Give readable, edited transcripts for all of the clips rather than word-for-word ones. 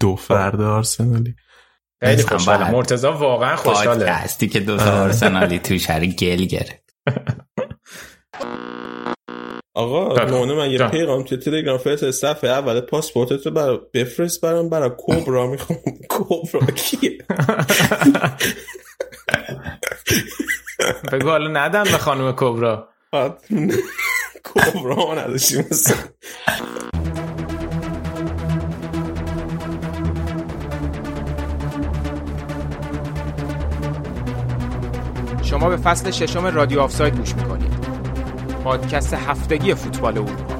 دو فرد آرسنالی خیلی خوشحاله. مرتضی واقعا خوشحاله پادکستی که دو تا آرسنالی توش هر گل گرفت. آقا مونه من یه پیغام تو تلگرام فرست، صفحه اول پاسپورتتو برا بفرست برام، برا کوبرا میخوام. کوبرا کیه؟ بگو حالا ندم به خانم کوبرا. کوبرا ما نداشتیم. شما به فصل ششم رادیو آفساید گوش میکنید، پادکست هفتگی فوتبال اروپا.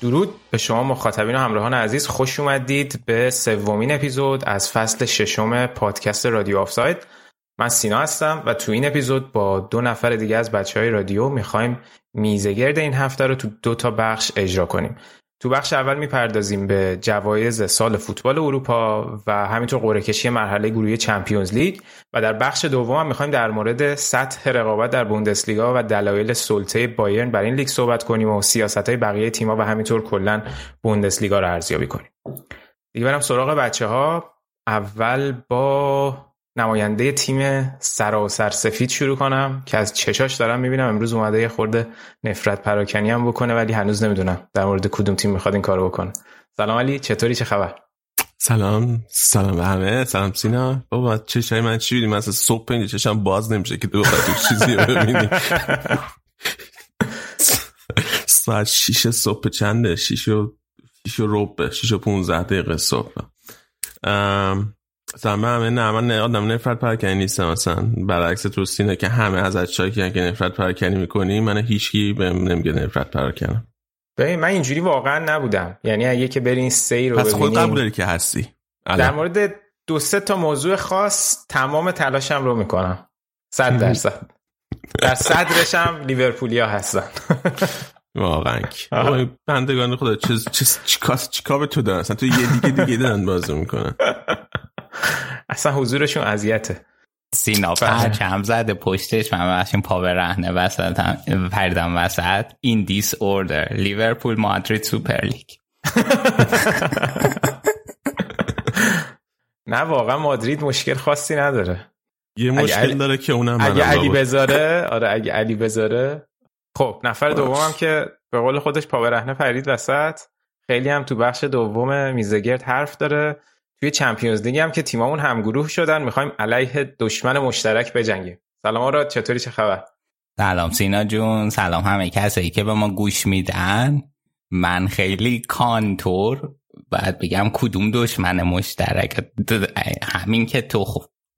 درود به شما مخاطبین و همراهان عزیز، خوش اومدید به سومین اپیزود از فصل ششم پادکست رادیو آفساید. من سینا هستم و تو این اپیزود با دو نفر دیگه از بچهای رادیو میخوایم میزگرد این هفته رو تو دو تا بخش اجرا کنیم. تو بخش اول میپردازیم به جوایز سال فوتبال اروپا و همینطور قرعه‌کشی مرحله گروهی چمپیونز لیگ، و در بخش دوم هم می‌خوایم در مورد سطح رقابت در بوندسلیگا و دلایل سلطه بایرن بر این لیگ صحبت کنیم و سیاست‌های بقیه تیم‌ها و همینطور کلاً بوندسلیگا رو ارزیابی کنیم. دیگه بریم سراغ بچه‌ها. اول با نماینده تیم سراسر سفید شروع کنم که از چشاش دارم میبینم امروز اومده یه خورده نفرت پراکنی هم بکنه، ولی هنوز نمیدونم در مورد کدوم تیم میخواد این کارو بکنه. سلام علی، چطوری، چه خبر؟ سلام به همه. سلام سینا. بابا چشای من چی بیدیم، اصلا صبح اینجا چشم باز نمیشه که تو بخواد چیزی رو ببینی. ساعت 6 صبح چنده؟ 6 و ربع، 6:15 صبح. من نفرت پرکنی نیستم اصلا، برعکس تو سینا که همه از اچایی که نفرت پرکنی میکنی، من هیچکی بهم نمیگه نفرت پرکنم. ببین من اینجوری واقعا نبودم، یعنی اگه که برین سی رو ببینیم پس خود قبول داری که هستی. در مورد دو سه تا موضوع خاص تمام تلاشم رو میکنم 100%. در صدرشم لیورپولیا هستن. واقعا که بندگان خدا چیکار به تو دارن، تو یه دیگه دارن بازو میکنن، اصلا حضورشون اذیته. سینا پرچم زده پشتش، من بخشیم پا به رهنه پردم وسط. این دیس اوردر لیورپول مادرید سوپر لیگ. نه واقعا مادرید مشکل خاصی نداره، یه مشکل داره که اونم منم اگه علی بذاره. آره اگه علی بذاره. خب نفر دومم که به قول خودش پا به رهنه پرید وسط، خیلی هم تو بخش دوم میزگرد حرف داره. توی چمپیونز لیگ هم که تیمامون همگروه شدن، میخوایم علیه دشمن مشترک بجنگیم. سلام آراد، چطوری، چه خبر؟ سلام سینا جون، سلام همه کسایی که به ما گوش میدن. من خیلی کانتور باید بگم کدوم دشمن مشترک، همین که تو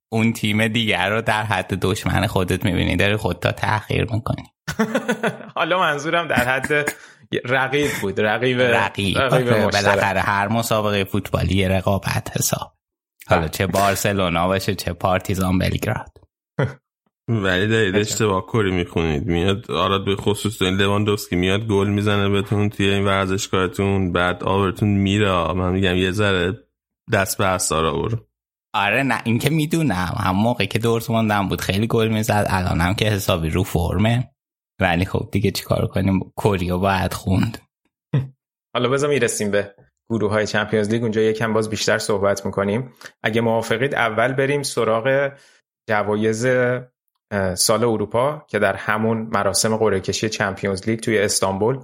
اون تیم دیگر رو در حد دشمن خودت میبینی داری خودتا تأخیر میکنی. حالا منظورم در حد رقیب بود، رقیب بالاخره هر مسابقه فوتبالی رقابت حساب، حالا چه بارسلونا باشه چه پارتیزان بلگراد. ولی دارید اشتباه کاری میخونید. میاد آراد به خصوص لواندوفسکی میاد گل میزنه بهتون توی این ورزشگاهتون، بعد آورتون میره. من میگم یه ذره دست به اثر آور. آره نه این که میدونم، هم موقع که دورتموندم بود خیلی گل میزد، الانم که حسابی رو فرمه، ولی خب دیگه چیکار کنیم، کوریا باید خوند. حالا بذار میرسیم به گروه های چمپیونز لیگ، اونجا یکم باز بیشتر صحبت میکنیم. اگه موافقید اول بریم سراغ جوایز سال اروپا که در همون مراسم قرعه‌کشی چمپیونز لیگ توی استانبول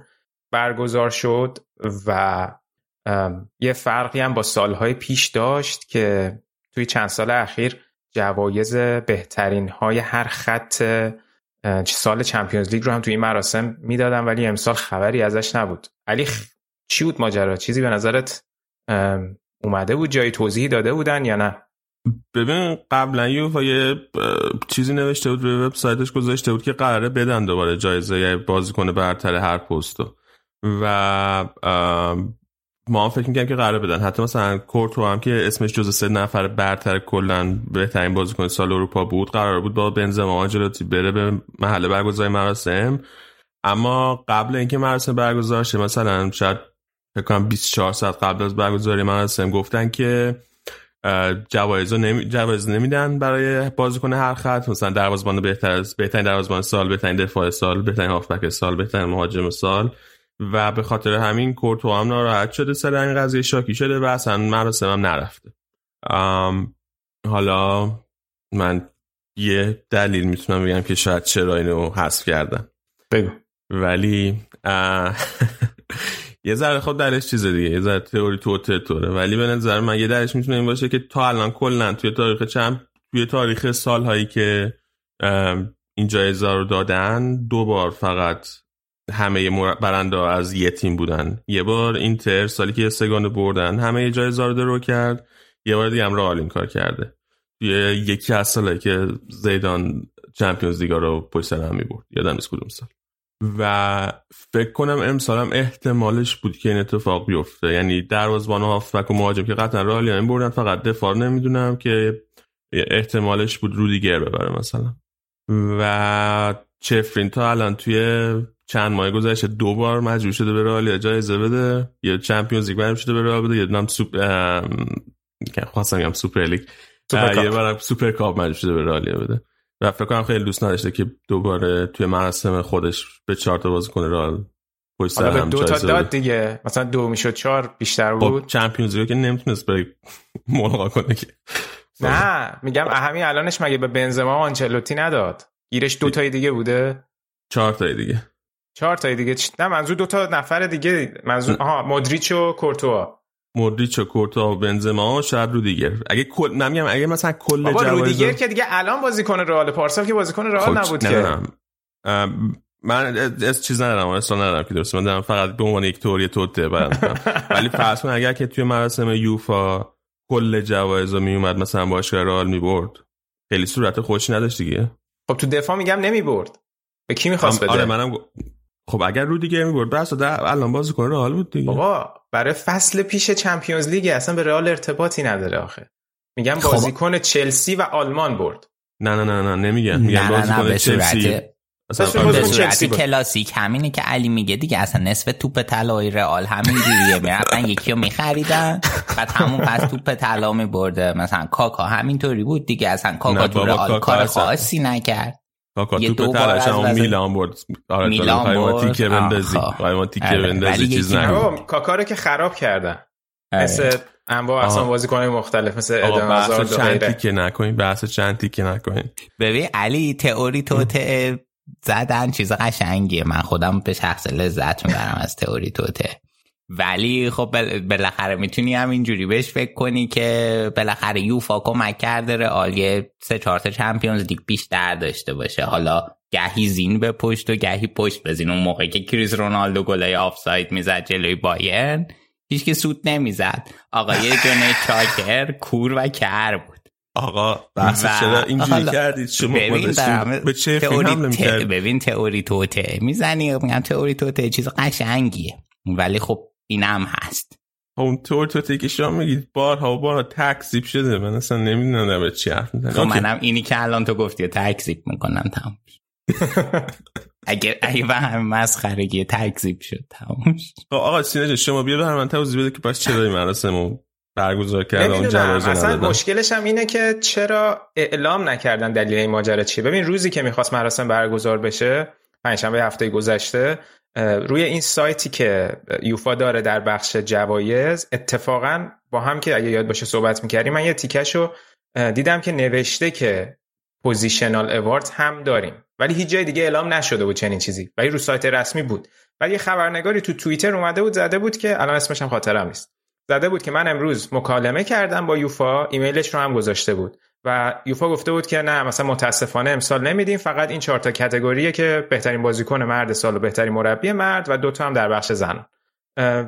برگزار شد و یه فرقی هم با سالهای پیش داشت که توی چند سال اخیر جوایز بهترین های هر خط سال چمپیونز لیگ رو هم توی این مراسم میدادن، ولی امسال خبری ازش نبود. علی چی بود ماجرا؟ چیزی به نظرت اومده بود؟ جای توضیحی داده بودن یا نه؟ ببین قبلا یوفا یه چیزی نوشته بود، به وبسایتش گذاشته بود که قراره بدن دوباره جایزه بازیکن برتر هر پستو و ما فکر می‌کنم که قراره بدن. حتی مثلا کورتو هم که اسمش جزو 3 نفر برتر کلا بهترین بازیکن سال اروپا بود، قرار بود با بنزما آنجلوتی بره به محل برگزاری مراسم، اما قبل اینکه مراسم برگزار شه مثلا شاید فکر کنم 24 ساعت قبل از برگزاری مراسم گفتن که جوایز نمیدن برای بازیکن هر خط، مثلا دروازه‌بان بهترین دروازه‌بان سال، بهترین دفاع سال، بهترین هافبک سال، بهترین مهاجم سال و به خاطر همین کورتو هم ناراحت شده، سر این قضیه شاکی شده و اصلا مراسم هم نرفته. حالا من یه دلیل میتونم بگم که شاید چرا اینو حذف کردن بگو، ولی یه ذره خب درش چیز دیگه، یه ذره تئوری توره، ولی به نظر من یه درش میتونه این باشه که تا الان کلا توی تاریخ سالهایی که این جایزه رو دادن دو بار فقط همه برنده ها از یه تیم بودن. یه بار اینتر سالی که سگانه بردن همه جایزه رو درو کرد، یه بار دیگه هم رئال این کار کرده توی یکی از سالایی که زیدان چمپیونز لیگ رو پشت سر هم می‌برد، یادم نیست کدوم سال، و فکر کنم امسالم احتمالش بود که این اتفاق بیفته، یعنی دروازه‌بان و هافبک و مهاجم که قطعا رئالیان بردن، فقط دفاع نمیدونم که احتمالش بود رودیگر ببره مثلا. و چفرین تا الان توی چند ماه گذشته دو بار مجبور شده به رئال جایزه بده، یا چمپیونز لیگ برام شده به رئال بده، یا نام سوپر لیگ، یه بار سوپر کاپ مجبور شده به رئال بده و فکر کنم خیلی دوست نداشته که دوباره توی مراسم خودش به 4 تا بازیکن رئال پشت سر هم جایزه بده. داد دیگه مثلا 2 میشد 4 بیشتر بود. چمپیونز لیگ که نمیتونست برای ملاقات کنه که نه، میگم همین الانش مگه به بنزما و آنچلوتی نداد؟ گیرش 2 تای دیگه بوده، 4 تای دیگه. نه منظور 2 تا نفر دیگه، منظور مودریچ و کورتوا و بنزما شاید رودیگر. اگه کل نمیگم، اگه مثلا کل جوایز رودیگر که دیگه الان بازیکن رئال، پارسال که بازیکن رئال نبود که. من از چیز ندارم، اصلا ندارم که درست، من دارم فقط به عنوان یک توری توته برام. ولی فرض کن اگر که توی مراسم یوفا کل جوایز می اومد مثلا باشگاه رئال میبرد، خیلی صورت خوشی نداشت دیگه. خب تو دفاع میگم نمیبرد، به کی می‌خواست بده؟ آره منم خب اگر رودیگر می‌برد بس الان بازیکن رئال بود دیگه. بابا برای فصل پیش چمپیونز لیگ اصلا به رئال ارتباطی نداره آخه. میگم بازیکن چلسی و آلمان برد. نه نمیگم، میگم بازیکن چلسی. اصلا بازیکن چلسی کلاسیک همینه که علی میگه دیگه، اصلا نصف توپ طلای رئال همین جوریه، میرفتن یکی رو می‌خریدن بعد همون پس توپ طلا می‌برده. مثلا کاکا همینطوری بود دیگه، اصلا کاکا تو رئال کار خاصی نکرد. یه دو بار از میلان برد قیمتی که بندازی چیز نگو کاکاره که خراب کردن مثل انواع اصلا بازیکن مختلف، مثل ادن هازارد و غیره. بحث چنتی که نکنین. ببین علی تئوری توته زدن چیز قشنگیه، من خودم به شخص لذت میبرم از تئوری توته، ولی خب بالاخره میتونی هم اینجوری بهش فکر کنی که بالاخره یوفا کمک کرده رئال یه 3-4 تا چمپیونز لیگ بیشتر داشته باشه، حالا گهی زین به پشت و گهی پشت به زین. اون موقع که کریس رونالدو گلای آفساید میزد جلوی بایرن هیچ که سود نمیزد، آقا یه جونه چاکر کور و کر بود. آقا بحث چرا اینجوری کردید شما؟ به چه فیلم حمله میکردید؟ ببین تئوری توته میزنی، میگم تئوری توته چیز قشنگیه، ولی خب اینم هست. اون توته که شما میگید بارها تکذیب شده، من اصلا نمیدونم به چی حرف میزنید. خب منم اینی که الان تو گفتی تکذیب میکنم، تمام. اگه با هم مسخرگی تکذیب شد، تمام. آقا سینه شما بیا برام توضیح بده که پس چرا مراسمو برگزار کردن اون جوایز رو. اصلا مشکلش هم اینه که چرا اعلام نکردن دلیل این ماجرا چیه. ببین روزی که میخواست مراسم برگزار بشه، پنجشنبه هفته گذشته، روی این سایتی که یوفا داره در بخش جوایز، اتفاقا با هم که اگه یاد باشه صحبت میکردیم، من یه تیکشو دیدم که نوشته که پوزیشنال اوارد هم داریم، ولی هیچ جای دیگه اعلام نشده بود چنین چیزی، ولی رو سایت رسمی بود. ولی خبرنگاری تو توییتر اومده بود زده بود که الان اسمش هم خاطرم نیست، زده بود که من امروز مکالمه کردم با یوفا، ایمیلش رو هم گذاشته بود و یوفا گفته بود که نه مثلا متاسفانه امسال نمیدیم، فقط این 4 تا کاتگوریه که بهترین بازیکن مرد سال و بهترین مربی مرد و 2 تا هم در بخش زنان.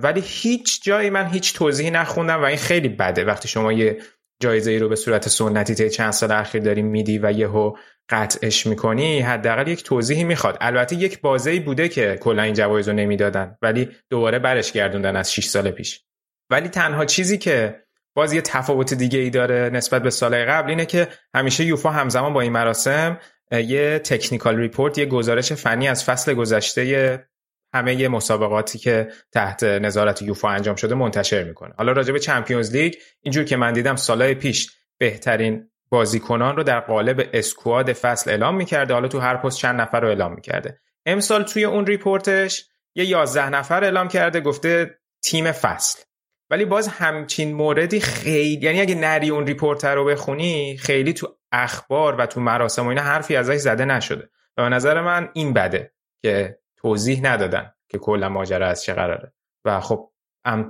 ولی هیچ جایی من هیچ توضیحی نخوندم و این خیلی بده وقتی شما یه جایزه ای رو به صورت سنتی طی چند سال اخیر داریم میدی و یهو قطعش میکنی، حداقل یک توضیحی میخواد. البته یک بازه‌ای بوده که کلا این جوایز رو نمیدادن ولی دوباره برش گردوندن از 6 سال پیش. ولی تنها چیزی که باز یه تفاوت دیگه ای داره نسبت به سالهای قبل اینه که همیشه یوفا همزمان با این مراسم یه تکنیکال ریپورت، یه گزارش فنی از فصل گذشته همه مسابقاتی که تحت نظارت یوفا انجام شده منتشر میکنه. حالا راجع به چمپیونز لیگ اینجور که من دیدم سالهای پیش بهترین بازیکنان رو در قالب اسکواد فصل اعلام میکرده، حالا تو هر پست چند نفر رو اعلام میکرده. امسال توی اون ریپورتش یه 11 نفر اعلام کرده، گفته تیم فصل. ولی باز همچین موردی خیلی، یعنی اگه نری اون ریپورتر رو بخونی خیلی تو اخبار و تو مراسم و اینا حرفی ازش زده نشده و به نظر من این بده که توضیح ندادن که کلا ماجرا از چه قراره و خب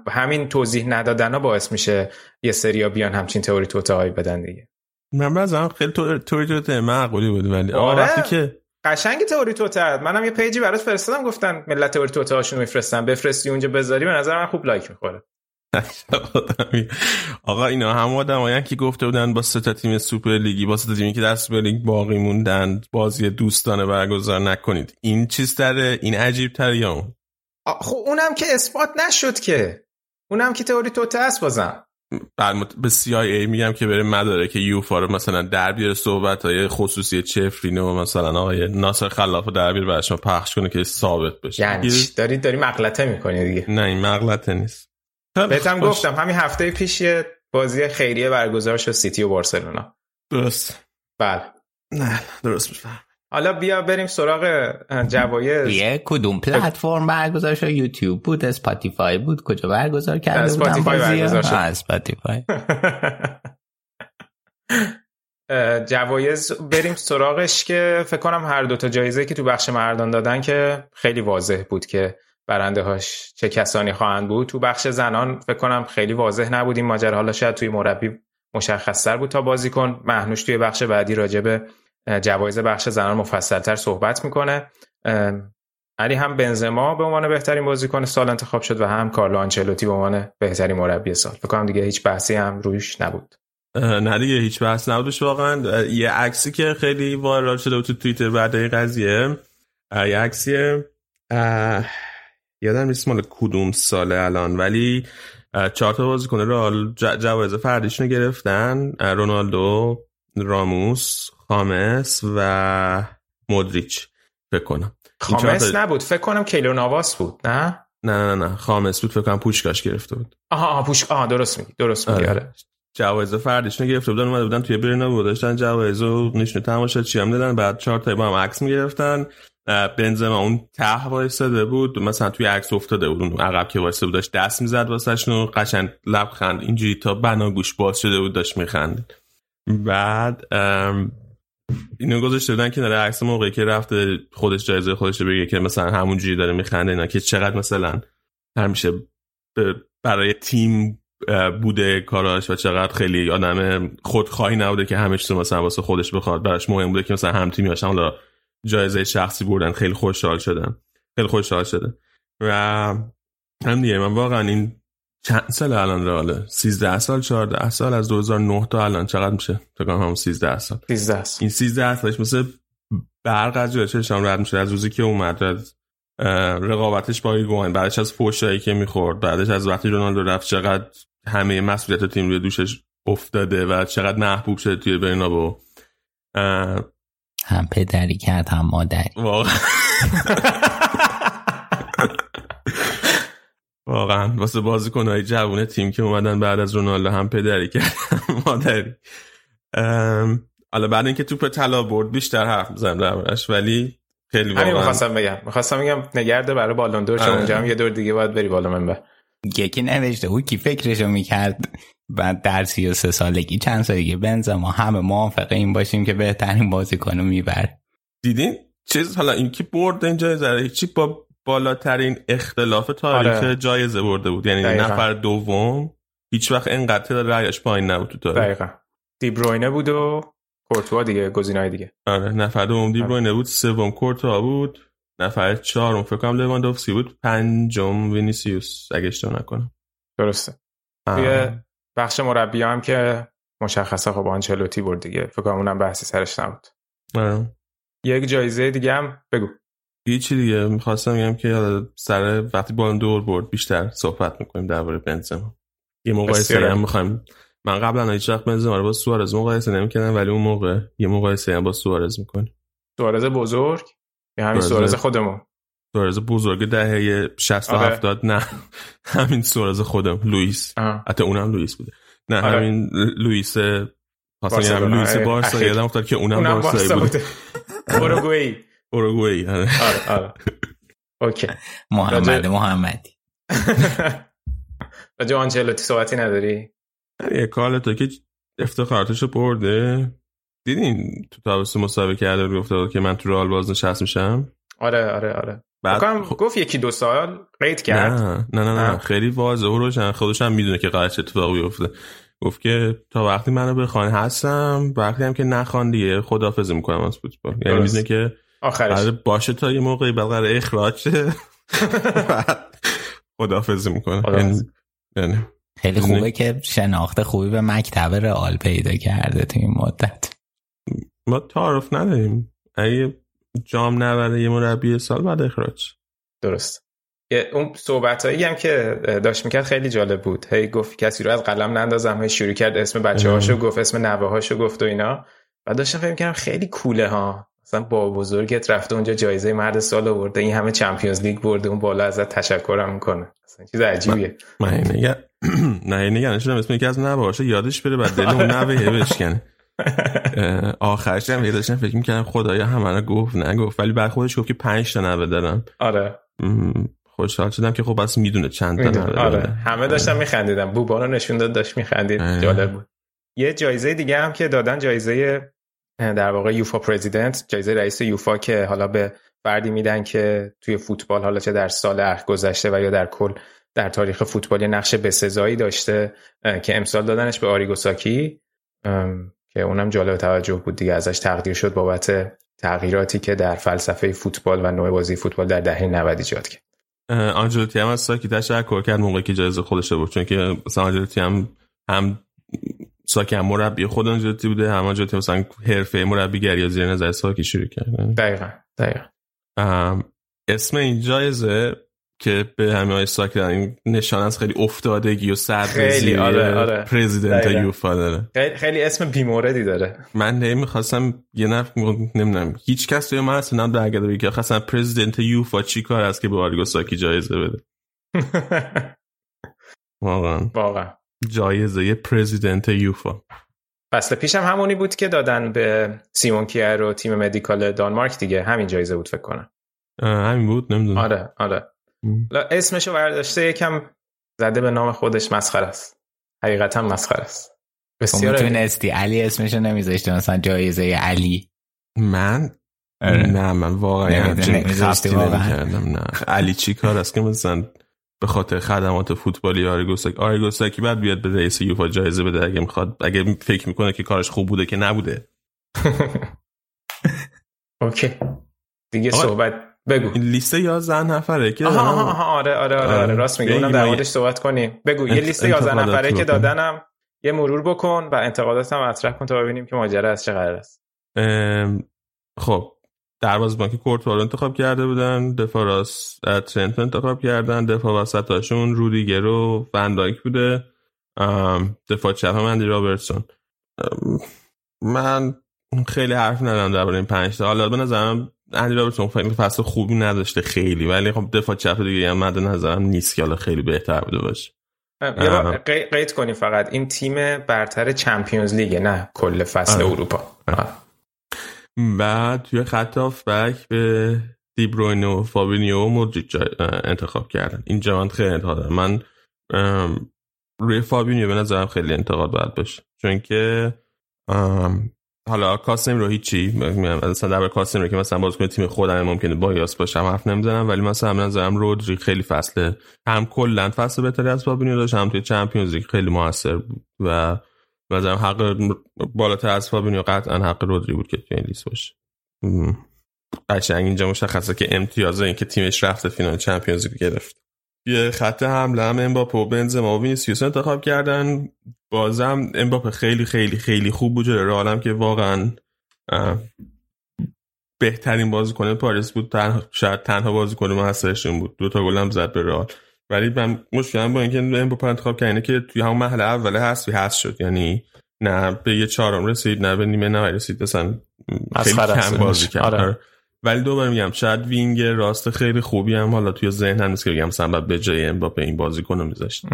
همین توضیح ندادن ها باعث میشه یه سری ها بیان همچین تئوری توتاهایی بدن دیگه. من بازم خیلی تئوری توتاهایی معقولی بود ولی آره وقتی که قشنگ تئوری توتاها، منم یه پیجی برات فرستادم گفتن ملت تئوری توتاهاشون میفرستن بفرستی اونجا بذاری، به نظر من خوب لایک میخوره. آقا اینا هم آدمایی که گفته بودن با 3 تا تیم سوپر لیگی، با 3 تا تیمی که در سوپر لیگ باقی موندن بازی دوستانه برگزار نکنید، این چیز داره، این عجیب تر یا اون؟ خب اونم که اثبات نشد، که اونم که تئوری توتاها است. بازم به CIA میگم که بره مدارک یوفا رو مثلا در بیاره، صحبت‌های خصوصی چفرینو مثلا آقای ناصر خلافو در بیاره براشون پخش کنه که ثابت بشه. یعنی داری مغلطه می‌کنی دیگه. نه این مغلطه نیست. بهتم گفتم همین هفته پیش یه بازی خیریه برگزار شد سیتی و بارسلونا. درست. بله. نه درست میفهمم. حالا بیا بریم سراغ جوایز. یه کدوم پلتفرم برگزار شد؟ یوتیوب بود، اسپاتیفای بود، کجا برگزار کرده بود؟ اسپاتیفای برگزار شد. اسپاتیفای. جوایز بریم سراغش که فکر کنم هر دو تا جایزه که تو بخش مردان دادن که خیلی واضح بود که برنده هاش چه کسانی خواهند بود. تو بخش زنان فکر کنم خیلی واضح نبود این ماجرا، حالا شاید توی مربی مشخص‌تر بود تا بازیکن. مهنوش توی بخش بعدی راجع به جوایز بخش زنان مفصل‌تر صحبت میکنه. علی هم بنزما به عنوان بهترین بازیکن سال انتخاب شد و هم کارلو آنچلوتی به عنوان بهترین مربی سال. فکر کنم دیگه هیچ بحثی هم روش نبود. نه دیگه هیچ بحث نبودش واقعا. یه عکسی که خیلی وایرال شده بود تو توییتر بعد از قضیه، یه عکسیه یادم نیست مال کدوم ساله الان، ولی 4 تا بازیکن رئال جوایز فردیشون رو گرفتن، رونالدو، راموس، خامس و مودریچ فکر کنم. خامس نبود، فکر کنم کیلو نواس بود. نه خامس بود فکر کنم، پوشکاش گرفته بود. آها پوشک، آها درست میگی آره. جوایز فردیشون رو گرفته بودن، اومده بودن توی برنابو داشتن جوایز و نشون تماشاچی هم دادن، بعد 4 تا با هم عکس می‌گرفتن. بنزما اون ته وایساده بود، مثلا توی عکس افتاده بود اون عقب که وایساده بود داشت دست میزد واسهشون، قشنگ لبخند اینجوری تا بناگوش باز شده بود داشت میخندید. بعد اینو گذاشته بودن کنار عکس موقعی که رفته خودش جایزه خودش رو بگیره که مثلا همونجوری داره میخنده، اینا که چقدر مثلا همیشه برای تیم بوده کاراش و چقدر خیلی آدم خودخواهی نبوده که همش تو مثلا واسه خودش بخواد، براش مهم بوده که مثلا هم تیمی باشه. حالا جایزه شخصی بردن، خیلی خوشحال شدم و هم دیگه من واقعا این چند سال الان رئاله، 13 سال 14 سال از 2009 تا الان چقدر میشه؟ فکر کنم همون 13 سال. این 13 سالش مثل برق از جلوشم رد میشه، از روزی که اومد، از رقابتش با گوهن، بعدش از فحشایی که میخورد، بعدش از وقتی رونالدو رفت چقدر همه مسئولیت تیم روی دوشش افتاده و چقدر محبوب شده توی برنابو، هم پدری کرد هم مادری. واقعا واسه بازیکن‌های جوان تیم که اومدن بعد از رونالدو هم پدری کرد هم مادری. حالا بعد اینکه توپ طلا برد بیشتر حرف می‌زنم دربارش، ولی خیلی واقعا می‌خواستم بگم نگرده برای بالون دور، چون اونجا هم یه دور دیگه باید بری بالا منبر. یکی نوشته او کی فکرشو میکرد بعد در 33 سالگی چند سالگی بنزما، همه موافقه این باشیم که بهترین بازیکنو میبره. دیدین چیز، حالا این که برد این جایزه رو چی با بالاترین اختلاف تاریخ آره. جایزه برده بود، یعنی نفر دوم هیچ وقت اینقدر رایش پایین نبود تو تاریخ. دقیقاً دیبروینه بود و کورتوا دیگه، گزینه‌های دیگه. آره، نفر دوم دیبروینه بود، سوم کورتوا بود، نفر چهارم فکر کنم لواندوفسکی بود، پنجم وینیسیوس اگه اشتباه نکنم. درسته. توی بخش مربی هم که مشخصه خب آنچلوتی بود دیگه، فکر کنم اونم بحثی سرش نبود. آره. یک جایزه دیگه هم بگو. یه چی دیگه می‌خواستم بگم که سر وقتی بالون دور برد بیشتر صحبت می‌کنیم درباره بنزما. یه مقایسه هم می‌خوام. من قبلا هیچ وقت بنزما رو با سوارز مقایسه نمی‌کردم، ولی اون موقع یه مقایسه هم با سوارز می‌کنه. سوارز بزرگ یا همین سوارز خودمون؟ سوارز بزرگ دهه 60 و 70 نه همین سوارز خودم، لوئیس. حتی اونم لوئیس بوده. نه همین لوئیس مثلا لوئیس بارسا، یادم افتاد که اونم بارسایی بوده. اوروگوئی. آره. اوکی. محمدی. راجع آنچلوتی صحبتی نداری؟ یه کاله تو که افتخاراتشو برده. دیدین تو تابستون مسابقه علی افتاد که من تو رئال بازنشست میشم؟ آره. بعدم گفت یکی دو سال قید کرد. نه. خیلی واضحه و روشن، خودش هم میدونه که قرارش اتفاقی بیفته. گفت که تا وقتی منو بخوان هستم، وقتی هم که نخوان دیگه خداحافظی میکنم از فوتبال. یعنی میدونه که آخرش باشه تا یه موقعی بعد قرار اخراج شه. خداحافظی میکنه. یعنی خیلی خوبه که شناخت خوبی به مکتب رئال پیدا کرده تو این مدت. ما تعارف نداریم. اگه جام نبره یه مربی سال بعد اخراج. درست. اون صحبتایی هم که داشت میکرد خیلی جالب بود. هی گفت کسی رو از قلم نندازم، هی شروع کرد اسم بچه‌هاشو گفت، اسم نوه‌هاشو گفت و اینا. بعد داشتم فکر می‌کردم خیلی کوله ها. مثلا با بزرگت رفته اونجا جایزه مرد سال آورده، این همه چمپیونز لیگ برده، اون بالا ازت تشکرم میکنه. اصلا چیز عجیبیه. نه نشونم اسم یکی از نباشه یادش بره بعد دلمو نوه بشکنه. آخرش هم یه داشتم فکر می‌کردم خدایا همنا گفت نگفت، ولی بعد خودش گفت که 5 تا نوه دارم. آره. خوشحال شدم که خب بس میدونه چند تا نوه. آره. همه داشتم میخندیدم. بوبانو نشون داد داشت میخندید. جالب بود. یه جایزه دیگه هم که دادن، جایزه در واقع یوفا پرزیدنت، جایزه رئیس یوفا که حالا به فردی میدن که توی فوتبال حالا چه در سال گذشته و یا در کل در تاریخ فوتبال نقش بسزایی داشته، که امسال دادنش به آریگو ساکی که اونم جالب توجه بود دیگه، ازش تقدیر شد بابت تغییراتی که در فلسفه فوتبال و نوع بازی فوتبال در دهه 90 ایجاد کرد. آنجلوتی هم از ساکی تشکر کرد موقعی که جایزه خودشه بود، چون که آنجلوتی هم ساکی هم مربی خود آنجلوتی بوده، هم آنجلوتی مثلا حرفه مربیگری از زیر نظر ساکی شروع کرده. دقیقاً. اسم این جایزه که به همه‌های ساکی دارن نشان از خیلی افتادگی و سردریزی پرزیدنت یوفا داره. خیلی اسم بی‌موردی داره. من نمی‌خواستم یه نمی‌دونم هیچ کس توی من اصلا درگیر بگه که اصلا پرزیدنت یوفا چیکار است که به آریگو ساکی جایزه بده. واقعاً جایزه پرزیدنت یوفا. فصل پیش هم همونی بود که دادن به سیمون کیر و تیم مدیکال دانمارک دیگه، همین جایزه بود فکر کنم. همین بود، نمیدونم. آره. اسمشو برداشته یکم زده به نام خودش، مسخره است. حقیقتا مسخره است. بسیار میتونستی علی اسمشو نمیذاشته مثلا جایزه علی. من واقعا نمیذاشتم نه. علی چیکار است که مثلا به خاطر خدمات فوتبالی آریگو ساکی بعد بیاد به رئیس یوفا جایزه بده اگه میخواد، اگه فکر میکنه که کارش خوب بوده که نبوده. اوکی دیگه صحبت بگو. لیست 11 نفره که آره راست میگه، اونم در موردش صحبت کنیم. بگو یه لیست 11 نفره که دادنم یه مرور بکن و انتقادات هم مطرح کن تا ببینیم که ماجرا از چه قرار است. خب دروازه‌بان که کورتوا رو انتخاب کرده بودن، دفاع راست ترنت انتخاب کردن، دفاع وسطاشون رودیگر و ون دایک بوده، دفاع چپ هم اندی رابرتسون. من خیلی حرف ندارم درباره این 5 تا. حالا به نظرم اندی رابرتسون فصل خوبی نداشته خیلی، ولی خب دفاع چپ دیگه هم مد نظرم نیست که حالا خیلی بهتر بوده باشه. یا قید کنی فقط این تیم برتر چمپیونز لیگ نه کل فصل اروپا. بعد توی خط هافبک به دی بروینه و فابینیو و مودریچ انتخاب کردن. این جوان خیلی انتقاد دارم. من روی فابینیو به نظرم خیلی انتقاد باید باشه، چون که حالا کاسم رو هیچی، مثلا درباره کاسم رو که مثلا بازیکن تیم خودم ممکنه بایاس باشم حرف نمیزنم، ولی مثلا به نظرم رودری خیلی فصل هم کلا فصل بهتری از فابینیو داشت، هم توی چمپیونز لیگ خیلی موثر بود و به نظرم حق بالاتر از فابینیو قطعا حق رودری بود که توی این لیست باشه. قشنگ اینجا مشخصه که امتیازه این که تیمش رفته فینال چمپیونز لیگ گرفت. یه خط حمله هم امباپه و بنزما و وینیسیوس انتخاب کردن. بازم امباپه خیلی خیلی خیلی خوب بود، جلوی رئالم که واقعا بهترین بازیکن پاریس بود، شاید تنها بازیکن موثرشون بود، دوتا گل هم زد به رئال. ولی من مشکلم با اینکه امباپه انتخاب کردنه که توی همون مرحله اول هست شد، یعنی نه به یه چهارم رسید نه به نیمه نهایی رسید، مثلا خیلی کم بازی کرد. آره. ولی دوباره میگم شاید وینگ راست خیلی خوبی هم حالا توی ذهن هم نیست که بگم سبب به جای امباپه این بازیکنو میذاشت.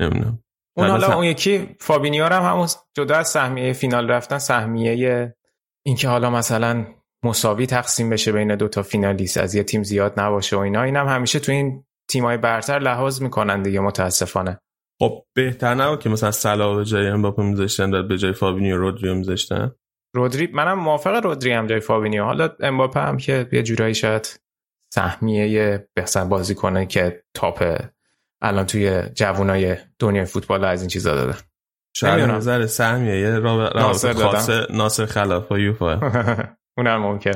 نمیدونم اون حالا اون یکی فابینیو هم همون جدا از سهمیه فینال رفتن، سهمیه این که حالا مثلا مساوی تقسیم بشه بین دوتا فینالیست از یه تیم زیاد نباشه و اینا، اینم هم همیشه تو این تیمای برتر لحاظ میکنن دیگه متاسفانه. خب بهتر نبود که مثلا صلاح به جای امباپه میذاشتن بعد به جای فابینیو رودریو میذاشتن؟ رودری منم موافق، رودری هم جای فابینیو، حالا امباپه هم که یه جورایی شاید سهمیه بهترین بازیکنه که تاپ الان توی جوانای دنیای فوتبال از این چیزا دادن. شاید نظر سهمیه ناصر خاص ناصر خلافی یوفا اونم ممکن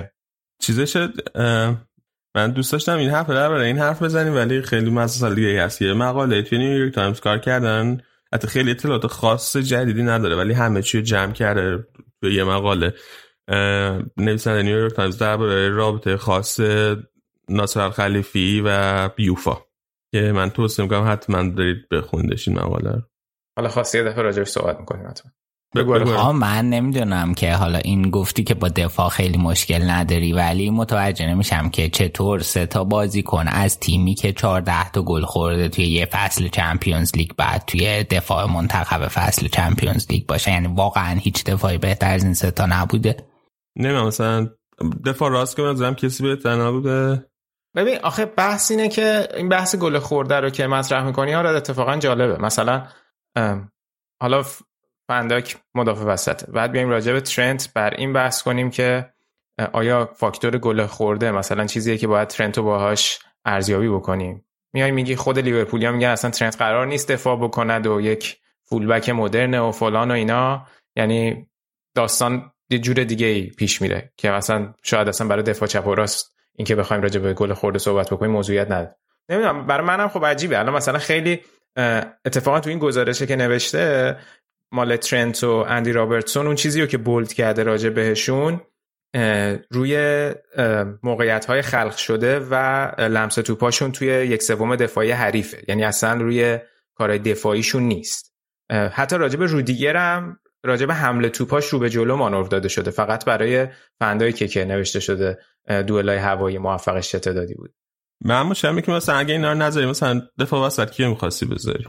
چیزا شد. من دوست داشتم این حرف درباره این حرف بزنیم ولی خیلی مسائل دیگه هست. یه مقاله توی نیویورک تایمز کار کردن، البته خیلی اطلاعات خاص جدیدی نداره ولی همه چی رو جمع کرده توی یه مقاله. نویسنده نیویورک تایمز درباره رابطه خاص ناصر الخلیفی و یوفا که من توصیه می‌کنم حتما برید بخونیدش این مقاله رو. حالا خاصی یه دفعه راجعش صحبت می‌کنیم حتما. بگو. من نمیدونم که حالا این گفتی که با دفاع خیلی مشکل نداری ولی متوجه نمیشم که چطور سه تا بازیکن از تیمی که 14 تا گل خورده توی یه فصل چمپیونز لیگ بعد توی دفاع منتخب فصل چمپیونز لیگ باشه. یعنی واقعا هیچ دفاعی بهتر از این سه تا نبوده. نمیدونم مثلا دفاع راست که منظورم کسی بهتر نبوده. ببین آخه بحث اینه که این بحث گل خورده رو که مطرح می‌کنی آره اتفاقا جالبه. مثلا حالا فندک مدافع وسطه، بعد بیایم راجع به ترنت بر این بحث کنیم که آیا فاکتور گل خورده مثلا چیزیه که باید ترنت رو باهاش ارزیابی بکنیم؟ میای میگی خود لیورپولیا میگن اصلا ترنت قرار نیست دفاع بکند و یک فول بک مدرن و فلان و اینا، یعنی داستان یه جور دیگه‌ای پیش میره که مثلا شاید اصلا برای دفاع چپ و راست این که بخوایم راجع به گل خورده صحبت بکنیم موضوعیت نداره. نمیدونم برای منم خب عجیبه. الان مثلا خیلی اتفاقا تو این گزارشه که نوشته مال ترنت و اندی رابرتسون اون چیزی رو که بولد کرده راجع بهشون روی موقعیت‌های خلق شده و لمس توپاشون توی یک سوم دفاعی حریفه، یعنی اصلا روی کارهای دفاعیشون نیست. حتی راجع به رودیگر هم راجع به حمله توپاش رو به جلو مانور داده شده، فقط برای فندای که نوشته شده دوئلای هوایی موفقش تعدادی بود. من مشکم که مثلا اگه اینا رو نذاری مثلا دفاع وسط کیو می‌خواستی بذاری؟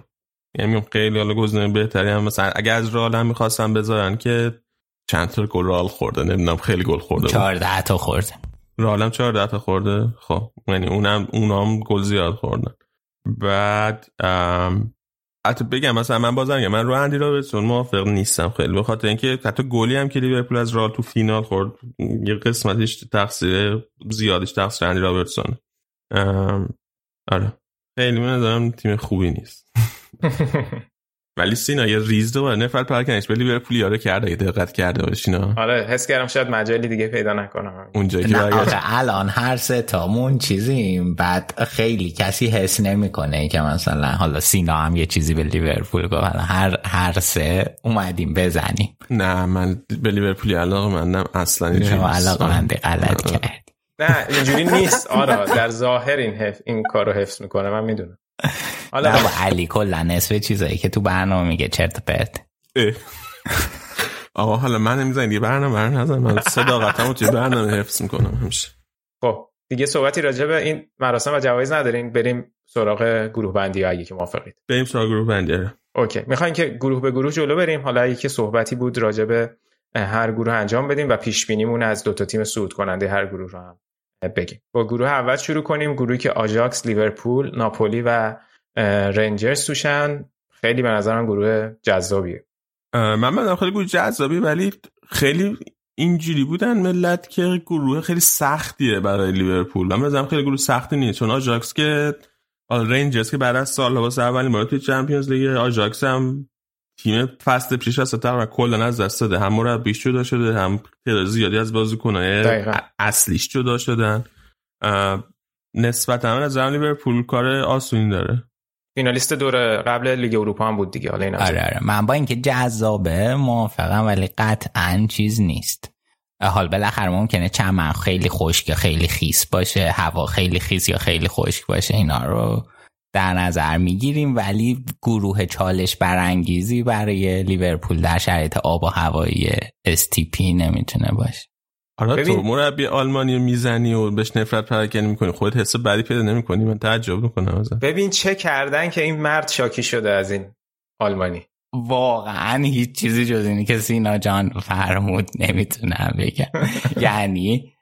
یعنی خیلی حالا گزینه بهتری هم مثلا اگه از رئال هم می‌خواستن بذارن که چند تا گل رئال خورده نمیدونم خیلی گل خورده 14 تا خورده، رئال هم 14 تا خورده. خب یعنی اونام گل زیاد خوردن. بعد حتی بگم مثلا من رو اندی رابرتسون موافق نیستم خیلی، به خاطر اینکه حتی گلی هم که لیورپول از رئال تو فینال خورد یه قسمتش تقصیر زیادش تقصیر اندی رابرتسون. آره خیلی من نظرم تیم خوبی نیست. ولی سینا یه ریز دوباره نفر پرکنش به لیورپولیا رو کرده اگه دقت کرده باشین. آره حس کردم شاید مجالی دیگه پیدا نکنم اونجایی که آخه الان هر سه تامون چیزیم بعد خیلی کسی حس نمیکنه که مثلا حالا سینا هم یه چیزی به لیورپول گفت، هر سه اومدیم بزنیم. نه من به لیورپول علاقه مندم اصلا علاقه مند غلط کرد. نه اینجوری نیست. آره در ظاهر این کارو حفظ میکنه من میدونم. حالا با علی کلا نصف چیزایی که تو برنامه میگه چرت پرت. آقا حالا من نمیزنم دیگه برنامه نزن، من صداقتمو تو برنامه حفظ میکنم همیشه. خب دیگه صحبتی راجع به این مراسم و جوایز نداریم، بریم سراغ گروه بندی اگه که موافقید. بریم سراغ گروه بندی. اوکی میخواین که گروه به گروه جلو بریم؟ حالا یکی صحبتی بود راجع به هر گروه انجام بدیم و پیش بینیمون از دو تا تیم صعود کننده هر گروه رو هم بگیم. با گروه اول شروع کنیم، گروهی که آژاکس، لیورپول، ناپولی و رنجرز توشن. خیلی به نظرم گروه جذابیه. من خیلی گروه جذابی، ولی خیلی اینجوری بودن ملت که گروه خیلی سختیه برای لیورپول. من بزنم خیلی گروه سختی نیست، چون آژاکس که رنجرز که بعد از سال واسه اولین بار توی چمپیونز لیگ، آژاکس هم تیم فصل پیش از تقریبا کلا از دست داده، هم مربیش جدا شده، هم تعداد زیادی از بازیکن‌های اصلیش جدا شدن. نسبت هم از لیورپول کار آسونی داره. فینالیست دوره قبل لیگ اروپا هم بود دیگه. حالا اینا آره من با اینکه جذابه موافقم، ولی قطعاً چیز نیست. حال بالاخره ممکنه چمن خیلی خشک یا خیلی خیس باشه، هوا خیلی خیس یا خیلی خشک باشه، اینا رو در نظر میگیریم، ولی گروه چالش برانگیزی برای لیورپول در شرایط آب و هوایی استیپی نمیتونه باشه. آره تو مربی آلمانی میزنی و بهش نفرت پراکنی میکنی، خودت حس بدی پیدا نمیکنی؟ من تعجب میکنم ازت. ببین چه کردن که این مرد شاکی شده از این آلمانی. واقعا هیچ چیزی جز اینی که سینا جان فرمود نمیتونم بگم. یعنی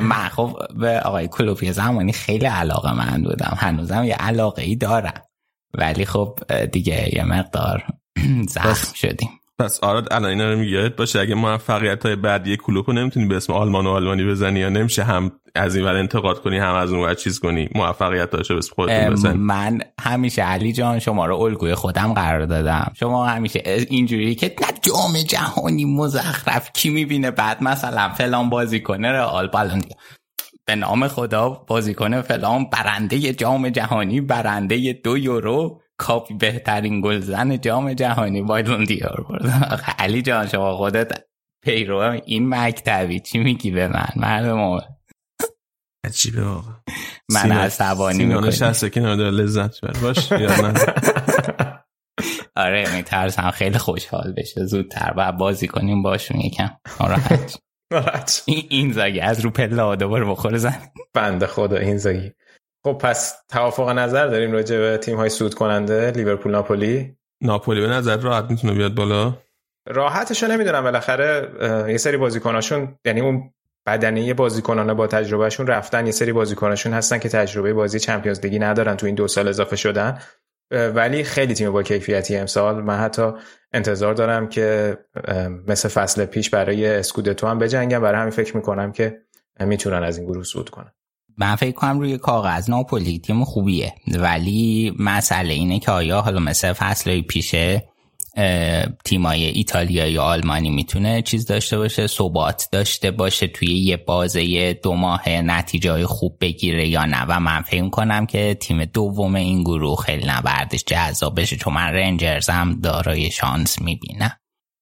من خب به آقای کلوپی زمانی خیلی علاقه مند بودم، هنوزم یه علاقه ای دارم، ولی خب دیگه یه مقدار زخم شدیم. پس آراد الان اینا رو میگه باشه، اگه موفقیت‌های بعدی کلوپو نمیتونی به اسم آلمان و آلمانی بزنی، یا نمیشه هم از این ور انتقاد کنی هم از اون ور چیز کنی، موفقیت‌هاشو به اسم خودتون بزنی. من همیشه علی جان شما رو الگوی خودم قرار دادم، شما همیشه اینجوری که نه جام جهانی مزخرف کی میبینه، بعد مثلا فلان بازیکن رئال بالون به نام خدا بازیکن فلان برنده جام جهانی، برنده 2 یورو، کاپی بهترین گلزن جام جهانی بایدون دیار برد. علی جان شما خودت پیرو این مکتبی، چی میگی به من؟ مردم آمد عجیبه واقعا. من عصبانی میکنم سینانش هسته که نادر لذت برد باش. آره میترسم خیلی خوشحال بشه، زودتر باید بازی کنیم باشون یکم راحت. این زاگی از رو پلا دوباره بخور زن بنده خدا این زاگی. خب پس توافق نظر داریم راجع به تیم‌های صعود کننده لیورپول ناپولی. ناپولی به نظر راحت میتونه بیاد بالا. راحتشو نمیدونم، بالاخره یه سری بازیکناشون، یعنی اون بدنه بازیکنان با تجربهشون رفتن، یه سری بازیکناشون هستن که تجربه بازی چمپیونز لیگی ندارن، تو این 2 سال اضافه شدن، ولی خیلی تیم با کیفیتی امسال. من حتی انتظار دارم که مثل فصل پیش برای اسکودتو هم بجنگن، برای همین فکر می‌کنم که میتونن از این گروه صعود کنن. من فکر کنم روی کاغذ ناپولی تیم خوبیه، ولی مسئله اینه که آیا حالا مثل فصلای پیشه تیمای ایتالیایی آلمانی میتونه چیز داشته باشه، ثبات داشته باشه، توی یه بازه 2 ماه نتیجه خوب بگیره یا نه. و من فکر کنم که تیم دوم این گروه خیلی نبردش جذاب بشه، چون من رنجرز هم دارای شانس میبینم.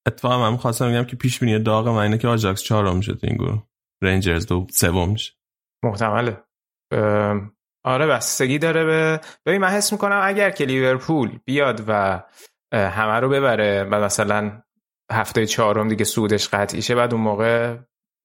اتفاقا من خواستم بگم که پیش بینی داغ من اینه که آژاکس 4م شد این گروه، رنجرز 2 سوم میشه. محتمله. آره بستگی داره به ببین من حس میکنم اگر که لیورپول بیاد و همه رو ببره و مثلا هفته 4 دیگه صعودش قطعی شه، بعد اون موقع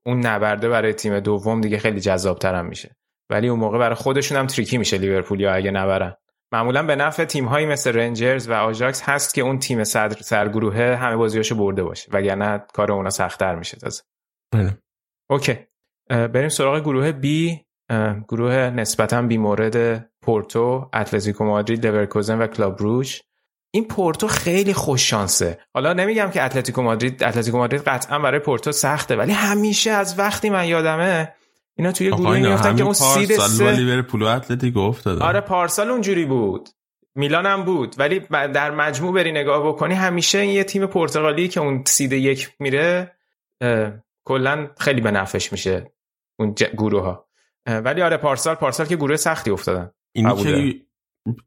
اون نبرده برای تیم دوم دیگه خیلی جذاب‌ترم میشه، ولی اون موقع برای خودشون هم تریکی میشه لیورپولیا اگه نبرن. معمولا به نفع تیم‌هایی مثل رنجرز و آژاکس هست که اون تیم سرگروه همه بازیاشو برده باشه، وگرنه کار اونا سخت‌تر میشه تازه. اوکی بریم سراغ گروه B، گروه نسبتاً بی مورد پورتو، اتلتیکو مادرید، لورکوزن و کلاب بروژ. این پورتو خیلی خوش شانسه. حالا نمیگم که اتلتیکو مادرید قطعاً برای پورتو سخته، ولی همیشه از وقتی من یادمه اینا توی گروهی میافتن که اون سید سه لیورپول و اتلتیکو افتادن. آره پارسال اونجوری بود، میلان هم بود، ولی در مجموع بری نگاه بکنی همیشه یه تیم پرتغالی که اون سید 1 میره کلا خیلی به نفعش میشه اون گروه ها. ولی آره پارسال که گروه سختی افتادن.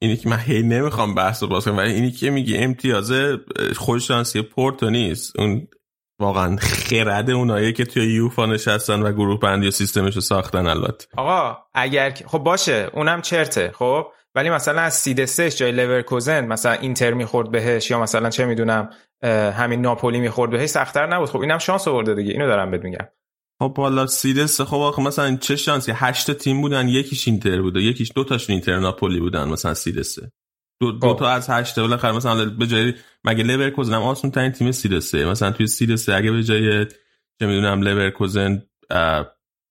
اینی که من هی نمیخوام بحث رو باز کنم، ولی اینی که میگی امتیاز خوششانسی پورتو نیست، اون واقعا خرد اونایی که توی یوفا نشستن و گروه بندی و سیستمش رو ساختن. البته آقا اگر خب باشه اونم چرته خب، ولی مثلا از سید 3 جای لورکوزن مثلا اینتر میخورد بهش، یا مثلا چه میدونم همین ناپولی میخورد بهش، سخت‌تر نبود. خب اینم شانس آورده دیگه، اینو دارم بهت میگم. خب بالا سیدس خب آخه مثلا چه شانسی، 8 تیم بودن، یکیش اینتر بود، یکیش 2 تاشون اینتر ناپولی بودن، مثلا سیدس 2 تا از 8 تا بالاخره مثلا به جای مگه لورکوزن هم آسون ترین تیم سیدس، مثلا توی سیدس اگه به جای چه میدونم لورکوزن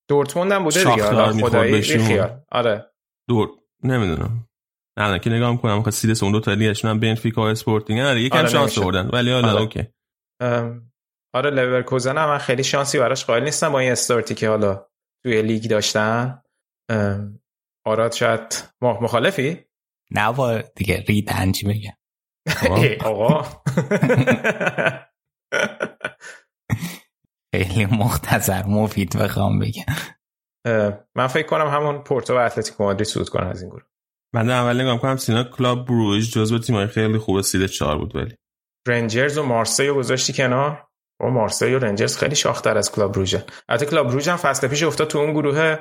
دورتموند هم بوده دیگه، خدای خیال آره دور نمیدونم نه که نگاه می‌کنم، خب سیدس اون 2 تا لیگشون هم بنفیکا و اسپورتینگ آره یکم شانس آوردن، ولی حالا اوکی. آره لورکوزن هم من خیلی شانسی براش قائل نیستم با این استارتی که حالا توی لیگ داشتن. آراد شاید مخالفی؟ نه وای دیگه ریدنج میگه آقا خیلی مختصر مفید بخوام بگم من فکر کنم همون پورتو و اتلتیکو مادرید صعود کنن از این گروه. من اول نگام کنم سینا کلاب بروژ جزو تیمای خیلی خوب سید 4 بود ولی رنجرز و مارسی رو گذاشتی کنار. و مارسی و رنجرز خیلی شاخ‌تر از کلاب بروژه. البته کلاب بروژ هم فصل پیش افتاد تو اون گروه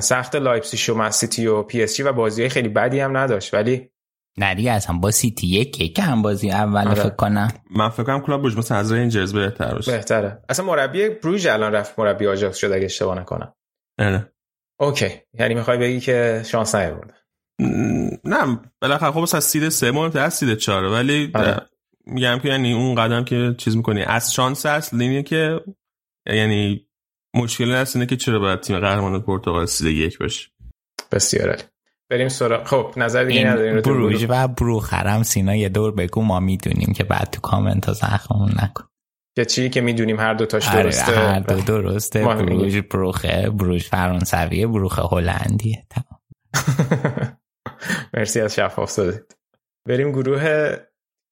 سخت لایپزیگ و من سیتی و پی اس جی و بازی‌های خیلی بدی هم نداشت ولی نه دیگه اصلا با سیتی یک هم بازی اول آره. فکر کنم من فکر کنم کلاب بروژ مثلا از رنجرز بهتر باشه. بهتره. اصلا مربی بروژ الان رفت مربی آژاکس شد اگه اشتباه نکنم. نه اوکی یعنی می‌خوای بگی که شانس نیاورد. نه بالاخره خب از سید 3 مونت از سید 4 ولی آره. میگم که یعنی اون قدم که چیز میکنی از شانس هست لینیه که یعنی مشکل هست اینه که چرا باید تیم قهرمان پرتغال سیده یک باشه. بسیار عالی بریم سراغ خب نظر دیگه نداریم بروژ و بروخرم سینا یه دور بگو ما میدونیم که بعد تو کامنت ها زخمون نکن که چی که میدونیم هر دو تاش درسته. آره هر دو درسته. بروژ بروخه بروژ فرانسویه بروخه هلندیه. مرسی از شفاف شدید. بریم گروه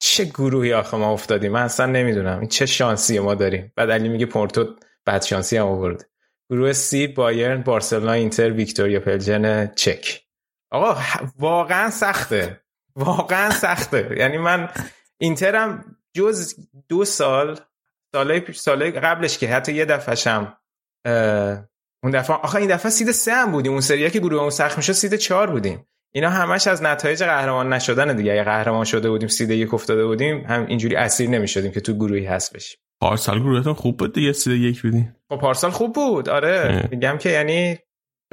چه گروهی آخه ما افتادیم من اصلا نمیدونم این چه شانسی ما داریم. بعد علی میگه پورتو بد شانسی هم آورد. گروه سی بایرن بارسلونا اینتر ویکتوریا پلژن چک. آقا واقعا سخته واقعا سخته. یعنی من اینترم جز دو سالای قبلش که حتی یه دفعهشم اون دفعه آخه این دفعه سید 3 هم بودیم اون سریا که گروه اون سخت میشد سید 4 بودیم. اینا همش از نتایج قهرمان نشدن دیگه. اگه قهرمان شده بودیم سید 1 افتاده بودیم هم اینجوری اسیر نمیشدیم که تو گروهی هست بشیم. پارسال گروهتون خوب بود دیگه سید 1 بودیم. خب پارسال خوب بود آره میگم که یعنی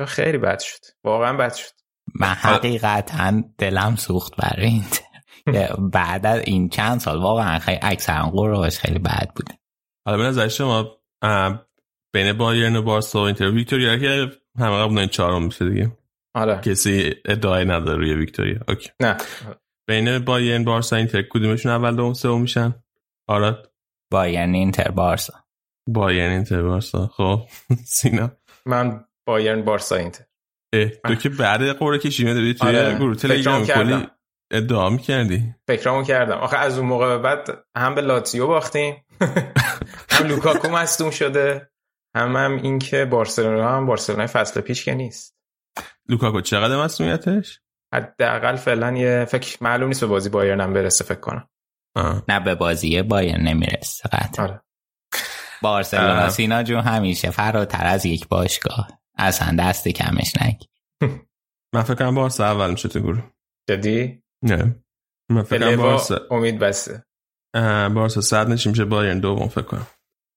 خیلی بد شد واقعا بد شد. من حقیقتا دلم سوخت برای اینتر بعد از این چند سال واقعا خیلی اکثر قرارش خیلی بد بود. حالا به نظر شما بین بایرن و بارسا و اینتر ویکتوریا که همه قبلا این چهارم میشه دیگه. آره کسی ادعای نداره روی ویکتوریا. اوکی نه بین بایرن بارسا اینتر کدومشون اول دوم سوم میشن؟ آره بایرن اینتر بارسا. بایرن اینتر بارسا. خب سینا من بایرن بارسا اینتر. تو که بعد قرعه کشی میاد توی گروه تلگرام کلی ادعا می‌کردی. فکرامو کردم آخه از اون موقع بعد هم به لاتزیو باختیم هم لوکاکو مصدوم شده هم این که بارسلونا هم بارسلونای فصل پیش که نیست. لوکاکو چقدر مسئولیتش؟ حداقل فعلا یه فکر معلوم نیست به بازی بایرن هم برسه فکر کنم. نه به بازی بایرن نمیرسه قطعا. آره. بارسلونا سینا جون همیشه فراتر از یک باشگاه اصلا دست کمش نگی. من فکر کنم بارسا اول میشه تو گروه. جدی؟ نه. من فکر کنم بارسا امید بسه. بارسا صد نشه میشه بایرن دوم فکر کنم.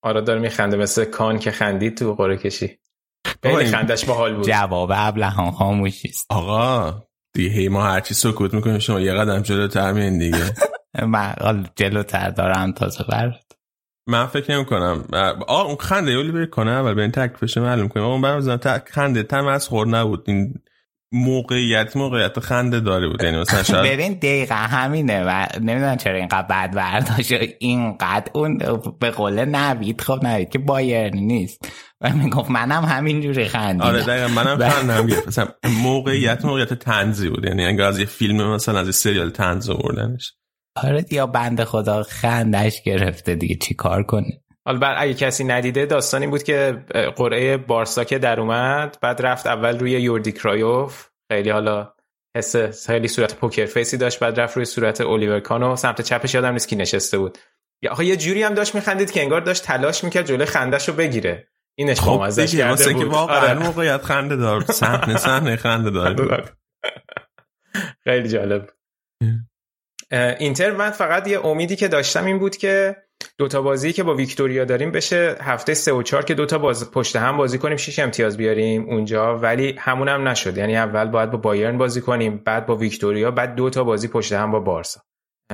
آره داره میخنده مثل کان که خندید تو قرعه کشی. خیلی خندش باحال بود. جواب ابلهان خاموشی است. آقا دیگه ما هر چی سکوت میکنیم شما یه قدم جلوتر میین دیگه. من جلوتر دارم تازه برات. من فکر نمی‌کنم. آقا اون خنده اولیور کنه اول ببین تکلیفش معلوم کنیم. اون برام خنده تم از خور نبود. این موقعیت خنده داره بود یعنی مثلا شاید ببین دقیقاً همینه و نمیدونم چرا اینقدر بد برداشت اینقدر اون به قول نوید خب نوید که بایرن نیست و میگفت منم همینجوری خندیدم. آره دقیقاً منم خندم گرفت مثلا موقعیت طنزی بود یعنی انگار از یه فیلم مثلا از یه سریال طنز آوردنش. آره یا بنده خدا خندش گرفته دیگه چی کار کنه. البته اگه کسی ندیده داستانی بود که قرعه بارسا که در اومد بعد رفت اول روی یوردی کرایوف خیلی حالا حس خیلی صورت پوکر فیسی داشت بعد رفت روی صورت الیور کانو سمت چپش یادم نیست کی نشسته بود. آخه یه جوری هم داشت میخندید که انگار داشت تلاش میکرد جلوی خنده‌شو بگیره. اینش خب مازش کرده بود. واقعا موقعیت خنده دار صحنه خنده داره. خیلی جالب. اینتر من فقط یه امیدی که داشتم این بود که دوتا بازی که با ویکتوریا داریم بشه هفته 3 و 4 که دوتا باز پشت هم بازی کنیم 6 امتیاز بیاریم اونجا ولی همون هم نشد. یعنی اول باید با بایرن بازی کنیم بعد با ویکتوریا بعد دوتا بازی پشت هم با بارسا.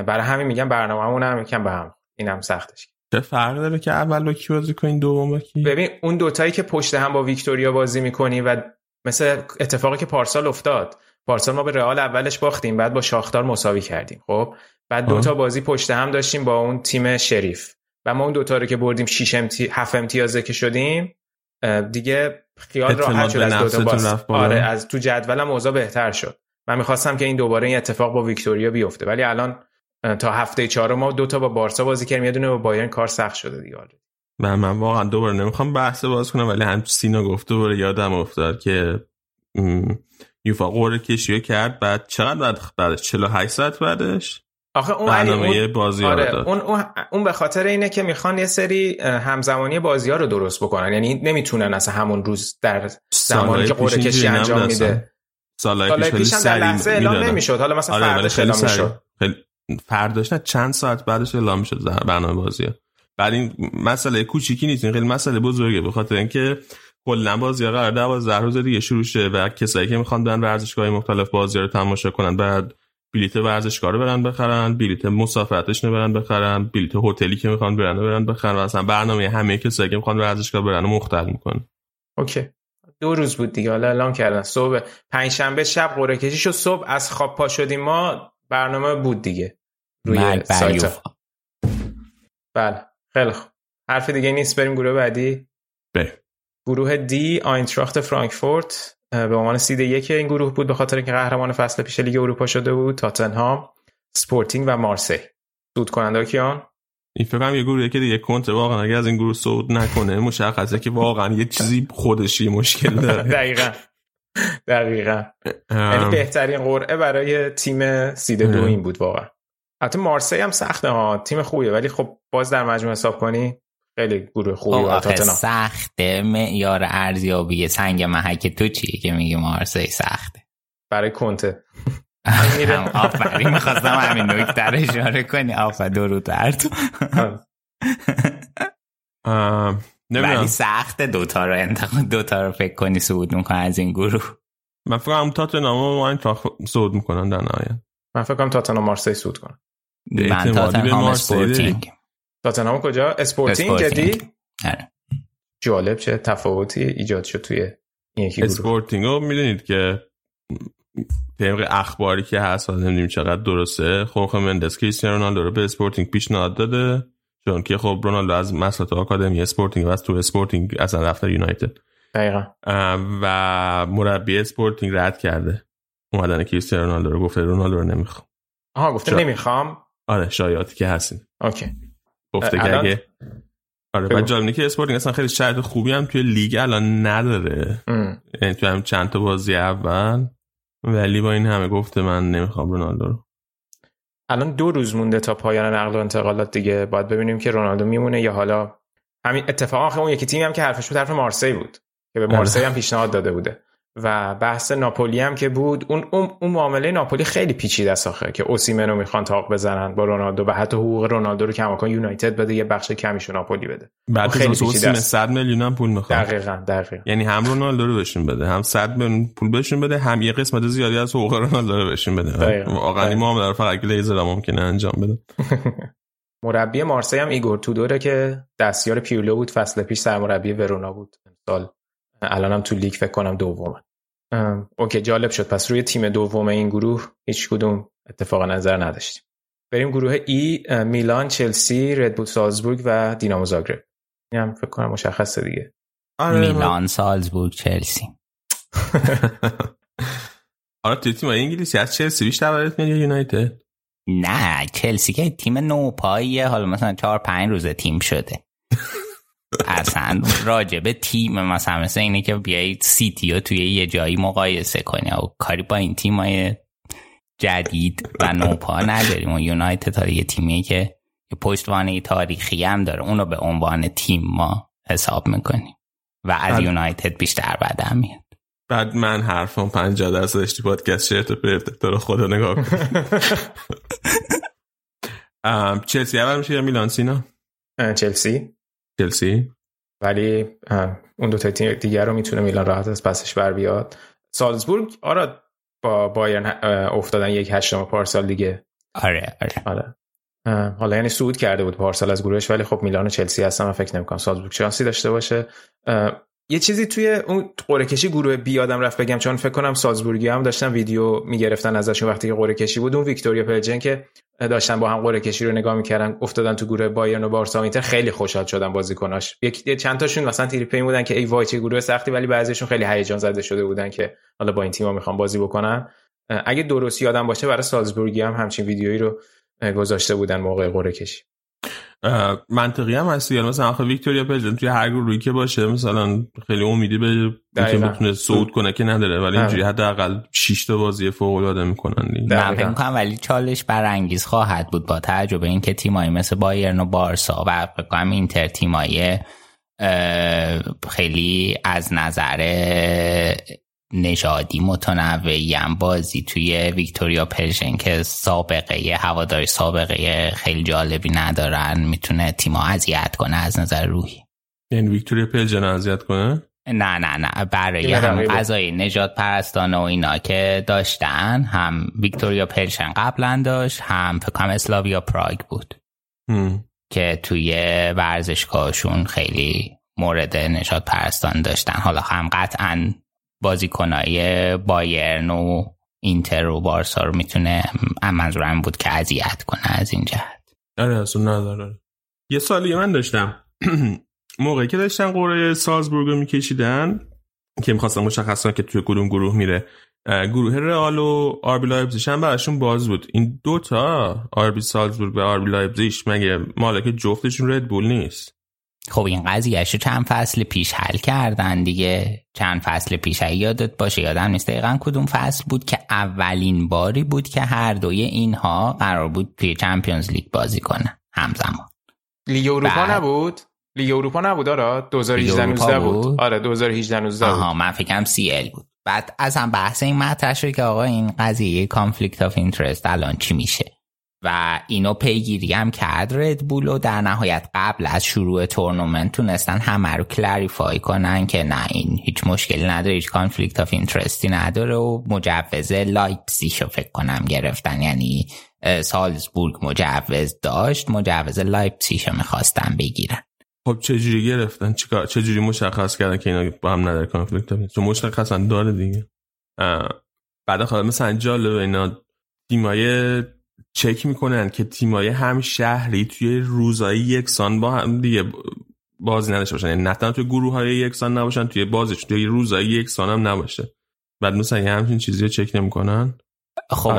برای همین میگم برنامه‌مون هم یکم به هم اینم سختش. چه فرق داره که اول با کی بازی کنین دوم با کی؟ ببین اون دوتایی که پشت هم با ویکتوریا بازی می‌کنی و مثلا اتفاقی که پارسال افتاد پارسال ما به رئال اولش باختیم بعد با شاختار مساوی کردیم خب بعد دوتا بازی پشت هم داشتیم با اون تیم شریف و ما اون دوتا رو که بردیم 7 امتیازه که شدیم دیگه خیال راحت شد از دوتا باز. آره از تو جدولم اوضاع بهتر شد. من میخواستم که این دوباره این اتفاق با ویکتوریا بیفته، ولی الان تا هفته 4 ما دوتا با بارسا بازی کردیم، یه دونه با بایرن، کار سخت شده دیگه. من واقعا دوباره نمیخوام بحث باز کنم، ولی هم سینا گفت دوباره یادم افتاد که یوفا قرعه کشی کرد. بعد چقدر بعدش 48 ساعت بعدش آخه اون بازی ها آره اون به خاطر اینه که میخوان یه سری همزمانی بازی ها رو درست بکنن، یعنی نمیتونن اصلا همون روز در زمانی که قرعه کشی انجام میده. سالهای پیش در لحظه اعلام نمیشد، حالا مثلا فرداش اعلام میشد، فرداش نه چند ساعت بعدش اعلام میشد برنامه بازی ها. بعد این مسئله کوچیکی نیست، این خیلی مسئله بزرگه، به خاطر اینکه کلا بازی‌ها قرار 12 روز دیگه شروع شه و کسایی که میخوان برن ورزشگاه‌های مختلف بازی‌ها رو تماشا کنن بعد بلیت ورزشگاه رو برن بخرن، بلیت مسافرتش رو برن بخرن، بلیت هتلی که میخوان برن بخرن و اصلا برنامه همه کسایی که میخوان ورزشگاه برن رو مختل میکنه. اوکی. 2 روز بود دیگه، حالا اعلام کردن صبح پنجشنبه شب قرعه کشی شد، صبح از خواب پا شدیم ما، برنامه بود دیگه روی سایت. بله خیلی خوب، حرف دیگه نیست، بریم گروه بعدی. گروه دی، آینتراخت فرانکفورت به عنوان سید 1 این گروه بود به خاطر اینکه قهرمان فصل پیش لیگ اروپا شده بود، تاتنهام، اسپورتینگ و مارسی. صعود کننده کیان؟ این فکر کنم یه گروهی که دیگه کنته واقعا اگه از این گروه صعود نکنه مشخصه که واقعا یه چیزی خودشی مشکل داره. دقیقاً یعنی بهترین قرعه برای تیم سید 2 این بود واقعا. حتی مارسی هم سخته ها، تیم خوبیه، ولی خب باز در مجموع حساب کنی خیلی گروه خوبی و تاتنهام سخته. معیار ارزیابی سنگ محک تو چیه که میگی مارسی سخته؟ برای کنته. آفرین، میخواستم همین نکته رو اشاره کنی. آفرین، درود بر تو. ولی سخته دوتا رو انتخاب، دوتا رو فکر کنی صعود میکنن از این گروه. من فکر کنم تاتنهام این تا صعود میکنن در نهایت. من فکر کنم تاتنهام مارسی صعود کنن. من تاتنهام اسپورتینگ. تاتنهام کجا؟ اسپورتینگ جدی؟ آره. جالب چه تفاوتی ایجاد شد توی این یکی گروه. اسپورتینگ رو میدونید که طبق اخباری که هست نمیدونیم چقدر درسته، خورخه مندس کریستیانو رونالدو رو به اسپورتینگ پیشنهاد داده، چون که خب رونالدو از مسئله آکادمی اسپورتینگ و از تو اسپورتینگ اصلا رفته یونایتد. دقیقاً. و مربی اسپورتینگ رد کرده اومدن کریستیانو رونالدو رو، گفته رونالدو رو نمیخوام. آها گفته نمیخوام. آره شایعاتی که هستین. اوکی. گفته که اگه آره بعد جالبه که اسپورتینگ اصلا خیلی شرط خوبی هم توی لیگ الان نداره، یعنی تو هم چند تا بازی اول، ولی با این همه گفته من نمیخوام رونالدو رو. الان 2 روز مونده تا پایان نقل و انتقالات دیگه، باید ببینیم که رونالدو میمونه یا حالا همین اتفاقا اون یکی تیمی هم که حرفش بود حرف مارسی بود که به مارسی هم پیشنهاد داده بوده و بحث ناپولی هم که بود. اون معامله ناپولی خیلی پیچیده است آخه، که اوسیمنو میخوان تاق بزنن با رونالدو و حتی حقوق رونالدو رو کماکان یونایتد بده، یه بخش کمیشو ناپولی بده. بعد خیلی اوسیمن 100 میلیون هم پول میخواد. دقیقاً یعنی هم رونالدو رو بهشون بده، هم 100 میلیون پول بهشون بده، هم یه قسمت زیادی از حقوق رونالدو رو بهشون بده. واقعا معامله رو فقط گلیزر ممکنه انجام بده. مربی مارسی هم ایگور تودوره که دستیار پیولو بود، فصل پیش سرمربی ورونا بود، امسال الانم تو لیگ فکر کنم دومه. اوکی جالب شد، پس روی تیم دوم این گروه هیچ کدوم اتفاق نظر نداشتیم. بریم گروه ای، میلان، چلسی، ردبول سالزبورگ و دینامو زاگرب. این هم فکر کنم مشخصه دیگه. میلان، سالزبورگ، چلسی. آره تو تیم انگلیسی از چلسی بیشتر برات میاد یا یونایتد؟ نه چلسی که تیم نوپاییه، حالا مثلا 4-5 روزه تیم شده. اصلا راجبه تیم مثلا مثل اینه که بیایید سیتی رو توی یه جایی مقایسه کنی و کاری با این تیمای جدید و نوپا نداریم و یونایتد ها یه تیمیه که پشتوانه تاریخی هم داره، اون رو به عنوان تیم ما حساب میکنیم و از یونایتد بیشتر بعد هم میاد. بعد من حرفم 50% اشتی پادکست شرط پرفت داره، خدا نگاه کن. چلسی اول میشه یا میلان سینا؟ چلسی، ولی اون دو تا تیم دیگه رو میتونه میلان راحت از پسش بر بیاد. سالزبورگ آره با بایرن افتادن 1/8 پارسال دیگه. آره. حالا یعنی صعود کرده بود پارسال از گروهش، ولی خب میلان و چلسی هستن، من فکر نمی‌کنم سالزبورگ چانسی داشته باشه. یه چیزی توی اون قرعه کشی گروه بی یادم رفت بگم، چون فکر کنم سالزبورگی هم داشتن ویدیو میگرفتن ازشون وقتی که قرعه کشی بود، اون ویکتوریا پلجن که داشتن با هم قرعه کشی رو نگاه میکردن، افتادن تو گروه بایرن و بارسا و اینتر، خیلی خوشحال شدن بازیکناش. یک چند تاشون مثلا تریپین بودن که ای وای چه گروه سختی، ولی بعضیشون خیلی هیجان زده شده بودن که حالا با این تیم‌ها میخوان بازی بکنن. اگه درست یادم باشه برای سالزبورگی هم همچین ویدیویی رو گذاشته بودن موقع قرعه کشی. منطقی هم هست، یعنی مثلا آخه ویکتوریا پلجن توی هر گروهی که باشه مثلا خیلی امیدی به اینکه بتونه صعود کنه که نداره، ولی اینجوری حداقل 6 تا بازی فوق العاده میکنن. من فکر می‌کنم ولی چالش برانگیز خواهد بود با توجه به اینکه تیمایی مثل بایرن و بارسا و بگم اینتر تیمایی خیلی از نظر نژادی متنوعی هم بازی توی ویکتوریا پلژن که سابقه هواداری سابقه خیلی جالبی ندارن میتونه تیما اذیت کنه از نظر روحی. یعنی ویکتوریا پلژن اذیت کنه؟ نه برای هم اعضای نژاد پرستانه و اینا که داشتن، هم ویکتوریا پلژن قبلا داشت، هم فکر کنم اسلاویا پراگ بود که توی ورزشگاهشون خیلی مورد نژاد پرستان داشتن. حالا هم قطعاً بازیکنای بایرن و اینتر و بارسا رو میتونه منظورم بود که اذیت کنه از این جهت. آره اصلا نداره. یه سالی من داشتم موقعی که داشتم قرعه سالزبورگ رو میکشیدن که میخواستم مشخص کنم که توی کدوم گروه میره، گروه رئال و آربی لایپزیگ هم براشون باز بود. این دوتا آربی سالزبورگ و آربی لایپزیگ مگه مالک جفتشون ردبول نیست؟ خب این قضیهشو چند فصل پیش حل کردن دیگه. چند فصل پیش یادت باشه، یادم نیست دقیقا کدوم فصل بود که اولین باری بود که هر دوی اینها قرار بود توی چمپیونز لیگ بازی کنن همزمان. لیگ اروپا نبود؟ لیگ اروپا نبود آره 2018 بود. آره 2018 آها من فکرم سی ال بود. بعد از هم بحث این مطرح شد که آقا این قضیه کانفلیکت آف اینترست الان چی میشه و اینو پیگیری هم کرد ردبول و در نهایت قبل از شروع تورنمنت تونستن همه رو کلریفای کنن که نه این هیچ مشکلی نداره، هیچ کانفلیکت آف اینترستی نداره و مجوز لایپزیگ رو فکر کنم گرفتن. یعنی سالزبورگ مجوز داشت، مجوز لایپزیگ رو میخواستن بگیرن. خب چجوری گرفتن؟ چجوری مشخص کردن که اینا با هم نداره کانفلیکت آف اینترست؟ مشخصا داره دیگه. بعد خب مثلا جالب اینا تیمای چک میکنن که تیمای هم شهری توی روزایی یکسان با هم دیگه بازی نداشته باشن، یعنی نه تنها توی گروه‌های یکسان نباشن، توی بازیش توی روزایی یکسان هم نباشه. بعد مثلا یه همچین چیزی رو چک نمیکنن. خب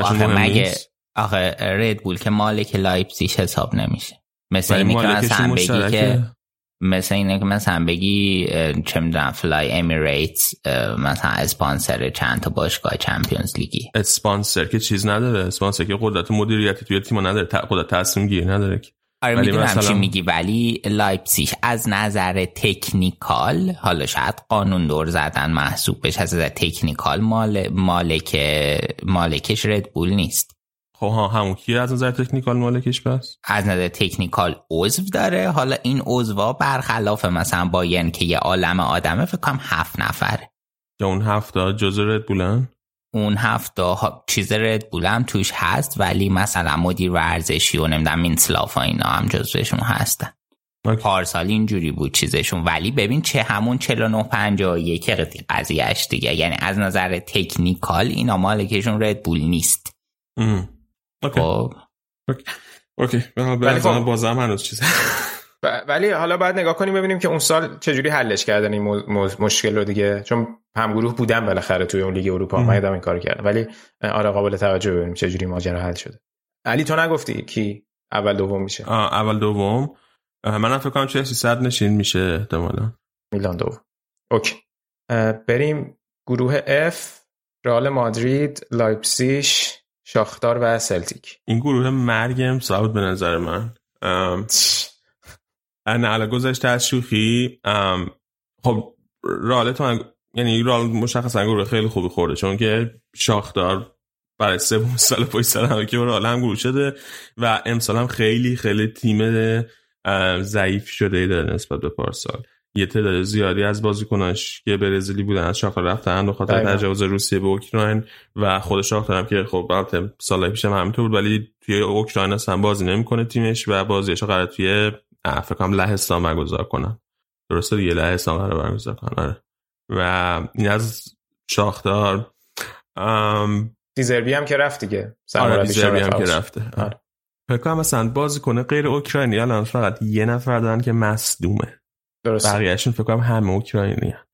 آخه ردبول که مالک لایپزیگ حساب نمیشه. مثلا اینکه بگی که مثلا بگی چه میدونم فلای امیریتس مثلا اسپانسر چند تا باشگاه چمپیونز لیگی. اسپانسر که چیز نداره، اسپانسر که قدرت مدیریتی توی تیم نداره، قدرت تصمیم گیری نداره که. آره میدونم چی میگی، ولی لایپزیگ از نظر تکنیکال، حالا شاید قانون دور زدن محسوب بشه، از نظر تکنیکال مالکش ردبول نیست. خب همون کیه از نظر تکنیکال مالکش؟ بس از نظر تکنیکال عضو داره. حالا این عضوا برخلاف مثلا بایرن که یه عالمه آدمه، فکر کنم 7 نفره که اون 7 تا جزء ردبولن. اون 7 تا چیز ردبولن توش هست، ولی مثلا مدیر ورزشی و نمیدونم این سلافا اینا هم جزوشون هستن. پارسال اینجوری بود چیزشون. ولی ببین چه همون 49-51 قضیهش دیگه، یعنی از نظر تکنیکال اینا مالکشون ردبول نیست. اوکی بازم هنوز چیزه. ولی حالا بعد نگاه کنیم ببینیم که اون سال چجوری حلش کردن این مشکل رو دیگه، چون همگروه بودن بالاخره توی اون لیگ اروپا ما یادم این کارو کردن. ولی آره قابل توجه ببینیم چجوری ماجرا حل شده. علی تو نگفتی کی اول دوم میشه؟ اول دوم من فکر کنم 300 نشین میشه احتمالاً. میلان دوم. اوکی بریم گروه اف، رئال مادرید، لایپزیگ، شاختار و سلتیک. این گروه مرگم صعود به نظر من. علاوه گذشته از شوخی، خب رئال یعنی رئال مشخصا گروه خیلی خوبی خورده، چون که شاختار برای سوم سال پشت سر هم که رئال هم گروه شده و امسال هم خیلی خیلی تیم ضعیف شده داره نسبت به پارسال. یه تعداد زیادی از بازیکناش که برزیلی بودن از شاختار رفتن به خاطر تجاوز روسیه به اوکراین و خود شاختار هم که خب البته سال‌های پیشم همینطور بود، ولی توی اوکراین اصلا بازی نمی‌کنه تیمش و بازیش قراره توی آفریقا هم لهستان برگزار کنن. درسته دیگه، لحه اسلام رو برمیزار کنن و این از شاختار. دیزربی هم که رفت دیگه، آره دیزربی هم که رفته. فکر مثلا بازی کنه غیر اوکراینی الان فقط یه نفر دارن که مصدومه، درسته، بقیهشون فکر کنم همه اوکراینی هستن.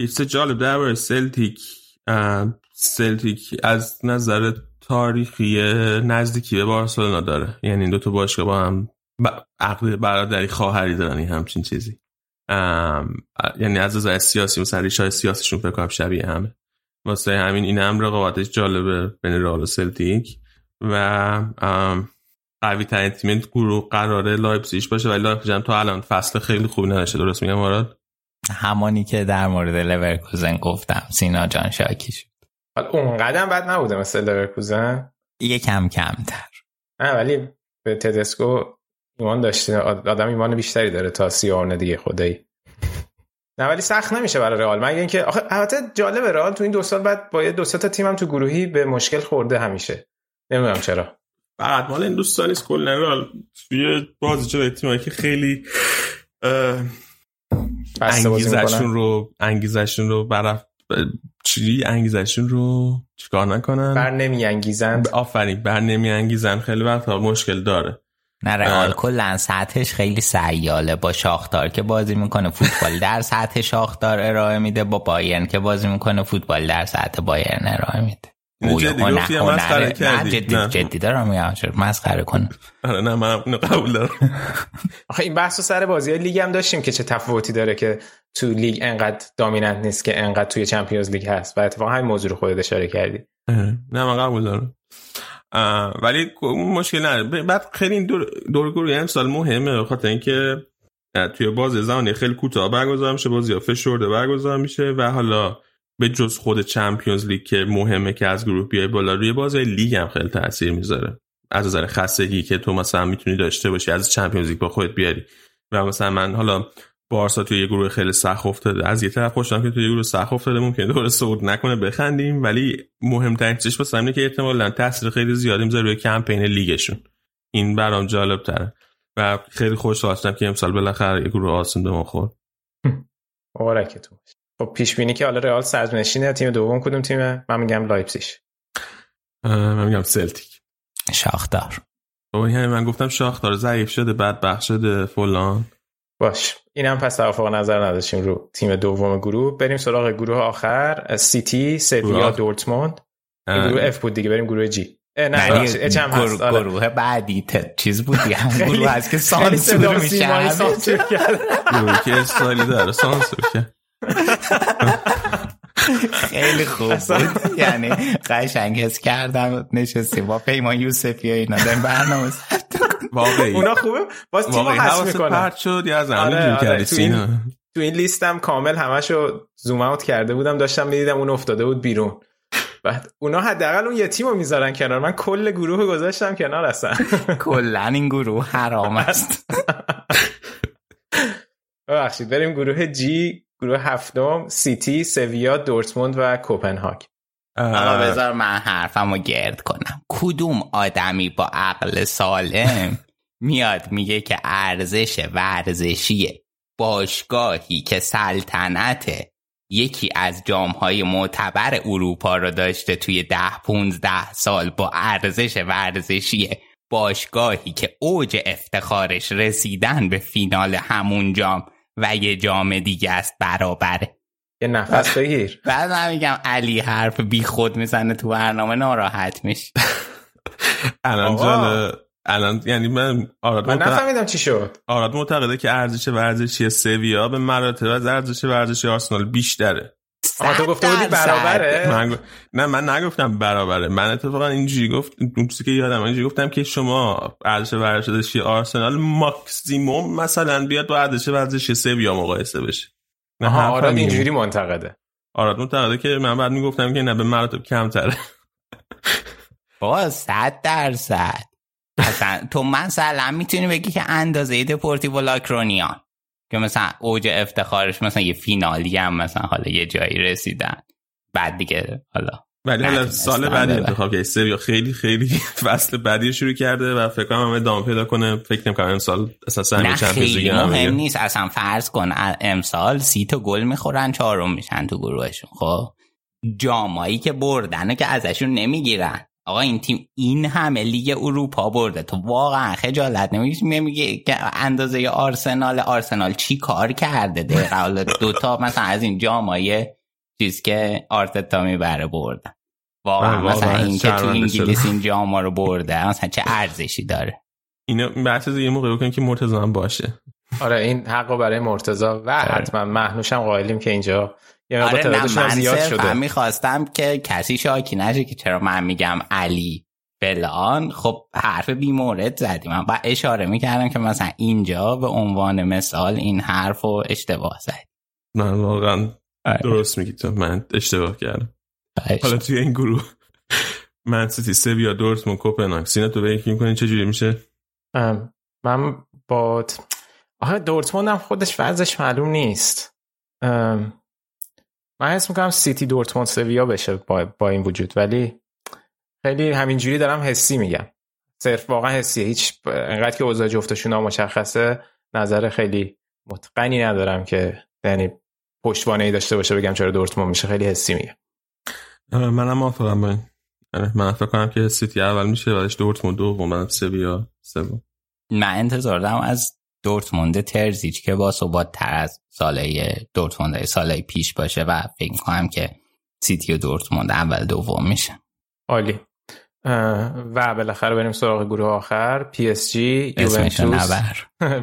ایسته جالب در باره سلتیک، سلتیک از نظر تاریخی نزدیکی به بارسلونا داره، یعنی این دوتا باشگاه با هم عقل برادری خواهری دارن، این همچین چیزی، یعنی از نظر سیاسی مثلا ریشه‌های سیاسیشون فکر کنم شبیه همه، واسه همین این هم رقابتش جالبه بین رئال و سلتیک و قوی ترین تیم گروه قراره لایپزیگ باشه، ولی لایپزیگ هم تا الان فصل خیلی خوبی نداشته، درست میگم آراد؟ همانی که در مورد لورکوزن گفتم سینا جان شاکی شد. حالا اون قدم بد نبوده مثل لورکوزن، یه کمتر نه، ولی به تدسکو ایمان داشتین، آدم ایمان بیشتری داره تا سیارن دیگه خدایی. نه ولی سخت نمیشه برای رئال، مگه اینکه آخه البته جالب رئال تو این دو سال بعد با دو سه تا تیمم تو گروهی به مشکل خورده همیشه، نمیدونم چرا. بعد مال این دوستان نیست، کلا رئال توی بازی تیمایی که خیلی انگیزشون رو چیکار نکنن، بر نمی انگیزن خیلی وقتا مشکل داره. نه رئال کلا سطحش خیلی سیاله، با شاختار که بازی میکنه فوتبال در سطح شاختار ارائه میده، با بایرن که بازی میکنه فوتبال در سطح بایرن ارائه میده. جدی دارم میگم، مسخره کن. آره نه من قبول دارم. آخه این بحثو سر بازی‌های لیگ هم داشتیم که چه تفاوتی داره که تو لیگ انقدر دامیننت نیست که انقدر توی چمپیونز لیگ هست، و اتفاقا همین موضوع رو خودت اشاره کردی. نه من قبول دارم، ولی مشکل نداره. بعد خیلی دور گروهی امسال مهمه، خاطر اینکه توی بازی زمانی خیلی کوتاه برگزار میشه، بازی‌ها فشرده برگزار میشه و حالا به جز خود چمپیونز لیگ که مهمه که از گروه بیای بالا، روی بازی لیگ هم خیلی تاثیر میذاره از نظر خستگی که تو مثلا میتونی داشته باشی از چمپیونز لیگ با خودت بیاری. و مثلا من حالا بارسا توی یه گروه خیلی سخت افتاده، از یه طرف خوشم که توی یه گروه سخت افتاده، ممکنه دوباره صعود نکنه بخندیم، ولی مهمترین چیزش واسه اینه که احتمالاً تاثیر خیلی زیادی میذاره روی کمپین لیگشون. این برام جالب تره و خیلی خوشحال هستم که امسال بالاخره یه گروه آسون به ما خورد. اورکتو و پیش بینی که حالا رئال سرنشینه، تیم دوم کدوم تیمه؟ من میگم لایپزیگ. من میگم سلتیک. شاختار. اوه یعنی من گفتم شاختار ضعیف شده، بدبخت شده، فلان. باش. اینم پس توافق نظر نداشتیم رو تیم دوم گروه. بریم سراغ گروه آخر، سیتی، سویا، دورتموند. گروه اف بود دیگه، بریم گروه جی. گروه بعدی چیز بود دیگه، گروه از که سانسور میشه. گروه که استایلی داره سانسور که خیلی خوب بود، یعنی قشنگ حس کردم نشستیم با پیمان یوسفی و اینا داریم برنامه ثبت کنیم، اونا خوبه باز تیما حس میکنه. پرت شد یا از همه جور کردی سینا؟ تو این لیستم کامل همشو زوم اوت کرده بودم، داشتم میدیدم اون افتاده بود بیرون، بعد اونا حداقل اون یه تیمو میذارن کنار، من کل گروه گذاشتم کنار، اصلا کلا این گروه حرام است. ببخشید بریم گروه جی، گروه هفتم، سیتی، سویا، دورتموند و کوپنهاگ. اما بذار من حرفمو گرد کنم. کدوم آدمی با عقل سالم میاد میگه که ارزش ورزشی باشگاهی که سلطنت یکی از جام‌های معتبر اروپا رو داشته توی 10-15 سال با ارزش ورزشی باشگاهی که اوج افتخارش رسیدن به فینال همون جام و یه جام دیگه است برابره؟ یه نفس بگیر. بعد من میگم علی حرف بی خود میزنه تو برنامه، ناراحت میشه. الان یعنی من نفهمیدم چی شد. آراد معتقده که ارزش ورزشی سویا به مراتب از ارزش ورزشی آرسنال بیشتره. تو گفته بودی برابره؟ نه من نگفتم برابره، من اتفاقا اینجوری گفتم، اون چیزی که یادم اینجوری گفتم که شما ارزش ورزشی آرسنال ماکسیمم مثلا بیاد با ارزش ورزشی سویا مقایسه بشه. نه آراد اینجوری منتقده. آراد منتقده که من بعد میگفتم که نه به مراتب کمتره. بابا 100% مثلا تو مثلا میتونی بگی که اندازه دپورتیو لاکرونیا که مثلا اوج افتخارش مثلا یه فینالی هم مثلا حالا یه جایی رسیدن، بعد دیگه حالا ولی سال بعد انتخاب کرد سر، یا خیلی خیلی فصل بعدی شروع کرده و فکر کنم ادامه پیدا کنه. فکر نمی‌کنم امسال اساسا همین چمپیونز لیگ مهم نیست اصلا. فرض کن امسال 30 تا گل میخورن، چهارم میشن تو گروهشون. خب جامایی که بردن که ازشون نمیگیرن. آقا این تیم این همه لیگ اروپا برده، تو واقعا خجالت نمیگی که اندازه آرسنال چی کار کرده؟ دقیقاً دو تا مثلا از این جامایی چیز که آرتتا میبره بردن. واقعا مثلا این که تو انگلیس این جاما رو برده مثلا چه ارزشی داره؟ اینو بحث یه موقع بکنیم که مرتضی هم باشه. آره این حقو برای مرتضی و حتما مهنوش هم قائلیم که اینجا یه موقع تعدادش زیاد شده. من می‌خواستم که کسی شاکی نشه که چرا من میگم علی فلان. خب حرف بی مورد زدی، من با اشاره میکردم که مثلا اینجا به عنوان مثال این حرفو اشتباه زدی. نه واقعا درست میگی تو، من اشتباه کردم. حالا توی این گروه من سیتی، سویا، دورتموند، کوپنهاگ. سینا تو فکر می‌کنی چه جوری میشه؟ من با آخه دورتموند هم خودش وضعش معلوم نیست. من حس می‌کنم سیتی، دورتموند، سویا بشه با این وجود، ولی خیلی همینجوری دارم حسی میگم. صرف واقعا حسیه، هیچ انقدر که اوضاع جفتشون مشخصه نظر خیلی متقنی ندارم که یعنی پشتوانه‌ای داشته باشه بگم چرا دورتموند میشه. خیلی حسی میگم. منم موافقم. من فکر کنم که سیتی اول میشه، بعدش دورتموند دوم، بعد سویا سوم. من انتظار دارم از دورتموند ترزیچ که با ثبات‌تر از سالهای دورتموند سالهای پیش باشه و فکر می‌کنم که سیتی و دورتموند اول دوم میشه. عالی. و بالاخره بریم سراغ گروه آخر، پی اس جی، یوونتوس،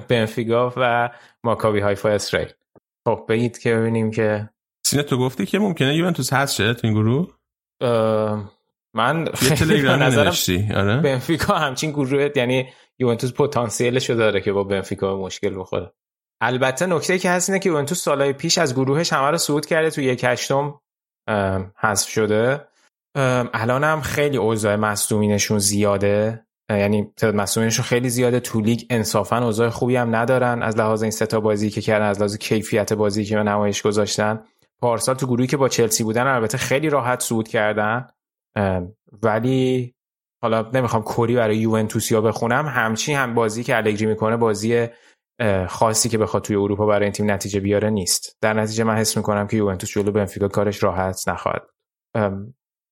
بنفیکا و ماکابی هایفا اسرائیل. خب بگید که ببینیم که سینا تو گفتی که ممکنه یوونتوس هست شده تو این گروه. من یه تلگرام نوشتی. آره بنفیکا همچین گروه، یعنی یوونتوس پتانسیلشو داره که با بنفیکا مشکل بخوره. البته نکته که هست اینه که یوونتوس سالهای پیش از گروهش همه رو صعود کرده، تو 1/8 حذف شده. الان هم خیلی اوضاع مصدومینشون زیاده، یعنی تعداد مصدومینشون خیلی زیاده. تو لیگ انصافا اوضاع خوبی هم ندارن از لحاظ این سه تا بازی که کردن، از لحاظ کیفیت بازی که به نمایش گذاشتن. پارسال تو گروهی که با چلسی بودن البته خیلی راحت صعود کردن، ولی حالا نمیخوام کوری برای یوونتوسیا بخونم. همچین هم بازی که الگری میکنه بازی خاصی که بخواد توی اروپا برای این تیم نتیجه بیاره نیست. در نتیجه من حس میکنم که یوونتوس جلو بنفیکا کارش راحت نخواهد.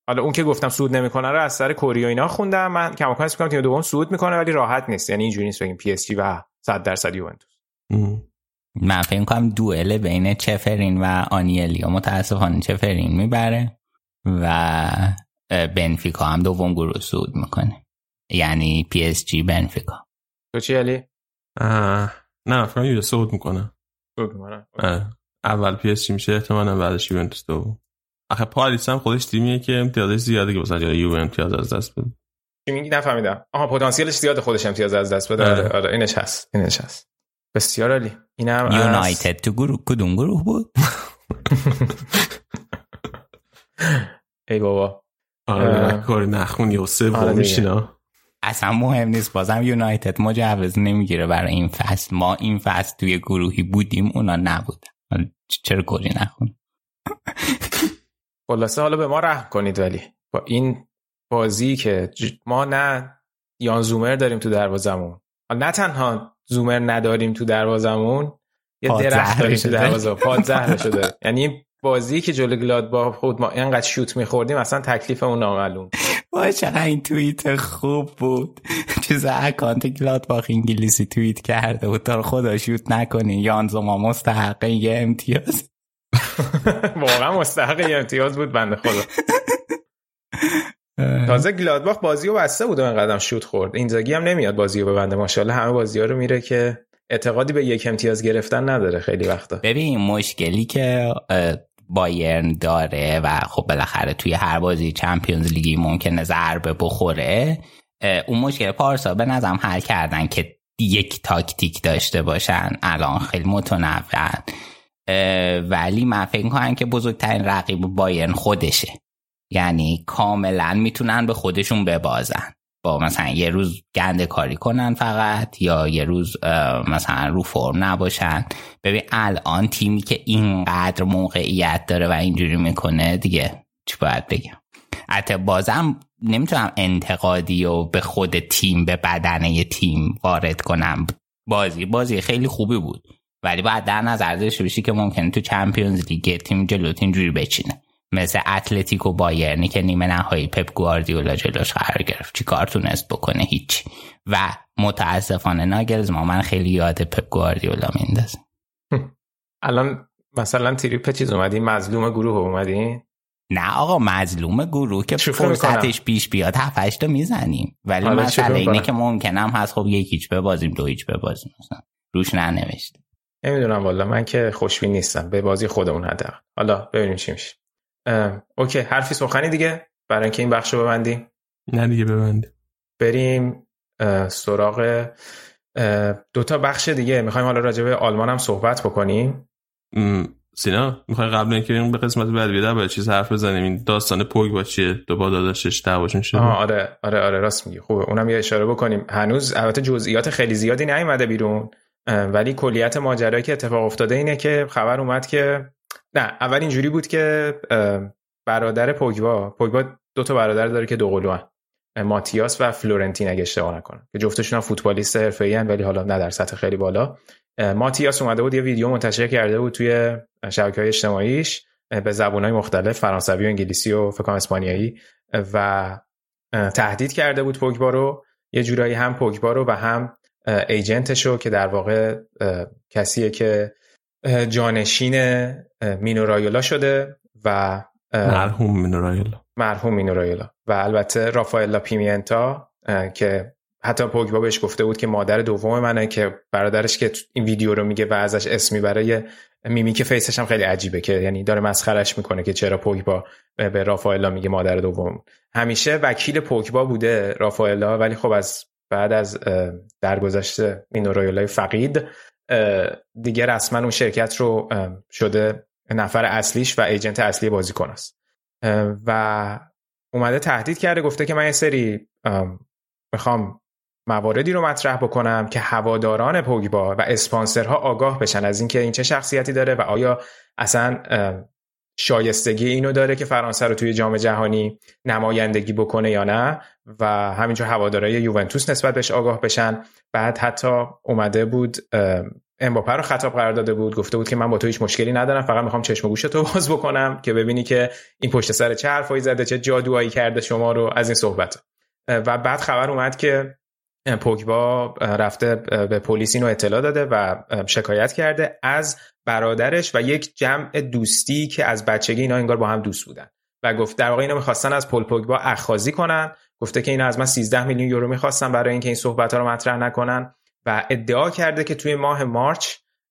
حالا اون که گفتم صعود نمیکنه رو از سر کوری و اینا خوندم. من کماکان حس میکنم تیم دوم صعود میکنه ولی راحت نیست، یعنی اینجوری نیست بگیم پی اس جی و 100% یوونتوس. من فکر می‌کنم دوئل بین چفرین و آنیلیو، متاسفانه چفرین میبره و بنفیکا هم دوم گروه صعود میکنه، یعنی پی اس جی، بنفیکا. تو چی علی؟ نه فکر کنم یوونتوس صعود میکنه. اول پی اس جی میشه احتمالاً، بعدش یوونتوس دوم. آخه پاریس هم خودش تیمیه که امتیازش زیاده، که مثلا یوونتوس امتیاز از دست بده. چی میگی نفهمیدم؟ آها پتانسیلش زیاده، خودش امتیاز از دست بده. آره اینش هست. بسیار عالی. اینم یونایتد تو گروه کدوم گروه بود؟ ای بابا. آره کار نخونی و سوم میشینا. اصلا مهم نیست، بازم یونایتد مجوز نمیگیره برای این فصل. ما این فصل توی گروهی بودیم اونا نبودن. چرا کاری نخون؟ خلاصه حالا به ما رحم کنید، ولی با این بازی که ما نه یان زومر داریم تو دروازمون، نه تنها زومر نداریم تو دروازمون، یه درخت داریم تو دروازه پاد زهره شده. یعنی بازی که جلوی گلادباخ خود ما اینقدر شوت می‌خوردیم اصلا تکلیف اون نامعلوم. واقعا این توییت خوب بود. چیز اکانت گلادباخ انگلیسی توییت کرده بود تا خدا شوت نکنین، یان زوما مستحق یه امتیاز. واقعا مستحق یه امتیاز بود بنده خدا. تازه گلادباخ بازیو بسته بود و انقدرم شوت خورد. اینزاگی هم نمیاد بازیو ببنده، ماشاءالله همه بازی‌ها رو میره که اعتقادی به یک امتیاز گرفتن نداره خیلی وقتا. ببین مشکلی که بایرن داره و خب بالاخره توی هر بازی چمپیونز لیگی ممکنه ضربه بخوره، اون مشکل پارسا به نظرم حل کردن که یک تاکتیک داشته باشن. الان خیلی متنوعن، ولی من فکر می‌کنم که بزرگترین رقیب بایرن خودشه، یعنی کاملا میتونن به خودشون ببازن، با مثلا یه روز گنده کاری کنن فقط، یا یه روز مثلا رو فرم نباشن. ببین الان تیمی که اینقدر موقعیت داره و اینجوری میکنه دیگه چی باید بگم؟ حتی بازم نمیتونم انتقادی و به خود تیم، به بدنه تیم وارد کنم. بازی خیلی خوبی بود، ولی باید در نظر داشته باشی که ممکنه تو چمپیونز لیگ تیم جلوت اینجوری بچینه، مثل اتلتیکو بایرنی که نیمه نهایی پپ گواردیولا جلوش قرار گرفت. چی کار تونست بکنه؟ هیچ. و متاسفانه ناگلزمان من خیلی یاد پپ گواردیولا میندازه. الان مثلا تریپ چیز اومدین، مظلوم گروه اومدین؟ نه آقا، مظلوم گروه که فرصتش پیش بیاد 7-8 تا میزنیم، ولی مسئله اینه که ممکنم هست خب 1-0 ببازیم، 2-0 ببازیم، مثلا روش ننوشته. نمیدونم والله، من که خوشبین نیستم به بازی خودمون حداقل. حالا ببینیم چی میشه. اوکی، حرفی سخنی دیگه برای اینکه این بخشو ببندیم؟ نه دیگه ببندیم، بریم سراغ دوتا بخش دیگه. میخوایم حالا راجع به آلمان هم صحبت بکنیم. سینا میخوای قبل اینکه بریم به قسمت بعدی درباره چیز حرف بزنیم، این داستان پوگبا چیه؟ دوباره داداشش دعواشون شده. آره راست میگی، خوبه اونم یه اشاره بکنیم. هنوز البته جزئیات خیلی زیادی نیومده بیرون، ولی کلیت ماجرایی که اتفاق افتاده اینه که خبر اومد که نه، اول اینجوری بود که برادر پوگبا دو تا برادر داره که دوقلوان، ماتیاس و فلورنتین اگه اشتباه نکنم، که جفتشون هم فوتبالیست حرفه‌ای ان، ولی حالا نه در سطح خیلی بالا. ماتیاس اومده بود یه ویدیو منتشر کرده بود توی شبکه‌های اجتماعیش به زبان‌های مختلف، فرانسوی و انگلیسی و فکر کنم اسپانیایی، و تهدید کرده بود پوگبا رو یه جورایی، هم پوگبا رو و هم ایجنتش رو، که در واقع کسیه که جانشین مینو رایولا شده و مرحوم مینو رایولا و البته رافائلا پیمینتا، که حتی پوگبا بهش گفته بود که مادر دوم منه، که برادرش که این ویدیو رو میگه و ازش اسمی برای میمی که فیسش هم خیلی عجیبه، که یعنی داره مسخرهش میکنه که چرا پوگبا به رافائلا میگه مادر دوم. همیشه وکیل پوگبا بوده رافائلا، ولی خب از بعد از درگذشت مینو رایولای فقید دیگه رسما اون شرکت رو شده نفر اصلیش و ایجنت اصلی بازیکن است، و اومده تهدید کرده، گفته که من یه سری میخوام مواردی رو مطرح بکنم که هواداران پوگبا و اسپانسرها آگاه بشن از اینکه این چه شخصیتی داره و آیا اصلا شایستگی اینو داره که فرانسه رو توی جام جهانی نمایندگی بکنه یا نه، و همینجور هوادارای یوونتوس نسبت بهش آگاه بشن. بعد حتی اومده بود امباپه رو خطاب قرار داده بود، گفته بود که من با تو هیچ مشکلی ندارم، فقط میخوام چشم و گوش تو باز بکنم که ببینی که این پشت سر چه حرفایی زده، چه جادویی کرده شما رو، از این صحبت. و بعد خبر اومد که پوگبا رفته به پلیس اینو اطلاع داده و شکایت کرده از برادرش و یک جمع دوستی که از بچگی اینا انگار با هم دوست بودن، و گفت در واقع اینا می‌خواستن از پل پوگبا اخاذی کنن. گفته که اینا از من 13 میلیون یورو می‌خواستن برای اینکه این صحبت‌ها رو مطرح نکنن، و ادعا کرده که توی ماه مارچ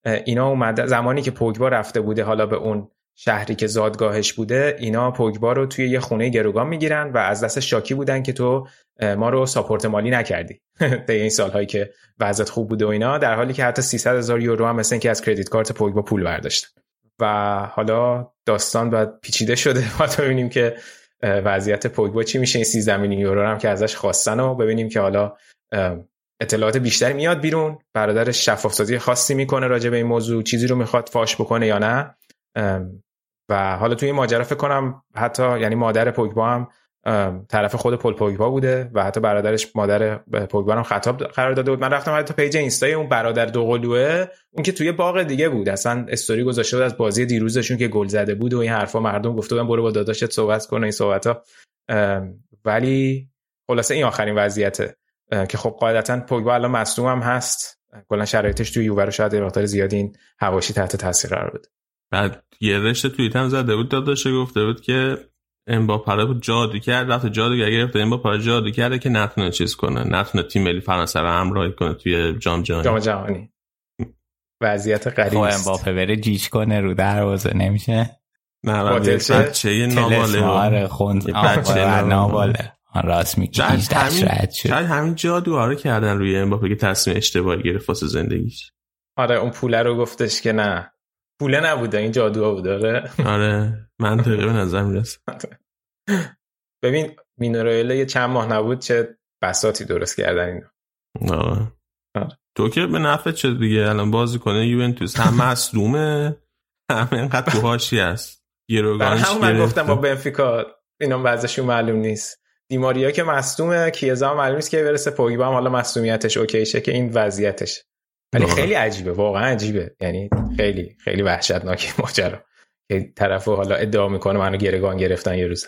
اینا اومده، زمانی که پوگبا رفته بوده حالا به اون شهری که زادگاهش بوده، اینا پوگبا رو توی یه خونه گروگان میگیرن و از دست شاکی بودن که تو ما رو ساپورت مالی نکردی در این سالهایی که وضعیت خوب بوده و اینا، در حالی که حتی 300,000 یورو هم مثلا که از کردیت کارت پوگبا پول برداشتن. و حالا داستان بعد پیچیده شده، ما ببینیم که وضعیت پوگبا چی میشه، این 13 میلیون یورو هم که ازش خواستن و ببینیم که حالا اطلاعات بیشتری میاد بیرون، برادرش شفافسازی خاصی میکنه راجع به این موضوع، چیزی رو میخواد فاش بکنه یا نه. و حالا توی این ماجرا فکر کنم حتی یعنی مادر پوگبا هم طرف خود پل پوگبا بوده و حتی برادرش مادر پوگبا هم خطاب قرار داده بود. من رفتم حتی پیج اینستای اون برادر دوقلوه، اون که توی باغ دیگه بود، اصلا استوری گذاشته بود از بازی دیروزشون که گل زده بود و این حرفا، مردم گفته بودن برو با داداشت صحبت کن و این صحبت‌ها. ولی خلاصه این آخرین وضعیته که خب قاعدتاً پوگبا الان مصدوم هم هست، کلا شرایطش توی یووه رو شاید مقدار زیادی این حواشی تحت تاثیر قرار بده. بعد یه رشته توییت هم زده بود، داداشه گفته بود که امباپه رو جادو کرد، رفت جادوگر گرفت، امباپه رو جادو کرده که نتونه چیز کنه، نتونه تیم ملی فرانسه رو همراهی کنه توی جام جهانی. وضعیت غریبه. امباپه بره گیج کنه رو دروازه نمیشه. نه بچه‌ی ناباله. آره خوند. بچه‌ی ناباله. راست میگی. شاید همین جادوها رو کردن روی امباپه که تصمیم اشتباهی گرفت واسه زندگیش. آره اون پوله رو گفتش که نه. پوله نبوده، این جادوها بود. آره منطقی به نظر میرسه. ببین مینورایله یه چند ماه نبود چه بساتی درست کردن اینا. آره تو که به نفعت شد دیگه، الان بازی کنه یوونتوس هم مصدومه، هم اینقدر تو هاشی هست. گروگانش گرفت. من گفتم با بنفیکا اینا وضعشون معلوم نیست. دیماریا که مصدومه، کیزا معلوم نیست که برسه، پوگبا هم حالا مصدومیتش اوکیشه که این وضعیتش. ولی خیلی عجیبه، واقعا عجیبه، یعنی خیلی خیلی وحشتناک ماجرا که طرفو حالا ادعا میکنه منو گرگان گرفتن یه روز.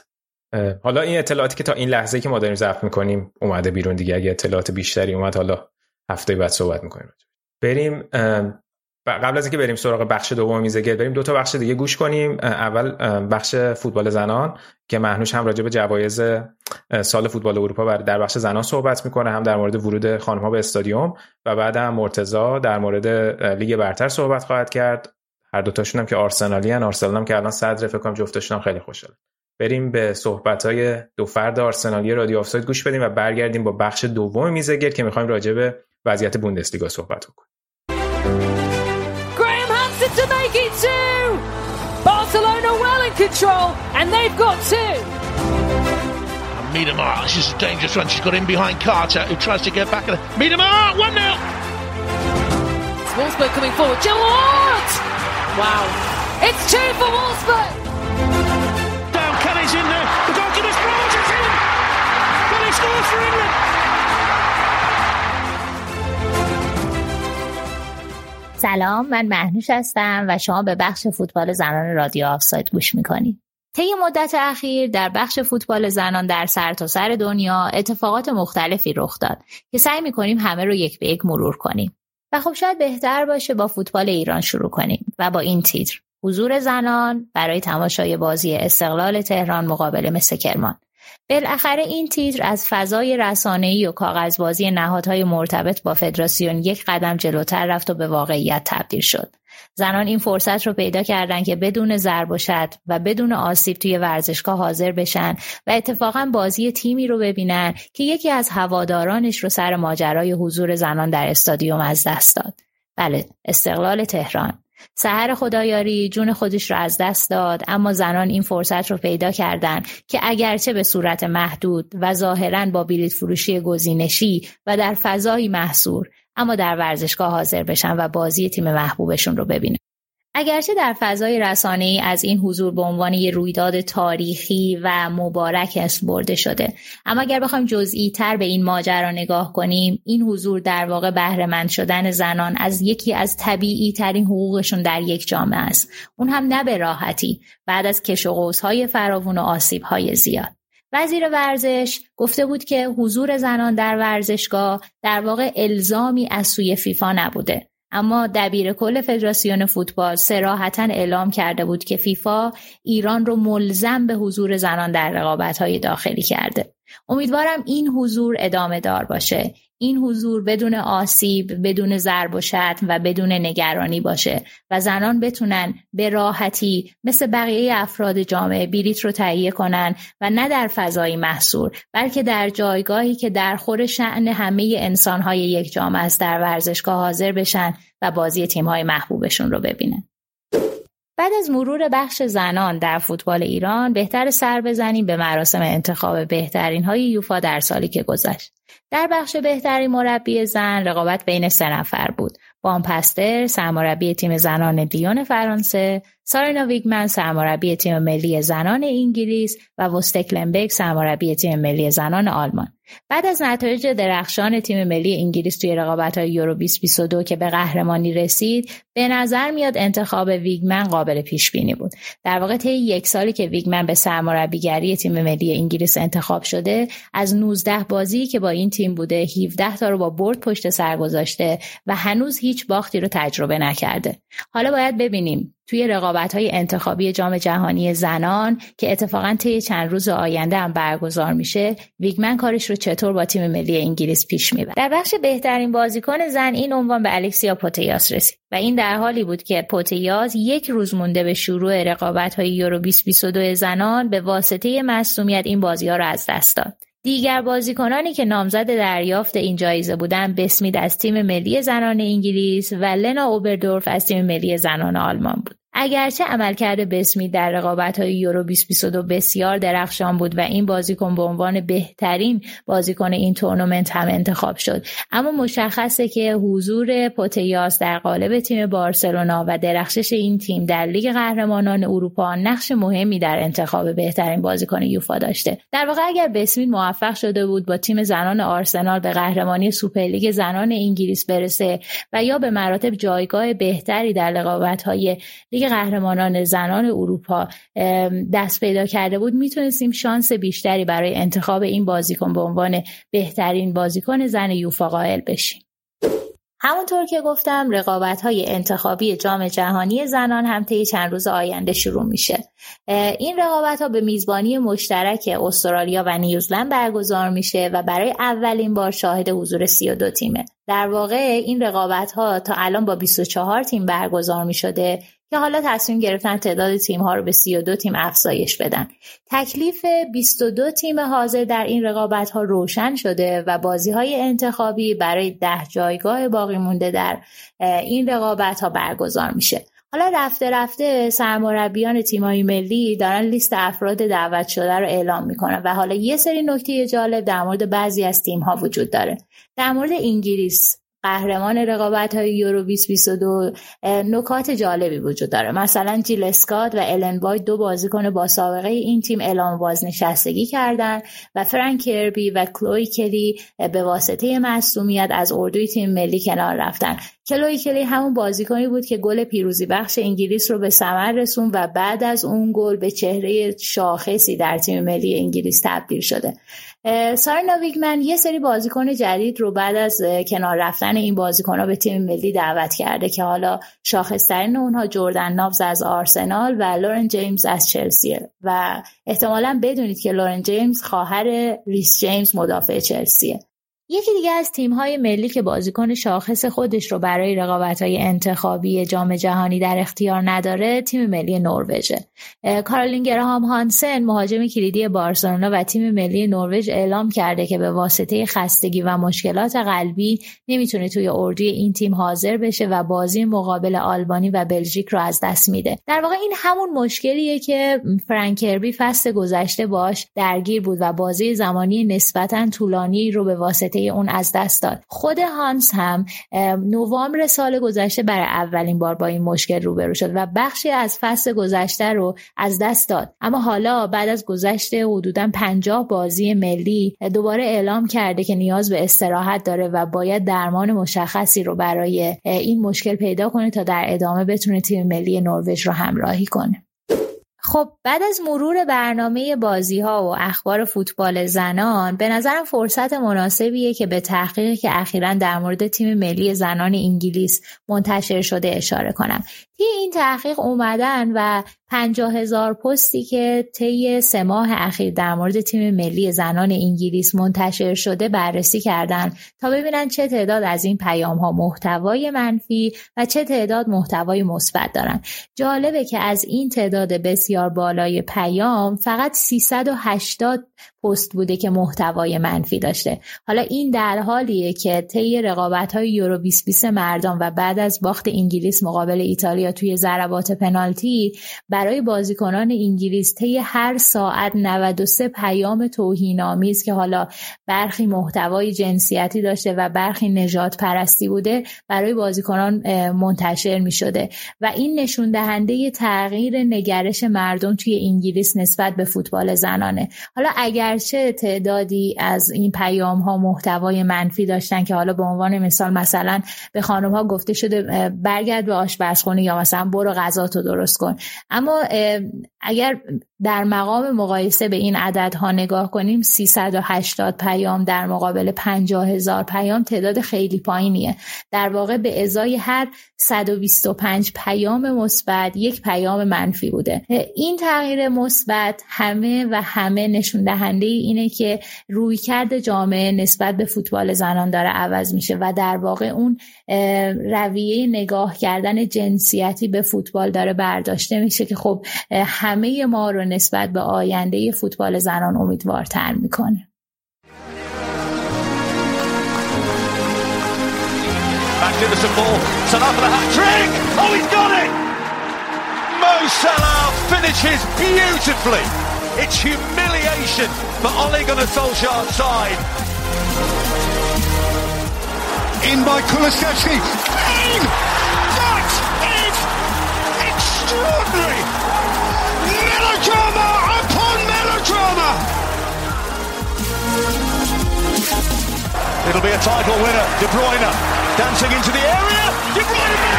حالا این اطلاعاتی که تا این لحظه که ما داریم ضبط میکنیم اومده بیرون دیگه، اگه اطلاعات بیشتری اومد حالا هفته بعد صحبت میکنیم. بریم قبل از اینکه بریم سراغ بخش دوم میز گرد، بریم دو تا بخش دیگه گوش کنیم. اول بخش فوتبال زنان که مهنوش هم راجع به جوایز سال فوتبال اروپا در بخش زنان صحبت میکنه، هم در مورد ورود خانم‌ها به استادیوم، و بعد هم مرتضی در مورد لیگ برتر صحبت خواهد کرد. هر دو تاشون هم که آرسنالیان، آرسنال هم که الان صدر، فکر کنم جفتشون هم خیلی خوشحالن. بریم به صحبت‌های دو فرد آرسنالی رادیو آفساید گوش بدیم و برگردیم با بخش دوم میز گرد که می‌خوایم راجع به وضعیت بوندسلیگا صحبت کنیم. To make it two. Barcelona well in control and they've got two. Miedemar, this is a dangerous run. She's got in behind Carter who tries to get back at her. Miedemar, 1-0. It's Wolfsburg coming forward. Giroud! Wow. It's two for Wolfsburg. Down, Kelly's in there. The goalkeeper's brought it in. Kelly scores for England. سلام، من مهنوش هستم و شما به بخش فوتبال زنان رادیو آفساید گوش میکنید. طی مدت اخیر در بخش فوتبال زنان در سرتاسر دنیا اتفاقات مختلفی رخ داد که سعی میکنیم همه رو یک به یک مرور کنیم. و خب شاید بهتر باشه با فوتبال ایران شروع کنیم و با این تیتر: حضور زنان برای تماشای بازی استقلال تهران مقابل مس کرمان. بالاخره این تیتر از فضای رسانه‌ای و کاغذبازی نهادهای مرتبط با فدراسیون یک قدم جلوتر رفت و به واقعیت تبدیل شد. زنان این فرصت رو پیدا کردن که بدون ضرب و شتم و بدون آسیب توی ورزشگاه حاضر بشن و اتفاقا بازی تیمی رو ببینن که یکی از هوادارانش رو سر ماجرای حضور زنان در استادیوم از دست داد. بله، استقلال تهران. سحر خدایاری جون خودش رو از دست داد، اما زنان این فرصت رو پیدا کردن که اگرچه به صورت محدود و ظاهراً با بلیط فروشی گزینشی و در فضایی محصور، اما در ورزشگاه حاضر بشن و بازی تیم محبوبشون رو ببینن. اگرچه در فضای رسانه‌ای از این حضور به عنوان یه رویداد تاریخی و مبارک اسم برده شده، اما اگر بخوایم جزئی‌تر به این ماجرا نگاه کنیم، این حضور در واقع بهره‌مند شدن زنان از یکی از طبیعی‌ترین حقوقشون در یک جامعه است، اون هم نه به راحتی، بعد از کش و قوس‌های فراوون و آسیب‌های زیاد. وزیر ورزش گفته بود که حضور زنان در ورزشگاه در واقع الزامی از سوی فیفا نبوده، اما دبیر کل فدراسیون فوتبال صراحتاً اعلام کرده بود که فیفا ایران رو ملزم به حضور زنان در رقابت‌های داخلی کرده. امیدوارم این حضور ادامه دار باشه. این حضور بدون آسیب، بدون ضرب و شتم و بدون نگرانی باشه و زنان بتونن به راحتی مثل بقیه افراد جامعه بلیط رو تهیه کنن و نه در فضایی محصور، بلکه در جایگاهی که در خور شأن همه انسان‌های یک جامعه است در ورزشگاه حاضر بشن و بازی تیم‌های محبوبشون رو ببینن. بعد از مرور بخش زنان در فوتبال ایران، بهتر سر بزنیم به مراسم انتخاب بهترین های یوفا در سالی که گذشت. در بخش بهترین مربی زن رقابت بین 3 نفر بود. وان پستر سرمربی تیم زنان لیون فرانسه، سارینا ویگمن سرمربی تیم ملی زنان انگلیس و وستکلنبک سرمربی تیم ملی زنان آلمان. بعد از نتایج درخشان تیم ملی انگلیس توی رقابت‌های یورو 2022 که به قهرمانی رسید، به نظر میاد انتخاب ویگمن قابل پیش‌بینی بود. در واقع طی یک سالی که ویگمن به سرمربیگری تیم ملی انگلیس انتخاب شده، از 19 بازی که با این تیم بوده، 17 تا رو با برد پشت سر گذاشته و هنوز هیچ باختی رو تجربه نکرده. حالا باید ببینیم توی رقابت‌های انتخابی جام جهانی زنان که اتفاقاً طی چند روز آینده هم برگزار میشه، ویگمن کارش رو چطور با تیم ملی انگلیس پیش میبره. در بخش بهترین بازیکن زن این عنوان به الکسیا پوتیاس رسید و این در حالی بود که پوتیاس یک روز مونده به شروع رقابت‌های یورو 2022 زنان به واسطه مصونیت این بازی‌ها رو از دست داد. دیگر بازیکنانی که نامزد دریافت این جایزه بودند، بسمید از تیم ملی زنان انگلیس و لنا اوبردورف از تیم ملی زنان آلمان بود. اگرچه عملکرد بسمی در رقابت‌های یورو 2022 بسیار درخشان بود و این بازیکن به عنوان بهترین بازیکن این تورنمنت هم انتخاب شد، اما مشخصه که حضور پوتیاس در قالب تیم بارسلونا و درخشش این تیم در لیگ قهرمانان اروپا نقش مهمی در انتخاب بهترین بازیکن یوفا داشته. در واقع اگر بسمی موفق شده بود با تیم زنان آرسنال به قهرمانی سوپرلیگ زنان انگلیس برسه و یا به مراتب جایگاه بهتری در رقابت‌های لیگ قهرمانان زنان اروپا دست پیدا کرده بود، میتونستیم شانس بیشتری برای انتخاب این بازیکن به عنوان بهترین بازیکن زن یوفا قائل بشیم. همونطور که گفتم رقابت‌های انتخابی جام جهانی زنان هم طی چند روز آینده شروع میشه. این رقابت‌ها به میزبانی مشترک استرالیا و نیوزلند برگزار میشه و برای اولین بار شاهد حضور 32 تیمه. در واقع این رقابت‌ها تا الان با 24 تیم برگزار می‌شده که حالا تصمیم گرفتن تعداد تیم‌ها رو به 32 تیم افزایش بدن. تکلیف 22 تیم حاضر در این رقابت‌ها روشن شده و بازی‌های انتخابی برای 10 جایگاه باقی مونده در این رقابت‌ها برگزار میشه. حالا رفته رفته سرمربیان تیم‌های ملی دارن لیست افراد دعوت شده رو اعلام میکنن و حالا یه سری نکته جالب در مورد بعضی از تیم‌ها وجود داره. در مورد انگلیس، قهرمان رقابت‌های یورو 2022، نکات جالبی وجود داره. مثلا جیل اسکات و الن واید، دو بازیکن با سابقه این تیم، اعلام بازنشستگی کردن و فرانک کربی و کلوی کلی به واسطه معصومیت از اردوی تیم ملی کنار رفتن. کلوی کلی همون بازیکنی بود که گل پیروزی بخش انگلیس رو به ثمر رسوند و بعد از اون گل به چهره شاخصی در تیم ملی انگلیس تبدیل شده. سارنا ویگمن یه سری بازیکن جدید رو بعد از کنار رفتن این بازیکن‌ها به تیم ملی دعوت کرده که حالا شاخص‌ترین اونها جردن نابز از آرسنال و لورن جیمز از چلسیه و احتمالاً بدونید که لورن جیمز خواهر ریس جیمز مدافع چلسیه. یکی دیگه از تیم‌های ملی که بازیکن شاخص خودش رو برای رقابت‌های انتخابی جام جهانی در اختیار نداره، تیم ملی نروژ. کارولین گراهام هانسن، مهاجم کلیدی بارسلونا و تیم ملی نروژ، اعلام کرده که به واسطه خستگی و مشکلات قلبی نمیتونه توی اردوی این تیم حاضر بشه و بازی مقابل آلبانی و بلژیک رو از دست میده. در واقع این همون مشکلیه که فرانک کربی فصل گذشته باهاش درگیر بود و بازی زمانی نسبتاً طولانی رو به واسطه اون از دست داد. خود هانس هم نوامبر سال گذشته برای اولین بار با این مشکل روبرو شد و بخشی از فصل گذشته رو از دست داد، اما حالا بعد از گذشت حدوداً 50 بازی ملی دوباره اعلام کرده که نیاز به استراحت داره و باید درمان مشخصی رو برای این مشکل پیدا کنه تا در ادامه بتونه تیم ملی نروژ رو همراهی کنه. خب بعد از مرور برنامه بازی‌ها و اخبار فوتبال زنان، به نظرم فرصت مناسبیه که به تحقیقی که اخیراً در مورد تیم ملی زنان انگلیس منتشر شده اشاره کنم. توی این تحقیق اومدن و 50,000 پستی که طی 3 ماه اخیر در مورد تیم ملی زنان انگلیس منتشر شده بررسی کردن تا ببینن چه تعداد از این پیام‌ها محتوای منفی و چه تعداد محتوای مثبت دارن. جالبه که از این تعداد بسیار بالای پیام فقط 380 پست بوده که محتوای منفی داشته. حالا این در حالیه که طی رقابت‌های یورو 2020 مردان و بعد از باخت انگلیس مقابل ایتالیا توی ضربات پنالتی، برای بازیکنان انگلیس طی هر ساعت 93 پیام توهین‌آمیز که حالا برخی محتوای جنسیتی داشته و برخی نژاد پرستی بوده، برای بازیکنان منتشر می‌شده و این نشون دهنده تغییر نگرش مردم توی انگلیس نسبت به فوتبال زنانه. حالا اگرچه تعدادی از این پیام‌ها محتوای منفی داشتن که حالا به عنوان مثال مثلا به خانم‌ها گفته شده برگرد به آشپزخونه یا مثلا برو غذاتو درست کن، اما اگر در مقام مقایسه به این عددها نگاه کنیم، 380 پیام در مقابل 50,000 پیام تعداد خیلی پایینیه. در واقع به ازای هر 125 پیام مثبت یک پیام منفی بوده. این تغییر مثبت همه نشون دهنده اینه که رویکرد جامعه نسبت به فوتبال زنان داره عوض میشه و در واقع اون رویه نگاه کردن جنسیتی به فوتبال داره برداشته میشه که خب همه ما رو نسبت به آینده فوتبال زنان امیدوارتر میکنه. Salah finishes beautifully. It's humiliation for Ole Gunnar Solskjaer's side. In by Kulusevski. Bane! That is extraordinary. Melodrama upon melodrama. It'll be a title winner. De Bruyne dancing into the area. De Bruyne!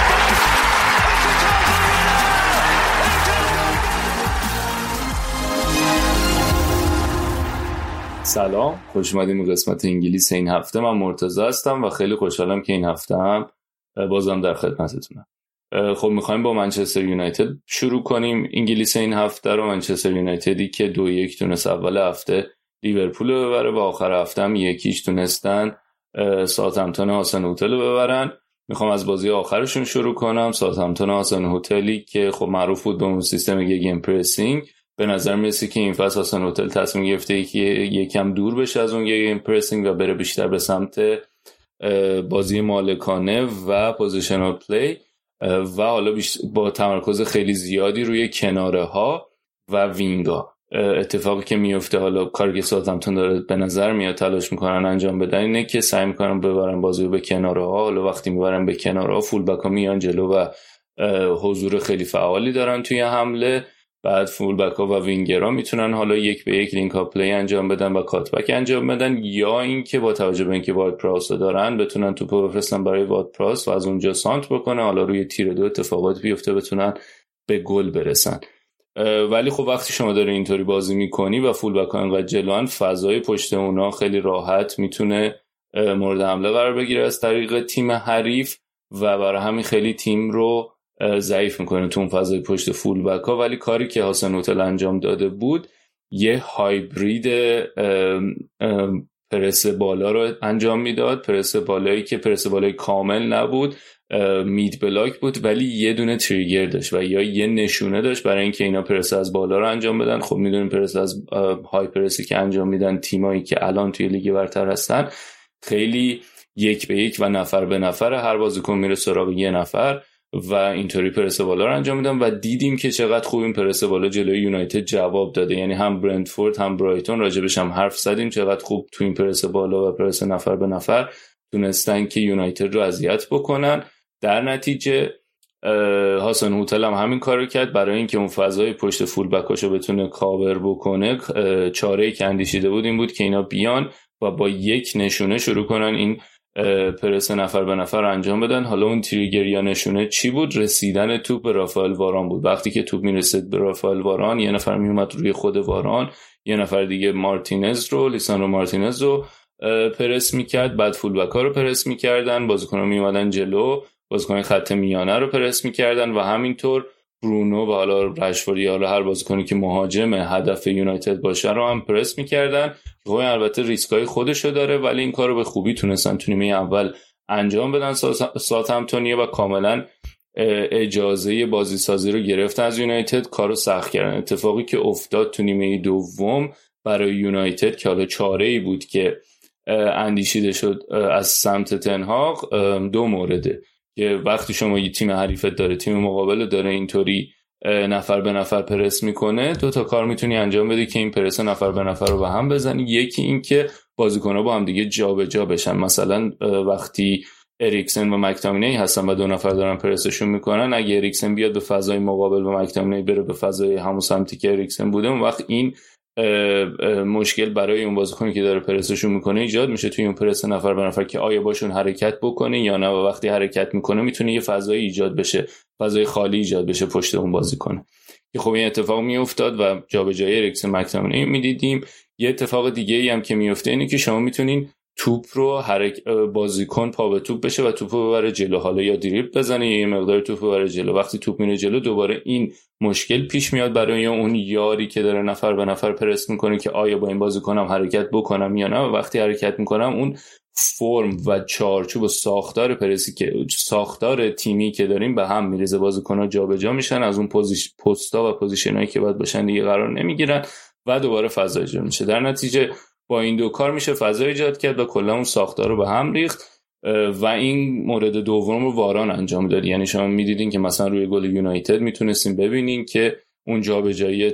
سلام، خوش اومدین به قسمت انگلیس این هفته. من مرتضی هستم و خیلی خوشحالم که این هفته هم بازم در خدمتتونم. خب می‌خوایم با منچستر یونایتد شروع کنیم انگلیس این هفته رو. منچستر یونایتدی که 2-1 تونست اول هفته لیورپول رو ببره و آخر هفته هم 1-1 تونستن ساوثهمپتون هاسن هتل رو ببرن. میخوام از بازی آخرشون شروع کنم. ساوثهمپتون هاسن هتلی که خب معروف بود به اون سیستم گیم پرسینگ، به نظر میرسه که این فصل هاسن هتل تصمیم گرفته که یکم دور بشه از اون گیم پرسینگ و بره بیشتر به سمت بازی مالکانه و پوزیشنال پلی و حالا با تمرکز خیلی زیادی روی کناره ها و وینگا. اتفاقی که میفته، حالا کاری که ساوثهمپتون داره به نظر میاد تلاش میکنن انجام بدن اینه که سعی میکنن ببرن بازی رو به کناره ها. حالا وقتی میبرن به کناره ها، فول بک ها میان جلو و حضور خیلی فعالی دارن توی حمله. بعد فول بک ها و وینگر ها میتونن حالا یک به یک لینک اپ پلی انجام بدن و کات بک انجام بدن، یا اینکه با توجه به اینکه وایت پراس دارن بتونن توپو بفرستن برای وایت پراس و از اونجا سانت بکنه، حالا روی تیر دو اتفاقات بیفته بتونن به گل برسن. ولی خب وقتی شما داری اینطوری بازی میکنی و فول بک ها اینقدر جلوان، فضای پشت اونا خیلی راحت میتونه مورد حمله قرار بگیره از طریق تیم حریف و برای همین خیلی تیم رو ضعیف میکنه تو اون فضای پشت فول بک ها. ولی کاری که هاسن هتل انجام داده بود یه هایبرید پرس بالا رو انجام میداد. پرس بالایی کامل نبود، مید بلاک بود ولی یه دونه تریگر داشت و یا یه نشونه داشت برای اینکه اینا پرس از بالا رو انجام بدن. خب میدونیم پرس از های پرسی که انجام میدن تیمایی که الان توی لیگ برتر هستن خیلی یک به یک و نفر به نفر، هر بازیکن میره سراغ یه نفر و اینطوری پرسه بالا رو انجام میدم و دیدیم که چقدر خوب این پرسه بالا جلوی یونایتد جواب داده. یعنی هم برنتفورد هم برایتون راجبش هم حرف زدیم چقدر خوب تو این پرسه بالا و پرسه نفر به نفر تونستن که یونایتد رو اذیت بکنن. در نتیجه هاسن هتل هم همین کارو کرد برای اینکه اون فضای پشت فول بکاشو بتونه کاور بکنه. چاره‌ای که اندیشیده بود این بود که اینا بیان و با یک نشونه شروع کنن این پرس نفر به نفر انجام بدن. حالا اون تریگر یا نشونه چی بود؟ رسیدن توپ به رافائل واران بود. وقتی که توپ میرسید به رافائل واران، یه نفر میومد روی خود واران، یه نفر دیگه لیساندرو مارتینز رو پرس میکرد، بعد فول بک ها رو پرس میکردن، بازیکن ها میومدن جلو، بازیکن خط میانه رو پرس میکردن و همینطور برونو و حالا رشفورد یا هر بازیکنی که مهاجم هدف یونایتد باشه رو هم پرس می‌کردن. خب البته ریسکای خودشو داره ولی این کارو به خوبی تونستن تو نیمه اول انجام بدن ساوثهمپتونیه و کاملا اجازه بازی سازی رو گرفت از یونایتد، کارو سخت کردن. اتفاقی که افتاد تو نیمه دوم برای یونایتد که حالا چاره‌ای بود که اندیشیده شد از سمت تنهاق، دو مورده که وقتی شما یه تیم حریفت داره، تیم مقابل داره اینطوری نفر به نفر پرس میکنه، دو تا کار میتونی انجام بدی که این پرس نفر به نفر رو به هم بزنی. یکی این که بازیکن‌ها با هم دیگه جابجا بشن. مثلا وقتی اریکسن و مک‌تامینی هستن و دو نفر دارن پرسشون میکنن، اگه اریکسن بیاد به فضای مقابل و مک‌تامینی بره به فضای همون سمتی که اریکسن بوده، اون وقت این مشکل برای اون بازیکنی که داره پرسشون میکنه ایجاد میشه توی اون پرس نفر به نفر که آیا باشون حرکت بکنه یا نه. و وقتی حرکت میکنه میتونه یه فضای ایجاد بشه، فضای خالی ایجاد بشه پشت اون بازیکنه. خب این اتفاق میافتاد و جابجایی اریکسن مک‌تامینی میدیدیم. یه اتفاق دیگه ای هم که میفته اینه که شما میتونین توپ رو بازیکن پا به توپ بشه و توپو ببره جلو، حالا یا دریبل بزنه یا یه مقدار توپو ببره جلو. وقتی توپ میره جلو دوباره این مشکل پیش میاد برای اون یاری که داره نفر به نفر پرس میکنه که آیا با این بازیکنم حرکت بکنم یا نه. و وقتی حرکت میکنم اون فرم و چارچوب و ساختار پرسی که ساختار تیمی که داریم به هم میریزه، بازیکن‌ها جابجا میشن، از اون پستا و پوزیشنایی که باید باشن دیگه قرار نمیگیرن و دوباره فضا ایجاد میشه. در نتیجه با این دو کار میشه فضا ایجاد کرد و کلا اون ساختار رو به هم ریخت و این مورد دوم رو واران انجام داد. یعنی شما میدیدین که مثلا روی گل یونایتد میتونستین ببینین که اون جابجایی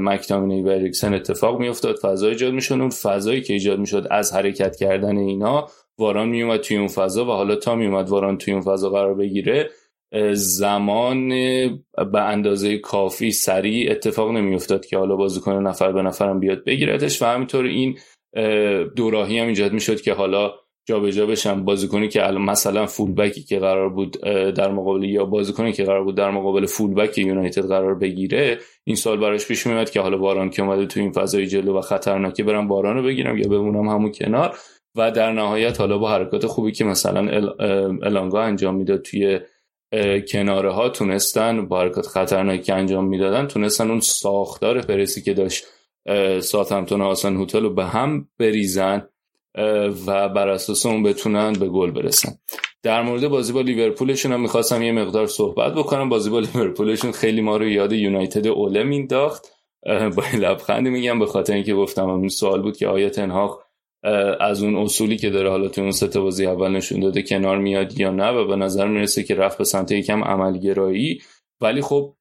مک‌تامینی و اریکسن اتفاق میافتاد، فضا ایجاد میشد، اون فضایی که ایجاد میشد از حرکت کردن اینا واران میومد توی اون فضا و حالا تا میومد واران توی اون فضا قرار بگیره زمان به اندازه کافی سریع اتفاق نمیافتاد که حالا بازیکن نفر به نفرم بیاد بگیرتش و همینطور این دوراهی هم ایجاد میشد که حالا جابجا بشن بازیکنی که مثلا فولبکی که قرار بود در مقابل یا بازیکنی که قرار بود در مقابل فولبک یونایتد قرار بگیره این سال براش پیش میاد که حالا واران که اومده تو این فضای جلو و خطرناکه برام واران رو بگیرم یا بمونم همون کنار و در نهایت حالا با حرکات خوبی که مثلا الانگا انجام میداد توی کناره ها تونستن با حرکات خطرناکی که انجام میدادن تونستن اون ساختار پرسی که داشت ساوثهمپتون آسان هتل رو به هم بریزن و بر اساس اون بتونن به گل برسن. در مورد بازی با لیورپولشون هم میخواستم یه مقدار صحبت بکنم. بازی با لیورپولشون خیلی ما رو یاد یونایتد اوله مینداخت، با لبخند میگم، به خاطر اینکه گفتم اون سوال بود که آیا تنهاخ از اون اصولی که داره حالا تو اون سه تا بازی اول نشون داده کنار میاد یا نه، و به نظر میرسه که رفت به سمت یکم عملگرایی. ولی خب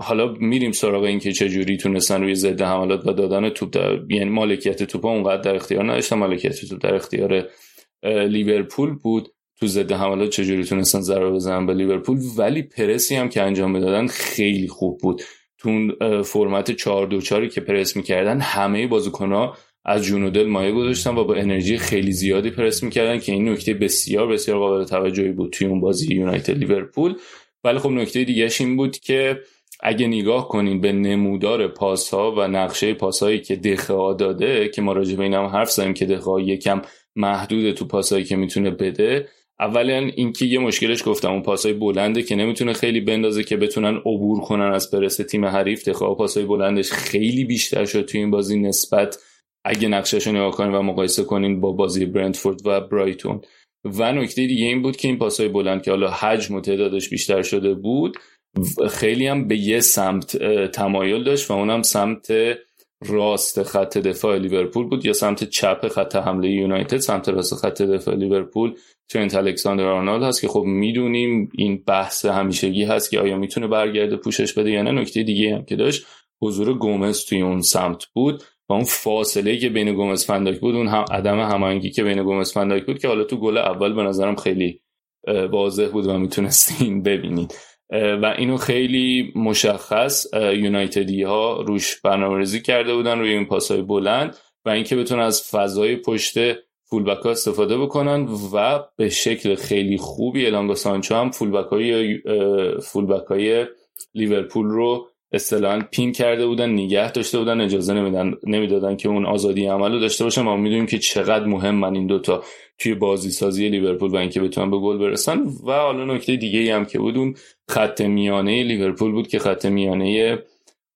حالا میریم سراغ این که چجوری تونستن روی ضد حملات و دادن توپ یعنی مالکیت توپ اونقدر در اختیار نداشتن، مالکیت توپ در اختیار لیورپول بود، تو ضد حملات چجوری تونستن ضربه بزنن به لیورپول. ولی پرسی هم که انجام میدادن خیلی خوب بود. تو فرمت 4-2-4 که پرس میکردن همه بازیکن‌ها از جون و دل مایه گذاشتن و با انرژی خیلی زیادی پرس میکردن که این نکته بسیار بسیار قابل توجهی بود توی اون بازی یونایتد لیورپول. ولی خب نکته دیگه‌ش این بود که اگه نگاه کنین به نمودار پاس‌ها و نقشه پاس‌هایی که دخا داده، که ما راجع به اینم حرف زدیم که دخا یکم محدوده تو پاس‌هایی که میتونه بده. اولا اینکه یه مشکلش گفتم اون پاس‌های بلنده که نمیتونه خیلی بندازه که بتونن عبور کنن از پرس تیم حریف. دخا پاس‌های بلندش خیلی بیشتر شد توی این بازی نسبت اگه نقشه‌شو نگاه کنین و مقایسه کنین با بازی برنتفورد و برایتون. و نکته دیگه این بود که این پاس‌های بلند که حالا حجم و تعدادش بیشتر شده بود خیلی هم به یه سمت تمایل داشت و اونم سمت راست خط دفاع لیورپول بود یا سمت چپ خط حمله یونایتد. سمت راست خط دفاع لیورپول ترنت الکساندر آرنولد هست که خب میدونیم این بحث همیشگی هست که آیا میتونه برگرده پوشش بده یا نه. نکته دیگه هم که داشت حضور گومز توی اون سمت بود و اون فاصله که بین گومز فنداک بود، اون هم عدم هماهنگی که بین گومز فنداک بود که حالا تو گل اول به نظرم خیلی واضح بود و میتونستین ببینید و اینو خیلی مشخص یونایتدی ها روش برنامه‌ریزی کرده بودن روی این پاس‌های بلند و اینکه بتونن از فضای پشت فولبک‌ها استفاده بکنن و به شکل خیلی خوبی الانگا سانچو هم فولبک‌های لیورپول رو اصطلاحاً پین کرده بودن، نگه داشته بودن، اجازه نمیدادن که اون آزادی عمل رو داشته باشن. ما میدونیم که چقدر مهمن این دوتا توی بازی سازی لیورپول و اینکه بتونن به گل برسن. و حالا نکته دیگه ای هم که بود اون خط میانه لیورپول بود که خط میانه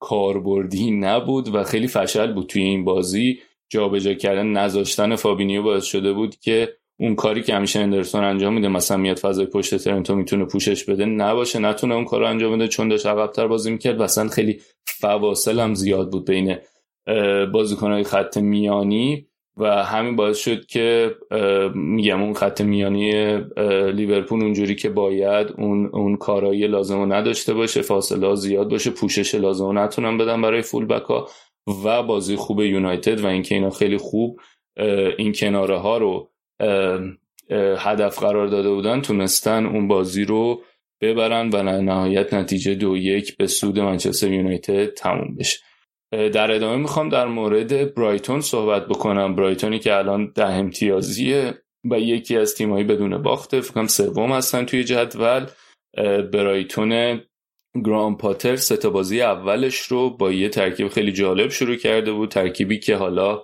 کاربردی نبود و خیلی فشل بود توی این بازی. جابجا کردن نذاشتن فابینیو باعث شده بود که اون کاری که همیشه اندرسون انجام میده، مثلا میاد فضای پشت ترنتو میتونه پوشش بده، نباشه، نتونه اون کارو انجام بده چون داشت عقب‌تر بازی میکرد. مثلا خیلی فواصل هم زیاد بود بین بازیکن‌های خط میانی و همین باعث شد که میگم اون خط میانی لیورپول اونجوری که باید اون کارایی لازمو نداشته باشه، فاصله زیاد باشه، پوشش لازمو نتونن بدن برای فولبک‌ها و بازی خوب یونایتد و اینکه اینا خیلی خوب این کناره ها رو هدف قرار داده بودن تونستن اون بازی رو ببرن و نهایت نتیجه 2-1 به سود منچستر یونایتد تموم بشه. در ادامه میخوام در مورد برایتون صحبت بکنم. برایتونی که الان 10 امتیازیه و یکی از تیمایی بدون باخته، فکر کنم سوم هستن توی جدول. برایتون گرام پاتر 3 تا بازی اولش رو با یه ترکیب خیلی جالب شروع کرده بود، ترکیبی که حالا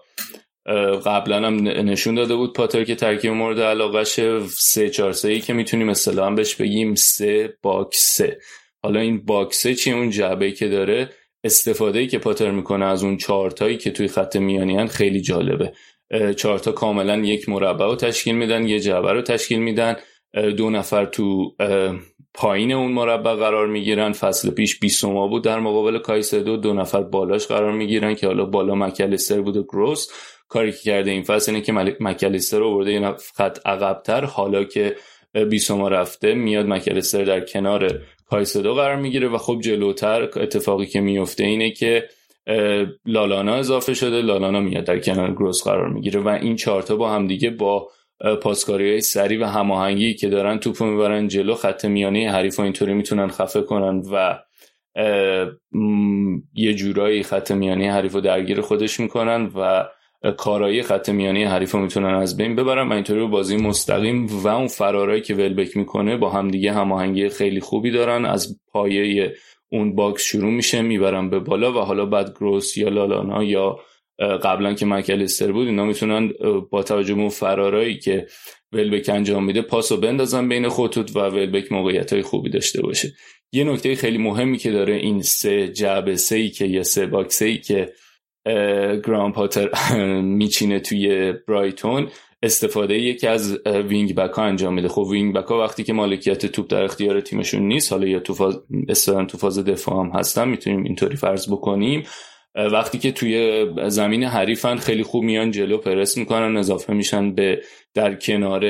قبلا هم نشون داده بود پاتر که ترکیب مورد علاقه‌شه، 3-4-3 که میتونیم اصطلاحاً بهش بگیم 3-باکسه. حالا این باکسه چیه؟ اون جعبه‌ای که داره، استفاده‌ای که پاتر میکنه از اون 4 تایی که توی خط میانیان خیلی جالبه. 4 تا کاملا یک مربع رو تشکیل میدن، یه جعبه رو تشکیل میدن دو نفر تو پایین اون مربع قرار میگیرن، فصل پیش 20 ما بود در مقابل کایسدو، دو نفر بالاش قرار میگیرن که حالا بالا مک‌الیستر بود و گروس. کاری که کرده این فصل اینه که مک‌الیستر رو آورده یه خط عقب‌تر، حالا که 20 ما رفته میاد مک‌الیستر در کنار کایسدو قرار میگیره و خب جلوتر اتفاقی که میفته اینه که لالانا اضافه شده، لالانا میاد در کنار گروس قرار میگیره و این چهار تا با هم دیگه با پاسکاری‌های سریع و هماهنگی که دارن توپو میبرن جلو، خط میانه حریف اینطوری میتونن خفه کنن و یه جورایی خط میانه حریفو درگیر خودش میکنن و کارایی خط میانه حریفو میتونن از بین ببرن و اینطوری رو بازی مستقیم و اون فرارایی که ولبک میکنه با هم دیگه هماهنگی خیلی خوبی دارن، از پایه اون باکس شروع میشه میبرن به بالا و حالا بعد گروس یا لالانا یا قبلا که مک‌الیستر بود اینا میتونن با توجه به اون فرارایی که ولبک انجام میده پاسو بندازن بین خطوط و ولبک موقعیت‌های خوبی داشته باشه. یه نکته خیلی مهمی که داره این سه جعبه سه‌ای که یا سه باکسه‌ای که گرام پاتر میچینه توی برایتون استفاده یکی از وینگ بک ها انجام میده. خب وینگ بک ها وقتی که مالکیت توپ در اختیار تیمشون نیست، حالا یا تو فاز دفاع هم هستن، میتونیم اینطوری فرض بکنیم، وقتی که توی زمین حریفن خیلی خوب میان جلو پرس میکنن، اضافه میشن به در کنار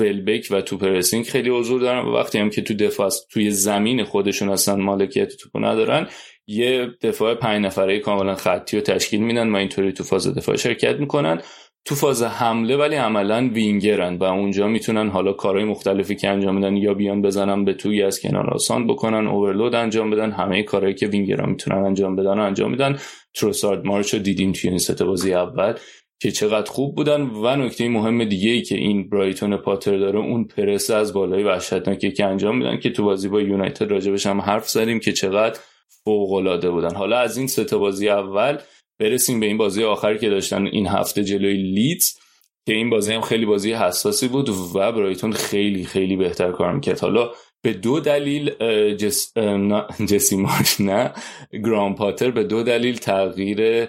ولبک و تو پرسینگ خیلی حضور دارن، و وقتی هم که تو دفاع توی زمین خودشون اصلا مالکیت توپو ندارن یه دفاع 5 نفره کاملا خطی رو تشکیل میدن و اینطوری تو فاز دفاع شرکت میکنن. تو فاز حمله ولی عملا وینگرن و اونجا میتونن حالا کارهای مختلفی که انجام بدن، یا بیان بزنن به توی از کنار آسان بکنن، اورلود انجام بدن، همه کارهایی که وینگران میتونن انجام بدن و انجام میدن. تروسارد مارچو دیدیم توی این سه بازی اول که چقدر خوب بودن. و نکته مهم دیگه‌ای که این برایتون پاتر داره اون پرس از بالای وحشتناکی که انجام میدن که تو بازی با یونایتد راجبش هم حرف زدیم که چقدر فوق‌العاده بودن. حالا از این سه بازی اول برسیم به این بازی آخر که داشتن این هفته جلوی لیدز که این بازی هم خیلی بازی حساسی بود و برایتون خیلی خیلی بهتر کار میکرد. حالا به دو دلیل گرام پاتر به دو دلیل تغییر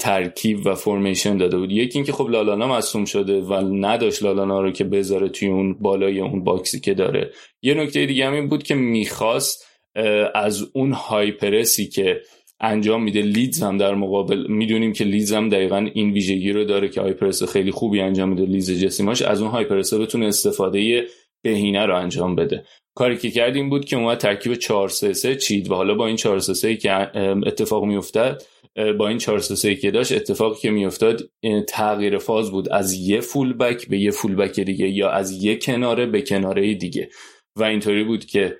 ترکیب و فرمیشن داده بود. یکی اینکه خب لالانا مصدوم شده و نداشت لالانا رو که بذاره توی اون بالای اون باکسی که داره. یه نکته دیگه هم این بود که میخواست از اون های پرسی که انجام میده لیدز هم در مقابل، میدونیم که لیدز هم دقیقاً این ویژگی رو داره که هایپرس خیلی خوبی انجام میده لیدز، جسیماش از اون هایپرس بتونه استفاده بهینه رو انجام بده. کاری که کرد این بود که اون ترکیب 4-3-3 چید و حالا با این 4-3-3 که اتفاق میافتاد، با این 4-3-3 که داشت اتفاقی که میافتاد تغییر فاز بود از یه فول بک به یه فول بک دیگه یا از یه کناره به کناره دیگه و اینطوری بود که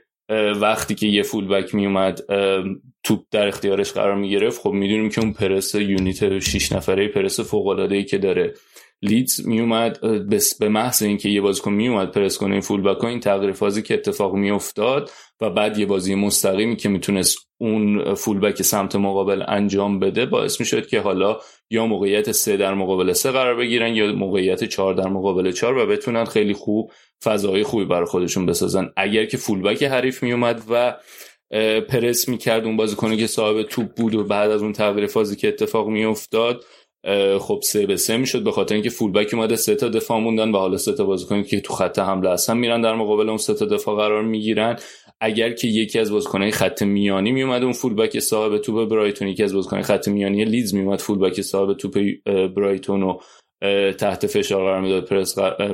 وقتی که یه فول بک می اومد توپ در اختیارش قرار می گرفت، خب می دونیم که اون پرس یونیت 6 نفره پرس فوق العاده‌ای که داره لیدز می اومد به محض اینکه یه بازیکن می اومد پرس کنه این فول بک ها، این تغییر فازی که اتفاق می افتاد و بعد یه بازی مستقیمی که میتونست اون فول بک سمت مقابل انجام بده باعث می شد که حالا یا موقعیت 3 در مقابل 3 قرار بگیرن یا موقعیت 4 در مقابل 4 و بتونن خیلی خوب فضای خوبی برای خودشون بسازن. اگر که فول بک حریف می اومد و پرس میکرد اون بازیکنی که صاحب توپ بود و بعد از اون تغییر فازی که اتفاق می افتاد خب 3-3 میشد، به خاطر اینکه فول بک اومده 3 تا دفاع موندن و حالا 3 تا بازیکن که تو خط حمله هستن میرن در مقابل اون 3 تا دفاع قرار میگیرن. اگر که یکی از بازیکن‌های خط میانی میومد اون فول بک صاحب توپ برایتون، یکی از بازیکن‌های خط میانی لیدز میومد فول بک صاحب توپ برایتون رو تحت فشار قرار میداد،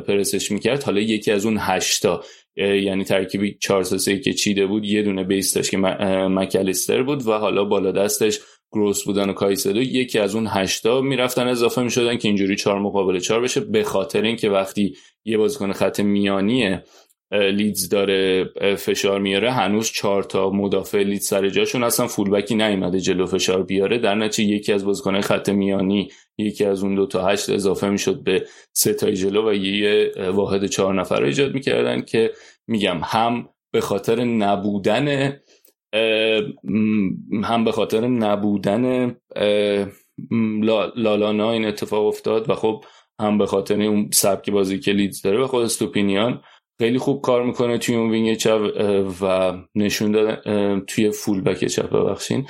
پرسش میکرد. حالا یکی از اون 8 تا یعنی ترکیبی 4-3 که چیده بود یه دونه بیس داشت که مک‌الیستر بود و حالا بالا دستش گروس بودن و کایسدو، یکی از اون 8 تا میرفتن اضافه میشدن که اینجوری 4 مقابل 4 بشه، به خاطر اینکه وقتی یه بازیکن خط میانی لیدز داره فشار میاره هنوز 4 تا مدافع لیدز سر جاشون اصلا فول بکی نیومده جلو فشار بیاره، در نتیجه یکی از بازیکن‌های خط میانی یکی از اون 2 تا 8 اضافه میشد به 3 تا جلو و یه واحد 4 نفره ایجاد میکردن که میگم هم به خاطر نبودن لالانا این اتفاق افتاد و خب هم به خاطر اون سبک بازی که لیدز داره و خود استوپینیان خیلی خوب کار میکنه توی اون وینگ چپ و نشون دادن توی فول بک چپ ببخشین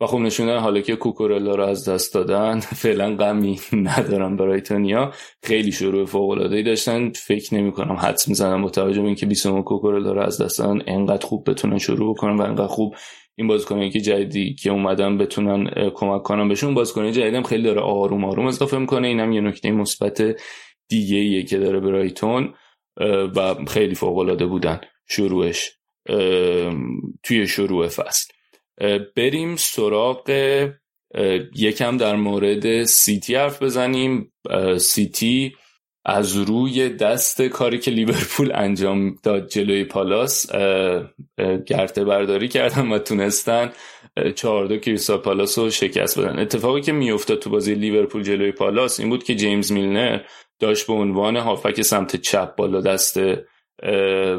و خب نشونه حالا که کوکورلا رو از دست دادن فعلا غمی ندارم برای تونیا. خیلی شروع فوق‌العاده‌ای داشتن، فکر نمی‌کنم، حدس می‌زنم با توجه به اینکه بیسوما کوکورلا رو از دست دادن انقدر خوب بتونن شروع کنن و انقدر خوب این بازیکنایی که جدیدی که اومدن بتونن کمک کنن بهشون. بازیکنای جدیدم خیلی داره آروم آروم اضافه می‌کنه، اینم یه نکته مثبت دیگه‌ایه که داره برایتون و خیلی فوق‌العاده بودن شروعش توی شروع فصل. بریم سراغ یکم در مورد سیتی حرف بزنیم. سیتی از روی دست کاری که لیورپول انجام داد جلوی پالاس گرته برداری کردن و تونستن 4-2 کریستال پالاس رو شکست بدن. اتفاقی که میافتاد تو بازی لیورپول جلوی پالاس این بود که جیمز میلنر داشت به عنوان هافک سمت چپ بالا دست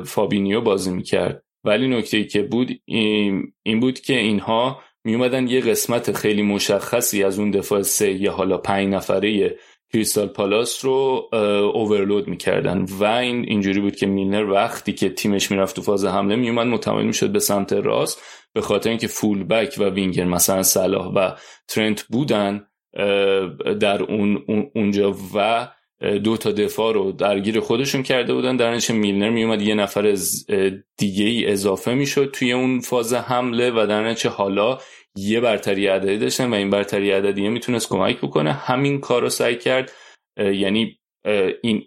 فابینیو بازی میکرد، ولی نکته‌ای که بود این بود که اینها می اومدن یه قسمت خیلی مشخصی از اون دفاع 5 نفره کریستال پالاس رو اورلود می‌کردن و اینجوری بود که میلنر وقتی که تیمش میرفت تو فاز حمله می اومد متمایل می‌شد به سمت راست، به خاطر اینکه فول بک و وینگر مثلا صلاح و ترنت بودن در اونجا و دو تا دفاع رو درگیر خودشون کرده بودن، در نتیجه میلنر میومد یه نفر دیگه ای اضافه میشد توی اون فاز حمله و در نتیجه حالا یه برتری عددی داشتن و این برتری عددی میتونست کمک بکنه. همین کار رو سعی کرد، یعنی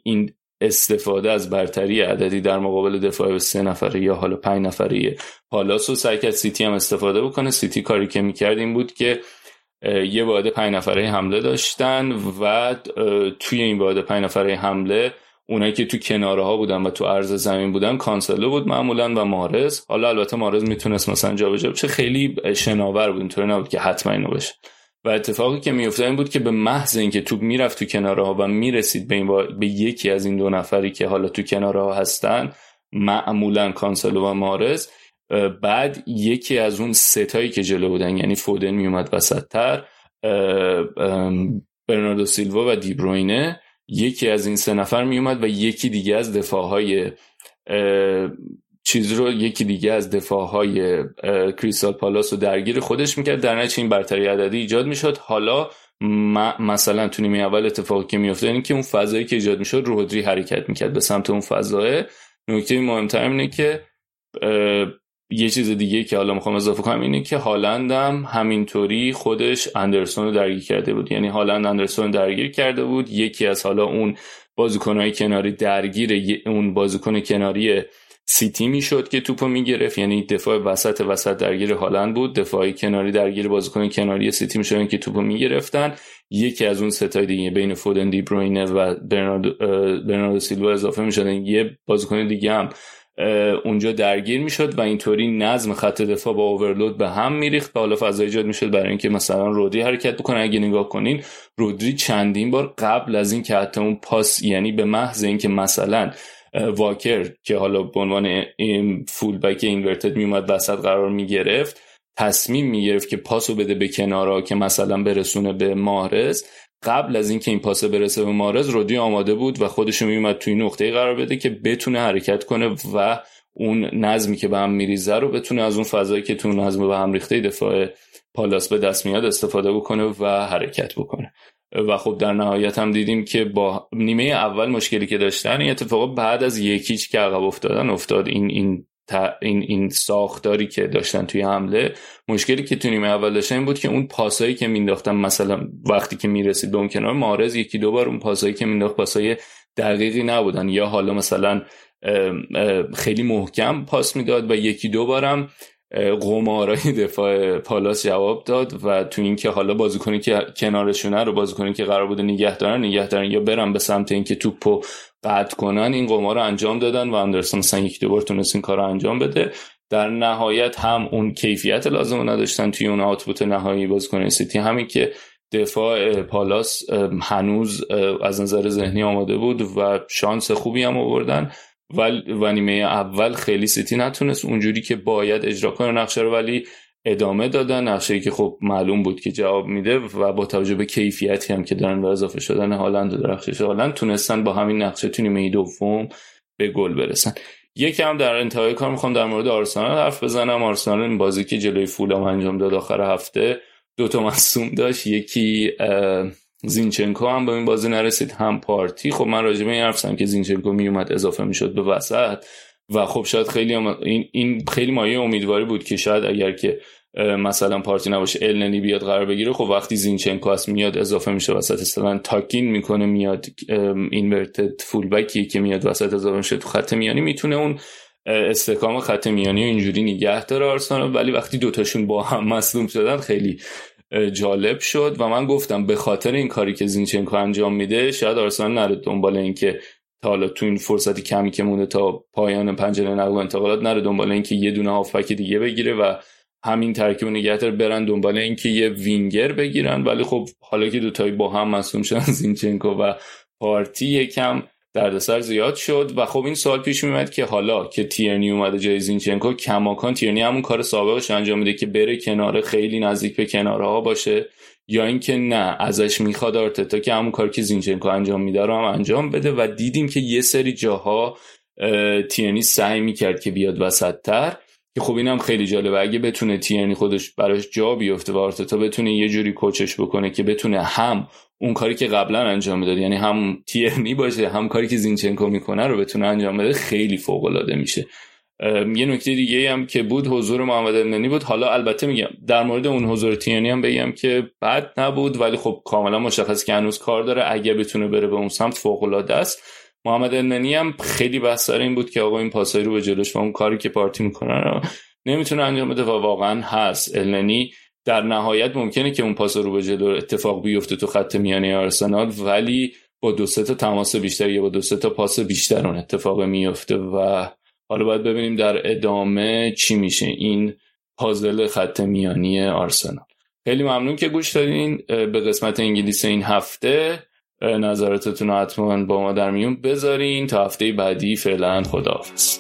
این استفاده از برتری عددی در مقابل دفاع 3 نفره یا حالا 5 نفره پالاس رو سعی کرد سیتی هم استفاده بکنه. سیتی کاری که میکرد این بود که یه واحد 5 نفره حمله داشتن و توی این واحد 5 نفره حمله اونایی که تو کناره ها بودن و تو عرض زمین بودن کانسلو بود معمولا و مارز. حالا البته مارز میتونست مثلا جابجا بشه، خیلی شناور بود، اینطوری نبود که حتما اینو بشه. و اتفاقی که میافتاد این بود که به محض اینکه توپ میرفت تو کناره ها و میرسید به یکی از این دو نفری که حالا تو کناره ها هستن، معمولا کانسلو و مارز، بعد یکی از اون ستایی که جلو بودن یعنی فودن میومد وسط‌تر، برناردو سیلوا و دیبروینه، یکی از این سه نفر میومد و یکی دیگه از دفاعهای دفاعهای کریستال پالاس رو درگیر خودش میکرد، در نتیجه این برتری عددی ایجاد میشد. حالا مثلا تو نیمه اول اتفاقی که میافتاد این که اون فضایی که ایجاد میشد رودری حرکت میکرد به سمت اون فضا. نکته مهمتر اینه که یه چیز دیگه که حالا میخوام اضافه کنم اینه که هالند هم همینطوری خودش اندرسون رو درگیر کرده بود، یعنی هالند اندرسون درگیر کرده بود، یکی از حالا اون بازیکن‌های کناری درگیر اون بازیکن کناری سیتی میشد که توپو میگرفت، یعنی دفاع وسط درگیر هالند بود، دفاع کناری درگیر بازیکن کناری سیتی میشدن که توپو میگرفتن. یکی از اون ستای دیگه بین فودن، دی بروینه و برناردو سیلوا اضافه میشدن، یه بازیکن دیگه هم اونجا درگیر میشد و اینطوری نظم خط دفاع با اورلود به هم میریخت و حالا فضا ایجاد میشد برای اینکه مثلا رودری حرکت بکنه. اگه نگاه کنین رودری چندین بار قبل از این که حتی اون پاس، یعنی به محض اینکه مثلا واکر که حالا به عنوان فول بک اینورتد میومد وسط قرار میگرفت، تصمیم میگرفت که پاسو بده به کنارا که مثلا برسونه به مارز، قبل از اینکه این پاسه برسه به مارز رودی آماده بود و خودش میومد توی نقطه قرار بده که بتونه حرکت کنه و اون نظمی که به هم میریزه رو بتونه از اون فضایی که تو نظم به هم ریخته دفاع پالاس به دست میاد استفاده بکنه و حرکت بکنه. و خب در نهایت هم دیدیم که با نیمه اول مشکلی که داشتن این اتفاق بعد از یکیچ که عقب افتادن افتاد. این ساختاری که داشتن توی حمله، مشکلی که تو نیمه اول داشتن این بود که اون پاسایی که مینداختن، مثلا وقتی که میرسید به اون کنار مارز یکی دو بار اون پاسایی که مینداخت پاسای دقیقی نبودن، یا حالا مثلا خیلی محکم پاس میداد و یکی دو بارم قمارای دفاع پالاس جواب داد و تو این که حالا بازیکنی که کنارشونه رو، بازیکنی که قرار بود نگه دارن یا برن به سمت اینکه توپو قطع کنن، این قمار رو انجام دادن و اندرسون مثلا یک دو بار تونست این کارو انجام بده. در نهایت هم اون کیفیت لازم رو نداشتن توی اون آوتپوت نهایی بازیکن سیتی، همین که دفاع پالاس هنوز از نظر ذهنی آماده بود و شانس خوبی هم آوردن. و نیمه اول خیلی سیتی نتونست اونجوری که باید اجرا کنه نقشه رو، ولی ادامه دادن نقشه‌ای که خب معلوم بود که جواب میده و با توجه به کیفیتی هم که دارن و اضافه شدن هالند و درخشش هالند تونستن با همین نقشه تو نیمه دوم به گل برسن. یکم در انتهای کار میخوام در مورد آرسنال حرف بزنم. آرسنال این بازی که جلوی فولام انجام داد آخر هفته، دوتا مصدوم داشت، یکی زینچنکو هم به این بازی نرسید هم پارتی. خب من راجع به این حرف زدم که زینچنکو میومد اضافه میشد به وسط و خب شاید خیلی این خیلی مایه امیدواری بود که شاید اگر که مثلا پارتی نباشه النی بیاد قرار بگیره. خب وقتی زینچنکو اس میاد اضافه میشه وسط، اصلا تاکین میکنه میاد اینورتد فول بکی که میاد وسط اضافه میشه تو خط میانی، میتونه اون استحکام خط میانی و اینجوری نگه داره آرسنال. ولی وقتی دوتاشون با هم مصدوم شدن خیلی جالب شد و من گفتم به خاطر این کاری که زینچنکو انجام میده شاید آرسنال نره دنبال این که تا حالا تو این فرصتی کمی که مونده تا پایان پنجره نقل و انتقالات نره دنبال این که یه دونه هافبک دیگه بگیره و همین ترکیب نگه داره، برن دنبال این که یه وینگر بگیرن. ولی خب حالا که دوتایی با هم مصدوم شدن زینچنکو و پارتی یکم دردسر زیاد شد و خب این سوال پیش میاد که حالا که تیرنی اومده جای زینچنکو، کماکان تیرنی همون کار سابقش انجام میده که بره کناره، خیلی نزدیک به کنارها باشه، یا اینکه نه ازش میخواد آرتتا که همون کار که زینچنکو انجام میده رو هم انجام بده. و دیدیم که یه سری جاها تیرنی سعی میکرد که بیاد وسط‌تر که خب اینم خیلی جالبه. اگه بتونه تیرنی خودش براش جا بیفته و آرتتا بتونه یه جوری کوچش بکنه که بتونه هم اون کاری که قبلا انجام میداد، یعنی هم تیرنی باشه هم کاری که زینچنکو میکنه رو بتونه انجام بده، خیلی فوق العاده میشه. یه نکته دیگه هم که بود حضور محمد الننی بود. حالا البته میگم در مورد اون حضور تیرنی هم بگم که بد نبود، ولی خب کاملا مشخص که هنوز کار داره. اگه بتونه بره به اون سمت فوق العاده است. محمد الننی هم خیلی بحث سر این بود که آقا این پاسای رو به جلوش و اون کاری که پارتی میکنه رو نمیتونه انجام بده و واقعا هست. الننی در نهایت ممکنه که اون پاس رو به جلو اتفاق بیفته تو خط میانه آرسنال، ولی با دو سه تا تماس بیشتر یا با دو سه تا پاس بیشتر اون اتفاق میفته و حالا باید ببینیم در ادامه چی میشه این پازل خط میانی آرسنال. خیلی ممنون که گوش دادین به قسمت انگلیس این هفته. نظراتتون رو حتما با ما در میون بذارین. تا هفته بعدی فعلا خداحافظ.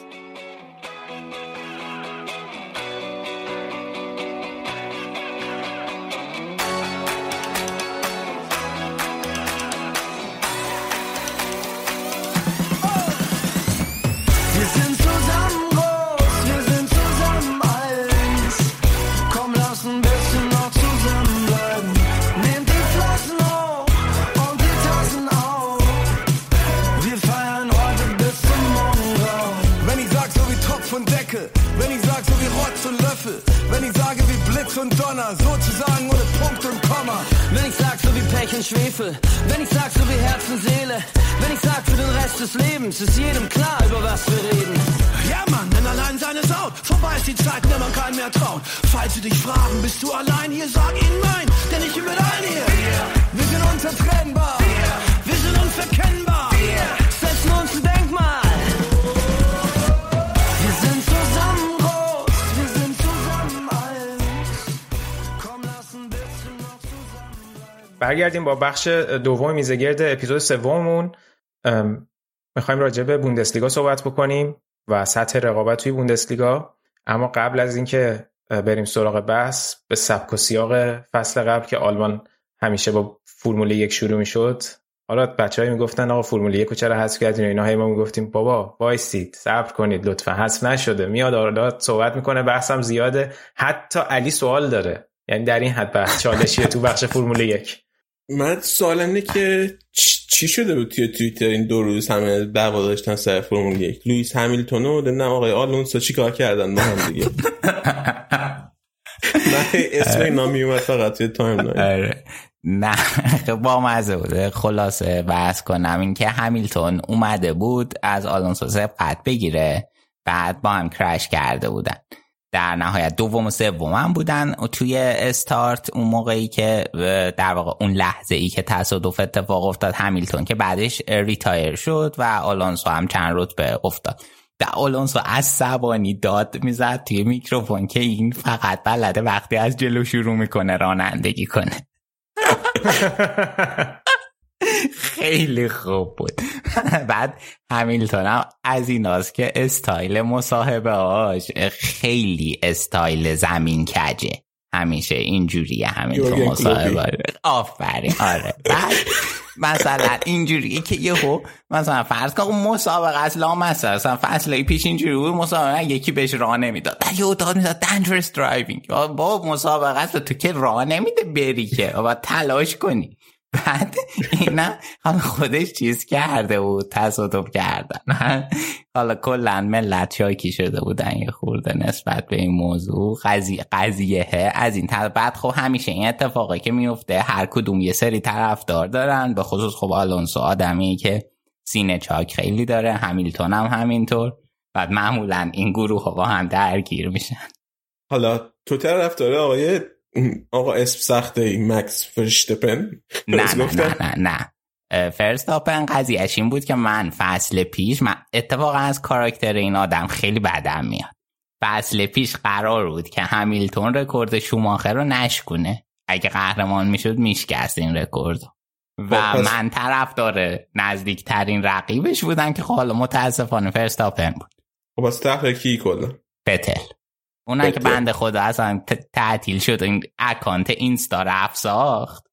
Wenn ich sag so wie Herz und Seele, wenn ich sag für den Rest des Lebens, ist jedem klar, über was wir reden. Ja Mann, denn allein seine Sound, vorbei ist die Zeit, der man keinem mehr traut. Falls sie dich fragen, bist du allein hier, sag ihnen nein, denn ich bin mit allen hier. Wir sind unzertrennbar, wir sind unverkennbar, wir setzen uns ein Denkmal. برگردیم با بخش دوم میزگرد اپیزود سوممون. میخوایم راجع به بوندسلیگا صحبت بکنیم و سطح رقابت توی بوندسلیگا. اما قبل از اینکه بریم سراغ بحث، به سبک و سیاق فصل قبل که آلمان همیشه با فرمول 1 شروع میشد، حالا بچه‌ها میگفتن آقا فرمول 1 رو چرا حذف کردین و اینا، هی ما میگفتیم بابا وایسید صبر کنید لطفا، حذف نشده. میاد آراد صحبت میکنه، بحثم زیاده، حتی علی سوال داره. یعنی در این حد بحث چالشیه تو بخش فرمول 1. من سوالم اینه که چی شده بود توی توییتر این دو روز همه دعوا داشتن سر فرمول 1، لوئیس همیلتون و نمیدونم آقای آلونسو چیکار کردن با هم دیگه. نه اسم نامی اومد فقط توی تایملاین. نه با مزه بود. خلاصه بحث کنم این که همیلتون اومده بود از آلونسو سبقت بگیره، بعد با هم کرش کرده بودن. در نهایت دوم و سوم هم بودن توی استارت، اون موقعی که در واقع اون لحظه ای که تصادف اتفاق افتاد، همیلتون که بعدش ریتایر شد و آلونسو هم چند رتبه افتاد. در آلونسو عصبانی داد میزد توی میکروفون که این فقط بلده وقتی از جلو شروع میکنه رانندگی کنه. خیلی خوب بود. بعد همیلتون هم از ایناست که استایل مصاحبه هاش خیلی استایل زمین کجه، همیشه اینجوریه همیلتون مصاحبه. آفرین آره. بعد مثلا اینجوریه که یهو مثلا فرض کن مسابقه از لامصب مثلا فصلای پیش اینجوری بود مسابقه یکی بهش راه نمیداد ولی او داد میزد dangerous driving. با مسابقه است تو که راه نمیده بری که و تلاش کنی. بعد اینا حالا خودش چیز کرده بود تصادف کردن. حالا کلن ملت شاکی شده بودن یه خورده نسبت به این موضوع قضیه از این طرف. بعد خب همیشه این اتفاقی که میفته هر کدوم یه سری طرفدار دارن، به خصوص خب آلونسو آدمی که سینه چاک خیلی داره، همیلتون هم همینطور. بعد معمولا این گروه ها با هم درگیر میشن. حالا تو طرفدار آقا اسم سخته این مکس فرشتپن نه فرستاپن قضیهش این بود که من فصل پیش اتفاقا از کاراکتر این آدم خیلی بدم میاد. فصل پیش قرار بود که همیلتون رکورد شوماخر رو نشکنه، اگه قهرمان میشد میشکست این رکورد و پس... من طرفدار نزدیک ترین رقیبش بودم که حالا متاسفانه فرستاپن بود. خب از طرف کی کلا پتل اونا که بنده خدا اصلا تعطیل شد این اکانت اینستا رفت ساخت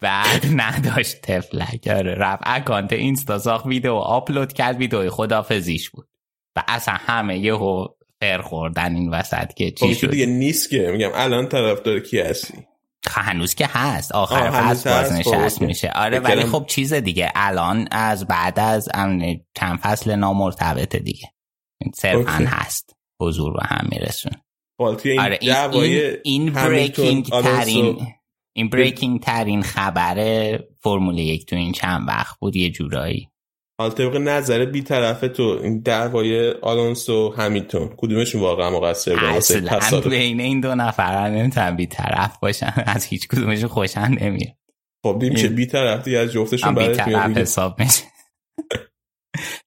بعد نداشت تفلک رفت اکانت اینستا ساخت ویدیو آپلود کرد، ویدیوی خدافزیش بود و اصلا همه یهو فر خوردن این وسط که چی شد دیگه. نیست که میگم الان طرفدار کی هستی؟ هنوز که هست آخر فصل بازنشست میشه. آره ولی خب چیز دیگه الان از بعد از چند فصل نامرتبطه دیگه صرفا هست حضور و هم میرسون. آره این بریکینگ ترین خبر فرمول یک تو این چند وقت بود یه جورایی. حالا طبق نظر بی طرف تو این دعوای آلونسو همیلتون کدومشون واقعا مقصر بوده؟ اصلا بین این دو نفر نمیتونن بی طرف باشن، از هیچ کدومشون خوشم نمیاد. خب دیدیم چه بی طرفی از جفتشون برات میاد حساب میشه.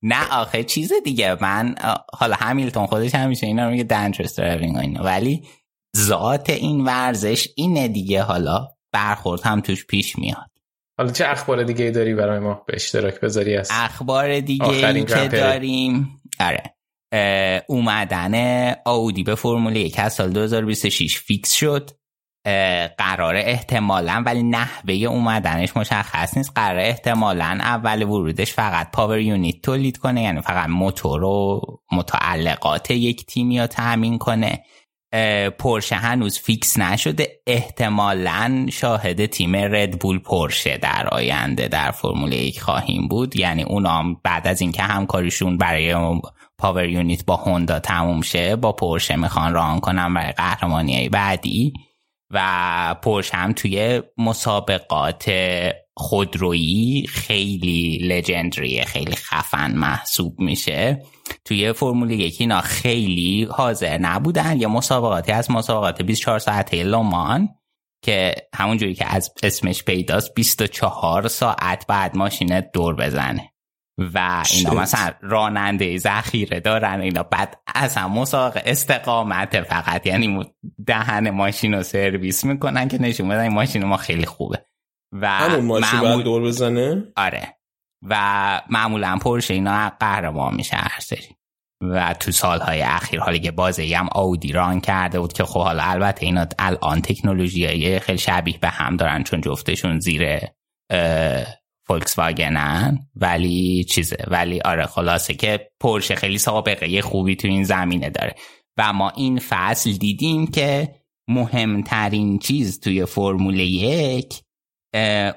نه آخه چیز دیگه من حالا همیلتون خودش همیشه اینا رو میگه dangerous driving اینا، ولی ذات این ورزش اینه دیگه. حالا برخورد هم توش پیش میاد. حالا چه اخبار دیگه داری برای ما به اشتراک بذاری؟ از اخبار دیگه که داریم آره اومدن آودی به فرمول 1 از سال 2026 فیکس شد. قراره احتمالاً ولی نحوه اومدنش مشخص نیست، قراره احتمالاً اول ورودش فقط پاور یونیت تولید کنه، یعنی فقط موتور و متعلقات یک تیمی رو تامین کنه. پورشه هنوز فیکس نشده، احتمالاً شاهد تیم ردبول پورشه در آینده در فرمول 1 خواهیم بود. یعنی اونام بعد از اینکه همکاریشون برای پاور یونیت با هوندا تموم شه با پورشه میخوان ران کنن برای قهرمانی‌های بعدی و پورش هم توی مسابقات خودرویی خیلی لژندریه، خیلی خفن محسوب میشه. توی فرمول 1 اینا خیلی حاضر نبودن. یه مسابقاتی از مسابقات 24 ساعته لومان که همونجوری که از اسمش پیداست 24 ساعت بعد ماشینت دور بزنه و اینا مثلا راننده ذخیره دارن اینا، بعد اصلا مسابقه استقامت فقط، یعنی دهن ماشین رو سرویس میکنن که نشون بدن این ماشین ما خیلی خوبه و معمول دور بزنه. آره و معمولا پورشه اینا قهرمان میشه هر سری و تو سالهای اخیر حالا که بازی هم آودی ران کرده بود که خب حالا البته اینا الان تکنولوژیای خیلی شبیه به هم دارن چون جفتشون زیر فولکس واگنن ولی چیزه، ولی آره خلاصه که پورشه خیلی سابقه یه خوبی تو این زمینه داره و ما این فصل دیدیم که مهمترین چیز توی فرمول 1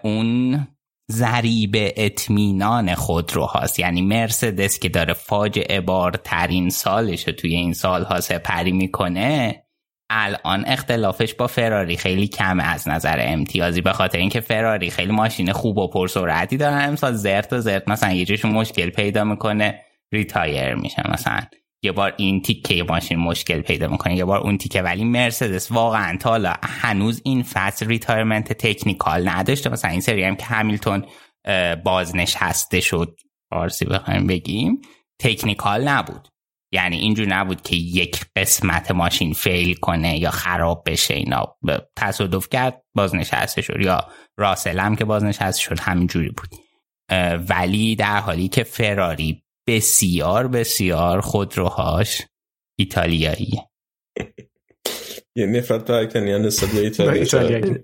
اون ضریب اطمینان خودروهاست. یعنی مرسدس که داره فاجعه بارترین سالشو توی این سالها سپری میکنه، الان اختلافش با فراری خیلی کمه از نظر امتیازی به خاطر اینکه فراری خیلی ماشین خوب و پرسرعتی دارن. امسال زرت مثلا یه جاشون مشکل پیدا میکنه ریتایر میشه، مثلا یه بار این تیکه ماشین مشکل پیدا میکنه یه بار اون تیکه، ولی مرسدس واقعا تا حالا هنوز این فصل ریتایرمنت تکنیکال نداشته. مثلا این سری هم که همیلتون بازنشسته شد فارسی بخوایم بگیم تکنیکال نبود، یعنی اینجور نبود که یک قسمت ماشین فیل کنه یا خراب بشه، اینا تصادف کرد بازنشسته شد، یا راسل هم که بازنشسته شد همینجوری بود. ولی در حالی که فراری بسیار خودروهاش ایتالیاییه نفرت پراکنیان نسبت به ایتالیا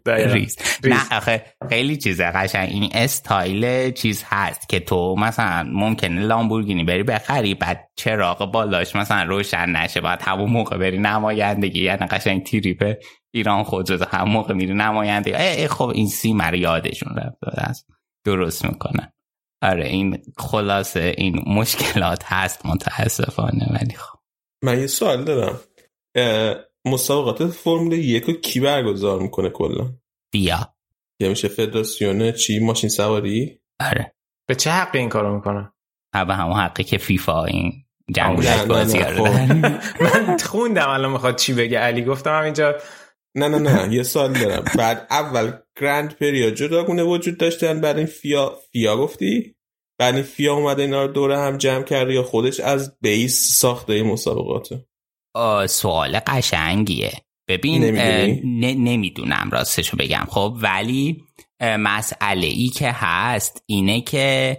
نه آخه خیلی چیزه قشنگ این استایل چیز هست که تو مثلا ممکنه لامبورگینی بری بخری بعد چراغ بالاش مثلا روشن نشه بعد همون موقع بری نمایندگی، یعنی قشنگ تریپ ایران خودت همون موقع میری نمایندگی. خب این سیمر یادشون رفت درست میکنن. آره این خلاصه این مشکلات هست متاسفانه. ولی خب من یه سوال دارم، مسابقات فرمول 1 رو کی برگزار میکنه کلا؟ فیا. یه میشه فدراسیون چی ماشین سواری؟ آره. به چه حق این کارو میکنه؟ به همون حقی که فیفا این جنگولک بازی داره. من خوندم الان میخواد چی بگه علی، گفتم همینجا نه یه سوال دارم. بعد اول گرند پریا جداگونه وجود داشتن، بعد این فیا گفتی؟ بعد این فیا اومده اینا رو دوره هم جمع کرد یا خودش از بیس ساخته مسابقاته؟ سوال قشنگیه. ببین نمیدونم راستشو بگم خب، ولی مسئله ای که هست اینه که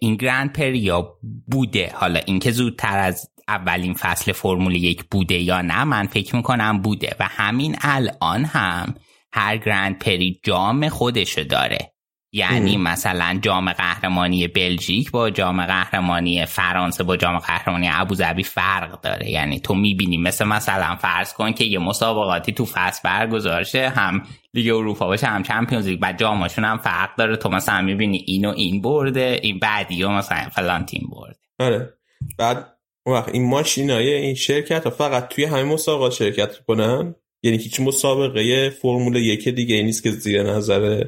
این گرند پریا بوده، حالا این که زودتر از اولین فصل فرمول یک بوده یا نه من فکر میکنم بوده و همین الان هم هر گرند پری جام خودشو داره، یعنی مثلا جام قهرمانی بلژیک با جام قهرمانی فرانسه با جام قهرمانی ابوظبی فرق داره. یعنی تو میبینی مثلا فرض کن که یه مسابقاتی تو فصل برگزار شه، هم لیگ اروپا باشه هم چمپیونز لیگ، بعد جاماشون هم فرق داره. تو مثلا میبینی اینو این برده، این بعدیو مثلا فلان تیم برده. آره. بعد وقت این ماشینای این شرکت ها فقط توی همین مسابقات شرکت کنن، یعنی هیچ مسابقه فرمول 1 دیگه نیست که زیر نظر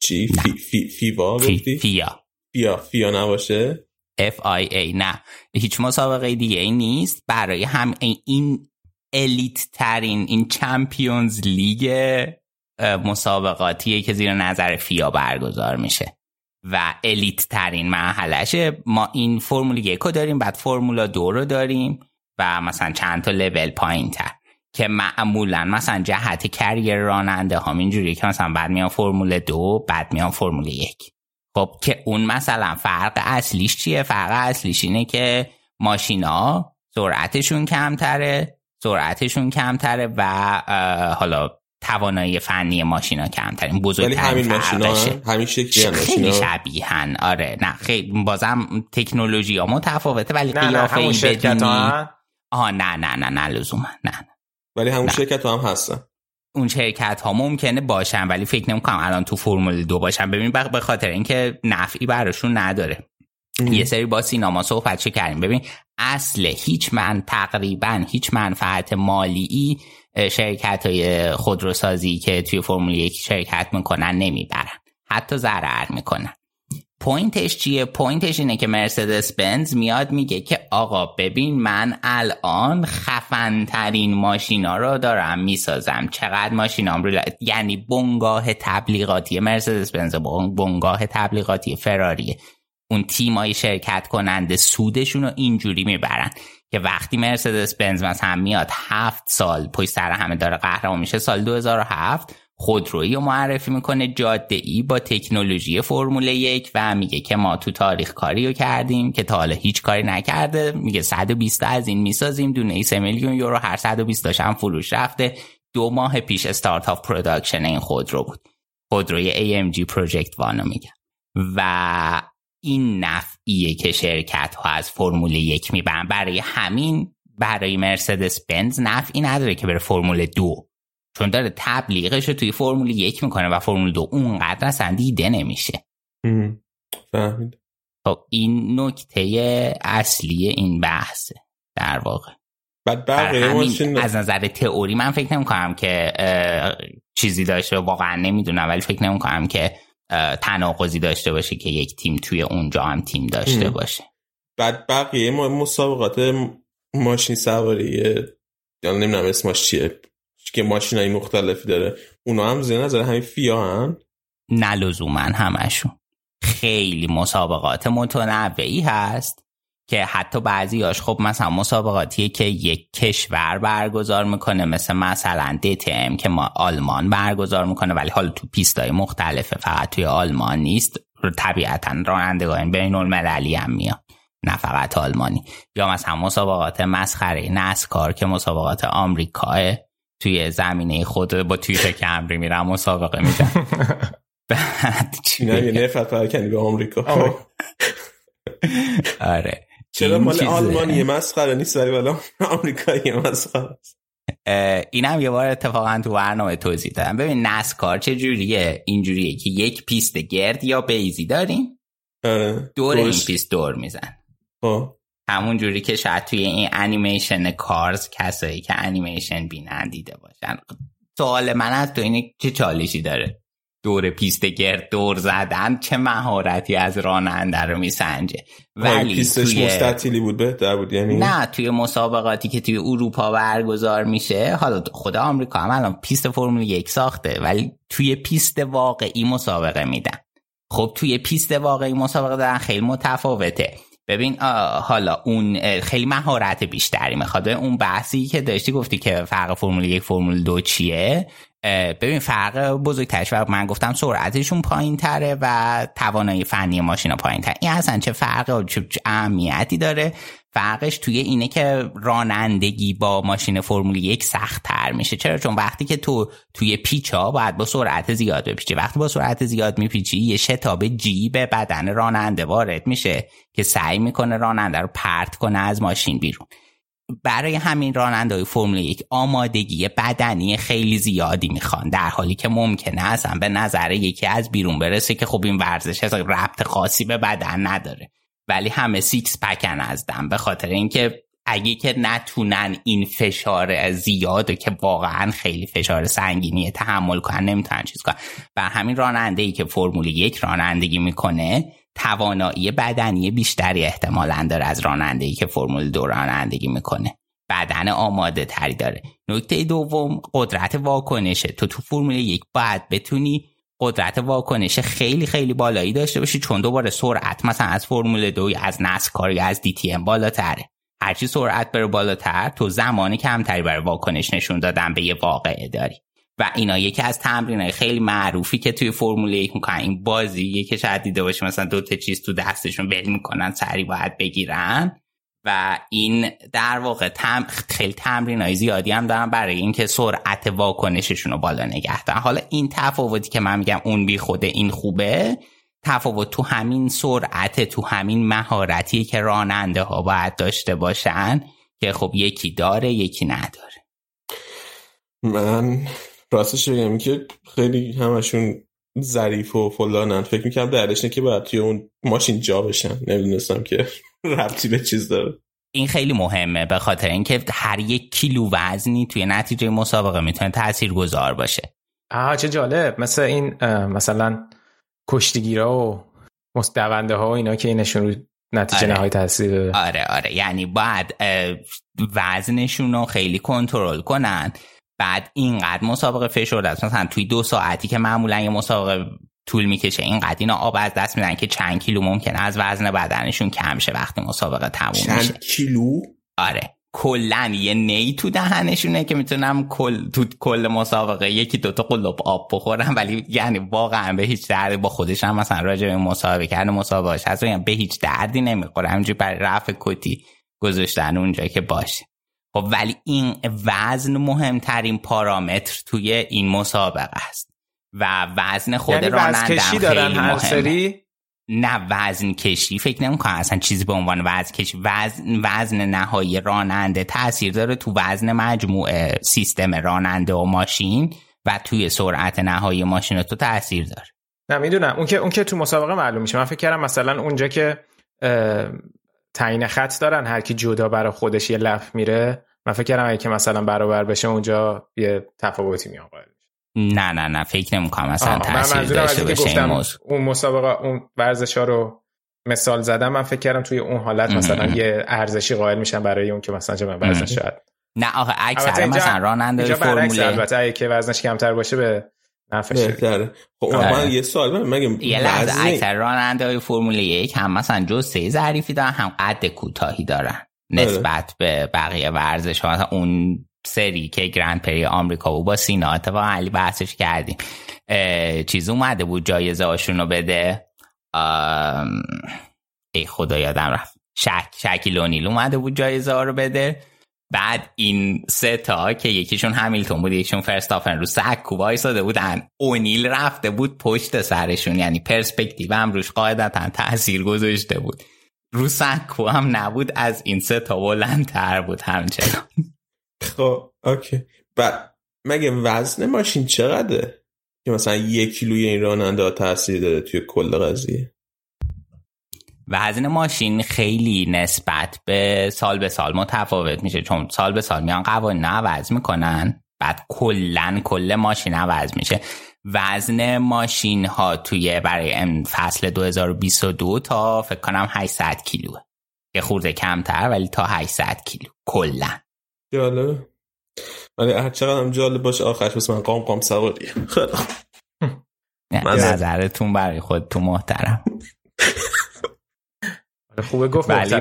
چی فیوا گفتی؟ فیا نباشه؟ FIA نه، هیچ مسابقه دیگه ای نیست. برای هم این الیت ترین این چمپیونز لیگ مسابقاتیه که زیر نظر فیا برگزار میشه و الیت ترین مرحلهشه. ما این فرمول 1 رو داریم، بعد فرمول 2 رو داریم و مثلا چند تا لول پایین تر که معمولا مثلا جهت کریر راننده ها اینجوریه که مثلا بعد میان فرمول 2 بعد میان فرمول 1. خب که اون مثلا فرق اصلیش چیه؟ فرق اصلیش اینه که ماشینا سرعتشون کمتره و حالا توانایی فنی ماشینا کمتره. این بزرگترین فرقشه. همین شکلی ماشینا شبیهن. آره نه خیلی بازم تکنولوژی ها متفاوته ولی قیافه این بدونی نه لزوما نه ولی همون شرکت هم هستن. اون شرکت ها ممکنه باشن ولی فکر نمی‌کنم الان تو فرمول 2 باشن. ببین به خاطر اینکه نفعی براشون نداره. یه سری با سینما صحبت کردیم. ببین اصل تقریبا هیچ منفعت مالی شرکت‌های خودروسازی که توی فرمول 1 شرکت میکنن نمیبرن، حتی ضرر میکنن. پوینتش چیه؟ پوینتش اینه که مرسدس بنز میاد میگه که آقا ببین من الان خفن ترین ماشینا رو دارم میسازم، چقدر ماشینام رو یعنی بنگاه تبلیغاتی مرسدس بنز، بنگاه تبلیغاتی فراری، اون تیمای شرکت کننده سودشون رو اینجوری میبرن که وقتی مرسدس بنز مثلا میاد 7 سال پشت سر همه داره قهرمان میشه، سال 2007 خودرویی رو معرفی میکنه جاده‌ای با تکنولوژی فرمول 1 و میگه که ما تو تاریخ کاری رو کردیم که تا حالا هیچ کاری نکرده. میگه 120 تا از این میسازیم، دونه ای 3 میلیون یورو، هر 120 تاش هم فروش رفته. 2 ماه پیش استارت آف پروداکشن این خودرو بود، خودروی AMG پروژکت وانو میگه. و این نفعیه که شرکت ها از فرمول 1 میبرن. برای همین برای مرسدس بنز نفعی نداره که بره فرمول 2 چون داره تبلیغش رو توی فرمول 1 میکنه و فرمول 2 اونقدر اصلا دیده نمیشه. فهمید. خب این نکته اصلی این بحثه در واقع. بعد از نظر تئوری من فکر نمیکنم که چیزی داشته، واقعا نمیدونم ولی فکر نمیکنم که تناقضی داشته باشه که یک تیم توی اونجا هم تیم داشته باشه. بعد بقیه مسابقات ماشین سواری یعنی نمیدونم اسمش چیه که ماشینای مختلفی داره، اونا هم زیر نظر همین فیا هن؟ نه لزوما همشون. خیلی مسابقات متنوعی هست که حتی بعضیاش خب مثلا مسابقاتیه که یک کشور برگزار میکنه، مثلا DTM که ما آلمان برگزار میکنه ولی حالا تو پیستای مختلفه، فقط توی آلمان نیست. طبیعتا رانندگان بین المللی هم میان، نه فقط آلمانی. یا مثلا مسابقات مسخره نسکار که مسابقات آمریکاه توی زمینه خود با تیشه کمری میرم مسابقه میدم. بعد یه نفرت پرکنی به آمریکا. آره چرا مال آلمانیه مسخره نیست ولی والا آمریکاییه مسخره است. اینم یه بار اتفاقا تو برنامه توضیح دادم. ببین نسکار چه جوریه؟ اینجوریه که یک پیست گرد یا بیزی داریم دور این پیست دور میزن، همون جوری که شاید توی این انیمیشن کارز کسایی که انیمیشن بینن دیده باشن. سوال من از تو اینه چه چالشی داره دور پیست گرد دور زدن؟ چه مهارتی از راننده رو میسنجه؟ ولی پیستش مستطیلی بود بهتر بود یعنی؟ نه توی مسابقاتی که توی اروپا برگزار میشه، حالا خدا آمریکا هم الان پیست فرمول یک ساخته ولی توی پیست واقعی مسابقه میدن. خب توی پیست واقعی مسابقه دارن خیلی متفاوته. ببین حالا اون خیلی مهارت بیشتری میخواد. اون بحثی که داشتی گفتی که فرق فرمول 1 فرمول 2 چیه، ببین فرق بزرگترش و من گفتم سرعتشون پایین تره و توانایی فنی ماشینا پایین تره. این اصلا چه فرق اهمیتی داره؟ فرقش توی اینه که رانندگی با ماشین فرمول 1 سخت تر میشه. چرا؟ چون وقتی که تو توی پیچا باید با سرعت زیاد بپیچی، وقتی با سرعت زیاد میپیچی یه شتاب جی به بدن راننده وارد میشه که سعی میکنه راننده رو پرت کنه از ماشین بیرون. برای همین راننده‌های فرمول 1 آمادگی بدنی خیلی زیادی میخوان، در حالی که ممکنه اصلا به نظر یکی از بیرون برسه که خب این ورزش اصلا ربط خاصی به بدن نداره، ولی همه سیکس پکن از دم به خاطر اینکه اگه که نتونن این فشار زیاده که واقعا خیلی فشار سنگینیه تحمل کنن نمیتونن چیز کنن. بر همین راننده‌ای که فرمول 1 رانندگی میکنه توانایی بدنی بیشتری احتمالاً داره از راننده‌ای که فرمول 2 رانندگی میکنه. بدن آماده تری داره. نکته دوم قدرت واکنشه. تو فرمول 1 باید بتونی قدرت واکنش خیلی خیلی بالایی داشته باشی، چون دوباره سرعت مثلا از فرمول 2 از نسکار یا از DTM بالاتره. هرچی سرعت بره بالاتر تو زمان کمتری برای واکنش نشون دادن به یه واقعه داری و اینا یکی از تمرینای خیلی معروفی که توی فرمول 1 میکنن. این بازیه که شاید دیده باشی مثلا دو تا چیز تو دستشون ول میکنن سریع باید بگیرن و این در واقع خیلی تمرینای زیادی هم دارن برای اینکه سرعت واکنششون رو بالا نگه دارن. حالا این تفاوتی که من میگم اون بی خوده این خوبه، تفاوت تو همین سرعت، تو همین مهارتی که راننده ها باید داشته باشن که خب یکی داره یکی نداره. من راستش بگم که خیلی همشون ظریف و فلانن، فکر میکنم درش که باید توی اون ماشین جا بشن، نمیدونستم که ربطی به چیز داره. این خیلی مهمه به خاطر اینکه هر یک کیلو وزنی توی نتیجه مسابقه میتونه تاثیرگذار باشه. آها چه جالب. مثل این مثلا کشتیگیرا و دونده ها و اینا که اینشون رو نتیجه نهایی تاثیر. آره یعنی باید وزنشون رو خیلی کنترل کنن. بعد اینقدر مسابقه فشرده است، مثلا توی 2 ساعتی که معمولا یه مسابقه طول میکشه اینقدر اینا آب از دست میدن که چند کیلو ممکنه از وزن بدنشون کم شه وقتی مسابقه تموم میشه. چند کیلو؟ آره کلا یه نی تو دهنشونه که میتونم تو کل مسابقه یکی دوتا قلوب آب بخورم، ولی یعنی واقعا به هیچ دردی با خودش هم مثلا راجع به مسابقه کردن مسابقهش اصلا یعنی به هیچ دردی نمیخوره، همینجوری برای رفع کتی گذاشتن اونجا که باشه. خب ولی این وزن مهمترین پارامتر توی این مسابقه است و وزن خود یعنی راننده خیلی مهمه. نه وزن کشی فکر نمی‌کنم اصلا چیزی به عنوان وزن کشی. وزن نهایی راننده تأثیر داره تو وزن مجموعه سیستم راننده و ماشین و توی سرعت نهایی ماشین تو تأثیر داره. نه میدونم اون که تو مسابقه معلوم میشه. من فکر کردم مثلا اونجا که تعیین خط دارن هر کی جدا برای خودش یه لف میره، من فکر کردم اگه مثلا برابر بشه اونجا یه تفاوتی میاد. نه فکر نمی‌کنم اصلا تاثیر داشته باشه. گفتم اون مسابقه اون ورزشا رو مثال زدم، من فکر کردم توی اون حالت مثلا یه ارزشی قائل میشن برای اون که مثلا چه ورزش شد. نه آخه اکثر مثلا راننده فرمول البته اگه که وزنش کمتر باشه به نفعشه بهتره. خب من یه سوال مگه اکثر راننده‌های فرمول 1 هم مثلا جسه ظریفی دارن هم قد کوتاهی دارن نسبت به بقیه ورزش‌ها. مثلا اون سری که گرند پری آمریکا و با سینا و علی بحثش کردیم چیز اومده بود جایزه هاشونو بده، ای خدا یادم رفت، شکیل اونیل اومده بود جایزه ها رو بده بعد این سه تا که یکیشون همیلتون بود، یکیشون فرستاپن رو سکو وایساده بودن، اونیل رفته بود پشت سرشون، یعنی پرسپکتیو هم روش قاعدتا تاثیر گذاشته بود، رو سکو هم نبود، از این سه تا بلندتر بود همچنان. خب اوکی، مگه وزن ماشین چقدره که مثلا 1 کیلوی این راننده تاثیر داره توی کل قضیه؟ وزن ماشین خیلی نسبت به سال متفاوت میشه، چون سال به سال میان قوانین عوض میکنن، بعد کلن کل ماشین عوض میشه. وزن ماشین ها توی برای فصل 2022 تا فکر کنم 800 کیلوه، یه خورده کمتر ولی تا 800 کیلو کلن. جالبه، ولی هرچقدر هم جالب باشه آخرش بس من قام سواریه. خیلی نظرتون برای خودتون محترم. خوبه گفت. ولی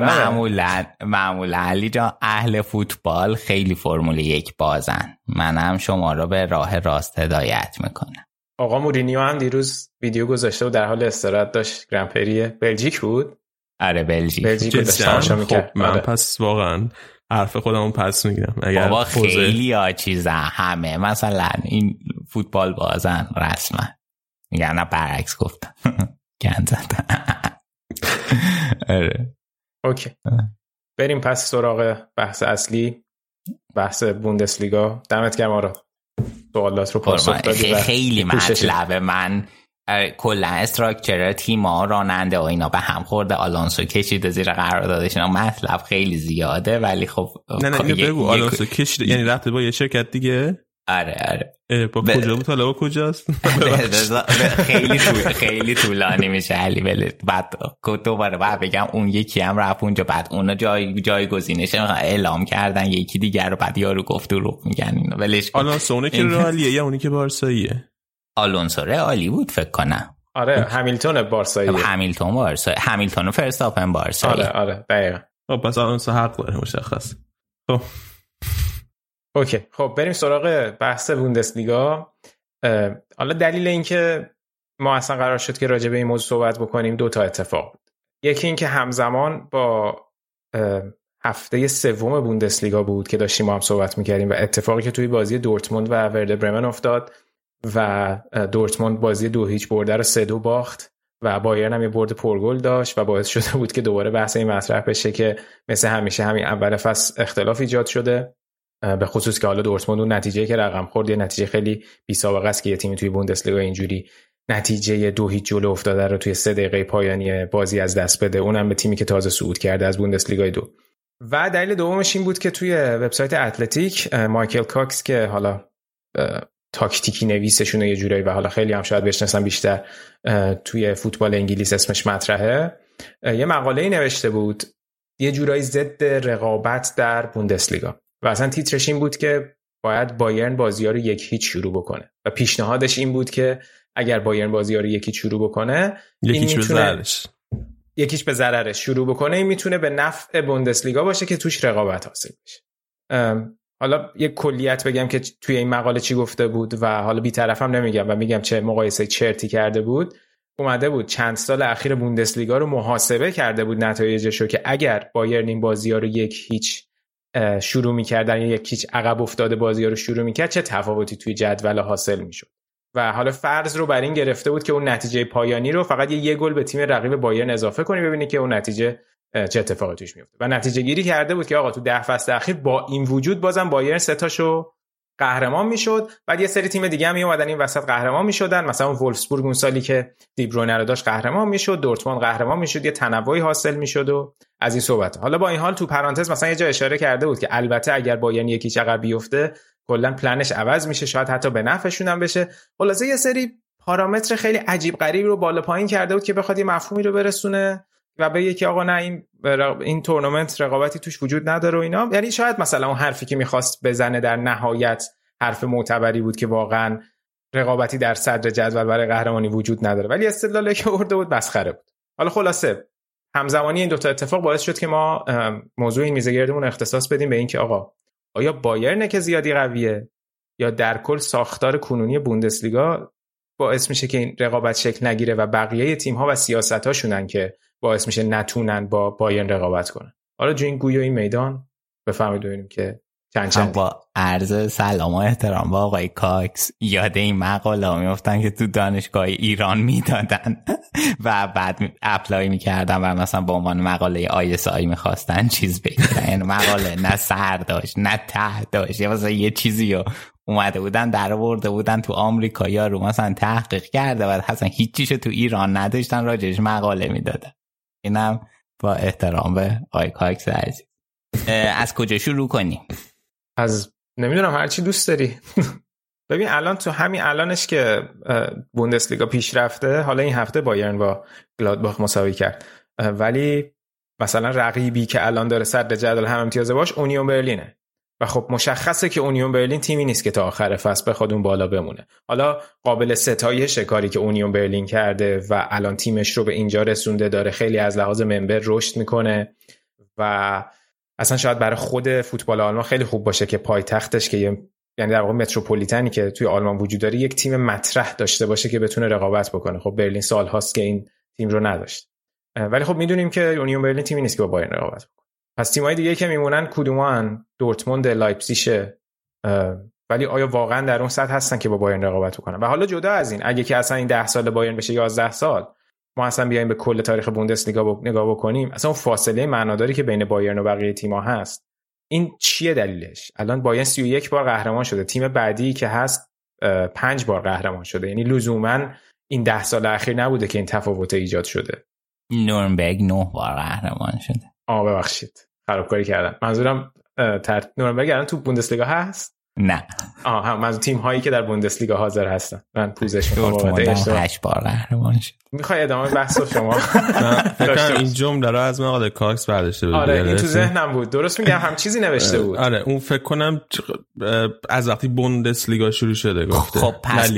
معمولا علی جان اهل فوتبال خیلی فرمول 1 بازن، منم شما رو به راه راست هدایت میکنم. آقا مورینیو هم دیروز ویدیو گذاشته و در حال استراحت داشت، گرانپری بلژیک بود. آره بلژیک داشتم میگفتم. من پس واقعا حرف خودمون پس میگیرم، اگر بابا خیلی ها چیزا همه مثلا این فوتبال بازن رسما میگن، نه برعکس گفتم گنزت. آره اوکی، بریم پس سراغ بحث اصلی، بحث بوندسلیگا. دمت گرم آراد، سوالات رو پاسخ دادی. خیلی مطلبه من کلا استراکچر تیم‌ها، راننده و اینا به هم خورده، آلونسو کشیده زیر قراردادش، اینا مطلب خیلی زیاده. ولی خب نه بگو آلونسو کشیده یعنی رفته با یه شرکت دیگه. آره با کجا بود حالا با کجاست؟ خیلی طولانی میشه علی. بعد دوباره بعد بگم اون یکی هم رفت اونجا، بعد اونا جای گزینش اعلام کردن یکی دیگر رو، بعد یارو گفت رو میگن اینو ولش. آلونسو اونه که رئالیه یا اونی که بارساییه؟ آلونسو رئالی بود فکر کنم. آره همیلتون بارساییه. همیلتون بارسایی، همیلتون و فرستاپن بارسایی. آره دقیقاً. خب پس آلونسو حق داره مشخص. خب اوکی، خب بریم سراغ بحث بوندسلیگا. حالا دلیل این که ما اصلا قرار شد که راجع به این موضوع صحبت بکنیم 2 تا اتفاق بود. یکی این که همزمان با هفته سوم بوندسلیگا بود که داشتیم ما هم صحبت میکردیم و اتفاقی که توی بازی دورتموند و ورده برمن افتاد و دورتموند بازی 2-0 برده رو 3-2 باخت و بایرن هم یه برد پرگل داشت و باعث شده بود که دوباره بحث این مطرح بشه که مثل همیشه همین اول فصل اختلاف ایجاد شده، به خصوص که حالا دورتموند اون نتیجه که رقم خورد یه نتیجه خیلی بی سابقه است که یه تیمی توی بوندسلیگا اینجوری نتیجه 2-0 جلو افتاده رو توی 3 دقیقه پایانی بازی از دست بده، اونم به تیمی که تازه صعود کرده از بوندسلیگای 2. و دلیل دومش این بود که توی وبسایت اتلتیک مایکل کاکس که حالا تاکتیکی نویسشون یه جورایی و حالا خیلی هم شاید بشناسن بیشتر توی فوتبال انگلیس اسمش مطرحه، یه مقاله‌ای نوشته بود یه جورایی ضد رقابت در بوندسلیگا و اصلا تیترش این بود که باید بایرن بازی‌ها رو 1-0 شروع بکنه و پیشنهادش این بود که اگر بایرن بازی‌ها رو 1-0 شروع بکنه، یکیش به ضررش شروع بکنه، این میتونه به نفع بوندسلیگا باشه که توش رقابت حاصل بشه. حالا یه کلیت بگم که توی این مقاله چی گفته بود و حالا بی‌طرفم نمیگم و میگم چه مقایسه چرتی کرده بود. اومده بود چند سال اخیر بوندسلیگا رو محاسبه کرده بود نتایجش رو که اگر بایرن این بازی‌ها رو 1-0 شروع می‌کردن یا یک هیچ عقب افتاده بازی‌ها رو شروع می‌کرد چه تفاوتی توی جدول حاصل می‌شد و حالا فرض رو بر این گرفته بود که اون نتیجه پایانی رو فقط یه گل به تیم رقیب بایرن اضافه کنی ببینی که اون نتیجه چه اتفاقی توش می‌افته و نتیجه گیری کرده بود که آقا تو 10 فصل اخیر با این وجود بازم بایرن 3 تاشو قهرمان می‌شد، بعد یه سری تیم دیگه هم میومدن این وسط قهرمان می‌شدن، مثلا وولفسبورگ اون سالی که دی برونه رو داشت قهرمان می‌شد، دورتموند قهرمان می‌شد، یه تنوعی حاصل می‌شد و از این صحبت. حالا با این حال تو پرانتز مثلا یه جا اشاره کرده بود که البته اگر بایرن یکی چقدر بیفته کلا پلنش عوض میشه، شاید حتی به نفعشون هم بشه. خلاصه یه سری پارامتر خیلی عجیب غریب رو بالا پایین کرده بود که بخواد یه مفهومی رو برسونه و بگه که آقا نه این تورنمنت رقابتی توش وجود نداره و اینا. یعنی شاید مثلا اون حرفی که میخواست بزنه در نهایت حرف معتبری بود که واقعا رقابتی در صدر جدول برای قهرمانی وجود نداره، ولی استدلالی که آورده بود مسخره بود. حالا خلاصه همزمانی این 2 تا اتفاق باعث شد که ما موضوع این میزگردمون اختصاص بدیم به این که آقا آیا بایرن که زیادی قویه یا در کل ساختار کنونی بوندسلیگا باعث میشه که این رقابت شکل نگیره و بقیه تیم‌ها و سیاست‌هاشونن که باعث میشه نتونن با بایرن رقابت کنن. حالا جو این گوی و این میدان بفهمید ببینیم که چند با عرض سلام و احترام با آقای کاکس یاد این مقاله میافتن که تو دانشگاه ایران میدادن و بعد اپلای میکردن و مثلا با عنوان مقاله ISI میخواستن چیز بگیرن، یعنی مقاله نه سر داشت نه ته داشت، یا مثلا یه چیزی رو اومده بودن در آورده بودن تو آمریکا یا رو مثلا تحقیق کرده و اصلا هیچیشو تو ایران نداشتن راجعش مقاله میدادن. اینم با احترام به آقای کاکس عزیز. از کجا شروع کنیم؟ از نمیدونم، هرچی دوست داری. ببین الان تو همین الانش که بوندسلیگا پیش رفته، حالا این هفته بایرن با گلادباخ مساوی کرد، ولی مثلا رقیبی که الان داره صدر جدول هم امتیازه باش اونیون برلینه و خب مشخصه که اونیون برلین تیمی نیست که تا آخر فصل بخواد اون بالا بمونه. حالا قابل ستایشه کاری که اونیون برلین کرده و الان تیمش رو به اینجا رسونده، داره خیلی از لحاظ منبر رشد میکنه و اصلا شاید برای خود فوتبال آلمان خیلی خوب باشه که پایتختش که یعنی در واقع متروپولیتنی که توی آلمان وجود داره یک تیم مطرح داشته باشه که بتونه رقابت بکنه. خب برلین سال هاست که این تیم رو نداشت، ولی خب میدونیم که اونیون برلین تیمی نیست که با بایرن رقابت بکنه. پس تیم‌های دیگه که میمونن کدومن؟ دورتموند، لایپزیگ، ولی آیا واقعا در اون سطح هستن که با بایرن رقابت بکنن؟ و حالا جدا از این، اگه که اصلا این 10 سال بایرن بشه 11 سال، ما اصلا بیایم به کل تاریخ بوندسلیگا نگاه بکنیم، اصلا اون فاصله معناداری که بین بایرن و بقیه تیم‌ها هست این چیه دلیلش؟ الان بایرن 31 بار قهرمان شده، تیم بعدی که هست 5 بار قهرمان شده، یعنی لزوما این 10 سال اخیر نبوده که این تفاوت ایجاد شده. نورنبرگ 9 بار قهرمان شده. ببخشید خرابکاری کردم، منظورم نورنبرگ الان تو بوندسلیگا هست؟ نه. منظور تیم هایی که در بوندسلیگا حاضر هستن. من پوزش میکنم بابت اشتباه. 8 بار قهرمان شد. میخوای ادامه بحث شما؟ فکر این جمله رو از مقاله کاکس برداشته بود. آره این تو ذهنم بود. درست میگم، هم چیزی نوشته بود. آره اون فکر کنم از وقتی بوندسلیگا شروع شده گفته. خب پس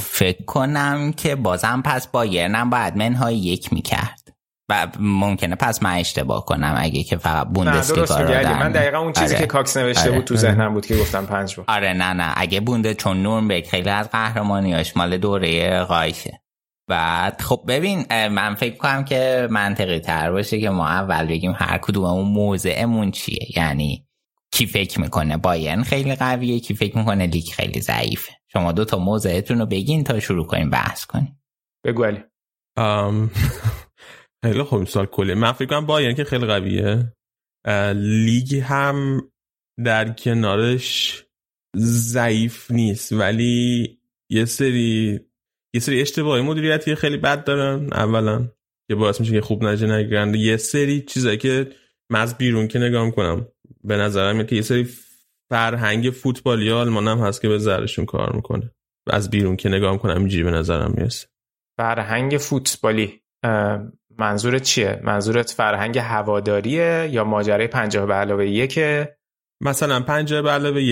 فکر کنم که بازم پس بایرنم بعد منهای یک میکرد. و ممکنه پس من اشتباه کنم اگه که فقط بوندسلیگا رو دارم. من دقیقا اون چیزی که کاکس نوشته بود تو ذهنم بود که گفتم 5 بار. نه اگه بونده، چون نورنبرگ خیلی از قهرمانیاش مال دوره قایشه. بعد خب ببین من فکر کنم که منطقی تر باشه که ما اول بگیم هر کدوممون موضعمون چیه، یعنی کی فکر میکنه بایرن خیلی قویه، کی فکر میکنه لیگ خیلی ضعیفه. شما دو تا موضعتون رو بگین تا شروع کنیم بحث کنیم. بگو علی. خیلی خوب مثال کلی من فکر کنم بایرن که خیلی قویه، لیگ هم در کنارش ضعیف نیست، ولی یه سری اشتباهی مدیریتی خیلی بد دارن اولا که باعث میشه که خوب نتیجه نگیرن، یه سری چیزایی که من از بیرون که نگاه میکنم به نظرم که یه سری فرهنگ فوتبالی آلمان هم هست که به ضررشون کار میکنه، از بیرون که نگاه میکنم اینجوری به نظرم میرسه. فرهنگ فوتبالی منظورت چیه؟ منظورت فرهنگ هواداریه یا ماجرای 50+1؟ مثلا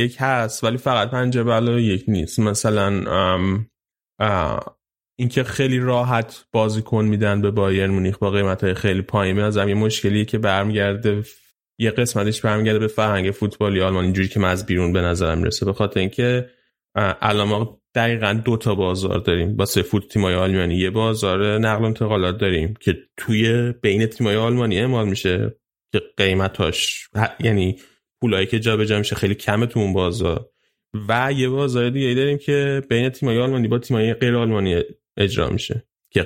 50+1 هست ولی فقط 50+1 نیست. مثلا اینکه خیلی راحت بازیکن میدن به بایرن مونیخ با قیمتهای خیلی پایین، از هم یه مشکلیه که برمیگرده، یه قسمتش برمیگرده به فرهنگ فوتبالی آلمان اینجوری که من از بیرون به نظرم میرسه، به خاطر اینکه الان ما دقیقاً 2 تا بازار داریم واسه فوت تیمای آلمانی. یه بازار نقل و انتقالات داریم که توی بین تیمای آلمانی اعمال میشه که قیمتاش یعنی پولایی که جابجا میشه خیلی کمه تو اون بازار، و یه بازار دیگه داریم که بین تیمای آلمانی با تیمای غیر آلمانی اجرا میشه که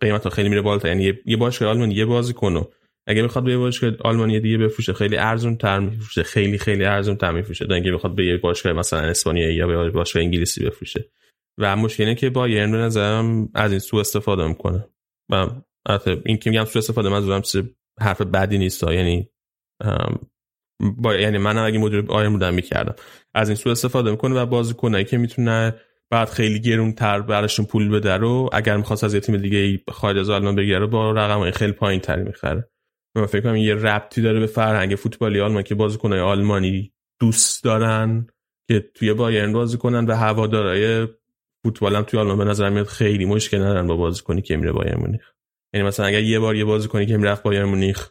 قیمتا خیلی میره بالاتر، یعنی یه باشگاه آلمانی یه بازیکنو اگه بخواد به یه باشگاه آلمانی دیگه بفروشه خیلی ارزان‌تر میفروشه، خیلی ارزان‌تر میفروشه تا اینکه بخواد به یه باشگاه مثلا اسپانیایی یا به باشگاه انگلیسی بفروشه. و مشکلی که بایرن به نظرم از این سوء استفاده میکنه. من البته این که میگم سوء استفاده منظورم حرف بدی نیست، یعنی یعنی من اگه مدیر بایرن بودم میکردم. از این سوء استفاده میکنه و بازیکنایی که میتونه بعد خیلی گرونتر براشون پول بده رو اگر میخواست از یه تیم دیگه خارج از آلمان بگیره با رقم خیلی پایین‌تری میخره. من فکر کنم یه ربطی داره به فرهنگ فوتبالی آلمان که بازیکن‌های آلمانی دوست دارن که توی بایرن بازی کنن و هوادارهای فوتبال هم توی آلمان به نظر میاد خیلی مشکل ندارن با بازیکنی که میره بایرن مونیخ. یعنی مثلا اگر یه بار یه بازیکنی که میرفت بایرن مونیخ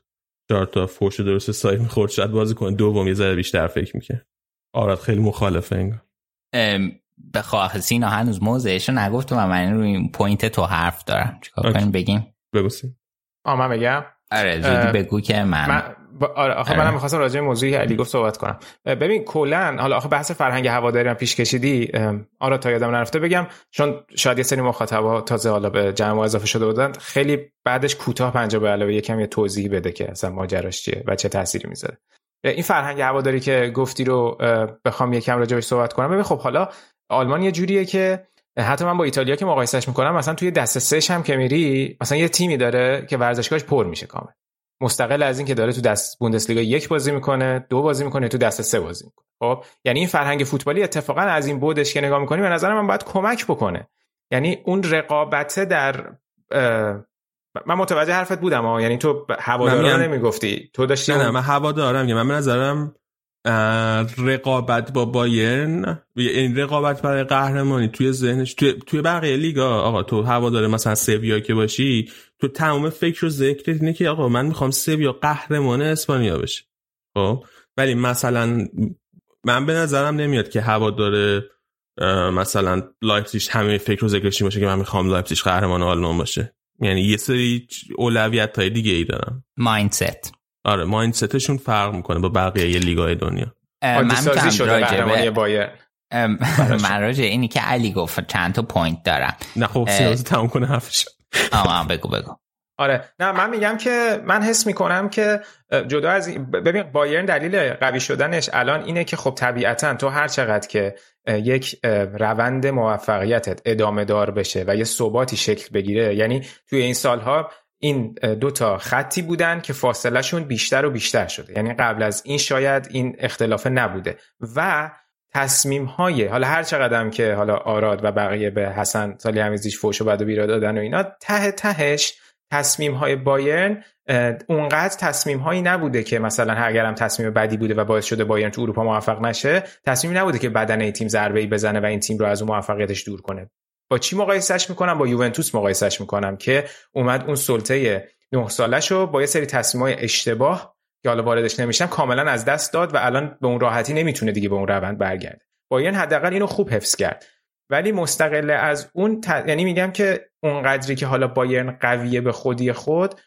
4 تا فوش درست سایه می‌خورد، شاید بازیکن دوم یه ذره بیشتر فکر می‌کنه. آراد خیلی مخالفه انگار. بخواه سینا هنوز موضعش نگفت و من روی پوینت تو حرف دارم. چیکار کنیم بگیم؟ بگوسین. من بگم آره زودی بگو که من آره آخه منم می‌خواستم راجع به موضوعی که علی گفت صحبت کنم. ببین کلا حالا آخه بحث فرهنگ هواداری من پیش کشیدی، آره تا یادم نرفته بگم، چون شاید یه سری مخاطبا تازه حالا به جمع اضافه شده بودن، خیلی بعدش کوتاه پنجا به علاوه یکم یه توضیح بده که اصلا ماجراش چیه و چه تأثیری میذاره. این فرهنگ هواداری که گفتی رو بخوام یکم راجع بهش صحبت کنم. ببین خب حالا آلمان یه جوریه که حتی من با ایتالیا که مقایسهش میکنم، مثلا توی دسته سه‌ش هم که میری مثلا یه تیمی داره که ورزشگاهش پر میشه کامل، مستقل از این که داره تو دست بوندسلیگا یک بازی میکنه، دو بازی میکنه، تو دسته سه بازی میکنه. خب یعنی این فرهنگ فوتبالی اتفاقا از این بودش که نگاه میکنی به نظر من باید کمک بکنه، یعنی اون رقابت در من متوجه حرفت بودم ها، یعنی تو هوادارا نمیگفتی، تو داشتی نه من هوادارم میگم، من به نظرم رقابت با بایرن، این رقابت برای قهرمانی توی ذهنش توی بقیه لیگا، آقا تو هوادار مثلا سویا که باشی، تو تمام فکر و ذکرت اینه که آقا من میخوام سویا قهرمان اسپانیا بشه. خب ولی مثلا من به نظرم نمیاد که هوادار مثلا لایپزیگ همه فکر و ذکرش این باشه که من میخوام لایپزیگ قهرمان آلمان باشه، یعنی یه سری اولویت‌های دیگه ای دارن. مایندست، آره مایندستشون فرق میکنه با بقیه لیگ‌های دنیا. من راجع اینی که علی گفت چند تا پوینت دارم. نه خب سیاوش تموم کنه حرفش. بگو آره. نه من میگم که من حس میکنم که جدا از ببین بایرن دلیل قوی شدنش الان اینه که خب طبیعتاً تو هر چقدر که یک روند موفقیتت ادامه دار بشه و یه ثباتی شکل بگیره، یعنی توی این سالها این دوتا خطی بودن که فاصله شون بیشتر و بیشتر شده، یعنی قبل از این شاید این اختلاف نبوده و تصمیم های حالا هر چقدر هم که حالا آراد و بقیه به حسن سالی همیزیش فوش و بعد و بیرا دادن و اینا، ته تهش تصمیم های بایرن اونقدر تصمیم هایی نبوده که مثلا هرگرم تصمیم بدی بوده و باعث شده بایرن تو اروپا موفق نشه، تصمیمی نبوده که بدن این تیم ضربه‌ای بزنه و این تیم رو از اون موفقیتش دور کنه. با چی مقایسهش میکنم؟ با یوونتوس مقایسهش میکنم که اومد اون سلطه 9 سالش رو با یه سری تصمیم‌های اشتباه که حالا واردش نمیشم کاملا از دست داد و الان به اون راحتی نمیتونه دیگه به اون روند برگرده. بایرن حداقل اینو خوب حفظ کرد، ولی مستقل از اون یعنی میگم که اونقدری که حالا بایرن قویه به خودی خود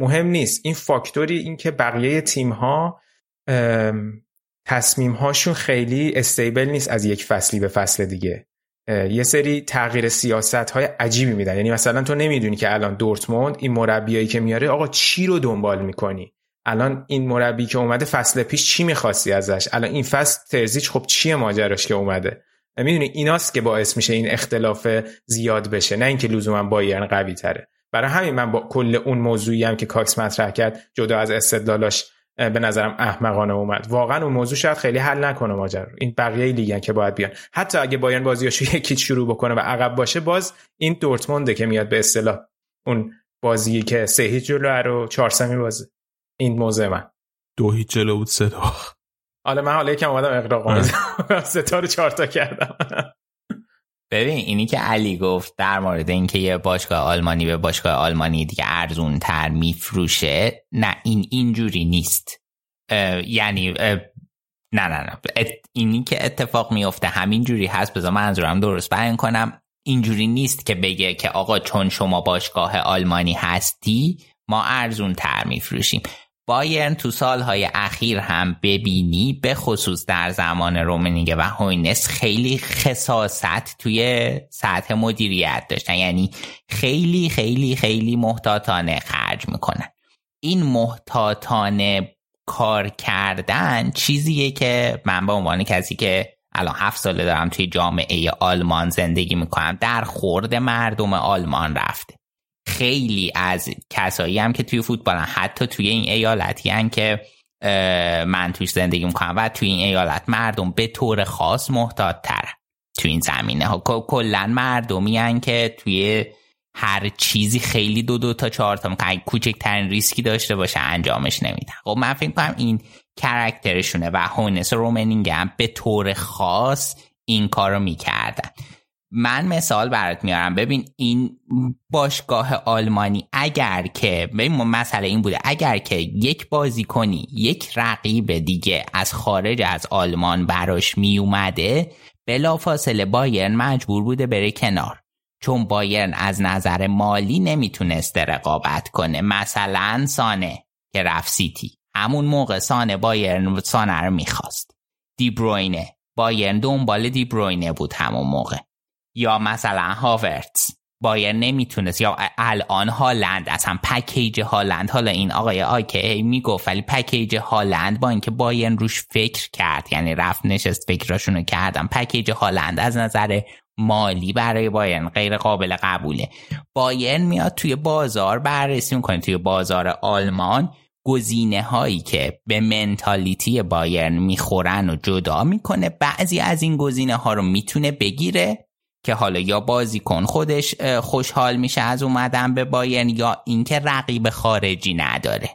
مهم نیست. این فاکتوری این که بقیه تیم‌ها تصمیم‌هاشون خیلی استیبل نیست از یک فصلی به فصل دیگه، یه سری تغییر سیاست‌های عجیبی میدن، یعنی مثلا تو نمیدونی که الان دورتموند این مربیایی که میاره آقا چی رو دنبال میکنی، الان این مربی که اومده فصل پیش چی می‌خواستی ازش، الان این فصل ترزیچ خب چیه ماجراش که اومده، میدونی ایناست که باعث میشه این اختلاف زیاد بشه، نه اینکه لزوما بایرن قوی تره. برای همین من با کل اون موضوعی هم که کاکس مطرح کرد جدا از استدلالاش به نظرم احمقانه اومد، واقعا اون موضوع شاید خیلی حل نکنه ماجرا. این بقیه لیگن که باید بیان، حتی اگه بایرن بازیاشو یکیچ شروع بکنه و عقب باشه، باز این دورتمونده که میاد به اصطلاح اون بازی که 3-0 جلو رو 4-3 می‌بازه. این موضوع من 2-0 جلو بود 3-2. حالا من حالا یکم اومدم اقراقم ستا رو 4 تا کردم. ببین اینی که علی گفت در مورد اینکه یه باشگاه آلمانی به باشگاه آلمانی دیگه ارزون تر میفروشه، نه اینجوری نیست. یعنی نه اینی که اتفاق میفته همینجوری هست. بذار منظورم درست بیان کنم، اینجوری نیست که بگه که آقا چون شما باشگاه آلمانی هستی ما ارزون تر میفروشیم. بایرن تو سالهای اخیر هم ببینی به خصوص در زمان رومنیگه و هوینس خیلی خساست توی سطح مدیریت داشتن، یعنی خیلی خیلی خیلی محتاطانه خرج میکنن. این محتاطانه کار کردن چیزیه که من به عنوان کسی که الان 7 ساله دارم توی جامعه آلمان زندگی میکنم در خورد مردم آلمان رفته. خیلی از کسایی هم که توی فوتبالن، حتی توی این ایالتی هم که من توش زندگی میکنم و توی این ایالت مردم به طور خاص محتاط تر توی این زمینه ها. کلن مردمی هم که توی هر چیزی خیلی 2 تا 4 تا میکنم، کوچکترین ریسکی داشته باشه انجامش نمیدن. خب من فکر کنم این کرکترشونه و هونس رومنینگ هم به طور خاص این کار رو میکردن. من مثال برات میارم. ببین این باشگاه آلمانی اگر که ببین مسئله این بوده، اگر که یک بازیکنی یک رقیب دیگه از خارج از آلمان براش میومده، بلافاصله بایرن مجبور بوده بره کنار، چون بایرن از نظر مالی نمیتونسته رقابت کنه. مثلا سانه که رفت سیتی، همون موقع سانه بایرن سانه رو میخواست. دیبروینه، بایرن دنبال دیبروینه بود همون موقع. یا مثلا هاورتز، بایرن نمیتونست. یا الان هالند، اصلا پکیج هالند، حالا این آقای آکه میگفت ولی پکیج هالند با اینکه بایرن روش فکر کرد، یعنی رفت نشست فکراشونو کردم، پکیج هالند از نظر مالی برای بایرن غیر قابل قبوله. بایرن میاد توی بازار بررسی میکنه، توی بازار آلمان گزینه هایی که به منتالیتی بایرن میخورن و جدا میکنه. بعضی از این گزینه ها رو میتونه بگیره که حالا یا بازیکن خودش خوشحال میشه از اومدن به بایرن یا اینکه رقیب خارجی نداره.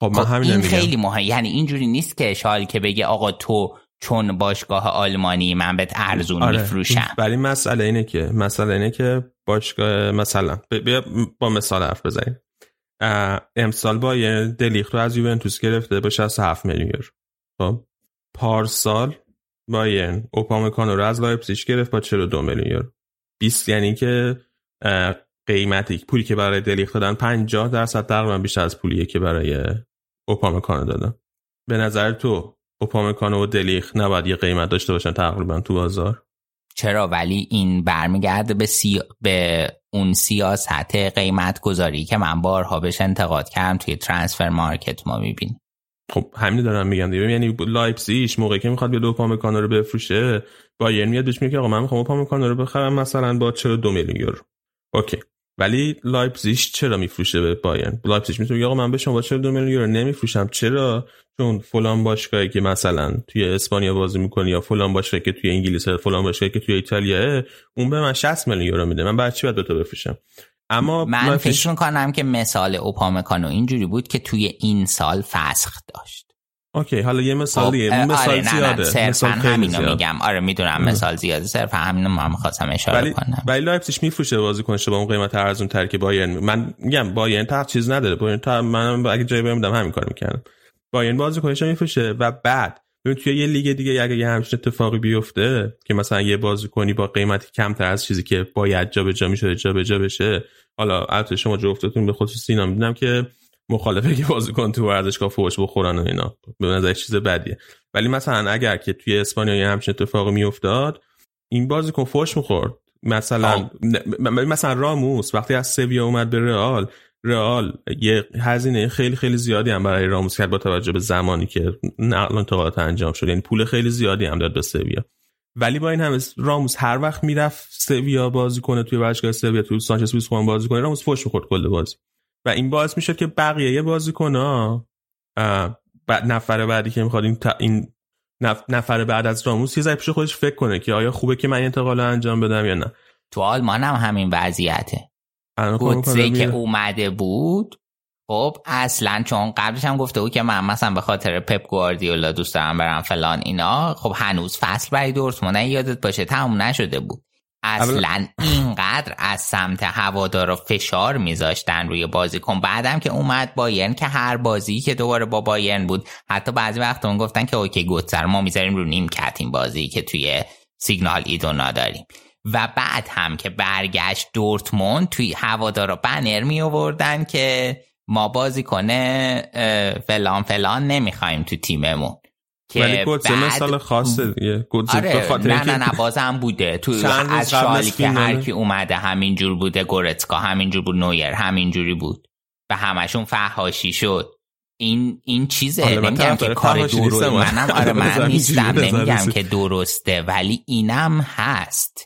خب این خیلی مهمه، یعنی اینجوری نیست که شالکه بگه آقا تو چون باشگاه آلمانی من بهت ارزون میفروشم. ولی مسئله اینه که باشگاه، مثلا بیا با مثال حرف بزنیم. امسال بایرن دلیخت رو از یوونتوس گرفته به 67 میلیون یورو. خب پارسال بایرن اوپامکانو رو از لایپزیگ گرفت با 42 میلیون یورو. 20 یعنی که قیمتی پولی که برای دلیخت دادن 50% تقریبا بیشتر از پولیه که برای اوپامکانو دادن. به نظر تو اوپامکانو و دلیخت نباید یه قیمت داشته باشن تقریبا تو بازار؟ چرا؟ ولی این برمیگرده به اون سیاست قیمت گذاری که من بارها بهش انتقاد کردم توی ترانسفر مارکت ما میبینیم. خب همین دارم میگم دیگه، یعنی لایپزیگ موقعی که میخواد بیاد اوپامکانو رو بفروشه، بایرن میاد بهش میگه آقا من میخوام اوپامکانو رو بخرم مثلا با 42 میلیون یورو. اوکی، ولی لایپزیگ چرا میفروشه به بایرن؟ لایپزیگ میتونه آقا من به شما با 42 میلیون یورو نمیفروشم. چرا؟ چون فلان باشگاهی که مثلا توی اسپانیا بازی میکنه یا فلان باشگاهی که توی انگلیس، فلان باشگاهی که توی ایتالیا، اون به من 60 میلیون یورو میده، من برای چی باید دو تا بفروشم؟ اما من فکر میکنم که مثال اوپامکانو اینجوری بود که توی این سال فسخ داشت. اوکی، حالا یه مثال دیگه، مثال زیاده، صرفا همینو میگم. آره میدونم مثال زیاده، صرفا همینو من می‌خواستم اشاره کنم. ولی لایپزیگ میفروشه بازیکنش با اون قیمت ارزون تر که بایرن. من میگم بایرن تا چیز نداره، بایرن تا من اگه جای بهم دادم همین کارو میکردم. بایرن بازیکنش میفروشه و بعد توی یه لیگ دیگه اگه یه همچین اتفاقی بیفته که مثلا یه بازیکنی با قیمتی کمتر از چیزی که باید جابجا میشه جابجا بشه، حالا البته شما جفتتون به خصوص سینا میدونم که مخالفه که بازیکن تو ورزشگاه فحش بخورن و اینا، به نظر چیز بدیه. ولی مثلا اگر که توی اسپانیا یه همچین اتفاقی میافتاد، این بازیکن فحش میخورد. مثلا راموس وقتی از سویا اومد به رئال یه هزینه خیلی خیلی زیادی هم برای راموس کرد با توجه به زمانی که نقل و انتقالات انجام شد، یعنی پول خیلی زیادی هم داد به سویا. ولی با این همه راموس هر وقت میرفت سویا بازی کنه، توی ورزشگاه سویا تو سانچز بیسکوان بازی کنه، راموس فحش می‌خورد کل بازی و این باعث میشد که بقیه بازیکن‌ها نفر بعدی که می‌خواد این نفر بعد از راموس یه ذره پیش خودش فکر کنه که آیا خوبه که من انتقالو انجام بدم یا نه. تو آلمان هم همین وضعیته. گوتزه که اومده بود، خب اصلا چون قبلش هم گفته بود که من مثلا به خاطر پپ گواردیولا دوست دارم برم فلان اینا، خب هنوز فصل برای دورتموند یادت باشه تموم نشده بود اصلا. اینقدر از سمت هوادارا فشار میذاشتن روی بازیکن. بعدم که اومد بایرن که هر بازی که دوباره با بایرن بود، حتی بعضی وقتا اون گفتن که اوکی گوتزه ما میذاریم رو نیمکت این بازی که توی سیگنال ایدونا داریم. و بعد هم که برگشت دورتموند، توی هوادارا بنر می آوردن که ما بازی کنه فلان فلان نمیخوایم تو تیممون. ولی گوتزه مثال خاصه دیگه. آره نه بازم بوده تو از شالی که هر کی اومده همینجور بوده، گورتسکا همینجور بود، نویر همینجوری بود، به همشون فحاشی شد. این چیزه، نمیگم که کار درسته، منم آره من نیستم، نمیگم که درسته، ولی اینم هست.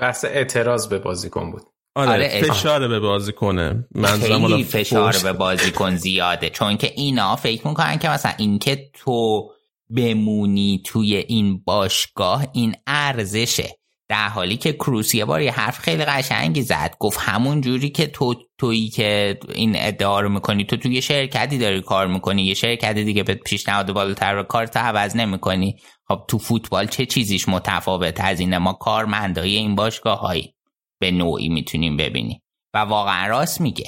بحث اعتراض به بازیکن بود. آره فشار به بازیکنه، خیلی فشار به بازیکن زیاده، چون که اینا فکر میکنن که مثلا این که تو بمونی توی این باشگاه این ارزشه، در حالی که کروس یه بار یه حرف خیلی قشنگی زد، گفت همون جوری که تویی که این ادعا رو میکنی، تو یه شرکتی داری کار میکنی، یه شرکتی دیگه به پیشنهاد بالاتر و کارت عوض نمیکنی. خب تو فوتبال چه چیزیش متفاوت از اینه؟ ما کارمندای این باشگاه‌هایی به نوعی میتونیم ببینیم و واقعا راست میگه.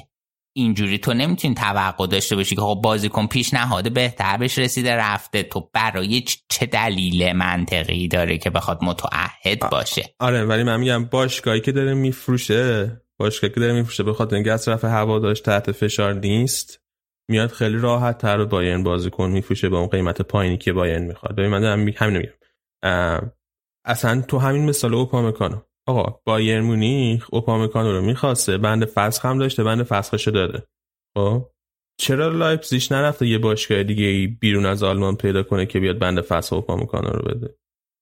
اینجوری تو نمیتونی توقع داشته باشی که خب بازیکن پیشنهاد بهتر بهش رسیده رفته، تو برای چه دلیل منطقی داره که بخواد متعهد باشه؟ آره ولی من میگم باشگاهی که داره میفروشه بخاطر اینکه اطراف هوادارش تحت فشار نیست، میاد خیلی راحت تر بایرن بازیکن میفروشه با اون قیمت پایینی که بایرن میخواد. ببین من همین میگم، اصلا تو همین مثال اوپامکانو، آقا بایرن مونیخ اوپامکانو رو میخواسته، بند فسخ هم داشته، بند فسخشو داده. خب چرا لایپزیگ نرفته یه باشگاه دیگه بیرون از آلمان پیدا کنه که بیاد بند فسخ اوپامکانو رو بده؟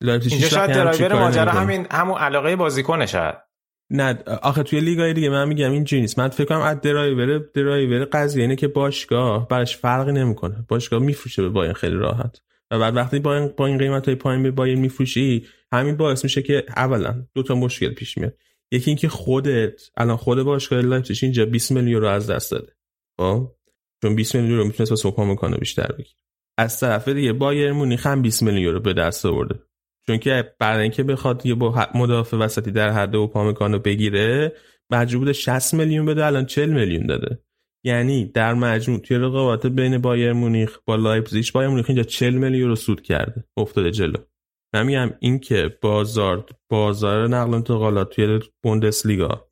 لایپزیگ شاید درایور ماجرا همون علاقه بازیکنه شاید. نه آخه توی لیگای دیگه من میگم این جنس، من فکر کنم از درایور قضیه اینه که باشگاه براش فرقی نمیکنه، باشگاه میفروشه به بایرن خیلی راحت و بعد وقتی با این قیمتای پایین به بایرن میفروشی، همین باعث میشه که اولا دو تا مشکل پیش میاد. یکی اینکه خودت الان خود باشگاه لایپزیگ اینجا 20 میلیون یورو از دست داده، خب چون 20 میلیون یورو میتونه واسه اوپامکانو بیشتر بگیره. از طرف دیگه بایرن مونیخ هم 20 میلیون یورو به دست آورده، چون که برای اینکه بخواد یه با مدافع وسطی در حد اوپامکانو بگیره مجبور بوده 60 میلیون بده، الان 40 میلیون داده. یعنی در مجموع توی رقابت بین بایر مونیخ با لایپزیگ، بایر مونیخ اینجا 40 میلیون رو سود کرده، افتاده جلو. من میگم این که بازار نقل و انتقالات توی بوندسلیگا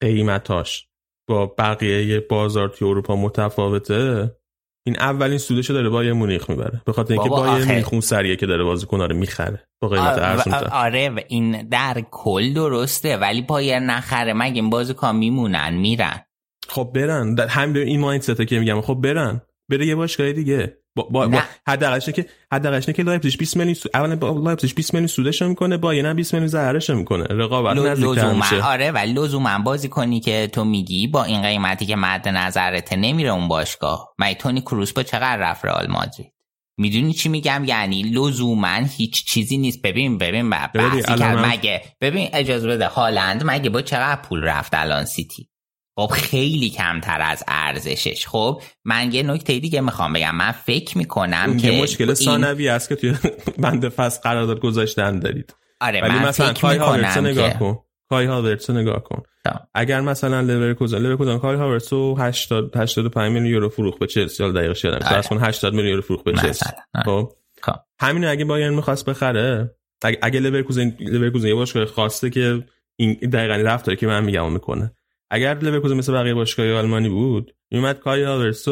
قیمتاش با بقیه بازار توی اروپا متفاوته، این اولین سودشو داره بایر مونیخ میبره، به خاطر اینکه بایر مونیخ اون سریه که داره بازیکن‌ها رو میخره با قیمت ارزون‌تر. آره این در کل درسته، ولی بایر نخره مگه این بازیکن میمونن میرن؟ خب برن، همین این مایندسته که میگم خب برن، بره یه باشگاه دیگه. حداقلش نه که لایپزیگ 20 میلیون اولا لایپزیگ 20 میلیون سودش میکنه، بایر هم 20 میلیون ضررش میکنه، رقابت نزدیک‌تر میشه. آره ولی لزوما بازیکنی که تو میگی با این قیمتی که مد نظرته نمیره اون باشگاه. مگه تونی کروس با چقدر رفت رئال مادرید؟ میدونی چی میگم؟ یعنی لزوما هیچ چیزی نیست. ببین مگه ببین اجازه بده، هالند مگه با چقدر پول رفت الان سیتی؟ خب خیلی کمتر از ارزشش. خب من یه نکته دیگه میخوام بگم، من فکر میکنم که مشکل ثانوی است که توی بند فسخ قرارداد گذاشتن دارید. آره ولی من مثلا کای هاورتس نگاه کن اگر مثلا لورکوزن کای هاورتس 85 میلیون یورو فروخت به چلسی، حالا دقیقش یادم نیست، مثلا 80 میلیون یورو فروخت به چلسی. خب همین اگه بایرن می‌خواست بخره، اگه لورکوزن یه باشگاه خواسته که این دقیقاً رفتاری که من میگم میکنه، اگر لورکوزن مثل بقیه باشگاه‌های آلمانی بود میومد کای هاورتس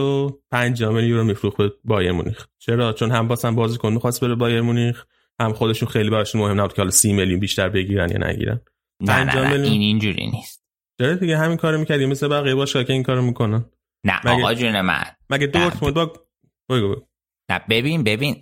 5 میلیون یورو میفروخت به بایر مونیخ. چرا؟ چون هم واسه بازیکن می‌خواست بره بایر مونیخ، هم خودشون خیلی براشون مهم نبود که حالا 30 میلیون بیشتر بگیرن یا نگیرن. 5 میلیون این اینجوری نیست. چرا دیگه همین کارو می‌کردی مثل بقیه باشگاه‌ها که این کارو میکنن. نه آقا جون من، مگه دورتموند با نه ببین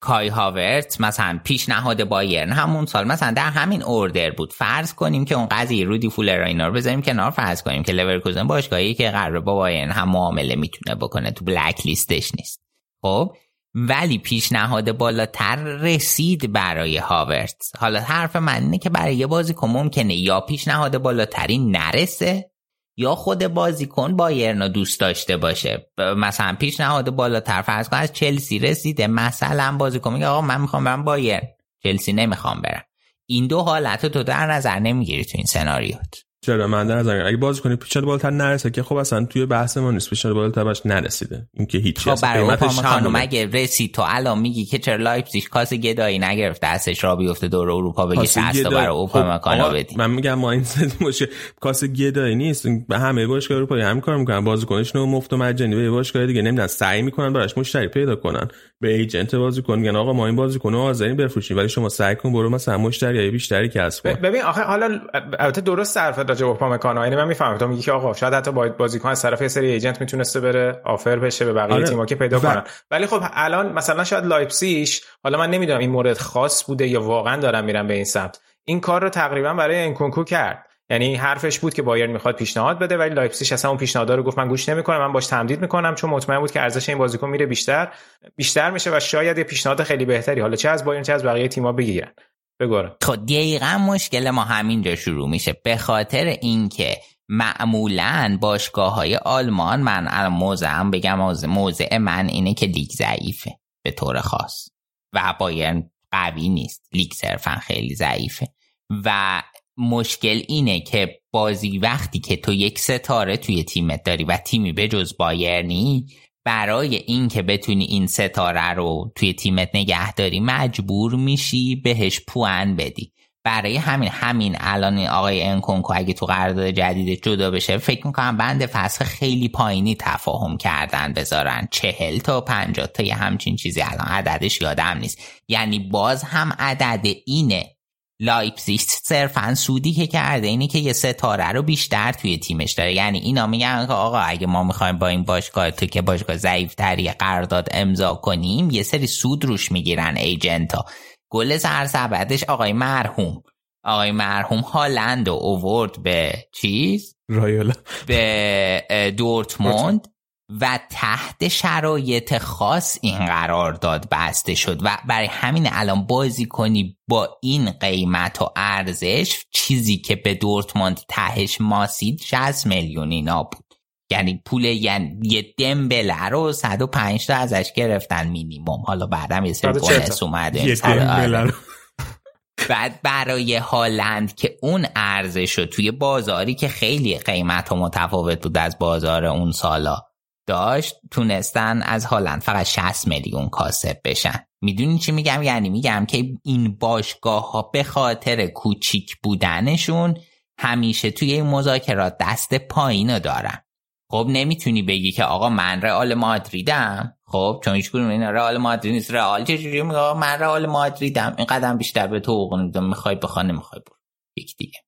کای هاورتس مثلا پیشنهاد بایرن همون سال مثلا در همین اوردر بود. فرض کنیم که اون قضیه رودی فولر اینا رو بذاریم کنار، فرض کنیم که لورکوزن باشگاهی که قراره با بایرن هم معامله میتونه بکنه، تو بلک لیستش نیست. خب ولی پیشنهاد بالاتر رسید برای هاورتس. حالا حرف من اینه که برای یه بازیکن ممکنه یا پیشنهاد بالاتری نرسه یا خود بازیکن بایرنو دوست داشته باشه. مثلا پیشنهاد بالاتر فرض کن از چلسی رسیده، مثلا بازیکن میگه آقا من میخوام برم بایرن، چلسی نمیخوام برم. این دو حالت تو در نظر نمیگیری تو این سناریوت؟ چرا من در نظر میگیرم اگه بازیکن پیشنهاد بالاتر نرسه که خب اصلا توی بحث ما نیست، پیشنهاد بالاتر باش نرسیده این که هیچ چیز. قیمتش خانم اگه رسید تو الان میگی که چرا لایپزیگ کاس گدایی نگرفته، دستش را بیفته دور اروپا بگی 60 تا برای اوپامکانو بدی. من میگم ما این صد باشه کاس گدایی نیست، به همه باشگاه اروپایی هم کار میکنن، بازیکنشونو مفت و مجانی به باشگاه دیگه نمیدن، سعی میکنن براش مشتری پیدا کنن، به ایجنت بازیکن میگن آقا ما این بازیکنو آذری بفروشیم، ولی شما سعی کن برو مثلا مشتری بیشتری کسب کن. ببین آخه حالا البته درست راجع اوپامکانو، یعنی من میفهمم تو میگی که آقا شاید حتی باید بازیکن از طرف یه سری ایجنت میتونسته بره آفر بشه به بقیه تیم‌ها که پیدا کنن، ولی خب الان مثلا شاید لایپزیگ، حالا من نمیدونم این مورد خاص بوده یا واقعا دارن میرن به این سمت، این کار رو تقریبا برای انکونکو کرد. یعنی حرفش بود که بایرن میخواد پیشنهاد بده ولی لایپزیگ اصلا اون پیشنهادا رو گفت من گوش نمیکنم، من باش تمدید میکنم، چون مطمئن بود که ارزش این بازیکن میره بیشتر میشه و شاید یه پیشنهاد خیلی بهتری حالا چه از بایرن چه از بقیه تیم‌ها بگیرن. خب دقیقا مشکل ما همینجا شروع میشه، به خاطر اینکه معمولاً باشگاه های آلمان، من موضعم بگم موضع من اینه که لیگ ضعیفه به طور خاص و بایرن قوی نیست، لیگ صرفا خیلی ضعیفه و مشکل اینه که بازی وقتی که تو یک ستاره توی تیمت داری و تیمی به جز بایرنی، برای این که بتونی این ستاره رو توی تیمت نگه داری مجبور میشی بهش پوان بدی برای همین الان آقای انکونکو اگه تو قرارداد جدید جدا بشه فکر میکنم بند فسخ خیلی پایینی تفاهم کردن بذارن 40 تا 50 تا یه همچین چیزی، الان عددش یادم نیست. یعنی باز هم عدد اینه، لایپزیگ صرفا سودی که کرده اینه که یه ستاره رو بیشتر توی تیمش داره. یعنی اینا میگن که آقا اگه ما میخوایم با این باشگاه تو که باشگاه ضعیف‌تری قرارداد امضا کنیم یه سری سود روش میگیرن ایجنتا. گل سرسبدش آقای مرحوم هالند و اوورد به رایولا به دورتموند و تحت شرایط خاص این قرارداد بسته شد و برای همین الان بازی کنی با این قیمت و ارزش چیزی که به دورتموند تهش ماسید 60 میلیون اینا بود. یعنی پول، یعنی یه دمبله رو 105 تا ازش گرفتن مینیمم، حالا بعدم یه سری بونس اومده بعد برای هالند که اون ارزش رو توی بازاری که خیلی قیمت و متفاوت بود از بازار اون سالا داشت تونستن از هالند فقط 60 میلیون کاسب بشن. میدونی چی میگم؟ یعنی میگم که این باشگاه ها به خاطر کوچیک بودنشون همیشه توی این مذاکرات دست پایینو دارن. خب نمیتونی بگی که آقا من رئال مادریدم، خب چون هیچ کدوم اینا رئال مادرید نیست. رئال چجوری میگه آقا من رئال مادریدم، این قدم بیشتر به تو حقوق نمیدم، میخوای بخوای نمیخوای برو یک دیگه.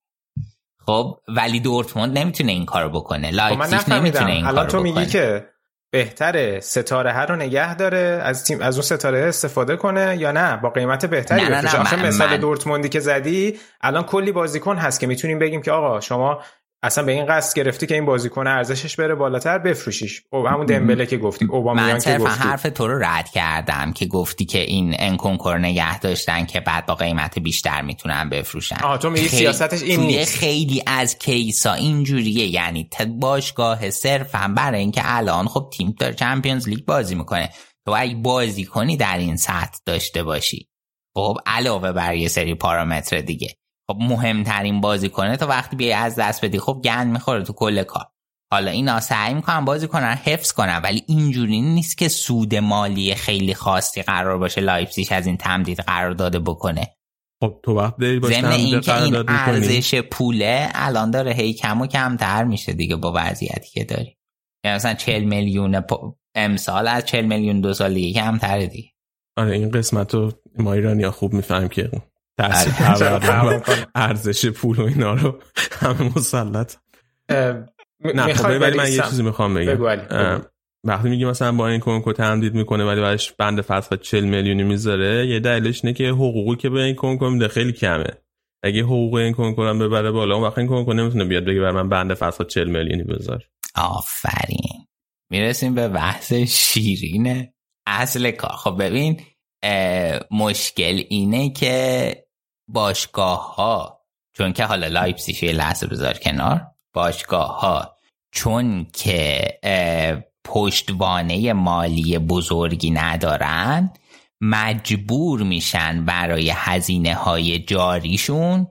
خب ولی دورتموند نمیتونه این کارو بکنه، لایپزیگ نمیتونه این کارو بکنه. تو میگی که بهتره ستاره ها رو نگه داره از تیم، از اون ستاره استفاده کنه یا نه با قیمت بهتری بفروشه؟ مثلا دورتموندی که زدی الان کلی بازیکن هست که میتونیم بگیم که آقا شما اصلا به این قصد گرفتی که این بازیکن ارزشش بره بالاتر بفروشیش. همون دمبله که گفتی، اوبامیان که گفتی. من حرف تو رو رد کردم که گفتی که این انکونکور نگه داشتن که بعد با قیمت بیشتر میتونن بفروشن. آها تو میگی سیاستش این نیست. خیلی از کیسا اینجوریه، یعنی باشگاه صرفا برای اینکه الان خب تیم داره چمپیونز لیگ بازی میکنه، تو اگه بازی کنی در این سطح داشته باشی خب علاوه بر یه سری پارامتر دیگه، خب مهمترین بازیکنه تا وقتی بیای از دست بدی خب گند میخوره تو کل کار. حالا اینا سعی میکنن بازیکنن حفظ کنن ولی اینجوری نیست که سود مالی خیلی خاصی قرار باشه لایپزیگ از این تمدید قرارداد بکنه. خب تو وقت داری باشه تمدید قرارداد میکنی، ارزش پوله الان داره هی کم و کمتر میشه دیگه با وضعیتی که داری. یعنی مثلا 40 میلیون امسال از 40 میلیون دو سال دیگه کمتره دیگه. آره این قسمتو ما ایرانی‌ها خوب میفهمیم که ارزش پول و اینا رو همه مسلط. نه خب ولی من یه چیزی میخوام بگم. وقتی میگی مثلا با انکونکو تمدید میکنه ولی بعدش بند فسخ 40 میلیونی میذاره، یه دلیلش اینه که حقوقی که به انکونکو میده خیلی کمه. اگه حقوق انکونکو هم ببره بالا اون وقت انکونکو نمیتونه بیاد بگه بر من بند فسخ 40 میلیونی بذار. آفرین، میرسیم به بحث شیرینه اصل کار. خب ببین مشکل اینه که باشگاه ها چون که حالا لایپزیگ یه لحظه بذار کنار، باشگاه ها چون که پشتوانه مالی بزرگی ندارن مجبور میشن برای هزینه های جاریشون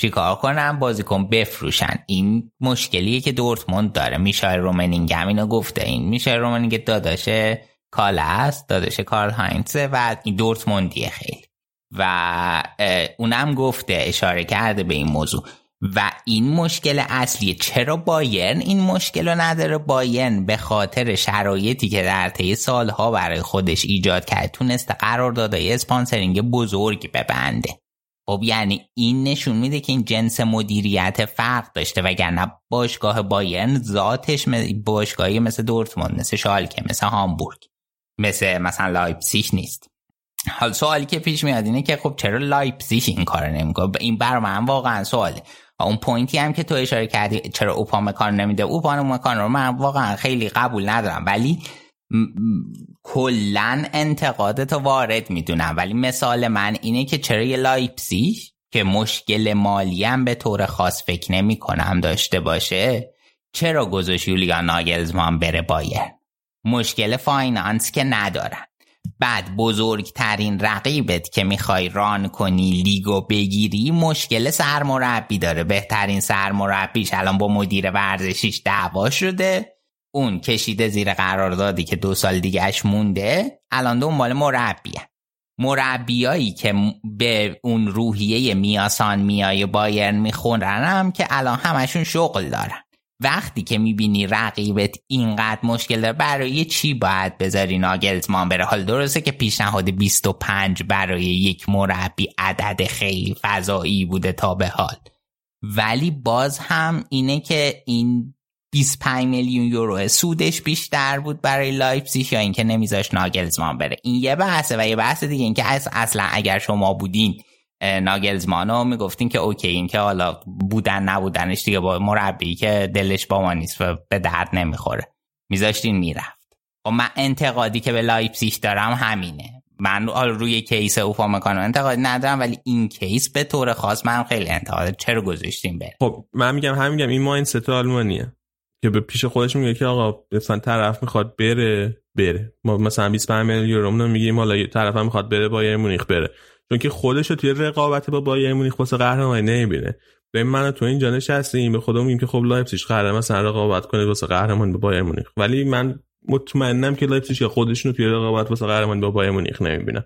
چیکار کنن؟ بازیکن بفروشن. این مشکلیه که دورتموند داره. میشای رومنینگ هم اینو گفته. این میشای رومنینگ داداشه کاله است، داداشه کارل هاینزه و این دورتموندیه خیلی و اونم گفته، اشاره کرده به این موضوع و این مشکل اصلیه. چرا بایرن این مشکل رو نداره؟ بایرن به خاطر شرایطی که در طی سالها برای خودش ایجاد کرد تونست قراردادهای اسپانسرینگ بزرگی ببنده. خب یعنی این نشون میده که این جنس مدیریت فرق داشته، وگرنه باشگاه بایرن ذاتش باشگاهی مثل دورتموند، مثل شالکه، مثل هامبورگ، مثلا لایپزیگ نیست. حالا سوالی که پیش میاد اینه که خب چرا لایپزیگ این کارو نمیکنه؟ این برام هم واقعا سواله. اون پوینتی هم که تو اشاره کردی چرا اوپامکان نمیده، اوپامکان رو من واقعا خیلی قبول ندارم ولی کلا انتقادت رو وارد میدونم. ولی مثال من اینه که چرا یه لایپزیگ که مشکل مالی هم به طور خاص فکر نمیکنم داشته باشه، چرا گذاشت یولیان ناگلزمان بره بایرن؟ مشکل فاینانس که ندارن. بعد بزرگترین رقیبت که میخوای ران کنی لیگو بگیری مشکل سرمربی داره. بهترین سرمربیش الان با مدیر ورزشیش دعوا شده، اون کشیده زیر قراردادی که 2 سال دیگهش مونده، الان دنبال مربیه. مربیایی که به اون روحیه میاسان میای بایرن میخورن هم که الان همشون شغل دارن. وقتی که میبینی رقیبت اینقدر مشکل داره، برای چی باید بذاری ناگلزمان بره؟ حال درسته که پیشنهاد 25 برای یک مربی عدد خیلی فضایی بوده تا به حال، ولی باز هم اینه که این 25 میلیون یورو سودش بیشتر بود برای لایپزیگ یا اینکه نمیذاش ناگلزمان بره. این یه بحثه. و یه بحث دیگه اینکه اصلا اگر شما بودین ناگلزمانو میگفتین که اوکی، این که حالا بودن نبودنش دیگه با مربی که دلش با ما نیست و به درد نمیخوره میذاشتین میرفت. و من انتقادی که به لایپزیگ دارم همینه. من روی کیس اوپامکانو انتقاد ندارم، ولی این کیس به طور خاص من خیلی انتقاد. چرا گذاشتین بره؟ خب من میگم همین این مایندست آلمانیه که به پیش خودش میگه که آقا مثلا طرف میخواد بره، ما مثلا 25 میلیون یورو میگیم، حالا طرفم میخواد بره بایر مونیخ بره، چون که خودش رو توی رقابت با بایر مونیخ واسه قهرمانی نمیبینه. ببین من تو اینجا نشستیم به خودمون میگیم که خب لایپزیگ قراره مثلا رقابت کنه واسه قهرمانی با بایر مونیخ، ولی من مطمئنم که لایپزیگ خودشونو توی رقابت واسه قهرمانی با بایر مونیخ نمیبینن.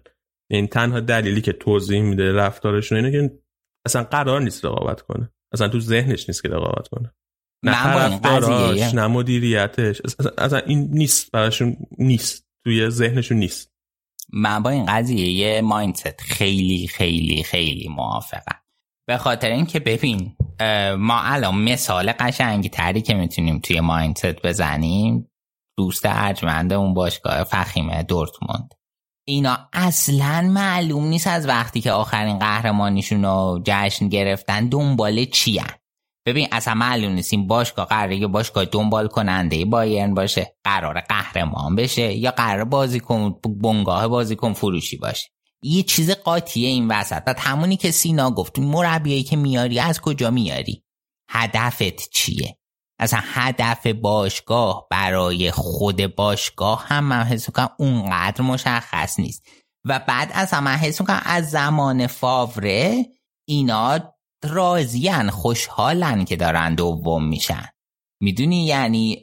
این تنها دلیلی که توضیح میده رفتارشون اینه که اصلا قرار نیست رقابت کنه، اصلا تو ذهنش نیست که رقابت کنه، نه طرفداراش نه مدیریتش، اصلا این نیست براشون، نیست توی ذهنشون نیست. من با این قضیه یه مایندست خیلی خیلی خیلی موافقم، به خاطر اینکه ببین ما الان مثال قشنگی تری که میتونیم توی مایندست بزنیم دوست ارجمنده اون باشگاه فخیمه دورتموند. اینا اصلا معلوم نیست از وقتی که آخرین قهرمانیشون رو جشن گرفتن دنبال چیه. ببین اصلا معلوم نیست این باشگاه قراره یه باشگاه دنبال کننده بایرن باشه، قراره قهرمان بشه، یا قراره بازیکن بنگاه بازیکن فروشی باشه. یه چیز قاطیه این وسط. بعد همونی که سینا گفت مربیایی که میاری از کجا میاری، هدفت چیه؟ اصلا هدف باشگاه برای خود باشگاه هم من حس می‌کنم اونقدر مشخص نیست. و بعد اصلا من حس می‌کنم از زمان فاوره اینا راضیان، خوشحالن که دارن دوم میشن، میدونی؟ یعنی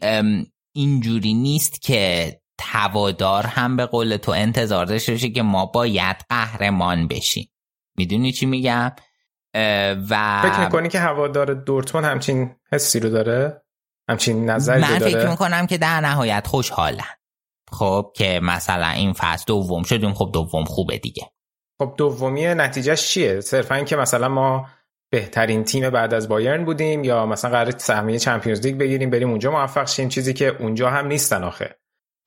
اینجوری نیست که هوادار هم به قول تو انتظار داشته باشه که ما باید قهرمان بشیم، میدونی چی میگم؟ و فکر میکنی که هوادار دورتموند همچین حسی رو داره، همچین نظری رو داره؟ من فکر میکنم که در نهایت خوشحالن، خب که مثلا این فصل دوم شدیم، خب دوم خوبه دیگه. خب دومیه نتیجهش چیه؟ صرفا این که مثلا ما بهترین تیم بعد از بایرن بودیم، یا مثلا قراره سهمیه چمپیونز لیگ بگیریم بریم اونجا موفق شیم، چیزی که اونجا هم نیستن.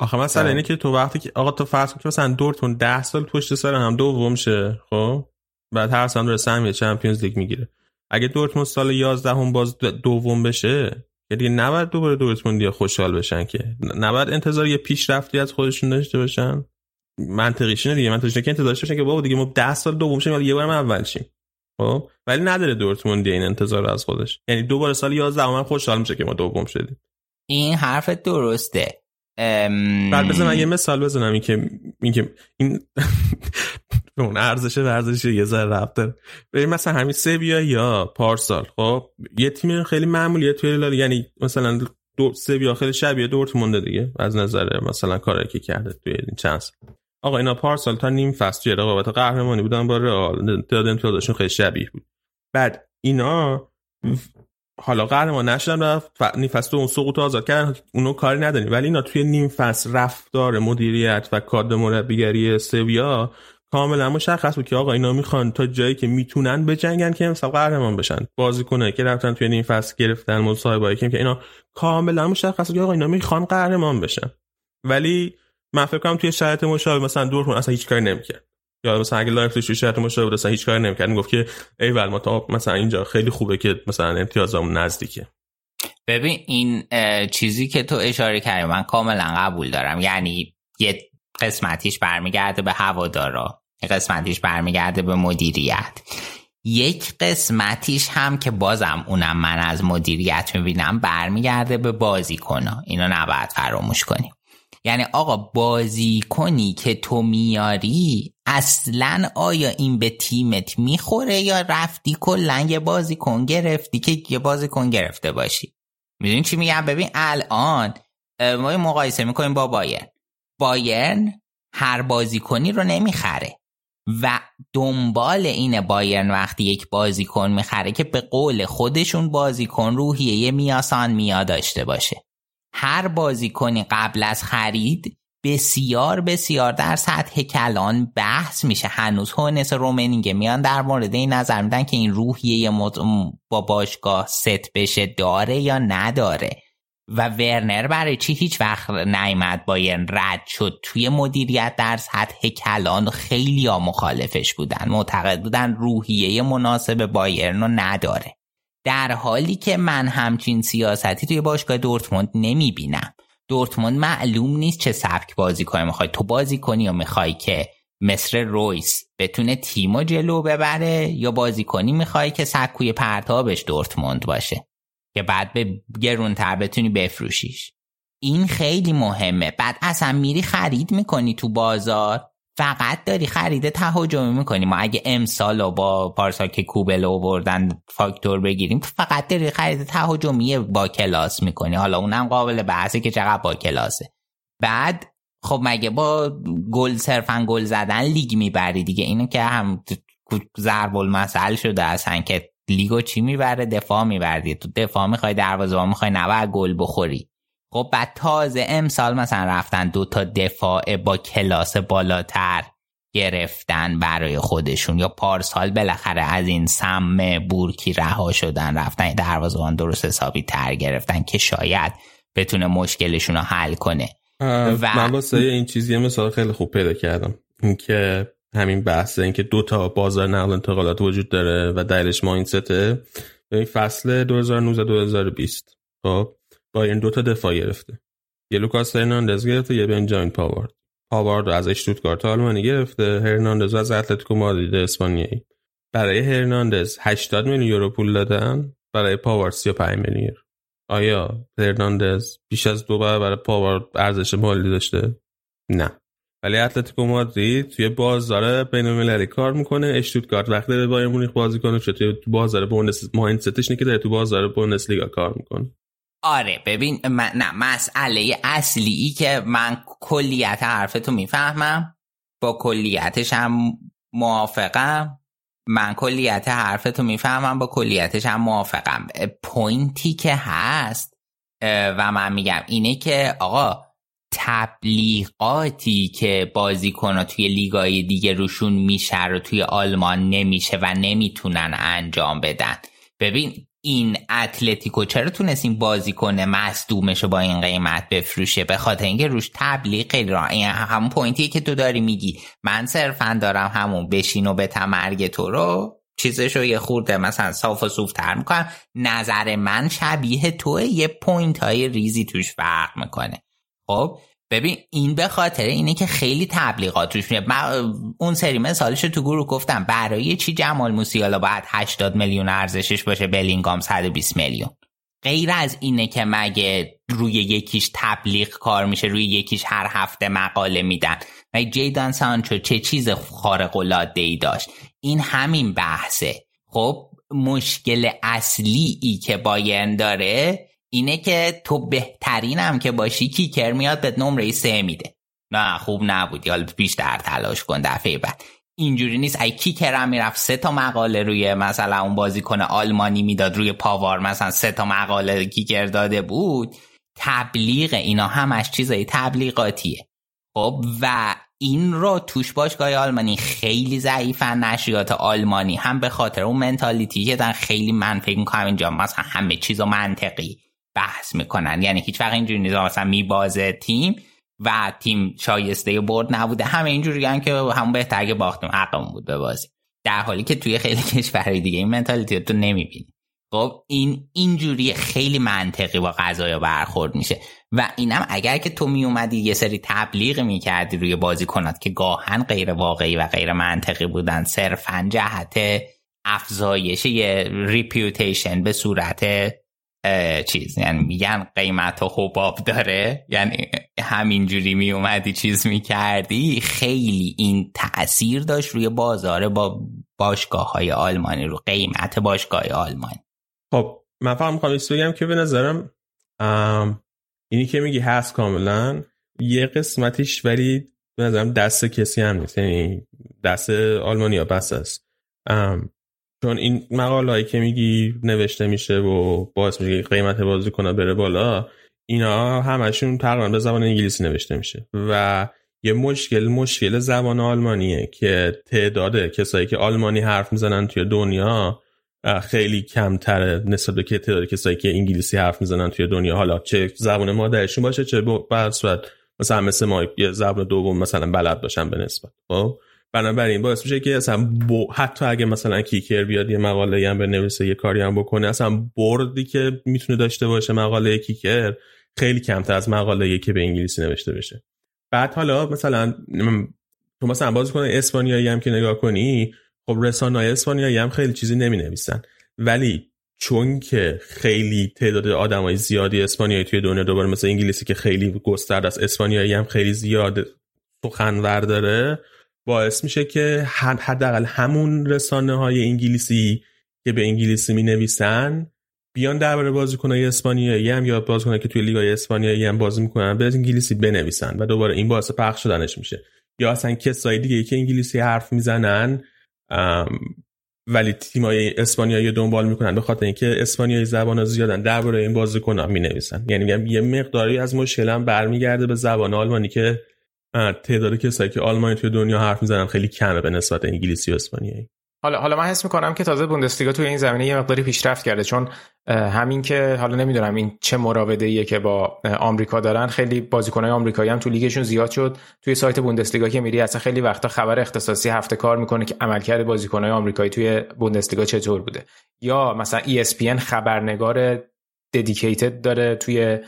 آخه مثلا اینه که تو وقتی که آقا تو فرض کن که مثلا دورتموند 10 سال پشت سر هم دوم شه، خب بعد هر سال سهمیه چمپیونز لیگ میگیره. اگه دورتموند سال 11 هم باز دوم بشه، یعنی نباید دوباره دورتموندیا خوشحال بشن، که نباید انتظار یه پیشرفتی از خودشون داشته باشن. منطقیش اینه دیگه، منطقیش اینه که انتظارش باشه که بابا دیگه ما 10 سال دوم شیم، ولی یه بارم اول شیم. خب ولی نداره دورتموند این انتظار از خودش، یعنی دوباره سال 11 هم خوشحال میشه که ما دوم شدیم. این حرف درسته. بعد بزنم یه مثال بزنم، این که این اون ارزش یه ذره رفته. ببین مثلا همین سویا یا پارسال، خب یه تیم خیلی معمولیه توی لالیگا، یعنی مثلا سویا خیلی شبیه دورتموند دیگه از نظر مثلا کاری که کرده توی این چند سال. آقا اینا پارسال تا نیم فصل توی رقابت قهرمانی بودن با رئال، تعداد امتیازشون خیلی شبیه بود. بعد اینا حالا قهرمان نشدن، رفت نیم فصل اون سقوط آزاد کردن، اونو کاری نداریم، ولی اینا توی نیم فصل رفتار مدیریت و کادر مربیگری سویا کاملا مشخص بود که آقا اینا میخوان تا جایی که میتونن بجنگن که امسال قهرمان بشن. بازیکنایی که رفتن توی نیم فصل گرفتن، مصاحبه‌ای که اینا کاملا مشخص بود که آقا اینا میخوان قهرمان بشن. ولی من فکر کنم توی شرایط مشابه مثلا دورتموند اصلا هیچ کاری نمی‌کرد، یا مثلا اگه لایپزیگ توی شرایط مشابه اصلا هیچ کاری نمی‌کرد، میگفت که ایول ما تا مثلا اینجا خیلی خوبه که مثلا امتیازمون نزدیکه. ببین این چیزی که تو اشاره کردی من کاملا قبول دارم، یعنی یه قسمتیش برمیگرده به هوادارا، یه قسمتیش برمیگرده به مدیریت، یک قسمتیش هم که بازم اونم من از مدیریت می‌بینم برمیگرده به بازیکن‌ها. اینو نباید فراموش کنیم، یعنی آقا بازی کنی که تو میاری اصلا آیا این به تیمت میخوره، یا رفتی کلا یه بازیکن گرفتی که یه بازیکن گرفته باشی؟ میدونی چی میگم؟ ببین الان ما مقایسه میکنیم با بایرن. بایرن هر بازیکنی رو نمیخره، و دنبال اینه بایرن وقتی یک بازیکن میخره که به قول خودشون بازیکن روحیه میاسان میا داشته باشه. هر بازیکنی قبل از خرید بسیار بسیار در سطح کلان بحث میشه. هنوز هونس رومنینگ میان در مورد این نظر میدن که این روحیه با باشگاه ست بشه داره یا نداره. و ورنر برای چی هیچ وقت نیامد؟ بایرن رد شد. توی مدیریت در سطح کلان خیلی ها مخالفش بودن، معتقد بودن روحیه مناسب بایرن رو نداره، در حالی که من همچین سیاستی توی باشگاه دورتموند نمی بینم. دورتموند معلوم نیست چه سبک بازیکن میخوای. تو بازیکنی رو میخوای که مثل رویس بتونه تیمو جلو ببره، یا بازیکنی میخوای که سکوی پرتابش دورتموند باشه که بعد به گرونتر بتونی بفروشیش؟ این خیلی مهمه. بعد اصلا میری خرید میکنی تو بازار، فقط داری خرید تهاجمی میکنی. ما اگه امسال و با پارسا که کوبل آوردن فاکتور بگیریم، فقط داری خرید تهاجمی با کلاس میکنی. حالا اونم قابل بحثه که چقدر با کلاسه. بعد خب مگه با گل، صرفا گل زدن لیگ میبری دیگه؟ اینو که هم ضرب المثل شده اصلا که لیگو چی میبره؟ دفاع میبردی. تو دفاع میخوای، دروازه‌بان میخوای، نباید گل بخوری. خب بعد تازه امسال مثلا رفتن 2 دفاع با کلاس بالاتر گرفتن برای خودشون، یا پارسال بالاخره از این سم بورکی رها شدن، رفتن دروازه‌بان درست حسابی تر گرفتن که شاید بتونه مشکلشون رو حل کنه. من واسه این چیزی مثال خیلی خوب پیدا کردم، این که همین بحثه، این که 2 بازار نقل انتقالات وجود داره و دلیلش مایندسته. این فصل 2019-2020 خب بایرن 2 دفاع گرفته، یه لوکاس هرناندز گرفته، یه بنجامین پاوارد. پاوارد از اشتوتگارت آلمانی گرفته، هرناندز از اتلتیکو مادرید اسپانیایی. برای هرناندز 80 میلیون یورو پول دادن، برای پاوارد 35 میلیون یورو. آیا هرناندز بیش از 2 برابر پاوارد ارزش مالی داشته؟ نه. ولی اتلتیکو مادرید توی بازار بین‌المللی کار میکنه. اشتوتگارت وقتی به بایرن مونیخ بازیکن شد، توی بازار بوندس مایندستش نیکه داره تو بازار بوندس لیگا کار میکنه. آره ببین، نه مسئله اصلی ای که من کلیت حرفتو میفهمم، با کلیتش هم موافقم. پوینتی که هست و من میگم اینه که آقا تبلیغاتی که بازیکن‌ها توی لیگای دیگه روشون میشه رو توی آلمان نمیشه و نمیتونن انجام بدن. ببین این اتلتیکو چرا تونستیم بازیکن مصدومشو با این قیمت بفروشه؟ به خاطر اینکه روش تبلیغ خیلی راه. این همون پوینتیه که تو داری میگی من صرفا دارم همون بشین و به تمرگ تو رو چیزشو یه خورده مثلا صاف و صوف تر میکنم. نظر من شبیه توه، یه پوینت های ریزی توش فرق میکنه. خب ببین این به خاطر اینه که خیلی تبلیغات روش میاد. من اون سری مثالشو تو گروه گفتم، برای چی جمال موسیالا باید 80 میلیون ارزشش باشه، بلینگام 120 میلیون؟ غیر از اینه که مگه روی یکیش تبلیغ کار میشه؟ روی یکیش هر هفته مقاله میدن. مگه جیدان سانچو چه چیز خارق العاده‌ای داشت؟ این همین بحثه. خب مشکل اصلی ای که بایرن داره اینه که تو بهترینم که باشی کیکر میاد به نمره 3 میده، نه خوب نبودی حالا بیشتر تلاش کن دفعه بعد. اینجوری نیست ای کیکرم میرفت 3 مقاله روی مثلا اون بازیکن آلمانی میداد، روی پاوار مثلا 3 مقاله کیکر داده بود. تبلیغ اینا همش چیزای تبلیغاتیه. خب و این رو توش باشگاه آلمانی خیلی ضعیفن. نشریات آلمانی هم به خاطر اون منتالیتی که دارن خیلی، من فکر می‌کنم اینجا مثلا همه چیزو منطقی بحث میکنن، یعنی هیچ وقت اینجوری نیست مثلا میبازه تیم و تیم شایسته برد نبوده، همه اینجوری هم که همون بهتر که باختم حقمون بود ببازیم، در حالی که توی خیلی کشورهای دیگه این منتالیتی تو نمیبینی. خب این اینجوری خیلی منطقی با قضایا برخورد میشه. و اینم اگر که تو میومدی یه سری تبلیغ میکردی روی بازیکنات که گاهن غیر واقعی و غیر منطقی بودن، صرفا جهت افزایش یه ریپیوتیشن به صورت چیز، یعنی میگن قیمت و حباب داره، یعنی همینجوری میومدی چیز میکردی، خیلی این تأثیر داشت روی بازار با باشگاه های آلمانی، رو قیمت باشگاه های آلمانی. خب من فهم میخوام بگم که به نظرم اینی که میگی هست کاملا یه قسمتیش، ولی به نظرم دست کسی هم نیست، یعنی دست آلمانیا بس است. چون این مقاله‌ای که میگی نوشته میشه و باعث میشه قیمت بازیکن‌ها بره بالا، اینا همشون تقریبا به زبان انگلیسی نوشته میشه و یه مشکل زبان آلمانیه که تعداد کسایی که آلمانی حرف میزنن توی دنیا خیلی کمتره نسبت به تعداد کسایی که انگلیسی حرف میزنن توی دنیا، حالا چه زبان مادرشون باشه چه بعد صورت مثلا مثل ما یه زبان دوم مثلا بلد باشن به نسبت. خب بنابراین باعث میشه که اصلا حتی اگه مثلا کیکر بیاد یه مقاله هم بنویسه یه کاری هم بکنه، اصلا بردی که میتونه داشته باشه مقاله کیکر خیلی کمتر از مقاله‌ای که به انگلیسی نوشته بشه. بعد حالا مثلا تو مثلا بازیکن اسپانیایی هم که نگاه کنی، خب رسانه‌های اسپانیایی هم خیلی چیزی نمی‌نویسن، ولی چون که خیلی تعداد آدمای زیادی اسپانیایی توی دنیا، دوباره مثل انگلیسی که خیلی گسترده است، اسپانیایی هم خیلی زیاد سخنور داره، باعث میشه که حداقل همون رسانه‌های انگلیسی که به انگلیسی می‌نویسن بیان درباره بازیکن‌های اسپانیایی هم یا بازیکن‌هایی که توی لیگ‌های اسپانیایی هم بازی می‌کنن به انگلیسی بنویسن و دوباره این باعث پخش شدنش میشه. یا اصلا کسای دیگه که انگلیسی حرف میزنن ولی تیم‌های اسپانیایی دنبال می‌کنن به خاطر اینکه اسپانیایی زبان‌ها زیادن درباره این بازیکن‌ها می‌نویسن. یعنی میگم یه مقداری از مشکلم برمیگرده به زبان آلمانی که تعداد کسایی که آلمانی توی دنیا حرف می‌زنن خیلی کمه به نسبت انگلیسی و اسپانیایی. حالا من حس میکنم که تازه بوندسلیگا توی این زمینه یه مقداری پیشرفت کرده، چون همین که حالا نمیدونم این چه مراوده‌ایه که با آمریکا دارن، خیلی بازیکن‌های آمریکایی هم تو لیگشون زیاد شد. توی سایت بوندسلیگا که میری اصلا خیلی وقتا خبر اختصاصی هفته کار میکنه که عملکرد بازیکن‌های آمریکایی توی بوندسلیگا چطور بوده، یا مثلا ESPN خبرنگار ددیکیتد داره توی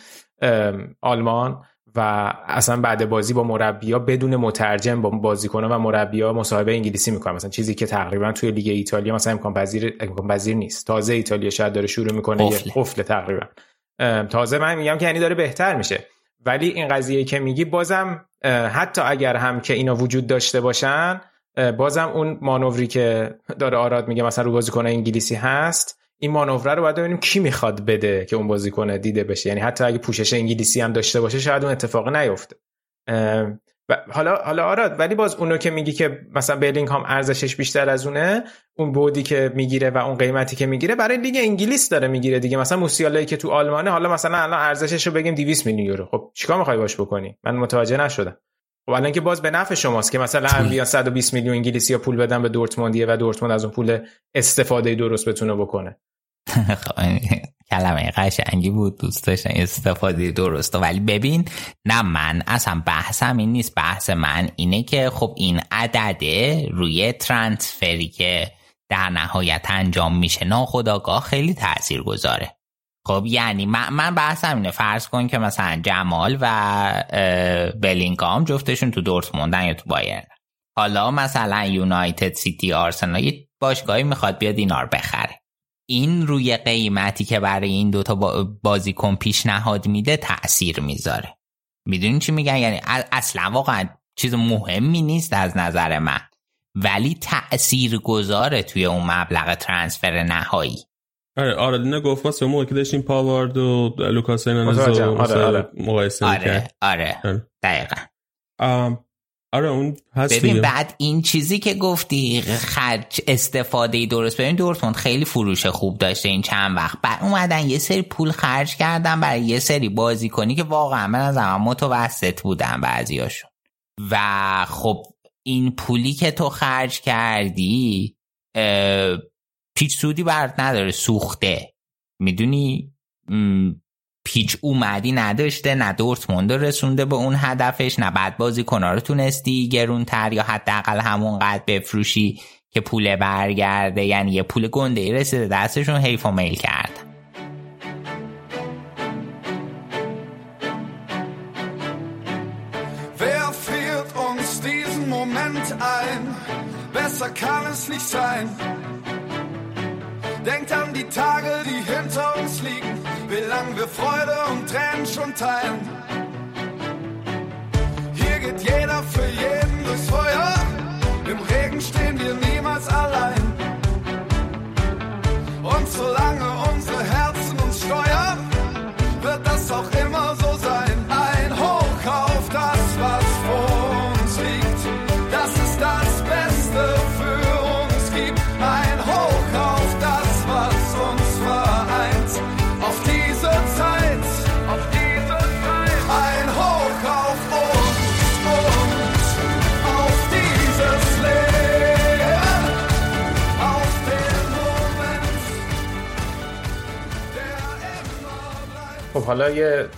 آلمان و اصلا بعد بازی با مربی‌ها بدون مترجم با بازیکن‌ها و مربی‌ها مصاحبه انگلیسی می‌کنه، مثلا چیزی که تقریبا توی لیگ ایتالیا مثلا امکان پذیر نیست. تازه ایتالیا شاید داره شروع می‌کنه یه قفل تقریبا تازه. من میگم که یعنی داره بهتر میشه، ولی این قضیه که میگی بازم حتی اگر هم که اینا وجود داشته باشن، بازم اون مانوری که داره آراد میگه مثلا رو بازیکن انگلیسی هست، این مانور رو باید ببینیم کی میخواد بده که اون بازیکن دیده بشه. یعنی حتی اگه پوشش انگلیسی هم داشته باشه شاید اون اتفاق نیفته. حالا آراد، ولی باز اونو که میگی که مثلا بلینگهام ارزشش بیشتر از اونه، اون بودی که میگیره و اون قیمتی که میگیره برای لیگ انگلیس داره میگیره دیگه. مثلا موسیالایی که تو آلمانه، حالا مثلا الان ارزشش رو بگیم 200 میلیون یورو، خب چیکار میخوای باش بکنی؟ من متوجه نشدم. خب الان که باز به نفع شماست که مثلا الان 120 میلیون انگلیسی پول بدن به دورتموندیه و دورتموند از اون پول استفاده درست بتونه بکنه. کلمه قشنگی بود دوست داشتن، استفاده درست. ولی ببین، نه من اصلا بحثم این نیست، بحث من اینه که خب این عدده روی ترانسفری که در نهایت انجام میشه ناخودآگاه خیلی تأثیر گذاره. خب یعنی من بحثم اینه، فرض کن که مثلا جمال و بلینگهام جفتشون تو دورتموندن یا تو بایرن، حالا مثلا یونایتد، سیتی، آرسنال یه باشگاهی میخواد بیاد اینا رو بخره، این روی قیمتی که برای این دوتا بازیکن پیشنهاد میده تأثیر میذاره. میدونین چی میگن؟ یعنی اصلا واقعا چیز مهمی نیست از نظر من، ولی تأثیر گذاره توی اون مبلغ ترانسفر نهایی. آره دینا گفت واسه موقعی که داشتیم پاوارد و لوکاس هرناندزو مقایسه می‌کرد. آره دقیقاً. آره اون هست. ببین بعد این چیزی که گفتی خرج استفاده درست، ببین دورتموند خیلی فروش خوب داشته این چند وقت، بعد اومدن یه سری پول خرج کردن برای یه سری بازیکنی که واقعا من از زمان متوسط بودن بعضیاشون، و خب این پولی که تو خرج کردی پیچ سودی برات نداره، سوخته. میدونی پیچ اومدی نداشته، نه دورتموند رسونده به اون هدفش، نه بعد بازیکن‌ها رو تونستی گرونتر یا حداقل همونقدر بفروشی که پول برگرده. یعنی یه پول گنده‌ای رسیده دستشون، حیف و میل کرد. Wer führt uns diesen Moment ein? Besser kann es nicht sein. Denkt an die Tage, die hinter uns liegen, wie lang wir Freude und Tränen schon teilen. Hier geht jeder für jeden durchs Feuer, im Regen stehen wir niemals allein. Und solange unsere Herzen uns steuern, wird das auch immer so sein. Ein Hoch auf das, was vor uns خب حالا یه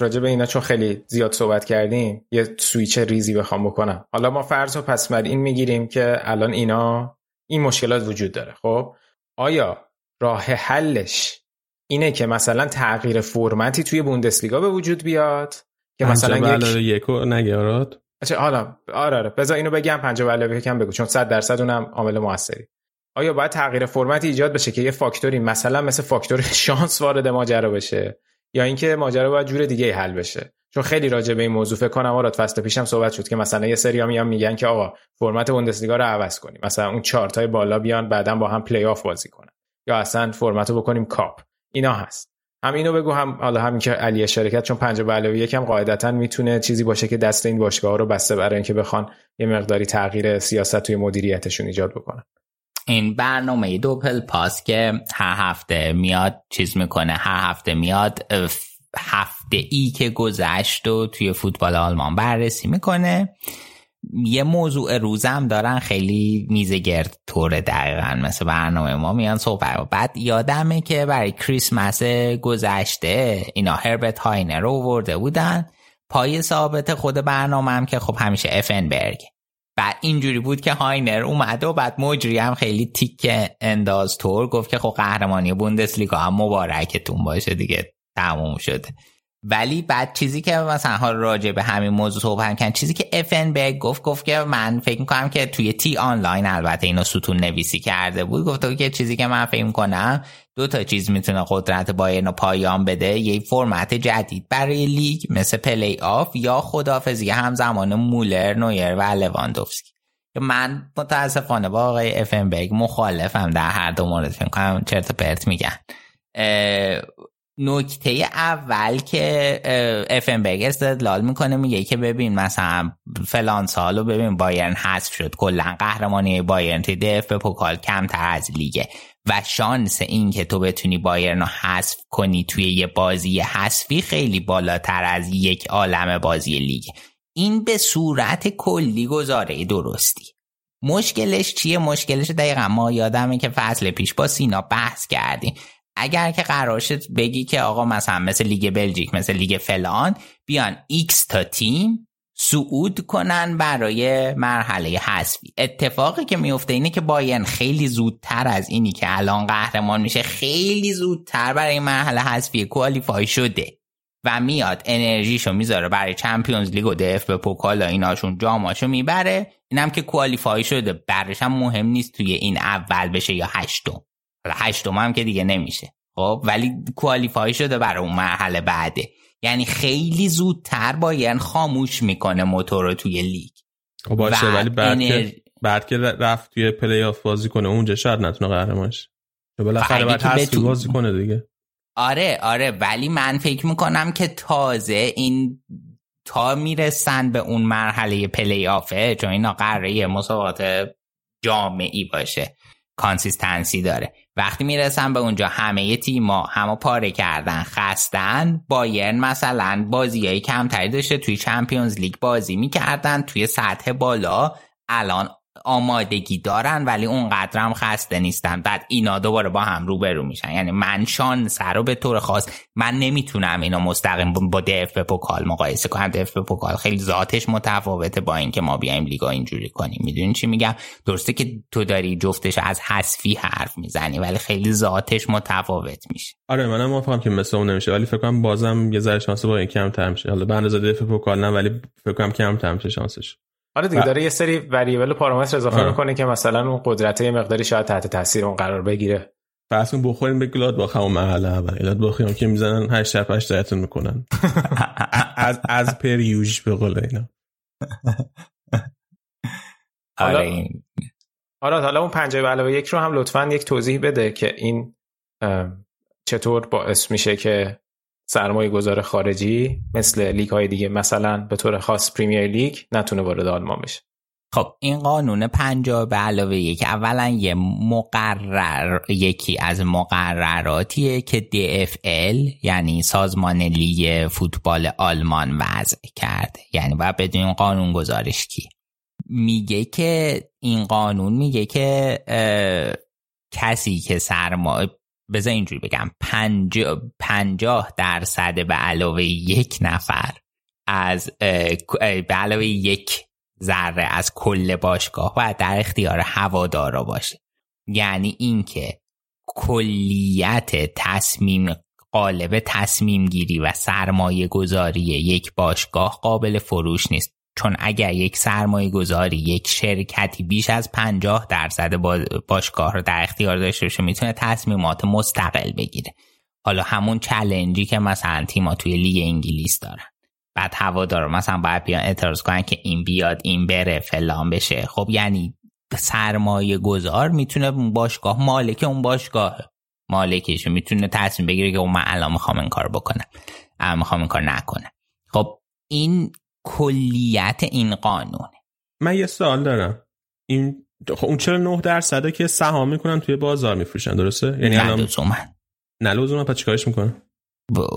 راجع به اینا چون خیلی زیاد صحبت کردیم یه سویچ ریزی بخوام بکنم. حالا ما فرض رو پس بر این میگیریم که الان اینا این مشکلات وجود داره. خب آیا راه حلش اینه که مثلا تغییر فرمتی توی بوندسلیگا به وجود بیاد که مثلا علاوه یکو نگیارات؟ آخه حالا آره بذار اینو بگم 5 علاوه یکم بگو چون 100% اونم عامل موثری. آیا باید تغییر فرمتی ایجاد بشه که یه فاکتوری مثلا مثل فاکتور شانس وارد ماجرا بشه یا اینکه ماجرا باید جور دیگه حل بشه؟ چون خیلی راجع به این موضوع فکر کنم آراد فصل پیشم صحبت شد که مثلا یه سری هم میگن که آقا فرمت بوندسلیگا رو عوض کنیم، مثلا اون چارتای بالا بیان بعداً با هم پلی آف بازی کنن یا اصلا فرمت رو بکنیم کاپ. اینا هست. هم اینو بگو هم حالا همین که علی شرکت چون 5 علاوه 1 هم قاعدتاً میتونه چیزی باشه که دست این باشگاه‌ها رو بسته برای اینکه بخوان یه مقداری تغییر سیاست توی مدیریتشون ایجاد بکنن. این برنامه دوپل پاس که هر هفته میاد هفته ای که گذشت و توی فوتبال آلمان بررسی میکنه. یه موضوع روزم دارن خیلی میزگرد طور دقیقا مثل برنامه ما میان صحبت. بعد یادمه که برای کریسمس گذشته اینا هربرت هاینر رو ورده بودن پای ثابت خود برنامه هم که خب همیشه افنبرگ. بعد اینجوری بود که هاینر اومد و بعد مجری هم خیلی تیک انداز طور گفت که خب قهرمانی بوندسلیگا هم مبارکتون باشه دیگه تموم شده. ولی بعد چیزی که مثلا ها راجع به همین موضوع صحبت کردن، چیزی که افنبرگ گفت که من فکر میکنم که توی تی آنلاین البته اینو ستون نویسی کرده بود، گفت که چیزی که من فکر میکنم 2 چیز میتونه قدرت بایرن رو پایان بده، یه فرمت جدید برای لیگ مثل پلی آف یا خداحافظی همزمان مولر، نویر و لواندوفسکی. من متاسفانه با آقای افنبرگ مخالفم در هر دو مورد، فکر میکنم چرت و پرت میگن. نکته اول که افنبرگ استدلال میکنه میگه که ببین مثلا فلان سالو ببین بایرن حذف شد، کلا قهرمانی بایرن توی DFB پوکال کمتر از لیگه و شانس این که تو بتونی بایرن رو حذف کنی توی یه بازی حذفی خیلی بالاتر از یک عالم بازی لیگه. این به صورت کلی گزاره درستی. مشکلش چیه؟ مشکلش دقیقا ما یادمه که فصل پیش با سینا بحث کردیم. اگر که قرار شد بگی که آقا مثلا مثل لیگ بلژیک مثل لیگ فلان بیان ایکس تا تیم صعود کنن برای مرحله حذفی، اتفاقی که میفته اینه که بایرن خیلی زودتر از اینی که الان قهرمان میشه خیلی زودتر برای مرحله حذفی کوالیفای شده و میاد انرژیشو میذاره برای چمپیونز لیگ و DFB پوکال ایناشون جاماشو میبره. اینم که کوالیفای شده برش هم مهم نیست توی این اول بشه یا هشتم هم که دیگه نمیشه، خب ولی کوالیفای شده برای اون مرحله بعده. یعنی خیلی زودتر بایرن خاموش میکنه موتور رو توی لیگ. خب باشه ولی بعد که رفت توی پلی آف بازی کنه اونجا شاید نتونه قهرمان شه. بالاخره بعد حذف بازی کنه دیگه. آره ولی من فکر میکنم که تازه این تا میرسن به اون مرحله پلی آفه چون اینا قراره مسابقات جامعی باشه، کانسیستنسی داره. وقتی میرسن به اونجا همه تیما همو پاره کردن، خستن. بایرن مثلا بازیای کمتری داشته، توی چمپیونز لیگ بازی میکردن توی سطح بالا، الان آمادگی دارن ولی اونقدر هم خسته نیستن. بعد اینا دوباره با هم روبرو میشن. یعنی من شانس رو به طور خاص من نمیتونم اینا مستقیم با DFB پوکال مقایسه کنم. DFB پوکال خیلی ذاتش متفاوته با این که ما بیایم لیگا اینجوری کنیم. میدونین چی میگم؟ درسته که تو داری جفتش از حذفی حرف میزنی ولی خیلی ذاتش متفاوت میشه. آره منم موافقم که مثلا اون نمیشه ولی فکر کنم بازم یه ذره شانس با کمتر میشه. حالا به اندازه DFB پوکال نه ولی فکر کنم کمتر میشه شانسش. آره دیگه داره یه سری وریبل پارامتر اضافه میکنه که مثلا اون قدرت یه مقداری شاید تحت تاثیر اون قرار بگیره. فرض کن بخوریم به گلادباخ اون مرحله اول. گلادباخی هم که میزنن 8-8 درتون میکنن. از پریوج به قول اینا. آره حالا اون 5 علاوه 1 رو هم لطفاً یک توضیح بده که این چطور باعث میشه که سرمایه گذار خارجی مثل لیگ های دیگه مثلا به طور خاص پریمیر لیگ نتونه وارد آلمان بشه. خب این قانون 5 علاوه 1 اولا یه مقرر، یکی از مقرراتیه که DFL یعنی سازمان لیگ فوتبال آلمان وضع کرده. یعنی باید بدونیم قانون گذارش کی. میگه که این قانون میگه که کسی که سرمایه بذار اینجوری بگم 50% به علاوه یک نفر از به علاوه یک ذره از کل باشگاه باید در اختیار هوادارا باشه. یعنی اینکه کلیت تصمیم، قالب تصمیم گیری و سرمایه گذاری یک باشگاه قابل فروش نیست، چون اگر یک سرمایه گذاری، یک شرکتی بیش از 50% باشگاه رو در اختیار داشته باشه میتونه تصمیمات مستقل بگیره. حالا همون چالنجی که مثلا تیم‌ها توی لیگ انگلیس دارن، بعد هوادارا مثلا باید بیان اعتراض کنن که این بیاد، این بره، فلان بشه. خب یعنی سرمایه گذار میتونه باشگاه، مالک اون باشگاهه، مالکش میتونه تصمیم بگیره که من الان میخوام این کار بکنم، الان میخوام این کار نکنم. خب این کلیت این قانونه. من یه سوال دارم، این اون 49% که سهام میکنن توی بازار میفروشن، درسته؟ یعنی نه لزوما، نه لزوما. پس چیکارش میکنن؟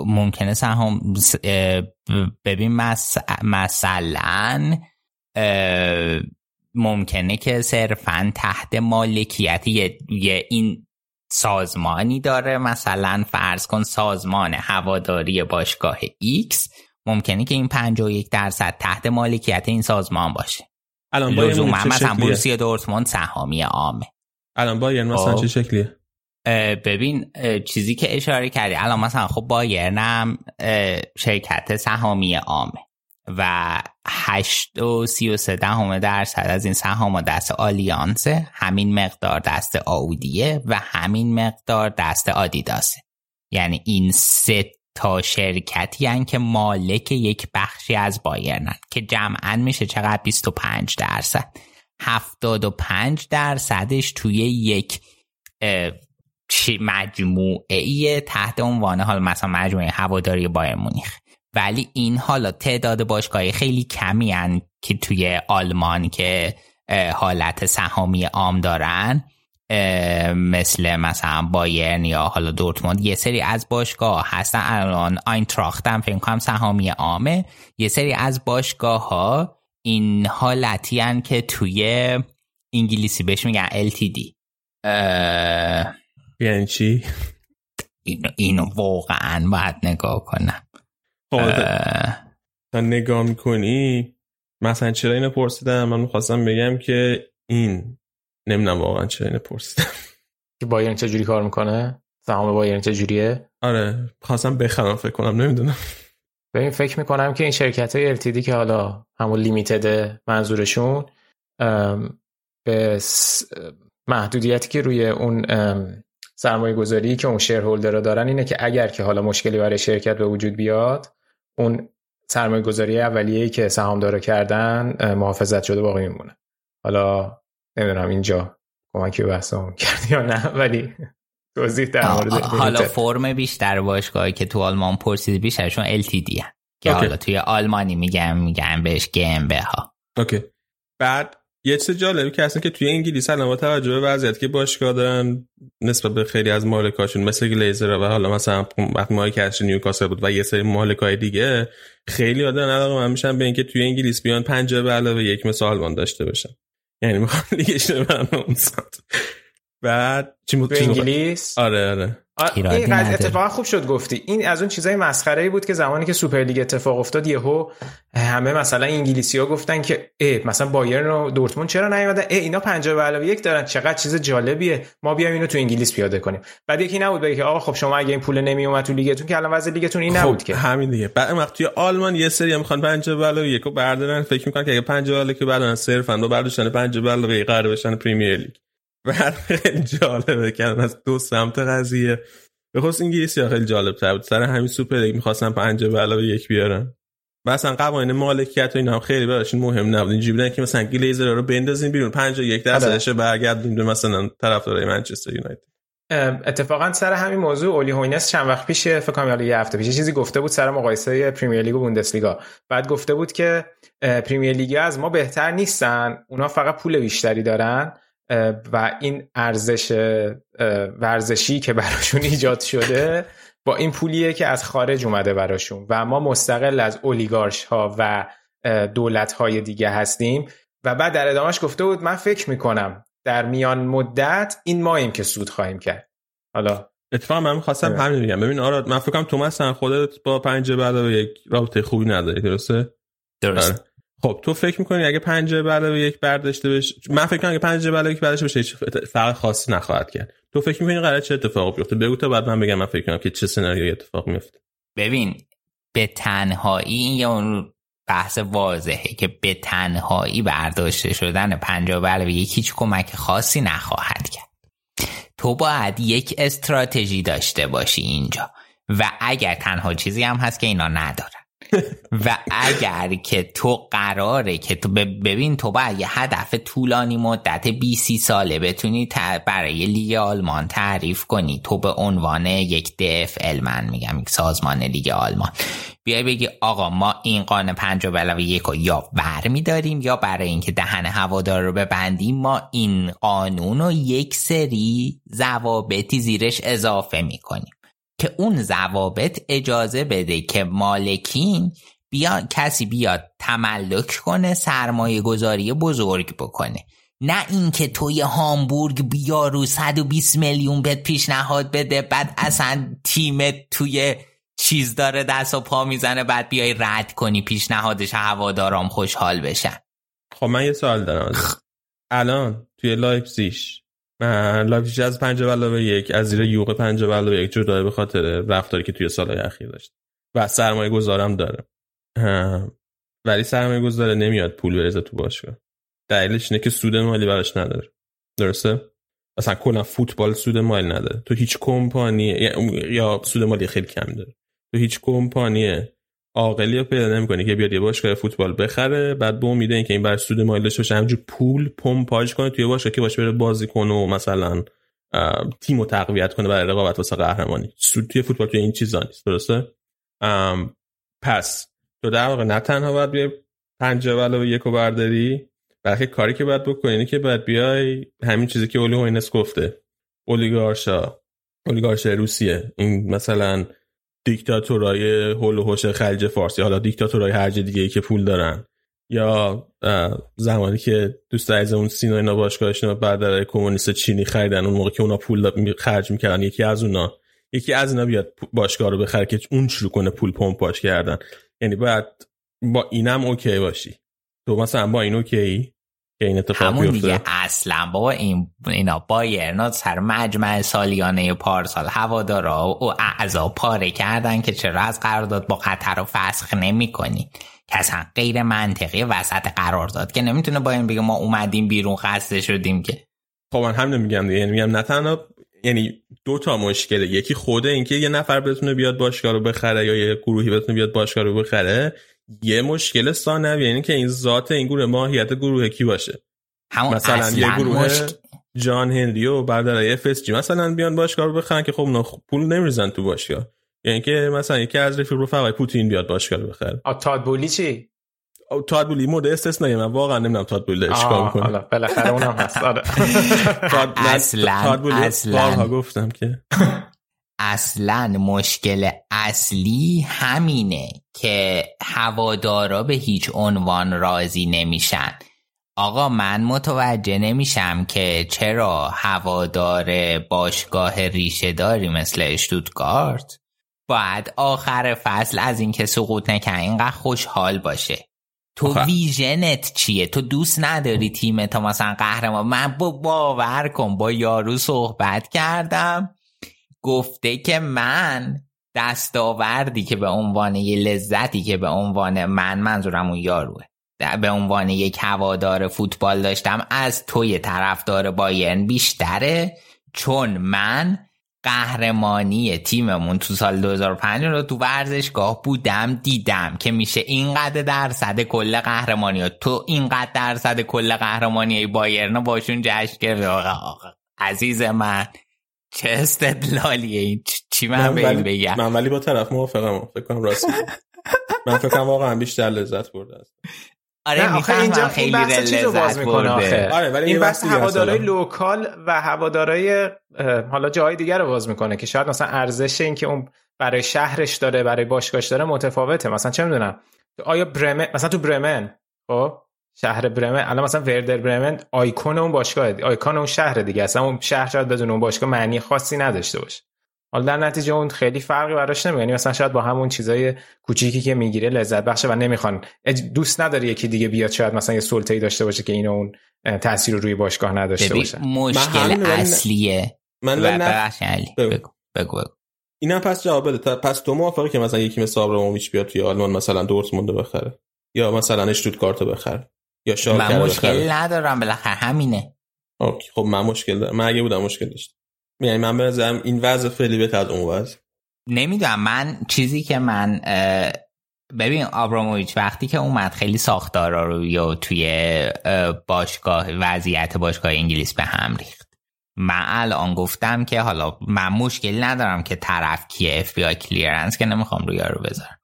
ممکنه سهام، ببین مثلا ممکنه که صرفا تحت مالکیت یه این سازمانی داره، مثلا فرض کن سازمان هواداری باشگاه X، ممکنه که این 51% تحت مالکیت این سازمان باشه. الان بایرن مثلا بروسیا دورتموند سهامی عامه. الان بایرن مثلا چه شکلیه؟ ببین چیزی که اشاره کردی الان مثلا خب بایرن هم شرکت سهامی عامه و 8.33% از این سهام دست آلیانسه، همین مقدار دست آودیه و همین مقدار دست آدیداسه. یعنی این سه تا شرکتی هن که مالک یک بخشی از بایرنن که جمعاً میشه چقدر؟ 25%. 75%ش توی یک مجموعه تحت عنوان، حالا مثلا مجموعه هواداری بایر مونیخ، ولی این حالا تعداد باشگاهی خیلی کمی هن که توی آلمان که حالت سهامی عام دارن، مثل مثلا بایرن یا حالا دورتموند. یه سری از باشگاه هستن، الان آینتراخت هم فکر کنم سهامی عامه. یه سری از باشگاه ها این حالتی هن که توی انگلیسی بهش میگن LTD. یعنی چی؟ اینو واقعا باید نگاه کنم. تا نگاه میکنی مثلا چرا اینو پرسیدم؟ من میخواستم بگم که این نمیدونم واقعا چرا اینو پرسیدم که بایرن چجوری کار میکنه، سهام بایرن چجوریه. آره خواستم بخرم، فکر کنم نمیدونم. ببین فکر میکنم که این شرکت های LTD که حالا همون لیمیتده منظورشون، به محدودیتی که روی اون سرمایه گذاری که اون شیرهولدرها دارن اینه که اگر که حالا مشکلی برای شرکت به وجود بیاد، اون سرمایه گذاری اولیه‌ای که سهامدارا کردن محافظت شده باقی میمونه. حالا نمیدونم اینجا کمکی بحثمون کرد یا نه، ولی توضیح در مورد حالا فرم بیشتر باشگاهی که تو آلمان پرسید بیشترشون LTD هست که حالا توی آلمانی میگن بهش GmbH. اوکی. بعد یه چیز جالبی که اصلا که توی انگلیس الان با توجه به وضعیت که باشگاه دارن نسبت به خیلی از مالکاشون، مثل گلیزر و حالا مثلا وقتی مایی که از نیوکاسل بود و یه سری مالکای دیگه، خیلی آدم علاقه من میشن به اینکه توی انگلیس بیان 50 به علاوه یک مثل آلمان داشته باشن. یعنی میخوام لیگش رو برن اون سمت. بعد توی انگلیس آره این اتفاق خوب شد گفتی. این از اون چیزای مسخره‌ای بود که زمانی که سوپرلیگ اتفاق افتاد یهو همه مثلا انگلیسی‌ها گفتن که مثلا بایرن و دورتموند چرا نیومدن، اینا 50% دارن، چقدر چیز جالبیه، ما بیایم اینو تو انگلیس پیاده کنیم. بعد یکی نبود بگه که آقا خب شما اگه این پول نمیومد تو لیگتون که الان وضع لیگتون این نبود که. همین دیگه. بعد وقت توی آلمان یه سری میخوان 50% رو بردارن، فکر می‌کنن که اگه 50% که بعدن صرفاً با برداشتن 50% قرار بشن پرمیر لیگ. و خیلی جالبه که از دو سمت قضیه، به خصوص انگلیسی ها خیلی جالب تر بود. سر همین سوپر لیگ می‌خواستن 5 به علاوه 1 بیارن و اصلا قوانین مالکیت و اینا هم خیلی براشون مهم نبود. اینجوری بودن که مثلا گلیزرها رو بندازیم بیرون 51% برگردیم به مثلا طرفدارای منچستر یونایتد. اتفاقا سر همین موضوع اولی هوینس چند وقت پیش، فکر کنم یه هفته پیش، چیزی گفته بود سر مقایسه پرمیر لیگ و بوندسلیگا. بعد گفته بود که پرمیر لیگ از ما بهتر نیستن، اونا فقط پول بیشتری دارن و این ارزش ورزشی که براشون ایجاد شده با این پولیه که از خارج اومده براشون و ما مستقل از اولیگارش ها و دولت های دیگه هستیم. و بعد در ادامهش گفته بود من فکر میکنم در میان مدت این ماییم که سود خواهیم کرد. حالا اتفاقا من می‌خواستم همین بگم. ببین آراد، من فکر کنم توماس هم خودت با 5 علاوه 1 رابطه خوبی نداری، درسته؟ درست. خب تو فکر می‌کنی اگه 5 علاوه 1 برداشته بشه، من فکر کنم اگه 5 علاوه 1 برداشته بشه هیچ فرق خاصی نخواهد کرد. تو فکر می‌کنی قراره چه اتفاقی بیفته؟ بگو تا بعد من بگم من فکر کنم که چه سناریویی اتفاق میفته. ببین به تنهایی این یه اون بحث واضحه که به تنهایی برداشته شدن 5 علاوه 1 هیچ کمک خاصی نخواهد کرد. تو باید یک استراتژی داشته باشی اینجا، و اگر تنها چیزی هم هست که اینا ندارن و اگر که تو قراره که تو ببین تو باید یه هدف طولانی مدت 20 ساله بتونی برای لیگ آلمان تعریف کنی. تو به عنوان یک DFL، من میگم یک سازمان لیگ آلمان، بیای بگی آقا ما این قانون 5+1 رو یا بر میداریم یا برای اینکه دهن هوادار رو ببندیم ما این قانون رو یک سری ضوابطی زیرش اضافه میکنیم که اون ضوابط اجازه بده که مالکین بیان کسی بیاد تملک کنه، سرمایه گذاری بزرگ بکنه، نه اینکه توی هامبورگ بیا رو 120 میلیون بهت پیشنهاد بده بعد اصلا تیمت توی چیز داره دست و پا میزنه بعد بیای رد کنی پیشنهادش، هوادارام خوشحال بشن. خب من یه سوال دارم. الان توی لایپزیش لایپزیگ از 5+1 از زیر یوغ 5+1 جدای به خاطر رفتاری که توی سالهای اخیر داشت و سرمایه گذارم داره، ولی سرمایه گذاره نمیاد پول بریزه تو باشگاه. دلیلش اینه که سود مالی براش نداره، درسته؟ اصلا کلا فوتبال سود مالی نداره. تو هیچ کمپانی یا سود مالی خیلی کم داره. تو هیچ کمپانی عاقلی رو پیدا نمی‌کنی که بیاد یه باشگاه فوتبال بخره بعد به امید اینکه این برای سود مالی داشته باشه همینجور پول پمپاژ کنه توی باشگاه که باشه بره بازی کنه و مثلا تیمو تقویت کنه برای رقابت واسه قهرمانی. سود توی فوتبال توی این چیزا نیست، درسته؟ پس تو در واقع نه تنها باید بیای 5+1 رو برداری، بلکه کاری که باید بکنی اینه که باید بیای همین چیزی که اولی هوینس گفته، اولیگارشای روسیه، این مثلا دیکتاتورای هول و هوش خلیج فارسی، حالا دیکتاتورای هر جای دیگه‌ای که پول دارن، یا زمانی که دوست عزیزمون سینا اینا باشگاهشون برادرای کمونیست چینی خریدن، اون موقع که اونا پول خرج می‌کردن، یکی از اونا بیاد باشگاه رو بخره که اون شروع کنه پول پمپاش کردن. یعنی باید با اینم اوکی باشی. تو مثلا با این اوکی که این اتفاق بیفته؟ همون دیگه اصلا بابا اینا بایرن سر مجمع سالیانه پارسال هوادارا و اعضا پاره کردن که چرا از قرارداد با قطر رو فسخ نمی کنی، که اصلا غیر منطقی وسط قرارداد که نمیتونه بایرن بگه ما اومدیم بیرون قصد شدیم که. خب من هم نمیگم دیگه، یعنی میگم نه تنها، یعنی دو تا مشکله، یکی خوده اینکه یه نفر بتونه بیاد باشگاه رو بخره یا یه گروهی بتونه بیاد باشگاه رو بخره، یه مشکل ثانویه یعنی که این ذات این گروه ماهیت گروه کی باشه. مثلا یه گروه جان هنری و برادرای اف اس جی مثلا بیان باشگاه رو بخرن که خب اونا پول نمیریزن تو باشگاه، یعنی که مثلا یکی از رفقای پوتین بیاد باشگاه رو بخره. تادبولی چی؟ تادبولی مورد استثنایی، من واقعا نمیدونم تادبولی چیکار می‌کنه. حالا بالاخره اونم هست. اصلا گفتم که اصلا مشکل اصلی همینه که هوادارا به هیچ عنوان راضی نمیشن. آقا من متوجه نمیشم که چرا هوادار باشگاه ریشه داری مثل اشتوتگارت باید آخر فصل از اینکه سقوط نکنه اینقدر خوشحال باشه. تو ویژنت چیه؟ تو دوست نداری تیمه تا مثلا قهرمان؟ من باور کن با یارو صحبت کردم گفته که من دستاوردی که به عنوان یه لذتی که به عنوان منظورم اون یاروه به عنوان یک هوادار فوتبال داشتم از توی طرفدار بایرن بیشتره، چون من قهرمانی تیممون تو سال 2005 رو تو ورزشگاه بودم دیدم که میشه اینقدر درصد کل قهرمانی ها. تو اینقدر درصد کل قهرمانی های بایرن باشون جشن گرفت. آقا عزیز من چه استدلالیه این؟ چی من به این بگم؟ من ولی با طرف موافقم، فکر کنم راست من فکر کنم واقعا بیشتر لذت برده است. آره میفهمم خیلی لذت برده. آره ولی این بحث هوادارهای لوکال و هوادارهای حالا جاهای دیگر رو باز میکنه که شاید مثلا ارزش این که اون برای شهرش داره برای باشگاهش داره متفاوته. مثلا چه میدونم آیا برمن، مثلا تو برمن، خب شهر برمن الان مثلا وردر برمن آیکون اون باشگاه، آیکون اون شهر دیگه، اصلا اون شهر شاید بدون اون باشگاه معنی خاصی نداشته باشه. حالا در نتیجه اون خیلی فرقی براش نمیکنه، یعنی مثلا شاید با همون چیزای کوچیکی که میگیره لذت بخشه و نمیخوان، دوست نداره یکی دیگه بیاد شاید مثلا یه سلطه‌ای داشته باشه که این اون تاثیر رو روی باشگاه نداشته باشه. مشکل اصلیه بگو. اینا پس جواب بده. پس تو موافقی که مثلا یکی مثل ابراهیموویچ بیاد توی آلمان مثلا دورتموند رو بخره یا مثلا اشتوتگارت رو بخره یا شالکه رو بخره؟ مشکل ندارم، بالاخره همینه. اوکی خب من مشکل دارم، من اگه بودم مشکل داشتم، یعنی من بنظرم این وضع فعلی بهتر از اون وضع. نمیدونم، من چیزی که من ببین ابراهیموویچ وقتی که اومد خیلی ساختارا رو یا توی باشگاه وضعیت باشگاه انگلیس به هم ریخت. من الان گفتم که حالا من مشکلی ندارم که طرف کیه، FBI کلیرنس که نمیخوام روی رو بذارم،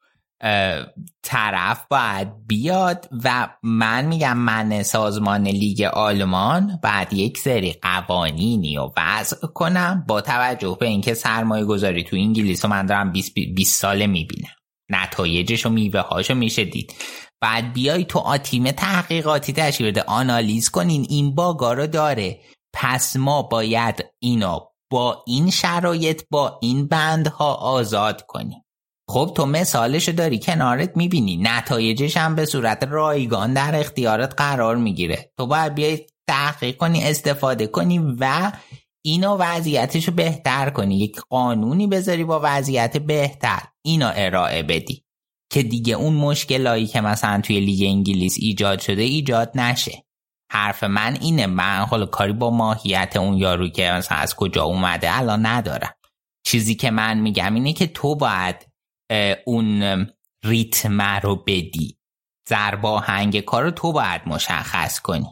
طرف باید بیاد و من میگم من سازمان لیگ آلمان باید یک سری قوانینی رو وضع کنم با توجه به اینکه سرمایه گذاری تو انگلیس رو من دارم 20 ساله میبینم، نتایجش و میوه هاشو میشه دید. باید بیای تو آتیم تحقیقاتی تشکیل بده، آنالیز کنین این باگا رو داره، پس ما باید اینو با این شرایط با این بندها آزاد کنیم. خب تو مثالشو داری کنارت میبینی، نتایجش هم به صورت رایگان در اختیارت قرار میگیره، تو باید بیای تحقیق کنی، استفاده کنی و اینو وضعیتشو بهتر کنی، یک قانونی بذاری با وضعیت بهتر اینو ارائه بدی که دیگه اون مشکلایی که مثلا توی لیگ انگلیس ایجاد شده ایجاد نشه. حرف من اینه، من حالا کاری با ماهیت اون یارو که مثلا از کجا اومده الان ندارم، چیزی که من میگم اینه که تو باید اون ریتم رو بدی، ضرباهنگ کار رو تو باید مشخص کنی.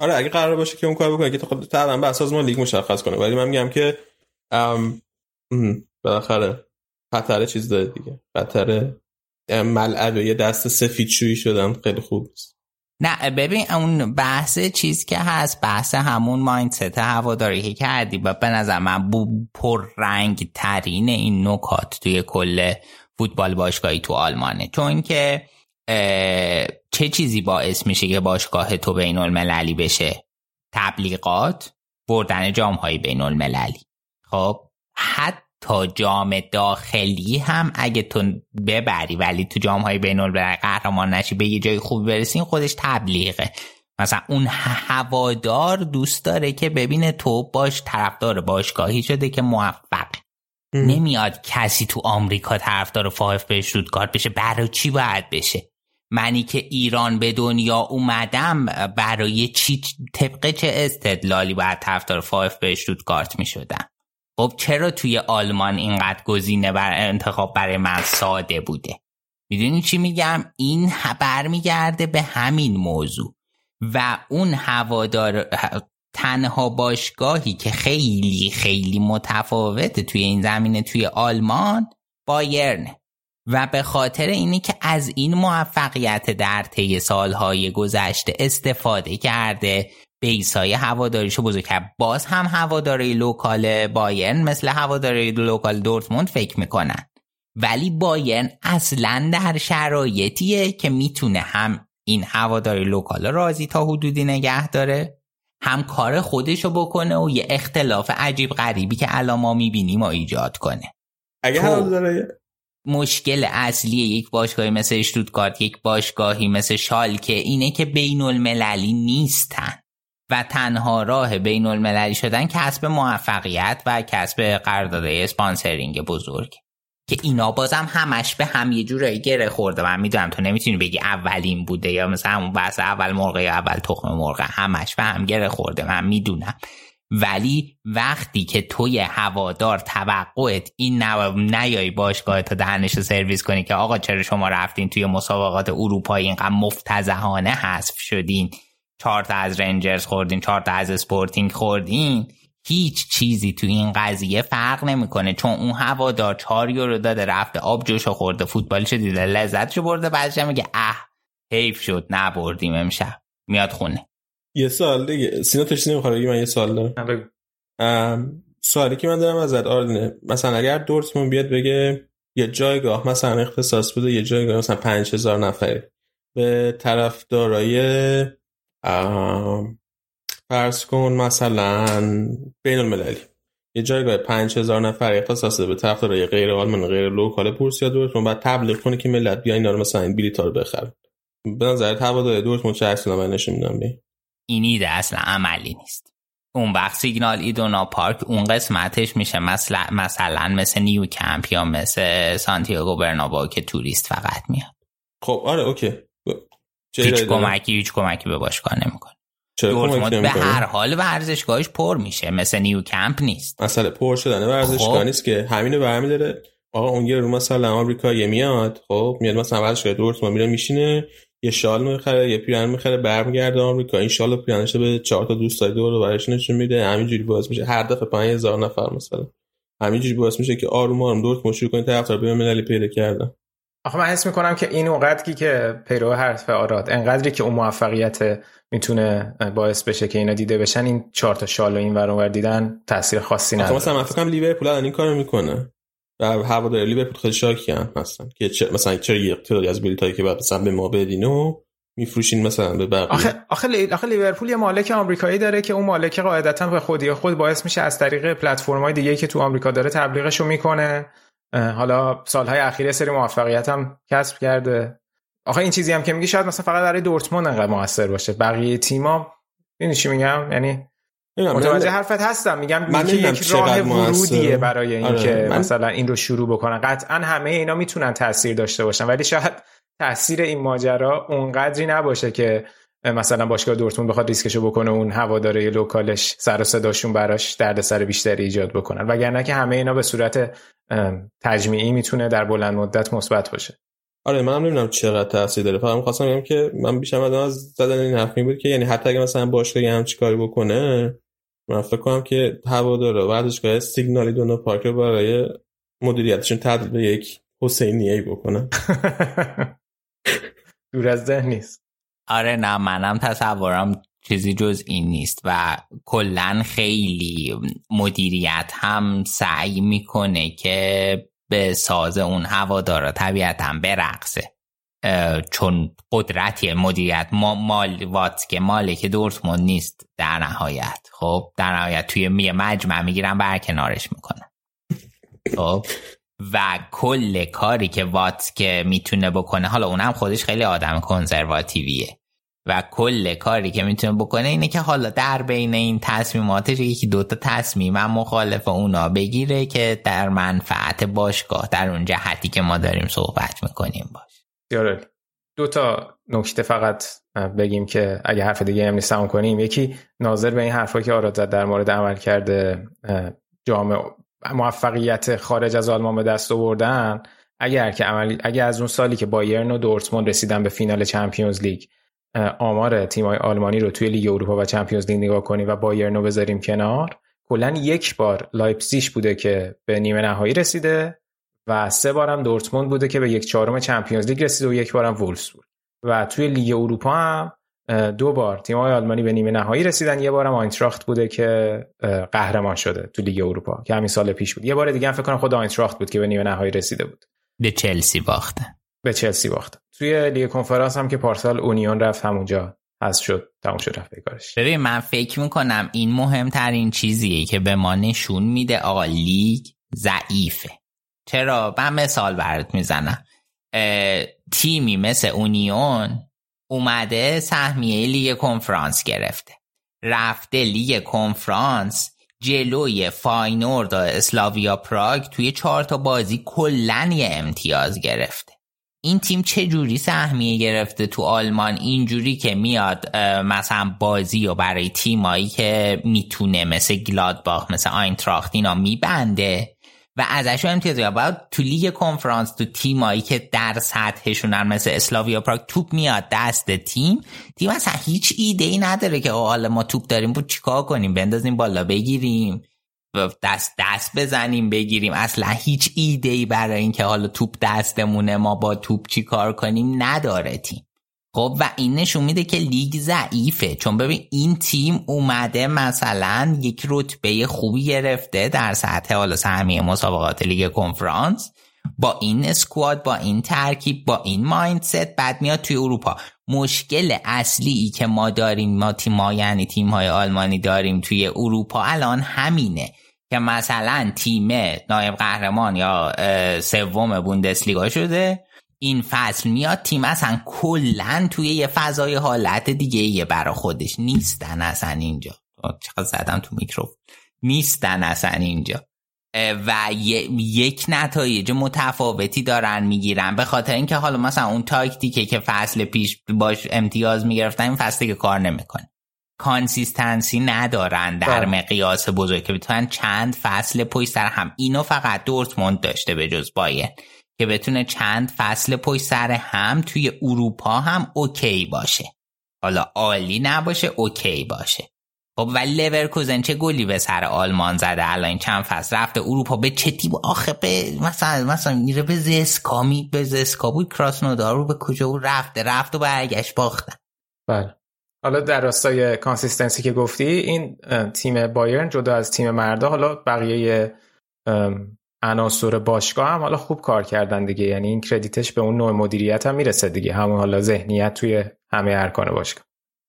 آره اگه قرار باشه که اون کار بکنه که خب طبعا به اساس ما لیگ مشخص کنه، ولی من میگم که بالاخره خطر چیز داره دیگه، خطر ملعب یه دست سفید شویی شدم خیلی خوب نیست. نه ببین اون بحث چیز که هست، بحث همون مایندست هواداری که کردی و به نظر من پررنگ ترین این نکات توی کل فوتبال باشگاهی تو آلمانه، چون که چه چیزی باعث میشه که باشگاه تو بین المللی بشه؟ تبلیغات، بردن جام‌های بین المللی. خب حتی جام داخلی هم اگه تو ببری ولی تو جام‌های بین المللی قهرمان نشی به یه جای خوب برسین خودش تبلیغه. مثلا اون هوادار دوست داره که ببینه تو باش طرفدار باشگاهی شده که موفق نمیاد کسی تو آمریکا طرفدار VfB اشتوتگارت بشه. برای چی باید بشه؟ منی که ایران به دنیا اومدم برای چی طبقه چه استدلالی باید طرفدار VfB اشتوتگارت میشدم؟ خب چرا توی آلمان اینقدر گزینه بر انتخاب برای من ساده بوده؟ میدونی چی میگم؟ این برمیگرده به همین موضوع و اون هوادار. تنها باشگاهی که خیلی خیلی متفاوته توی این زمینه توی آلمان بایرنه و به خاطر اینی که از این موفقیت در طی سالهای گذشته استفاده کرده، بیسای هواداریشو بزرگ کرد. باز هم هواداری لوکال بایرن مثل هواداری لوکال دورتموند فکر میکنن، ولی بایرن اصلا در شرایطیه که میتونه هم این هواداری لوکال راضی تا حدودی نگه داره، هم کار خودشو بکنه و یه اختلاف عجیب غریبی که الان ما میبینیم و ایجاد کنه. اگه مشکل اصلی یک باشگاهی مثل اشتوتگارت، یک باشگاهی مثل شالکه اینه که بین المللی نیستن و تنها راه بین المللی شدن کسب موفقیت و کسب قراردادهای اسپانسرینگ بزرگ که اینا بازم همش به هم یه جورایی گره خورده. من میدونم تو نمیتونی بگی اولین بوده یا مثلا اون بحث اول مرغه یا اول تخم مرغه، همش به هم گره خورده من میدونم، ولی وقتی که توی هوادار توقعت این نیایی باشگاه تا دهنش رو سرویس کنی که آقا چرا شما رفتین توی مسابقات اروپایی اینقدر مفتزهانه حذف شدین، 4 تا از رنجرز خوردین، 4 تا از اسپورتینگ خوردین، هیچ چیزی تو این قضیه فرق نمیکنه، چون اون هوادار 4 یورو داده رفته آب جوشو خورده، فوتبالشو دیده، لذتشو برده، بعدش میگه حیف شد نبردیم امشب، میاد خونه. یه سوال دیگه سینا تش نمیخواد بگی، من یه سوال دارم. سوالی که من دارم ازت آرنه، مثلا اگر دورتموند بیاد بگه یه جایگاه مثلا اختصاص بده، یه جایگاه مثلا 5000 نفری به طرفدارای فرض کن مثلا بین المللی یه جایگاه 5000 نفر اختصاص ساسه به طرفدارای غیر آلمان غیر لوکال پورسیا دورتموند بعد تبلیغ کنه که ملت بیاین اینا رو مثلا بلیطا رو بخرن. به نظر هوادار دورتموند چه اصلا من نشمیدم به این ایده اصلا عملی نیست. اون وقت سیگنال ایدونا پارک اون قسمتش میشه مثلا مثل نیو کمپ یا مثل سانتیاگو برنابئو که توریست فقط میاد. خب آره اوکی. هیچ کمکی به باشگاه نمیکنه. دورتموند به هر حال ورزشگاهش پر میشه، مثل نیو کمپ نیست. مسئله پر شدن ورزشگاه خب. نیست که همینو برمی داره. آقا اون یه رو مثلا آمریکا یه میاد، خب میاد مثلا ورزشگاه دورتموند میره میشینه، یه شال میخره، یه پیرن میخره، برمیگرده آمریکا، این شالو پیرنشه به 4 تا دوستای دور و برش نشون میده، همینجوری باعث میشه هر دفعه 5000 نفر مثلا. همینجوری باعث میشه که آروم آروم دورتموند شروع کنه طرفدار بین المللی پیدا کردن. آخه من حس میکنم که این اونقدری که پیرو حرف آراد انقدری که اون موفقیت میتونه باعث بشه که اینا دیده بشن، این 4 تا شال و این ور اونور دیدن تاثیر خاصی نداره. مثلا من فکر کنم لیورپول الان این کارو میکنه و هوادار لیورپول خیلی شاکیان هستن که مثلا چرا یه اقتداری از بلیطایی که مثلا به ما بدینو میفروشین مثلا به بقیه. آخه لیورپول یه مالک آمریکایی داره که اون مالک قاعدتا به خودی خود باعث میشه از طریق پلتفرم‌های دیگه که تو آمریکا داره تبلیغشو میکنه. حالا سالهای اخیر سری موفقیت هم کسب کرده. آخه این چیزی هم که میگی شاید مثلا فقط برای دورتموند انقدر موثر باشه، بقیه تیم‌ها ببین چی میگم، یعنی متوجه حرفت هستم، میگم یک راه ورودیه برای این که مثلا این رو شروع بکنن. قطعا همه اینا میتونن تاثیر داشته باشن، ولی شاید تاثیر این ماجرا اونقدری نباشه که مثلا باشگاه دورتموند بخواد ریسکشو بکنه، اون هواداره لوکالش سر و صداشون براش دردسر بیشتری ایجاد بکنن، وگرنه که همه اینا به صورت تجمیعی میتونه در بلند مدت مثبت باشه. آره منم نمیدونم چقدر تاثیر داره، فقط می‌خواستم بگم که من بیشتر از زدن این حرف می بود که یعنی حتی اگه مثلا باشگاه هم چیکاری بکنه، من فکر کنم که هوادارا ورزشگاه سیگنال ایدونا پارک رو برای مدیریتشون تبدیل به یک حسینیه بکنه. دور از ذهن نیست. آره نه منم تصورم چیزی جز این نیست و کلن خیلی مدیریت هم سعی میکنه که به ساز اون هوادارا طبیعتاً برقصه، چون قدرتی مدیریت مال واتسکه مالک دورتموند نیست در نهایت. خب در نهایت توی مجمع میگیرن برکنارش میکنن. خب و کل کاری که واتسکه میتونه بکنه، حالا اونم خودش خیلی آدم کنسرواتیویه و کل کاری که میتونه بکنه اینه که حالا در بین این تصمیماتش یکی دوتا تصمیم مخالف اونا بگیره که در منفعت باشگاه در اون جهتی که ما داریم صحبت میکنیم باش. یارو دوتا نکته فقط بگیم که اگه حرف دیگه هم نیست کنیم. یکی ناظر به این حرفایی که آراد زد در مورد عمل کرده جام موفقیت خارج از آلمان به دست آوردن، اگر از اون سالی که بایرن و دورتموند رسیدن به فینال چمپیونز لیگ آمار تیم‌های آلمانی رو توی لیگ اروپا و چمپیونز لیگ نگاه کنیم و بایرن رو بذاریم کنار، کلاً یک بار لایپزیگ بوده که به نیمه نهایی رسیده و سه بارم دورتموند بوده که به 1/4 چمپیونز لیگ رسیده و یک بارم وولفسبورگ. و توی لیگ اروپا هم دو بار تیم‌های آلمانی به نیمه نهایی رسیدن، یه بارم آینتراخت بوده که قهرمان شده تو لیگ اروپا که همین سال پیش بود، یه بار دیگه هم فکر کنم خود آینتراخت بود که به نیمه نهایی رسیده بود، به چلسی باخته. توی لیگ کنفرانس هم که پارسال اونیون رفت همونجا هست شد، تموم شد رفت کارش. ببین من فکر میکنم این مهمترین چیزیه که به ما نشون میده آقا لیگ ضعیفه. چرا؟ من مثال برات میزنم. تیمی مثل اونیون اومده سهمیه لیگ کنفرانس گرفته، رفته لیگ کنفرانس جلوی فاینورد و اسلاویا پراگ توی 4 تا بازی کلن یه امتیاز گرفته. این تیم چه جوری سهمیه گرفته تو آلمان؟ اینجوری که میاد مثلا بازی و برای تیمایی که میتونه مثل گلادباخ مثل آینتراخت اینا میبنده و ازشون امتیاز میگیره. باید تو لیگ کنفرانس تو تیمایی که در سطحشونن مثل اسلاویا پراگ توپ میاد دست تیم اصلا هیچ ایده ای نداره که حالا ما توپ داریم بود چیکار کنیم، بندازیم بالا بگیریم، دست بزنیم بگیریم، اصلا هیچ ایده ای برای این که حالا توپ دستمونه ما با توپ چی کار کنیم نداره تیم. خب و این نشون میده که لیگ ضعیفه، چون ببین این تیم اومده مثلا یک رتبه خوبی گرفته در سطح حالا سهمیه مسابقات لیگ کنفرانس، با این اسکواد، با این ترکیب، با این مایندست بعد میاد توی اروپا. مشکل اصلی که ما داریم، ما یعنی تیم‌های آلمانی داریم توی اروپا الان همینه که مثلا تیم نایب قهرمان یا سوم بوندسلیگا شده، این فصل میاد تیم اصلا کلن توی یه فضای حالت دیگه یه برا خودش نیستن اصلا اینجا. چقدر زدم تو میکروفون. نیستن اصلا اینجا و یک نتایج متفاوتی دارن میگیرن، به خاطر اینکه حالا مثلا اون تاکتیکی که فصل پیش باش امتیاز میگرفتن این فصل که کار نمیکنه. کانسیستنسی ندارن در مقیاس بزرگ که بتونن چند فصل پشت سر هم، اینو فقط دورتموند داشته به جز بایر، که بتونه چند فصل پشت سر هم توی اروپا هم اوکی باشه، حالا عالی نباشه اوکی باشه. خب ولی لیورکوزن چه گلی به سر آلمان زده الان چند فصل رفته اروپا، به چه تیم آخه به مثلا میره به زسکامی، به زسکا بود کراسنودار رو به کجا و رفت و برگشت باختن. بله حالا در راستای کانسیستنسی که گفتی، این تیم بایرن جدا از تیم مردا حالا بقیه عناصر باشگاه هم حالا خوب کار کردن دیگه، یعنی این کردیتش به اون نوع مدیریت هم میرسه دیگه، همون حالا ذهنیت توی همه ارکان باشگاه.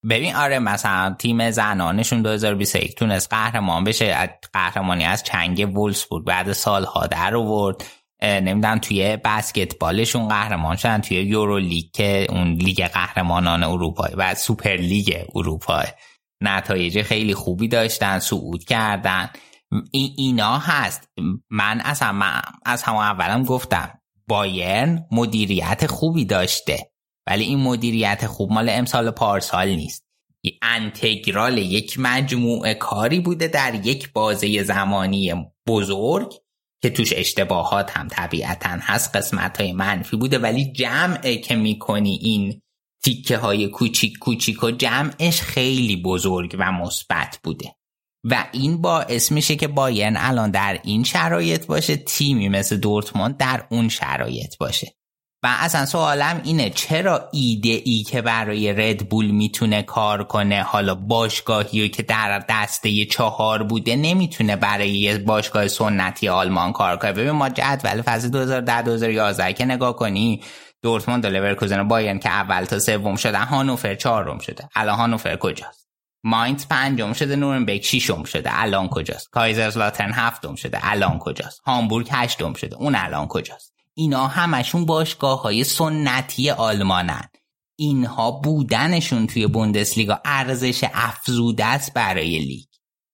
ببین آره مثلا تیم زنانشون 2021 تونست قهرمان بشه، قهرمانی از چنگ وولسبورگ بعد سالها در آورد. نمیدونم توی بسکتبالشون قهرمان شدن توی یورو لیگ که اون لیگ قهرمانان اروپا و سوپر لیگ اروپا، نتایج خیلی خوبی داشتن، صعود کردن. اینا هست. من از همون اولم گفتم بایرن مدیریت خوبی داشته، ولی این مدیریت خوب مال امسال پارسال نیست، یه انتگرال یک مجموعه کاری بوده در یک بازه زمانی بزرگ که توش اشتباهات هم طبیعتاً هست، قسمت‌های منفی بوده، ولی جمعه که می‌کنی این تیکه های کوچیک کوچیک و جمعش خیلی بزرگ و مثبت بوده و این باعث میشه که بایرن الان در این شرایط باشه، تیمی مثل دورتموند در اون شرایط باشه. و اصلا سوالم اینه چرا ایده ای که برای ردبول میتونه کار کنه، حالا باشگاهی که در دسته 4 بوده نمیتونه برای یه باشگاه سنتی آلمان کار کنه. ببین ما جدول فصل 2010-2011 که نگاه کنی، دورتموند و لورکوزن و بایرن که اول تا سوم شدن، هانوفر 4م شده، الان هانوفر کجاست؟ ماینز 5م شده، نورنبرگ 6م شده، الان کجاست؟ کایزرسلاترن 7م شده، الان کجاست؟ هامبورگ 8م شده، اون الان کجاست؟ اینا همشون باشگاه‌های سنتی آلمانن. اینها بودنشون توی بوندسلیگا ارزش افزوده است برای لیگ.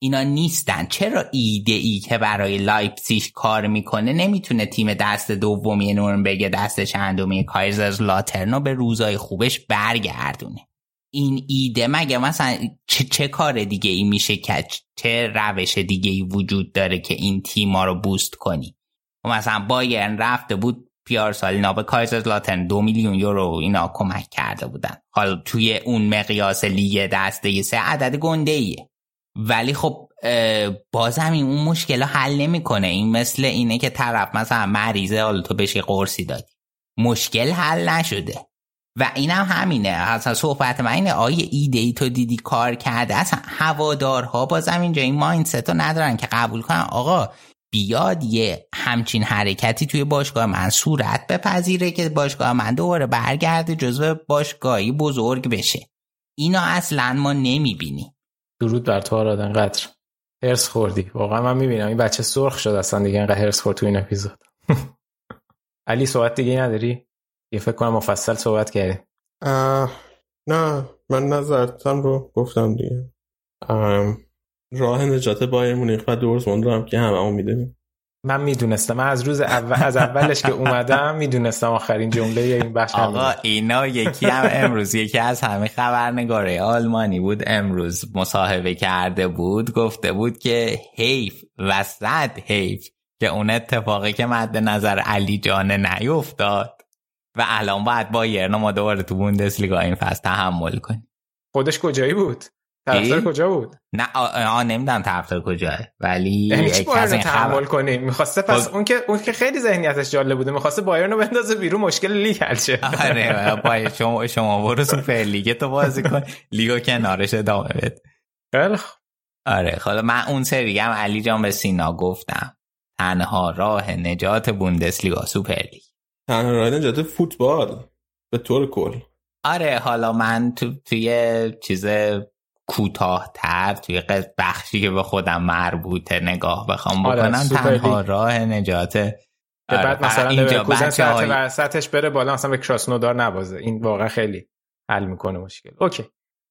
اینا نیستن. چرا ایده ای که برای لایپزیگ کار میکنه نمیتونه تیم دست دومی نورنبرگ، دست چندمی کایزرسلاترن به روزای خوبش برگردونه؟ این ایده مگه مثلا چه کار دیگه ای میشه که چه روش دیگه ای وجود داره که این تیما رو بوست کنی؟ و مثلا بایرن رفته بود پیارسالینا به کایزرسلاترن 2 میلیون یورو اینا کمک کرده بودن، حالا توی اون مقیاس لیگ دسته 3 عدد گنده‌ایه، ولی خب بازم این اون مشکل حل نمیکنه. این مثل اینه که طرف مثلا مریضه، حالا تو بهش قرصی دادی، مشکل حل نشده. و اینم همینه. اصلا صحبت من اینه آیا ایده ای تو دیدی کار کرده؟ اصلا هوادارها بازم اینجا این مایندست رو ندارن که قبول کنن آقا بیاد یه همچین حرکتی توی باشگاه من صورت بپذیره که باشگاه من دوباره برگرده جزو باشگاهی بزرگ بشه. اینا اصلا ما نمیبینی. درود بر تو آراد، انقدر هرس خوردی واقعا. من میبینم این بچه سرخ شد اصلا دیگه، انقدر هرس خورد تو این اپیزود. علی صحبت دیگه نداری؟ یه فکر کنم مفصل صحبت کردی. نه من نظرتم رو گفتم دیگه. راه نجات بایر مونیخ و دورتموند رو هم که همه امیدیم. من میدونستم، من از روز اول از اولش که اومدم میدونستم آخرین جمله این بخش آقا اینا یکی هم امروز یکی از همه خبرنگاره آلمانی بود امروز مصاحبه کرده بود، گفته بود که حیف و صد حیف که اون اتفاقی که مد نظر علی جان نیفتاد و الان باید بایرن ما دوباره تو بوندسلیگا این فصل تحمل کنیم. خودش کجایی بود؟ طرفدار کجا بود؟ نه نمیدونم طرفدار کجاه، ولی یک کسی تحمل کنه می‌خواسته پس اون که خیلی ذهنیتش جالب بوده، می‌خواسته بایرن رو بندازه بیرون مشکل لیگ حل شه. آره بایرن شما برو سوپر لیگ تو بازی کن، لیگو کنارش ادامه بده. آره حالا من اون سری هم علی جان به سینا گفتم تنها راه نجات بوندسلیگا سوپر لیگ، تنها راه نجات فوتبال به طور کل. آره حالا من توی چیز کوتاه‌تر توی بخشی که به خودم مربوطه نگاه بخوام بکنم، تنها راه نجاته که بعد مثلا لورکوزن ساعت وسطش بره بالا مثلا به کراسنودار نبازه. این واقعا خیلی حل میکنه مشکل. اوکی،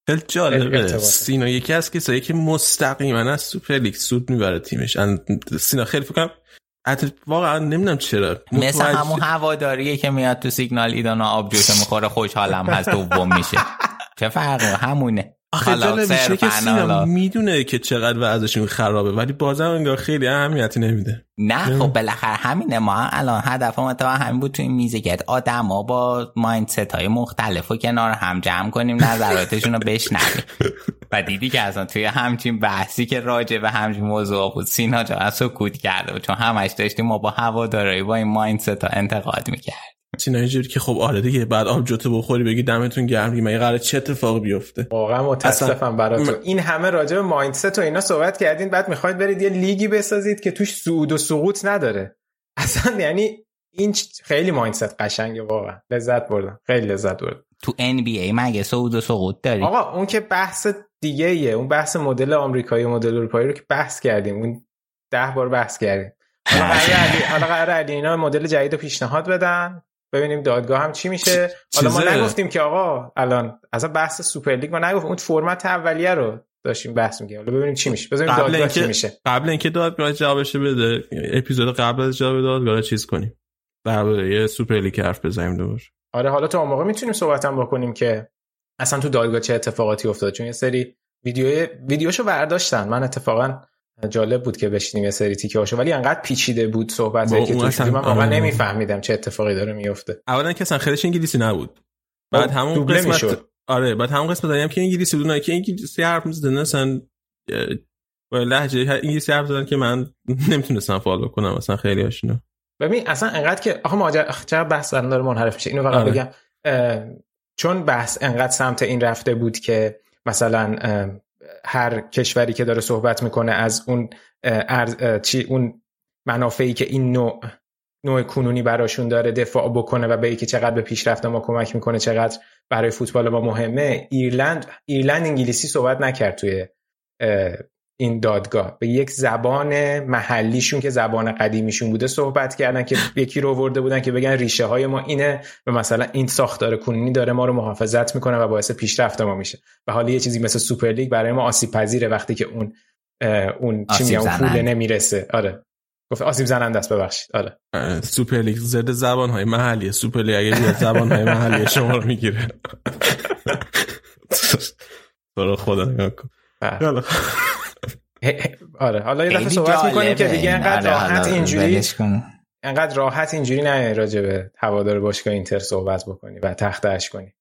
خیلی جالبه. سینا یکی از کسایی که مستقیما از سوپر لیگ سود میبره تیمش. سینا خیلی فکر کنم واقعا نمیدونم چرا مثل همون هواداریه که میاد تو سیگنال ایدانا آبجوشه میخوره خوشحالم هست دوم میشه. چه فرقه، همونه. آخه جالب میشه که سینا میدونه که چقدر وضعشون خرابه ولی بازم انگار خیلی اهمیتی نمیده. نه خب بالاخره همینه. ما هم الان هدفمون تا همین بود تو این میزگرد آدما با مایندست‌های مختلفو کنار هم جمع کنیم، نظراتشون رو بشنویم. و دیدی که اصلا توی همچین بحثی که راجع به همین موضوع بود سینا جا سکوت کرده، چون همش داشتیم ما با هواداری با این مایندست ها انتقاد میکرد. سینا اینجوری که خب آره دیگه بعد آب جوته بخوری بگی دمتون گرم دیگه مگه قراره چه اتفاقی بیفته. واقعا متاسفم براتون. این همه راجع به مایندست و اینا صحبت کردین بعد میخواید برید یه لیگی بسازید که توش صعود و سقوط نداره اصلا. یعنی این خیلی مایندست قشنگه واقعا. لذت بردم، خیلی لذت بردم. تو NBA مگه صعود و سقوط داری؟ آقا اون که بحث دیگه ایه. اون بحث مدل آمریکایی و مدل اروپایی رو که بحث کردیم، اون 10 بار بحث کردیم. حالا قراره اینا مدل جدید رو پیشنهاد بدن، ببینیم دادگاه هم چی میشه. حالا ما نگفتیم که آقا الان اصلا بحث سوپر لیگ ما نگفتیم، اون فرمت اولیه رو داشتیم بحث می‌کردیم. حالا ببینیم چی میشه، ببینیم دادگاه چی میشه. قبل اینکه دادگاه جوابش بده، اپیزود قبل از جواب دادگاه چیز کنیم، درباره یه سوپر لیگ حرف بزنیم دوباره. آره حالا تا اون موقع میتونیم صحبت هم بکنیم که اصلا تو دادگاه چه اتفاقاتی افتاد، چون یه سری ویدیوشو برداشتن. من اتفاقا جالب بود که بشینیم یه سری تیکه‌هاشو، ولی انقدر پیچیده بود صحبتایی که توش بود من واقعا نمیفهمیدم چه اتفاقی داره میفته. اولا که اصلا خیلیش انگلیسی نبود. بعد همون قسمت آره بعد همون قسمت داریم که انگلیسی بود، نه که انگلیسی حرف می‌زدن اصلا با لهجه انگلیسی حرف زدن که من نمیتونستم فالو کنم اصلا خیلی هاشونو. ببین اصلا انقدر که آخه ماجرا چرا بحث داره منحرف میشه اینو فقط بگم، چون بحث انقدر سمت این رفته بود که مثلا هر کشوری که داره صحبت میکنه از اون اون منافعی که این نوع کنونی براشون داره دفاع بکنه و به اینکه چقدر به پیشرفت ما کمک میکنه، چقدر برای فوتبال ما مهمه. ایرلند انگلیسی صحبت نکرد توی این دادگاه. به یک زبان محلیشون که زبان قدیمیشون بوده صحبت کردن که یکی رو آورده بودن که بگن ریشه های ما اینه و مثلا این ساختار کنونی داره ما رو محافظت میکنه و باعث پیشرفت ما میشه. و حالا یه چیزی مثل سوپر لیگ برای ما آسیب پذیره وقتی که اون چی میگن پول نمیرسه. آره گفت آسیب زننده است، ببخشید. آره سوپر لیگ زده زبان های محلی. سوپر لیگ اگه زبان های محلی شما رو میگیره تو خدا نگاه کن. آره حالا یه دفعه صحبت میکنیم که دیگه انقدر راحت اینجوری نه راجع به هوادار باشگاه اینتر صحبت بکنی و تخت اش کنی.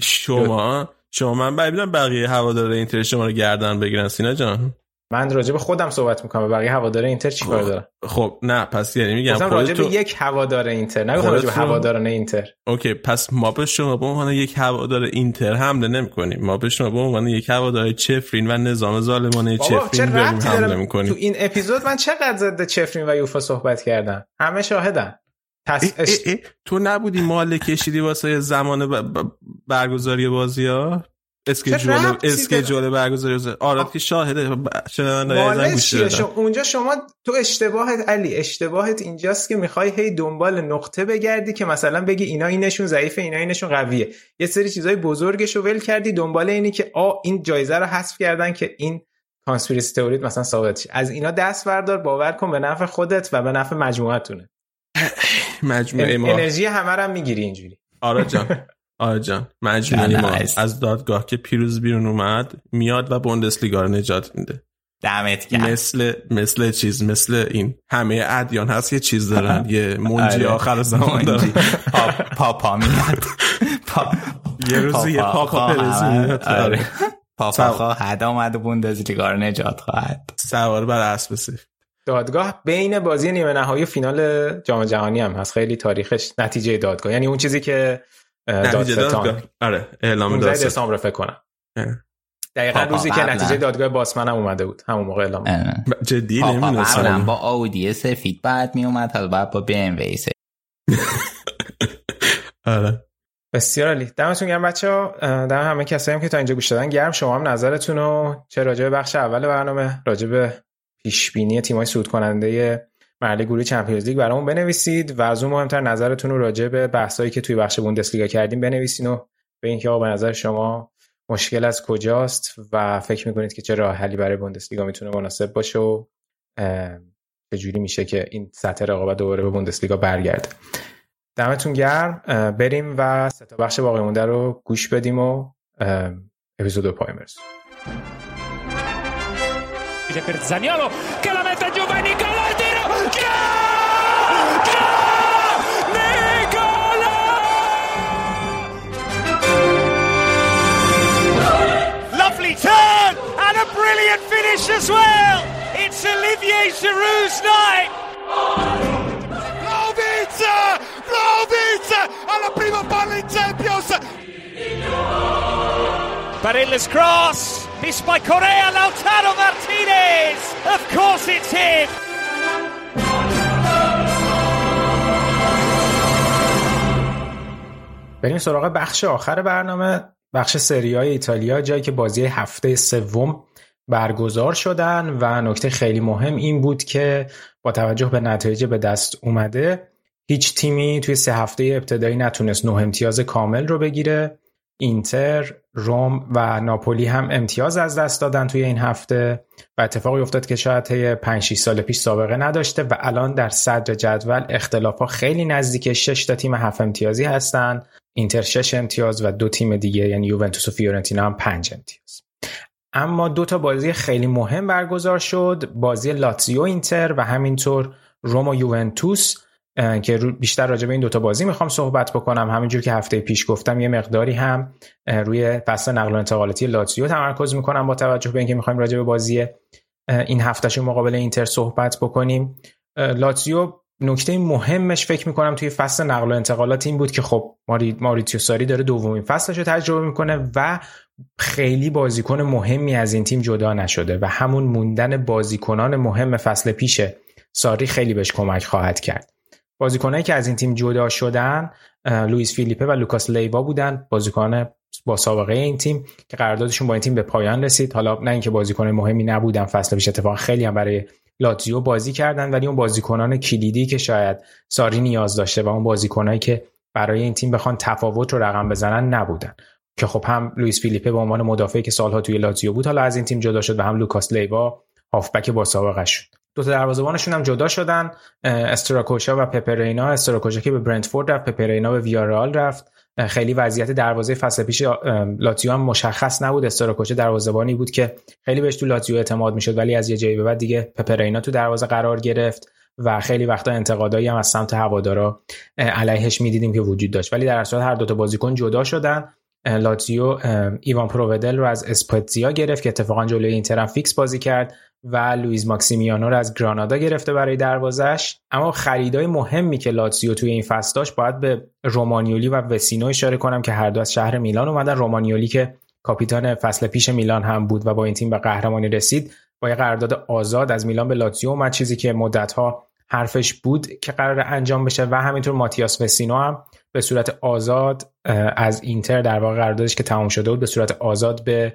شما من ببینم بقیه هوادار اینتر شما رو گردن بگیرن. سینا جان من راجع به خودم صحبت میکنم و بقیه هوادار اینتر چیکار دارن؟ خب نه پس یعنی میگم راجع به یک هوادار اینتر نه راجع به هواداران اینتر. اوکی پس ما به شما به عنوان یک هوادار اینتر حمله نمیکنیم. ما به شما به عنوان یک هوادار چفرین و نظام ظالمانه چفرین داریم حمله میکنیم. تو این اپیزود من چقدر ضد چفرین و یوفا صحبت کردم، همه شاهدن. تو نبودی مال کشیدی واسه زمان برگزاری بازی‌ها؟ اسکیجول برگزاری آراد که شاهده شنونده‌های گوش. اونجا شما تو اشتباهت علی، اشتباهت اینجاست که میخوای هی دنبال نقطه بگردی که مثلا بگی اینا اینشون ضعیفه اینا اینشون قویه. یه سری چیزای بزرگشو ول کردی دنبال اینی که این جایزه رو حذف کردن که این کانسپیرسی تئوریت مثلا ثابت شه. از اینا دست بردار، باور کن به نفع خودت و به نفع مجموعه‌تونه. مجموعه ما انرژی همه رو هم میگیری اینجوری. آره جان مجموعه ما از دادگاه که پیروز بیرون اومد میاد و بوندسلیگا رو نجات میده. دمت گرم. مثل این همه ادیان هست یه چیز دارن، یه منجی آخر زمان دارن. پاپا میاد یه روزی یه پاپا پرز میاد. پاپا خواهد آمد و بوندسلیگا رو نجات خواهد سوار بر اسب سفید. دادگاه بین بازی نیمه نهایی فینال جام جهانی هم هست. خیلی تاریخش نتیجه دادگاه، یعنی اون چیزی که دادستان آره اعلام دادستان 10 دسامبر فکر کنم دقیقاً روزی که نتیجه دادگاه باسمن هم اومده بود همون موقع اعلام جدی نمی‌دونستم. با آودی سفید بعد می اومد، حالا بعد با BMW سفید. آره بسیار عالی. دمتون گرم بچه‌ها، دم همه کسایی هم که تا اینجا گوش دادن گرم. شما هم نظرتون رو چه راجع به بخش اول برنامه، راجع به پیش بینی تیم‌های صعود کننده مرحله گروهی چمپیونز لیگ برامون بنویسید و از اون مهمتر نظرتون رو راجع به بحثایی که توی بخش بوندسلیگا کردیم بنویسین و به اینکه آقا به نظر شما مشکل از کجاست و فکر می‌کنید که چه راه حلی برای بوندسلیگا میتونه مناسب باشه و چجوری میشه که این سطح رقابت دوباره به بوندسلیگا برگرده. دمتون گرم، بریم و سه تا بخش باقی مونده رو گوش بدیم و اپیزودو پایان برسونیم. Lovely turn and a brilliant finish as well. It's Olivier Giroud's night. Vlahovic alla prima palla in Champions. Barella's cross, missed by Correa, Lautaro Martinez. Of course it's him. بریم سراغ بخش آخر برنامه، بخش سری آ ایتالیا، جایی که بازی هفته سوم برگزار شدن و نکته خیلی مهم این بود که با توجه به نتایج به دست اومده هیچ تیمی توی 3 هفته ابتدایی نتونست 9 امتیاز کامل رو بگیره. اینتر، روم و ناپولی هم امتیاز از دست دادن توی این هفته و اتفاقی افتاد که شاید طی 5-6 سال پیش سابقه نداشته و الان در صدر جدول اختلاف‌ها خیلی نزدیک. 6 تا تیم 7 امتیازی هستن، اینتر 6 امتیاز و 2 تیم دیگه یعنی یوونتوس و فیورنتینا هم 5 امتیاز. اما 2 تا بازی خیلی مهم برگزار شد، بازی لاتزیو اینتر و همینطور روم و یوونتوس که بیشتر راجع به این 2 تا بازی میخوام صحبت بکنم. همینجور که هفته پیش گفتم یه مقداری هم روی بحث نقل و انتقالاتی لاتزیو تمرکز میکنم با توجه به اینکه میخوایم راجع به بازی این هفتهش مقابل اینتر صحبت بکنیم. لاتزیو نکته مهمش فکر میکنم توی فصل نقل و انتقالات این بود که خب ماریتیو ساری داره دومین فصلش رو تجربه میکنه و خیلی بازیکن مهمی از این تیم جدا نشده و همون موندن بازیکنان مهم فصل پیش ساری خیلی بهش کمک خواهد کرد. بازیکنایی که از این تیم جدا شدن لوئیس فیلیپه و لوکاس لیوا بودن، بازیکن با سابقه این تیم که قراردادشون با این تیم به پایان رسید. حالا نه اینکه بازیکن مهمی نبودن فصل پیش، اتفاقا خیلی هم برای لاتزیو بازی کردن، ولی اون بازیکنان کلیدی که شاید ساری نیاز داشته و اون بازیکنایی که برای این تیم بخوان تفاوت رو رقم بزنن نبودن، که خب هم لوئیس فیلیپه به عنوان مدافعی که سالها توی لاتزیو بود حالا از این تیم جدا شد و هم لوکاس لیوا هافبک با سابقه شد. 2 تا دروازه‌بانشون هم جدا شدن، استراکوشا و پپرینا. استراکوشا که به برنتفورد رفت، پپرینا به ویارال رفت. خیلی وضعیت دروازه فصل پیش لاتزیو هم مشخص نبود. استراکوشا دروازه‌بانی بود که خیلی بهش تو لاتزیو اعتماد می‌شد، ولی از یه جایی به بعد دیگه پپرینا تو دروازه قرار گرفت و خیلی وقتا انتقادایی هم از سمت هوادارا علیهش می‌دیدیم که وجود داشت. ولی در اصل هر 2 تا بازیکن جدا شدن. لاتزیو ایوان پروودل رو از اسپاتزیا گرفت که اتفاقا جلوی اینتر هم فیکس بازی کرد و لوئیز ماکسیمیانو رو از گرانادا گرفته برای دروازه‌اش. اما خریدای مهمی که لاتزیو توی این فصل داشت، باید به رومانیولی و وسینو اشاره کنم که هر دو از شهر میلان اومدن. رومانیولی که کاپیتان فصل پیش میلان هم بود و با این تیم به قهرمانی رسید، با یه قرارداد آزاد از میلان به لاتزیو اومد، چیزی که مدت‌ها حرفش بود که قرار انجام بشه. و همینطور ماتیاس وسینو هم به صورت آزاد از اینتر، در واقع قراردادش که تمام شده بود، به صورت آزاد به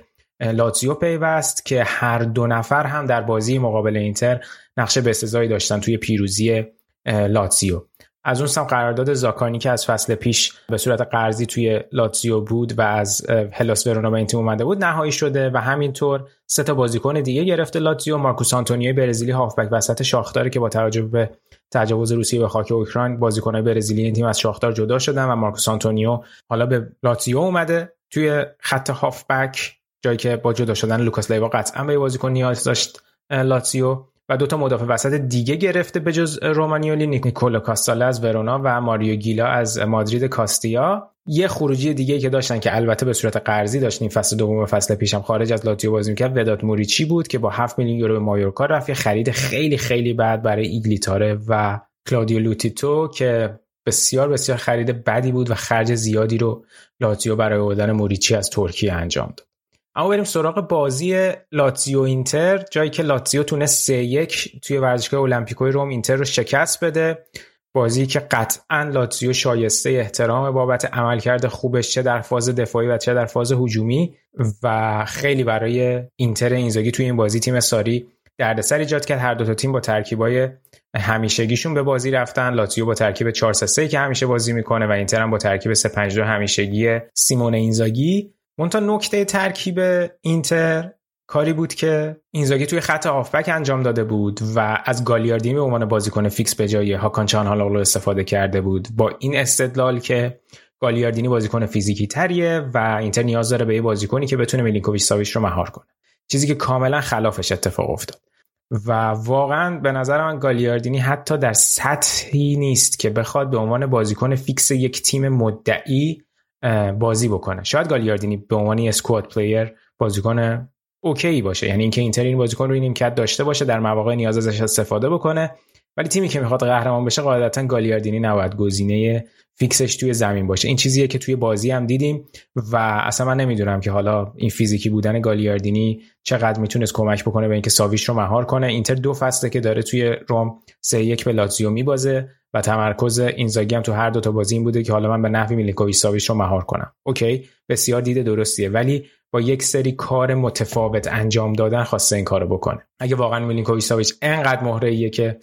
لاتزیو پیوست که هر 2 نفر هم در بازی مقابل اینتر نقش به سزایی داشتن توی پیروزی لاتزیو. از اون سم قرارداد زاکانی که از فصل پیش به صورت قرضی توی لاتزیو بود و از هلاس ورونا به این تیم اومده بود نهایی شده. و همینطور 3 تا بازیکن دیگه گرفته لاتزیو. مارکوس آنتونیو برزیلی، هافبک وسط شاختار که با توجه به تجاوز روسیه به خاک اوکراین بازیکن‌های برزیلی این تیم از شاختار جدا شدن و مارکوس آنتونیو حالا به لاتزیو اومده. توی خط هافبک جایی که با جدا شدن لوکاس لیوا قطعا به بازیکن نیاز داشت لاتزیو. و 2 تا مدافع وسط دیگه گرفته به جز رومانیولی، نیکولا کاستالا از ورونا و ماریو گیلا از مادرید کاستیا. یه خروجی دیگه که داشتن که البته به صورت قرضی داشتن این فصل دوم، فصل پیشم خارج از لاتزیو بازی می‌کرد، وداد موریچی بود که با 7 میلیون یورو به مایورکا رفت. یه خرید خیلی خیلی بد برای ایگلیتاره. و کلادیو لوتیتو که بسیار بسیار خرید بدی بود و خرج زیادی رو لاتزیو برای آوردن موریچی از ترکیه انجام داد. اما بریم سراغ بازی لاتزیو اینتر، جایی که لاتزیو تونست 3-1 توی ورزشگاه اولمپیکوی روم اینتر رو شکست بده. بازی که قطعاً لاتزیو شایسته احترام بابت عملکرد خوبش چه در فاز دفاعی و چه در فاز هجومی، و خیلی برای اینتر اینزاگی توی این بازی تیم ساری دردسر ایجاد کرد. هر دو تا تیم با ترکیبای همیشگیشون به بازی رفتن، لاتزیو با ترکیب 4-3-3 که همیشه بازی میکنه و اینتر هم با ترکیب 3-5-2 همیشگی سیمون اینزاگی. منتها نکته ترکیب اینتر کاری بود که اینزاگی توی خط هافبک انجام داده بود و از گالیاردی به عنوان بازیکن فیکس به جای هاکان چانهالوغلو استفاده کرده بود، با این استدلال که گالیاردینی بازیکن فیزیکی تریه و اینتر نیاز داره به یه بازیکنی که بتونه میلینکوویچ ساویچ رو مهار کنه، چیزی که کاملا خلافش اتفاق افتاد. و واقعا به نظر من گالیاردینی حتی در سطحی نیست که بخواد به عنوان بازیکن فیکس یک تیم مدعی بازی بکنه. شاید گالیاردینی به عنوان اسکواد پلیر بازیکن اوکی باشه، یعنی اینکه اینتر این بازیکن رو این امکان داشته باشه در مواقع نیاز ازش استفاده بکنه، ولی تیمی که میخواد قهرمان بشه قاعدتا گالیاردینی نباید گزینه فیکسش توی زمین باشه. این چیزیه که توی بازی هم دیدیم و اصلا من نمیدونم که حالا این فیزیکی بودن گالیاردینی چقدر میتونست کمک بکنه به اینکه ساویچ رو مهار کنه. اینتر دو فصله که داره توی روم 3-1 به لاتزیو میبازه و تمرکز اینزاگی هم تو هر دو تا بازی این بوده که حالا من به نحوی میلینکوویچ ساویچ رو مهار کنم. اوکی، بسیار دید درستیه، ولی با یک سری کار متفاوت انجام دادن خواسته این کارو بکنه. اگه واقعا میلینکوویچ ساویچ انقدر مهره‌ایه که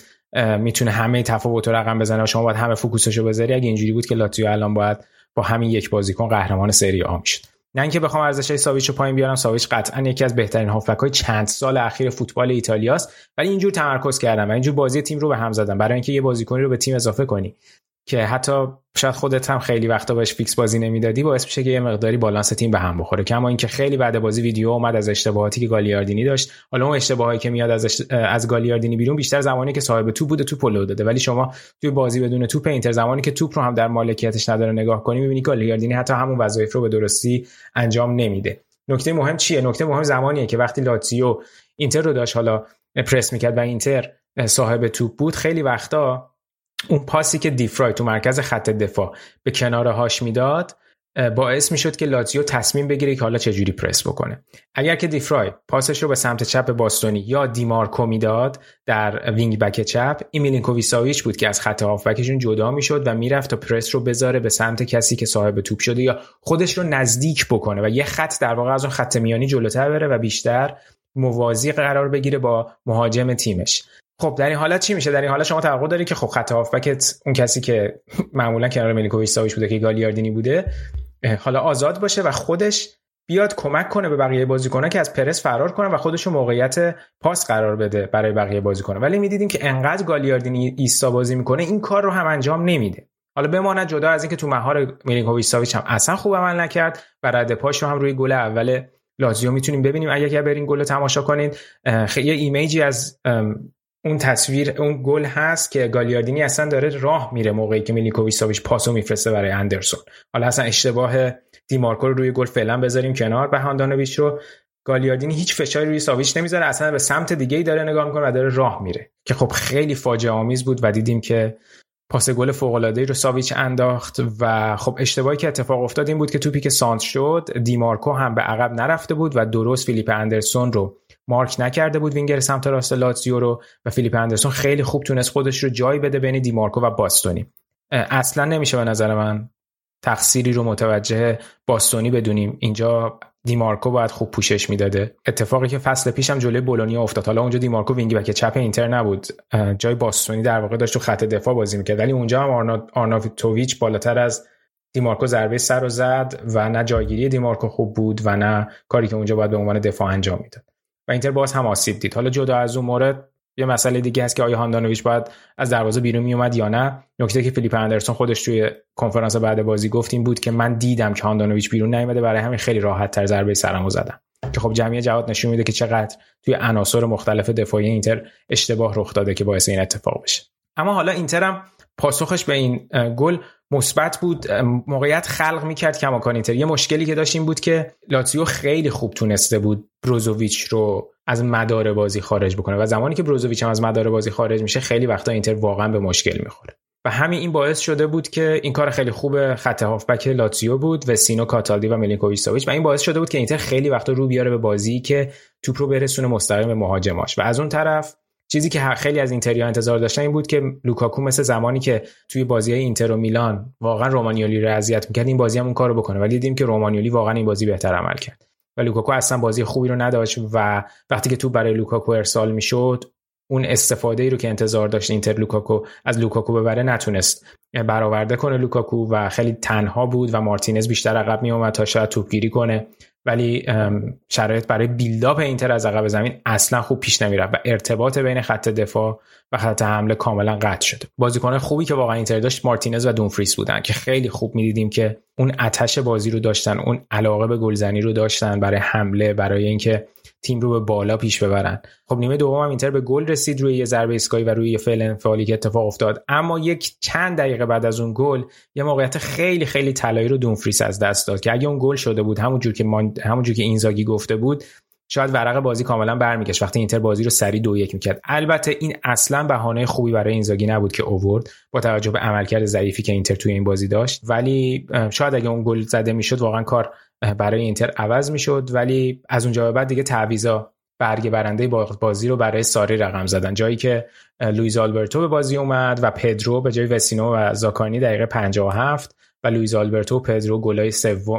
میتونه همه تفاوت رو رقم بزنه و شما باید همه فوکوسشو بذاری، اگه اینجوری بود که لاتزیو الان باید با همین یک بازیکن قهرمان سری آ میشد. نه اینکه بخوام ارزش ساویچو پایین بیارم، ساویچ قطعا یکی از بهترین هافبک‌های چند سال اخیر فوتبال ایتالیاست، ولی اینجور تمرکز کردم و اینجور بازی تیم رو به هم زدم برای اینکه یه بازیکنی رو به تیم اضافه کنی که حتی شاید خودت هم خیلی وقتا بهش فیکس بازی نمیدادی، باعث میشه که یه مقداری بالانس تیم به هم بخوره. کما اینکه خیلی بعد بازی ویدیو اومد از اشتباهاتی که گالیاردینی داشت. حالا اون اشتباهایی که میاد از گالیاردینی بیرون بیشتر زمانی که صاحب توپ بوده توپ لو داده، ولی شما توی بازی بدون توپ اینتر زمانی که توپ رو هم در مالکیتش نداره نگاه کنی میبینی گالیاردینی حتی همون وظایف رو به درستی انجام نمیده. نکته مهم چیه؟ نکته مهم زمانیه که وقتی لاتزیو اینتر رو داشت حالا پرس میکرد و اینتر صاحب توپ بود، خیلی وقتا اون پاسی که دیفرای تو مرکز خط دفاع به کناره هاش میداد باعث میشد که لاتزیو تصمیم بگیره که حالا چجوری پرس بکنه. اگر که دیفرای پاسش رو به سمت چپ باستونی یا دیمارکو میداد در وینگ بک چپ، این میلینکوویچ ساویچ بود که از خط هافبکشون جدا میشد و میرفت تا پرس رو بذاره به سمت کسی که صاحب توپ شده یا خودش رو نزدیک بکنه و یه خط در واقع از اون خط میانی جلوتر بره و بیشتر موازی قرار بگیره با مهاجم تیمش. خب در این حالت چی میشه؟ در این حالت شما توقع داری که خب خط هافبکت اون کسی که معمولا کنار میلینکوویچ ساویچ بوده که گالیاردینی بوده حالا آزاد باشه و خودش بیاد کمک کنه به بقیه بازیکن‌ها که از پرس فرار کنه و خودشو موقعیت پاس قرار بده برای بقیه بازیکن‌ها، ولی میدیدیم که انقدر گالیاردینی ایستا بازی میکنه این کار رو هم انجام نمیده. حالا بماند جدا از اینکه تو مهار میلینکوویچ ساویچ هم اصلا خوب عمل نکرد و رد پاش رو هم روی گل اول لاتزیو میتونیم ببینیم. اگه که برین گل تماشا کنید، یه ایمیجی از اون تصویر اون گل هست که گالیاردینی اصلا داره راه میره موقعی که میلینکوویچ ساویچ پاسو میفرسته برای اندرسون. حالا اصلا اشتباه دیمارکو رو روی گل فعلا بذاریم کنار، بهاندانویچ رو گالیاردینی هیچ فشاری روی ساویچ نمیذاره، اصلا به سمت دیگه‌ای داره نگاه میکنه و داره راه میره که خب خیلی فاجعه آمیز بود و دیدیم که پاس گل فوق العاده ای رو ساویچ انداخت. و خب اشتباهی که اتفاق افتاد این بود که توپی که سانت شد دیمارکو هم به عقب نرفته بود و درست فیلیپ اندرسون رو مارک نکرده بود، وینگر سمت راست لاتزیو رو، و فیلیپ اندرسون خیلی خوب تونست خودش رو جای بده بین دیمارکو و باستونی. اصلا نمیشه به نظر من تقصیری رو متوجه باستونی بدونیم، اینجا دیمارکو باید خوب پوشش میداده. اتفاقی که فصل پیشم جلوی بولونیا افتاد، حالا اونجا دیمارکو وینگ بک چپ اینتر نبود، جای باستونی در واقع داشت تو خط دفاع بازی میکرد، ولی اونجا هم آرناوتوویچ بالاتر از دیمارکو ضربه سر رو زد و نه جایگیری دیمارکو خوب بود و نه کاری که اونجا باید به عنوان دفاع انجام میداد و اینتر باز هم آسیب دید. حالا جدا از اون مورد یه مسئله دیگه هست که آیا هاندانویچ باید از دروازه بیرون می اومد یا نه. نکته که فیلیپ اندرسون خودش توی کنفرانس بعد بازی گفت این بود که من دیدم که هاندانویچ بیرون نیومده، برای همین خیلی راحت تر ضربه سرمو زدم، که خب جمعی جهات نشون میده که چقدر توی عناصر مختلف دفاعی اینتر اشتباه رخ داده که باعث این اتفاق بشه. اما حالا اینتر هم پاسخش به این گل مثبت بود، موقعیت خلق میکرد کماکان اینتر. یه مشکلی که داشت این بود که لاتزیو خیلی خوب تونسته بود بروزوویچ رو از مدار بازی خارج بکنه و زمانی که بروزوویچ هم از مدار بازی خارج میشه خیلی وقتا اینتر واقعا به مشکل میخوره و همین این باعث شده بود که این کار خیلی خوب خط هافبک لاتزیو بود و سینو کاتالدی و میلینکوویچ ساویچ، و این باعث شده بود که اینتر خیلی وقتا رو بیاره به بازی که توپ رو برسونه مستقیم مهاجماش. و از اون طرف چیزی که هر خیلی از اینتریا انتظار داشتن این بود که لوکاکو مثل زمانی که توی بازی‌های اینتر و میلان واقعا رومانیولی رو اذیت می‌کرد این بازی هم اون کارو بکنه، ولی دیدیم که رومانیولی واقعا این بازی بهتر عمل کرد و لوکاکو اصلا بازی خوبی رو نداشت و وقتی که تو برای لوکاکو ارسال می‌شد اون استفاده‌ای رو که انتظار داشت اینتر لوکاکو از لوکاکو ببره نتونست برآورده کنه لوکاکو و خیلی تنها بود و مارتینز بیشتر عقب میومد تا شاید توپگیری کنه، ولی شرایط برای بیلداپ اینتر از عقب زمین اصلا خوب پیش نمیرفت و ارتباط بین خط دفاع و خط حمله کاملا قطع شد. بازیکنان خوبی که واقعا اینتر داشت مارتینز و دونفریس بودن که خیلی خوب میدیدیم که اون آتش بازی رو داشتن، اون علاقه به گلزنی رو داشتن برای حمله، برای اینکه تیم رو به بالا پیش ببرن. خب نیمه دوم اینتر به گل رسید روی یه ضربه ایستگاهی و روی یه فعل انفعالی که اتفاق افتاد، اما یک چند دقیقه بعد از اون گل یه موقعیت خیلی خیلی طلایی رو دونفریس از دست داد که اگه اون گل شده بود همونجور که اینزاگی گفته بود شاید ورق بازی کاملا برمیگشت وقتی اینتر بازی رو سری 2-1 میکرد. البته این اصلا بهانه خوبی برای اینزاگی نبود که آورد با توجه به عملکرد ضعیفی که اینتر توی این بازی داشت، ولی شاید اگه اون گل زده میشد واقعا کار برای اینتر عوض میشد. ولی از اونجا به بعد دیگه تعویضا برگ برنده بازی رو برای ساری رقم زدن، جایی که لوئیز آلبرتو به بازی اومد و پدرو به جای وسینو و زاکانی دقیقه 57 و لوئیز آلبرتو و پدرو گلای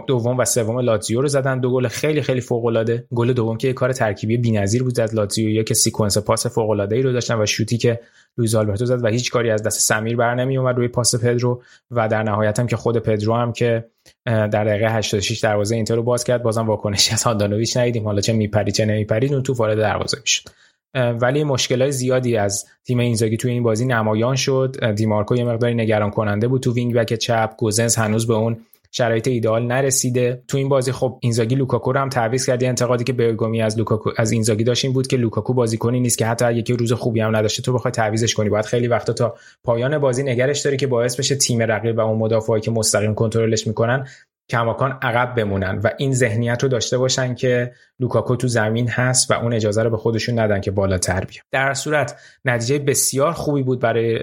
دوم و سوم لاتزیو رو زدن، دو گل خیلی خیلی فوق‌العاده. گل دوم که یک کار ترکیبی بی‌نظیر بود از لاتزیو، یا که سیکونس پاس فوق‌العاده‌ای رو داشتن و شوتی که لوئیز آلبرتو زد و هیچ کاری از دست سمیر برنمی اومد روی پاس پدرو، و در نهایت هم که خود پدرو هم که در دقیقه 86 دروازه اینتر رو باز کرد، بازم واکنشی از هاندانویچ ندیدیم، حالا چه میپرید چه نمیپرید اون تو وارد دروازه میشد. ولی مشکلای زیادی از تیم اینزاگی توی این بازی نمایان شد. دیمارکو یه مقداری نگران کننده بود تو وینگ بک چپ، گوزنس هنوز به اون شرایط ایدئال نرسیده تو این بازی. خب اینزاگی لوکاکو رو هم تعویض کرد. انتقادی که برگومی از اینزاگی داشت این بود که لوکاکو بازیکنی نیست که حتی یکی روز خوبی هم نداشته تو بخوای تعویضش کنی، باید خیلی وقتا تا پایان بازی نگرش داری که باعث بشه تیم رقیب و اون مدافعایی که مستقیم کنترلش میکنن کماکان عقب بمونن و این ذهنیت رو داشته باشن که لوکاکو تو زمین هست و اون اجازه رو به خودشون ندن که بالاتر بیان. در صورت نتیجه بسیار خوبی بود برای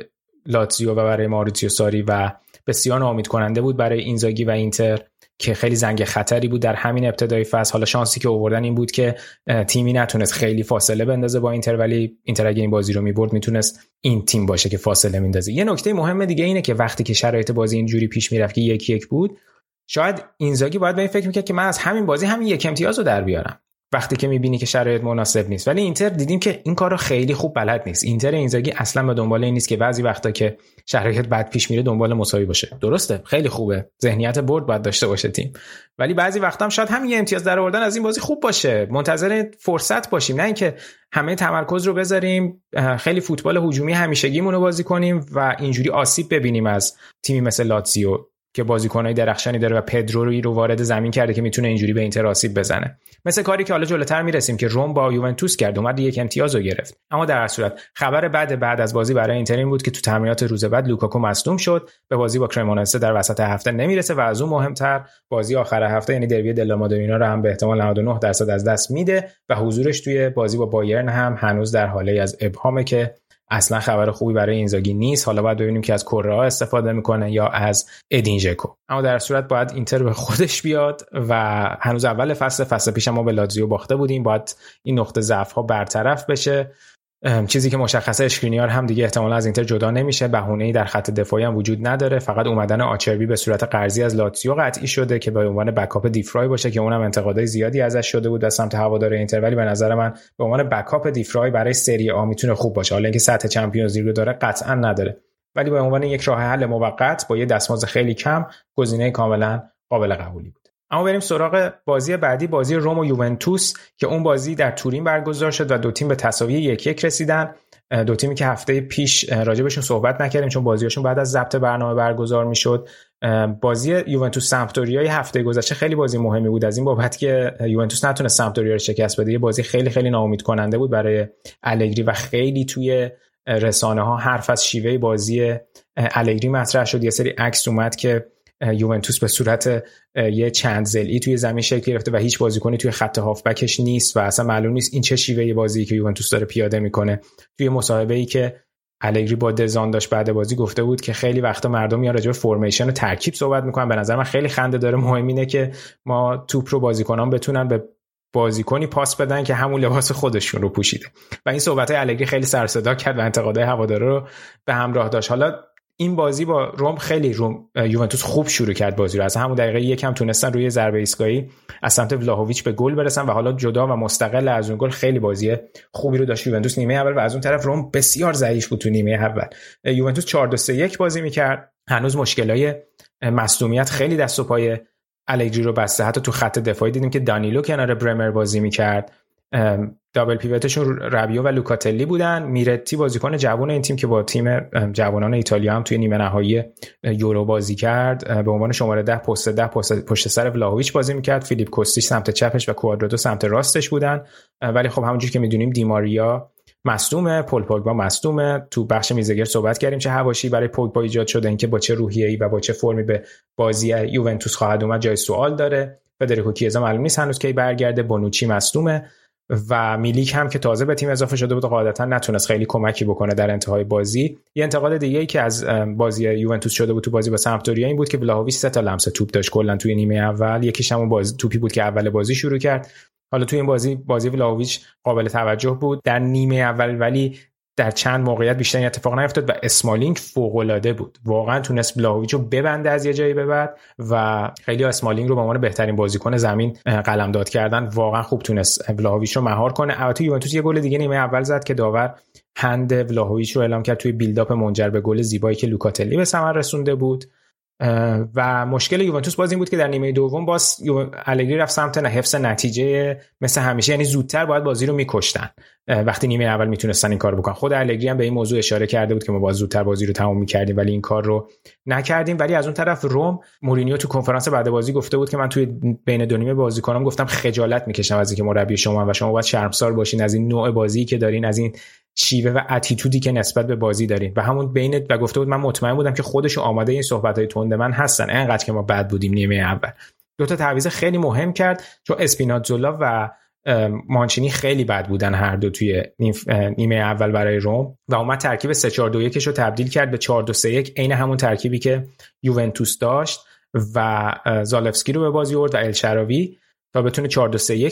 لاتزیو و برای ماریتسیو ساری و بسیار ناامید کننده بود برای اینزاگی و اینتر که خیلی زنگ خطری بود در همین ابتدای فصل. حالا شانسی که آوردن این بود که تیمی نتونست خیلی فاصله بندازه با اینتر، ولی اینتر اگه این بازی رو می‌برد میتونست این تیم باشه که فاصله میندازه. یه نکته مهم دیگه اینه که وقتی که شرایط بازی اینجوری پیش میرفت که 1-1 بود، شاید اینزاگی باید به این فکر میکرد که من از همین بازی همین یک امتیاز رو در بیارم وقتی که میبینی که شرایط مناسب نیست، ولی اینتر دیدیم که این کارو خیلی خوب بلد نیست. اینتر اینزاگی اصلا به دنبال این نیست که بعضی وقتا که شرایط بد پیش میره دنبال مساوی باشه. درسته خیلی خوبه، ذهنیت برد باید داشته باشه تیم، ولی بعضی وقتا هم شاید همین امتیاز در آوردن از این بازی خوب باشه. منتظر فرصت باشیم، نه اینکه همه تمرکز رو بذاریم خیلی فوتبال هجومی همیشگیمون رو بازی کنیم و اینجوری آسیب ببینیم از تیمی مثل لاتزیو که بازیکنای درخشانی داره و پدرو رو وارد زمین کرده که میتونه اینجوری به اینتر آسیب بزنه، مثل کاری که حالا جلوتر میرسیم که روم با یوونتوس کرد، اومد یک امتیاز رو گرفت. اما در هر صورت خبر بعد از بازی برای اینتر این بود که تو تمرینات روز بعد لوکاکو مصدوم شد، به بازی با کرمونزه در وسط هفته نمیرسه و از اون مهمتر بازی آخر هفته یعنی دربی دلا مادونینا رو هم به احتمال 99% از دست میده و حضورش توی بازی با بایرن هم هنوز در حاله از ابهامه که اصلا خبر خوبی برای اینزاگی نیست. حالا باید ببینیم که از کره‌ها استفاده میکنه یا از ادین ژکو. اما در صورت باید اینتر به خودش بیاد و هنوز اول فصل پیش ما به لاتزیو باخته بودیم، باید این نقطه ضعف ها برطرف بشه. چیزی که مشخصه اشکرینیار هم دیگه احتمالا از اینتر جدا نمیشه، بهونه‌ای در خط دفاعی هم وجود نداره، فقط اومدن آچربی به صورت قرضی از لاتزیو قطعی شده که به عنوان بکاپ دیفرای باشه که اونم انتقادای زیادی ازش شده بود از سمت هوادار اینتر، ولی به نظر من به عنوان بکاپ دیفرای برای سری آ میتونه خوب باشه. حالا اینکه سطح چمپیونز لیگ رو داره قطعا نداره، ولی به عنوان یک راه حل موقت با یه دستمزد خیلی کم گزینه کاملا قابل قبولی بود. اما بریم سراغ بازی بعدی، بازی روم و یوونتوس که اون بازی در تورین برگزار شد و دو تیم به تساوی 1-1 رسیدن. دو تیمی که هفته پیش راجبشون صحبت نکردیم چون بازیاشون بعد از ضبط برنامه برگزار میشد. بازی یوونتوس سمپدوریای هفته گذشته خیلی بازی مهمی بود از این بابت که یوونتوس نتونست سمپدوریا رو شکست بده. یه بازی خیلی خیلی ناامید کننده بود برای الگری و خیلی توی رسانه ها حرف از شیوه بازی الگری مطرح شد. یه سری عکس اومد که یوونتوس به صورت یه چند ضلعی توی زمین شکل گرفته و هیچ بازیکنی توی خط هافبکش نیست و اصلا معلوم نیست این چه شیوه بازیه که یوونتوس داره پیاده میکنه. توی مصاحبه‌ای که الگری با دزان داشت بعد بازی گفته بود که خیلی وقتا مردم میان راجع به فرمیشن و ترکیب صحبت میکنن، به نظر من خیلی خنده داره. مهم اینه که ما توپ رو بازیکنان بتونن به بازیکنی پاس بدن که همون لباس خودشون رو پوشیده و این صحبت‌های الگری خیلی سر صدا کرد و انتقادهای هوادارا رو به همراه داشت. حالا این بازی با روم خیلی یوونتوس خوب شروع کرد بازی رو، از همون دقیقه یکم تونستن روی ضربه ایستگاهی از سمت ولاهویچ به گل برسن و حالا جدا و مستقل از اون گل خیلی بازی خوبی رو داشت یوونتوس نیمه اول و از اون طرف روم بسیار ضعیف بود تو نیمه اول. یوونتوس 4-2-3-1 بازی می‌کرد، هنوز مشکلای مصدومیت خیلی دست و پای الگری رو بسته، حتی تو خط دفاعی دیدیم که دانیلو کنار برمر بازی می‌کرد، دابل پیوتشون رابیو و لوکاتلی بودن، میرتی بازیکن جوان این تیم که با تیم جوانان ایتالیا هم توی نیمه نهایی یورو بازی کرد به عنوان شماره 10 پست 10 پشت سر ولاهویچ بازی میکرد، فیلیپ کوستیچ سمت چپش و کوادرادو سمت راستش بودن. ولی خب همونجوری که میدونیم دیماریا مصدومه، پل پوگبا مصدومه. تو بخش میزگر صحبت کردیم چه حواشی برای پوگبا ایجاد شده، اینکه با چه روحیه‌ای و با چه فرمی به بازی یوونتوس خواهد اومد جای سوال داره. فدریکو کیزا معلوم نیست هنوز کی برگرده، بونوچی مصدومه و میلیک هم که تازه به تیم اضافه شده بود قاعدتا نتونست خیلی کمکی بکنه در انتهای بازی. یه انتقاد دیگه‌ای که از بازی یوونتوس شده بود تو بازی با سمپدوریا این بود که ولاهویچ 3 تا لمس توپ داشت کلا توی نیمه اول، یکیش همون بازی توپی بود که اول بازی شروع کرد. حالا توی این بازی ولاهویچ قابل توجه بود در نیمه اول، ولی در چند موقعیت بیشتر این اتفاق نیفتاد و اسمالینگ فوق‌العاده بود، واقعا تونست ولاهویچ رو ببنده از یه جایی به بعد و خیلی اسمالینگ رو به عنوان بهترین بازیکن زمین قلمداد کردن، واقعا خوب تونست ولاهویچ رو مهار کنه. البته یوونتوس یه گل دیگه نیمه اول زد که داور هند ولاهویچ رو اعلام کرد توی بیلداپ منجر به گل زیبایی که لوکاتلی به ثمر رسونده بود. و مشکل یوونتوس باز این بود که در نیمه دوم باز الگری رفت سمت حفظ نتیجه مثل همیشه، یعنی زودتر باید بازی رو می‌کشتن وقتی نیمه اول میتونستن این کارو بکنن. خود الگری هم به این موضوع اشاره کرده بود که ما باز زودتر بازی رو تموم می‌کردیم ولی این کار رو نکردیم. ولی از اون طرف روم، مورینیو تو کنفرانس بعد بازی گفته بود که من توی بین دو نیمه بازیکنام گفتم خجالت می‌کشم از اینکه مربی شما و شما باید شرمسار باشین از این نوع بازی که دارین، از این شیوه و اتیتودی که نسبت به بازی دارین و همون بین و گفته بود من مطمئن بودم که خودشو آماده این صحبت‌های تند من هستن انقدر که ما بد بودیم نیمه اول. دو تا تعویض خیلی مهم کرد چون اسپیناتزولا و مانچینی خیلی بد بودن هر دو توی نیمه اول برای روم و اومد ترکیب 3-4-2-1 رو تبدیل کرد به 4-2-3-1 عین همون ترکیبی که یوونتوس داشت و زالفسکی رو به بازی آورد و الشراوی تا بتونه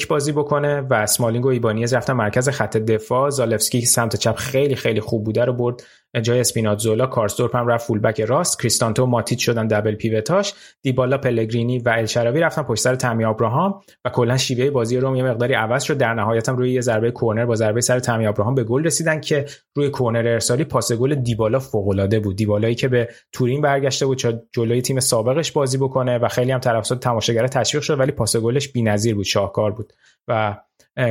4-2-3-1 بازی بکنه و اسمالینگ و ایبانیز رفتن مرکز خط دفاع. زالفسکی که سمت چپ خیلی خیلی خوب بوده رو برد جای اسپیناتزولا، کارستورپ هم رفت فولبک راست، کریستانتو ماتیچ شدن دبل پیوتاش، دیبالا پلگرینی و الشراوی رفتن پشت سر تامی ابراهام و کلا شیوه بازی روم یه مقداری عوض شد. در نهایت هم روی یه ضربه کورنر با ضربه سر تامی ابراهام به گل رسیدن که روی کورنر ارسالی پاس گل دیبالا فوق‌العاده بود، دیبالایی که به تورین برگشته بود جلوی تیم سابقش بازی بکنه و خیلی هم طرفدار تماشاگر تشویق شد ولی پاس گلش بی‌نظیر بود، شاهکار بود و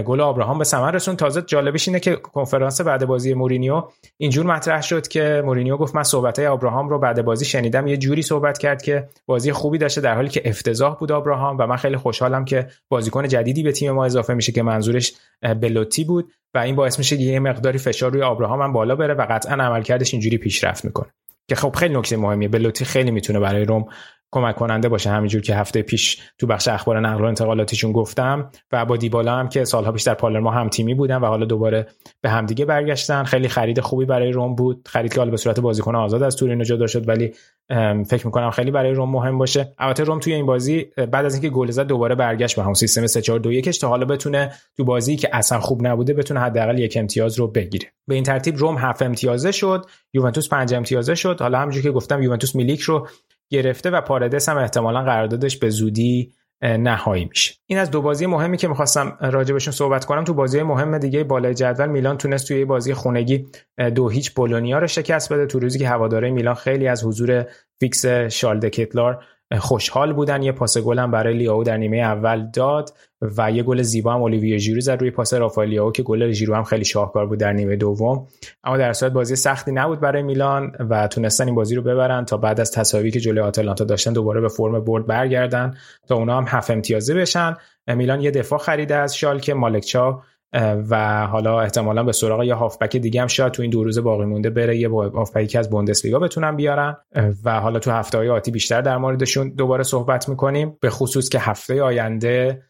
گل ابراهام به ثمر رسون. تازه جالبش اینه که کنفرانس بعد بازی مورینیو اینجور مطرح شد که مورینیو گفت من صحبت‌های ابراهام رو بعد بازی شنیدم، یه جوری صحبت کرد که بازی خوبی داشته در حالی که افتضاح بود ابراهام و من خیلی خوشحالم که بازیکن جدیدی به تیم ما اضافه میشه که منظورش بلوتی بود و این باعث میشه یه مقداری فشار روی ابراهام هم بالا بره و قطعاً عملکردش اینجوری پیشرفت میکنه که خب خیلی نکته مهمیه. بلوتی خیلی میتونه برای روم کمک کننده باشه همینجور که هفته پیش تو بخش اخبار نقل و انتقالاتیشون گفتم و با دیبالا هم که سالها پیش در پالرما هم تیمی بودن و حالا دوباره به همدیگه برگشتن. خیلی خرید خوبی برای روم بود، خرید که حالا به صورت بازیکن آزاد از تورینو جدا شد ولی فکر میکنم خیلی برای روم مهم باشه. البته روم توی این بازی بعد از اینکه گل زد دوباره برگشت به همون سیستم 3-4-2-1 تا حالا بتونه تو بازی که اصلا خوب نبوده بتونه حداقل یک امتیاز رو بگیره. به این ترتیب روم 7 امتیازه شد، یوونتوس 5 امتیازه شد. حالا همونجوری که گفتم یوونتوس میلیک رو گرفته و پارادیس هم احتمالاً قراردادش به زودی نهایی میشه. این از دو بازی مهمی که می‌خواستم راجبشون صحبت کنم. تو بازی مهم دیگه بالای جدول میلان تونست توی بازی خونگی 2-0 بولونیا رو شکست بده، تو روزی که هوادارهای میلان خیلی از حضور فیکس شالدکتلار خوشحال بودن. یه پاس گل هم برای لیاو در نیمه اول داد و یه گل زیبا هم اولیویه ژیرو زد روی پاس رافائل لیاو که گل ژیرو هم خیلی شاهکار بود در نیمه دوم. اما در صورت بازی سختی نبود برای میلان و تونستن این بازی رو ببرن تا بعد از تساوی که جلوی آتالانتا داشتن دوباره به فرم برد برگردن تا اونا هم 7 امتیازه بشن. میلان یه دفاع خریده از شالکه، مالکچا، و حالا احتمالاً به سراغ یه هافبک دیگه هم شاید تو این دو روز باقی مونده بره یه هافبکی از بوندسلیگا بتونن بیارن و حالا تو هفته‌های آتی بیشتر در موردشون دوباره صحبت می‌کنیم، به خصوص که هفته آینده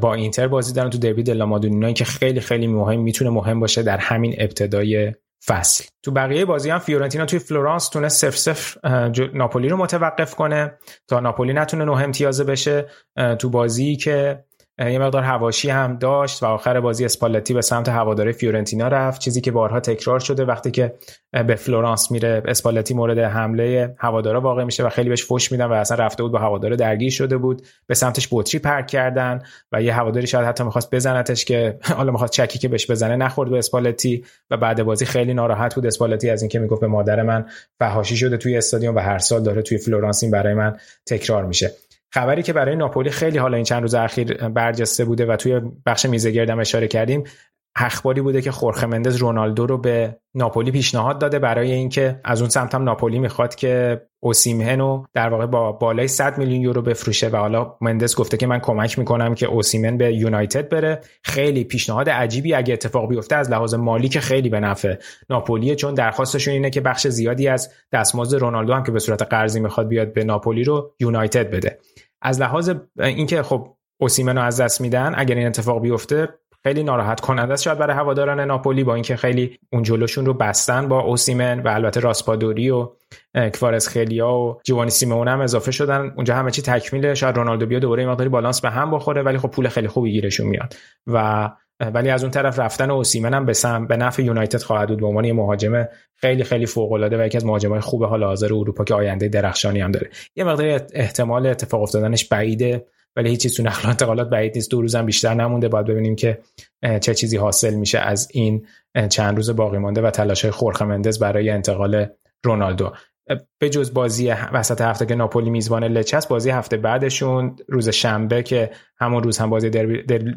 با اینتر بازی دارن تو دربی دلا مادونینا که خیلی خیلی مهم میتونه مهم باشه در همین ابتدای فصل. تو بقیه بازی هم فیورنتینا توی فلورانس تونست 0-0 ناپولی رو متوقف کنه تا ناپولی نتونه 9 امتیازه بشه. تو بازی که یه مقدار حواشی هم داشت و آخر بازی اسپالتی به سمت هواداری فیورنتینا رفت، چیزی که بارها تکرار شده. وقتی که به فلورانس میره اسپالتی مورد حمله هوادارا واقع میشه و خیلی بهش فحش میدن و اصلا رفته بود با هوادارا درگیر شده بود، به سمتش بطری پرک کردن و یه هواداری شاید حتی می‌خواست بزنتش که حالا می‌خواد چکی که بهش بزنه نخورد به اسپالتی و بعد بازی خیلی ناراحت بود اسپالتی از اینکه میگفت به مادر من فحاشی شده توی استادیوم و هر سال داره توی فلورانس این برای من تکرار میشه. خبری که برای ناپولی خیلی حالا این چند روز اخیر برجسته بوده و توی بخش میزگرد هم اشاره کردیم، اخباری بوده که خورخه مندز رونالدو رو به ناپولی پیشنهاد داده برای اینکه از اون سمت هم ناپولی میخواد که اوسیمهن رو در واقع با بالای 100 میلیون یورو بفروشه و حالا مندز گفته که من کمک میکنم که اوسیمهن به یونایتد بره. خیلی پیشنهاد عجیبی اگه اتفاق بیفته از لحاظ مالی که خیلی به نفع ناپولیه، چون درخواستشون اینه که بخش زیادی از دستمزد رونالدو هم که به صورت قرضی میخواد بیاد به ناپولی رو یونایتد بده. از لحاظ اینکه خب اوسیمهن رو از دست میدن اگر این اتفاق بیفته خیلی ناراحت کننده است شاید برای هواداران ناپولی، با اینکه خیلی اون جلوشون رو بستن با اوسیمن و البته راسپادوری و کفارسخلیا و جوانی سیمون هم اضافه شدن اونجا، همه چی تکمیله. شاید رونالدو بیا دوباره مقداری بالانس به هم بخوره، ولی خب پول خیلی خوبی گیرشون میاد و ولی از اون طرف رفتن اوسیمن هم به نفع یونایتد خواهد بود به عنوان یه مهاجم خیلی خیلی فوق العاده و یکی از مهاجمای خوب حال حاضر اروپا که آینده درخشانی هم داره. یه مقداری احتمال اتفاق افتادنش بعیده، ولی هیچ چیز تو نقل و انتقالات بعید نیست. 2 روز هم بیشتر نمونده، باید ببینیم که چه چیزی حاصل میشه از این چند روز باقی مانده و تلاش‌های خورخه مندز برای انتقال رونالدو. به جز بازی وسط هفته که ناپولی میزبان لچه است، بازی هفته بعدشون روز شنبه که همون روز هم بازی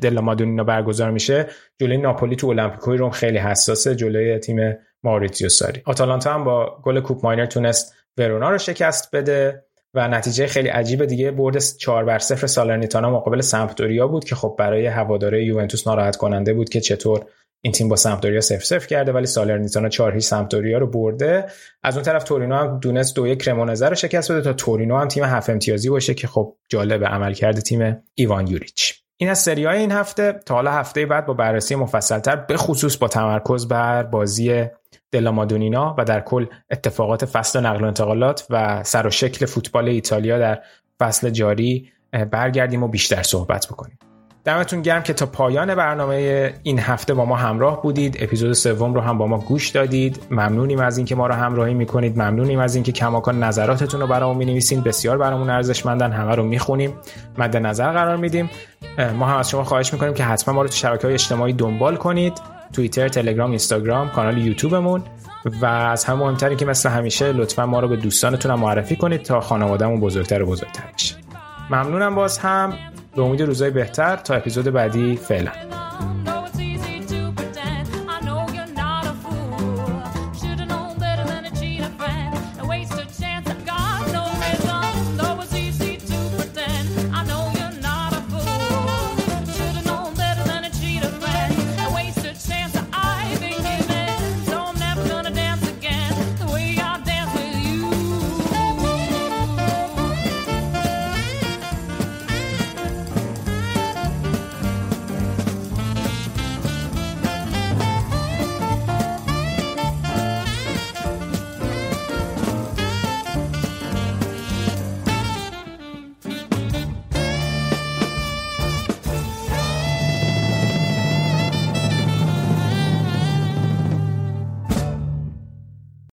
دلا مادونینا برگزار میشه، جلوی ناپولی تو المپیکوی روم خیلی حساسه، جلوی تیم ماریتیو ساری. آتالانتا هم با گل کوپ ماینر تونست ورونا رو شکست بده و نتیجه خیلی عجیب دیگه، برد 4-0 سالرنیتانا مقابل سمپدوریا بود که خب برای هواداره یوونتوس ناراحت کننده بود که چطور این تیم با سمپدوریا 0-0 کرده، ولی سالرنیتانا 4-0 سمپدوریا رو برده. از اون طرف تورینو هم دونست 2-1 کرمونزه رو شکست بده تا تورینو هم تیم 7 امتیازی باشه که خب جالب عملکرد تیم ایوان یوریچ. این از سریای این هفته. تا حالا هفته بعد با بررسی مفصل‌تر به خصوص با تمرکز بر بازی دلا مادونینا و در کل اتفاقات فصل نقل و انتقالات و سر و شکل فوتبال ایتالیا در فصل جاری برگردیم و بیشتر صحبت بکنیم. دمتون گرم که تا پایان برنامه این هفته با ما همراه بودید. اپیزود 3 رو هم با ما گوش دادید. ممنونیم از اینکه ما رو همراهی میکنید. ممنونیم از اینکه کماکان نظراتتون رو برامون مینویسین. بسیار برامون ارزشمندن. همه رو میخونیم، مد نظر قرار میدیم. ما هم از شما خواهش میکنیم که حتما ما رو تو شبکه‌های اجتماعی دنبال کنید. توییتر، تلگرام، اینستاگرام، کانال یوتیوبمون و از هم مهم‌تر که مثل همیشه لطفاً ما رو به دوستانتون هم معرفی کنید تا خانواده‌مون بزرگتر و بزرگتر بشه. ممنونم باز هم. به امید روزهای بهتر. تا اپیزود بعدی، فعلا.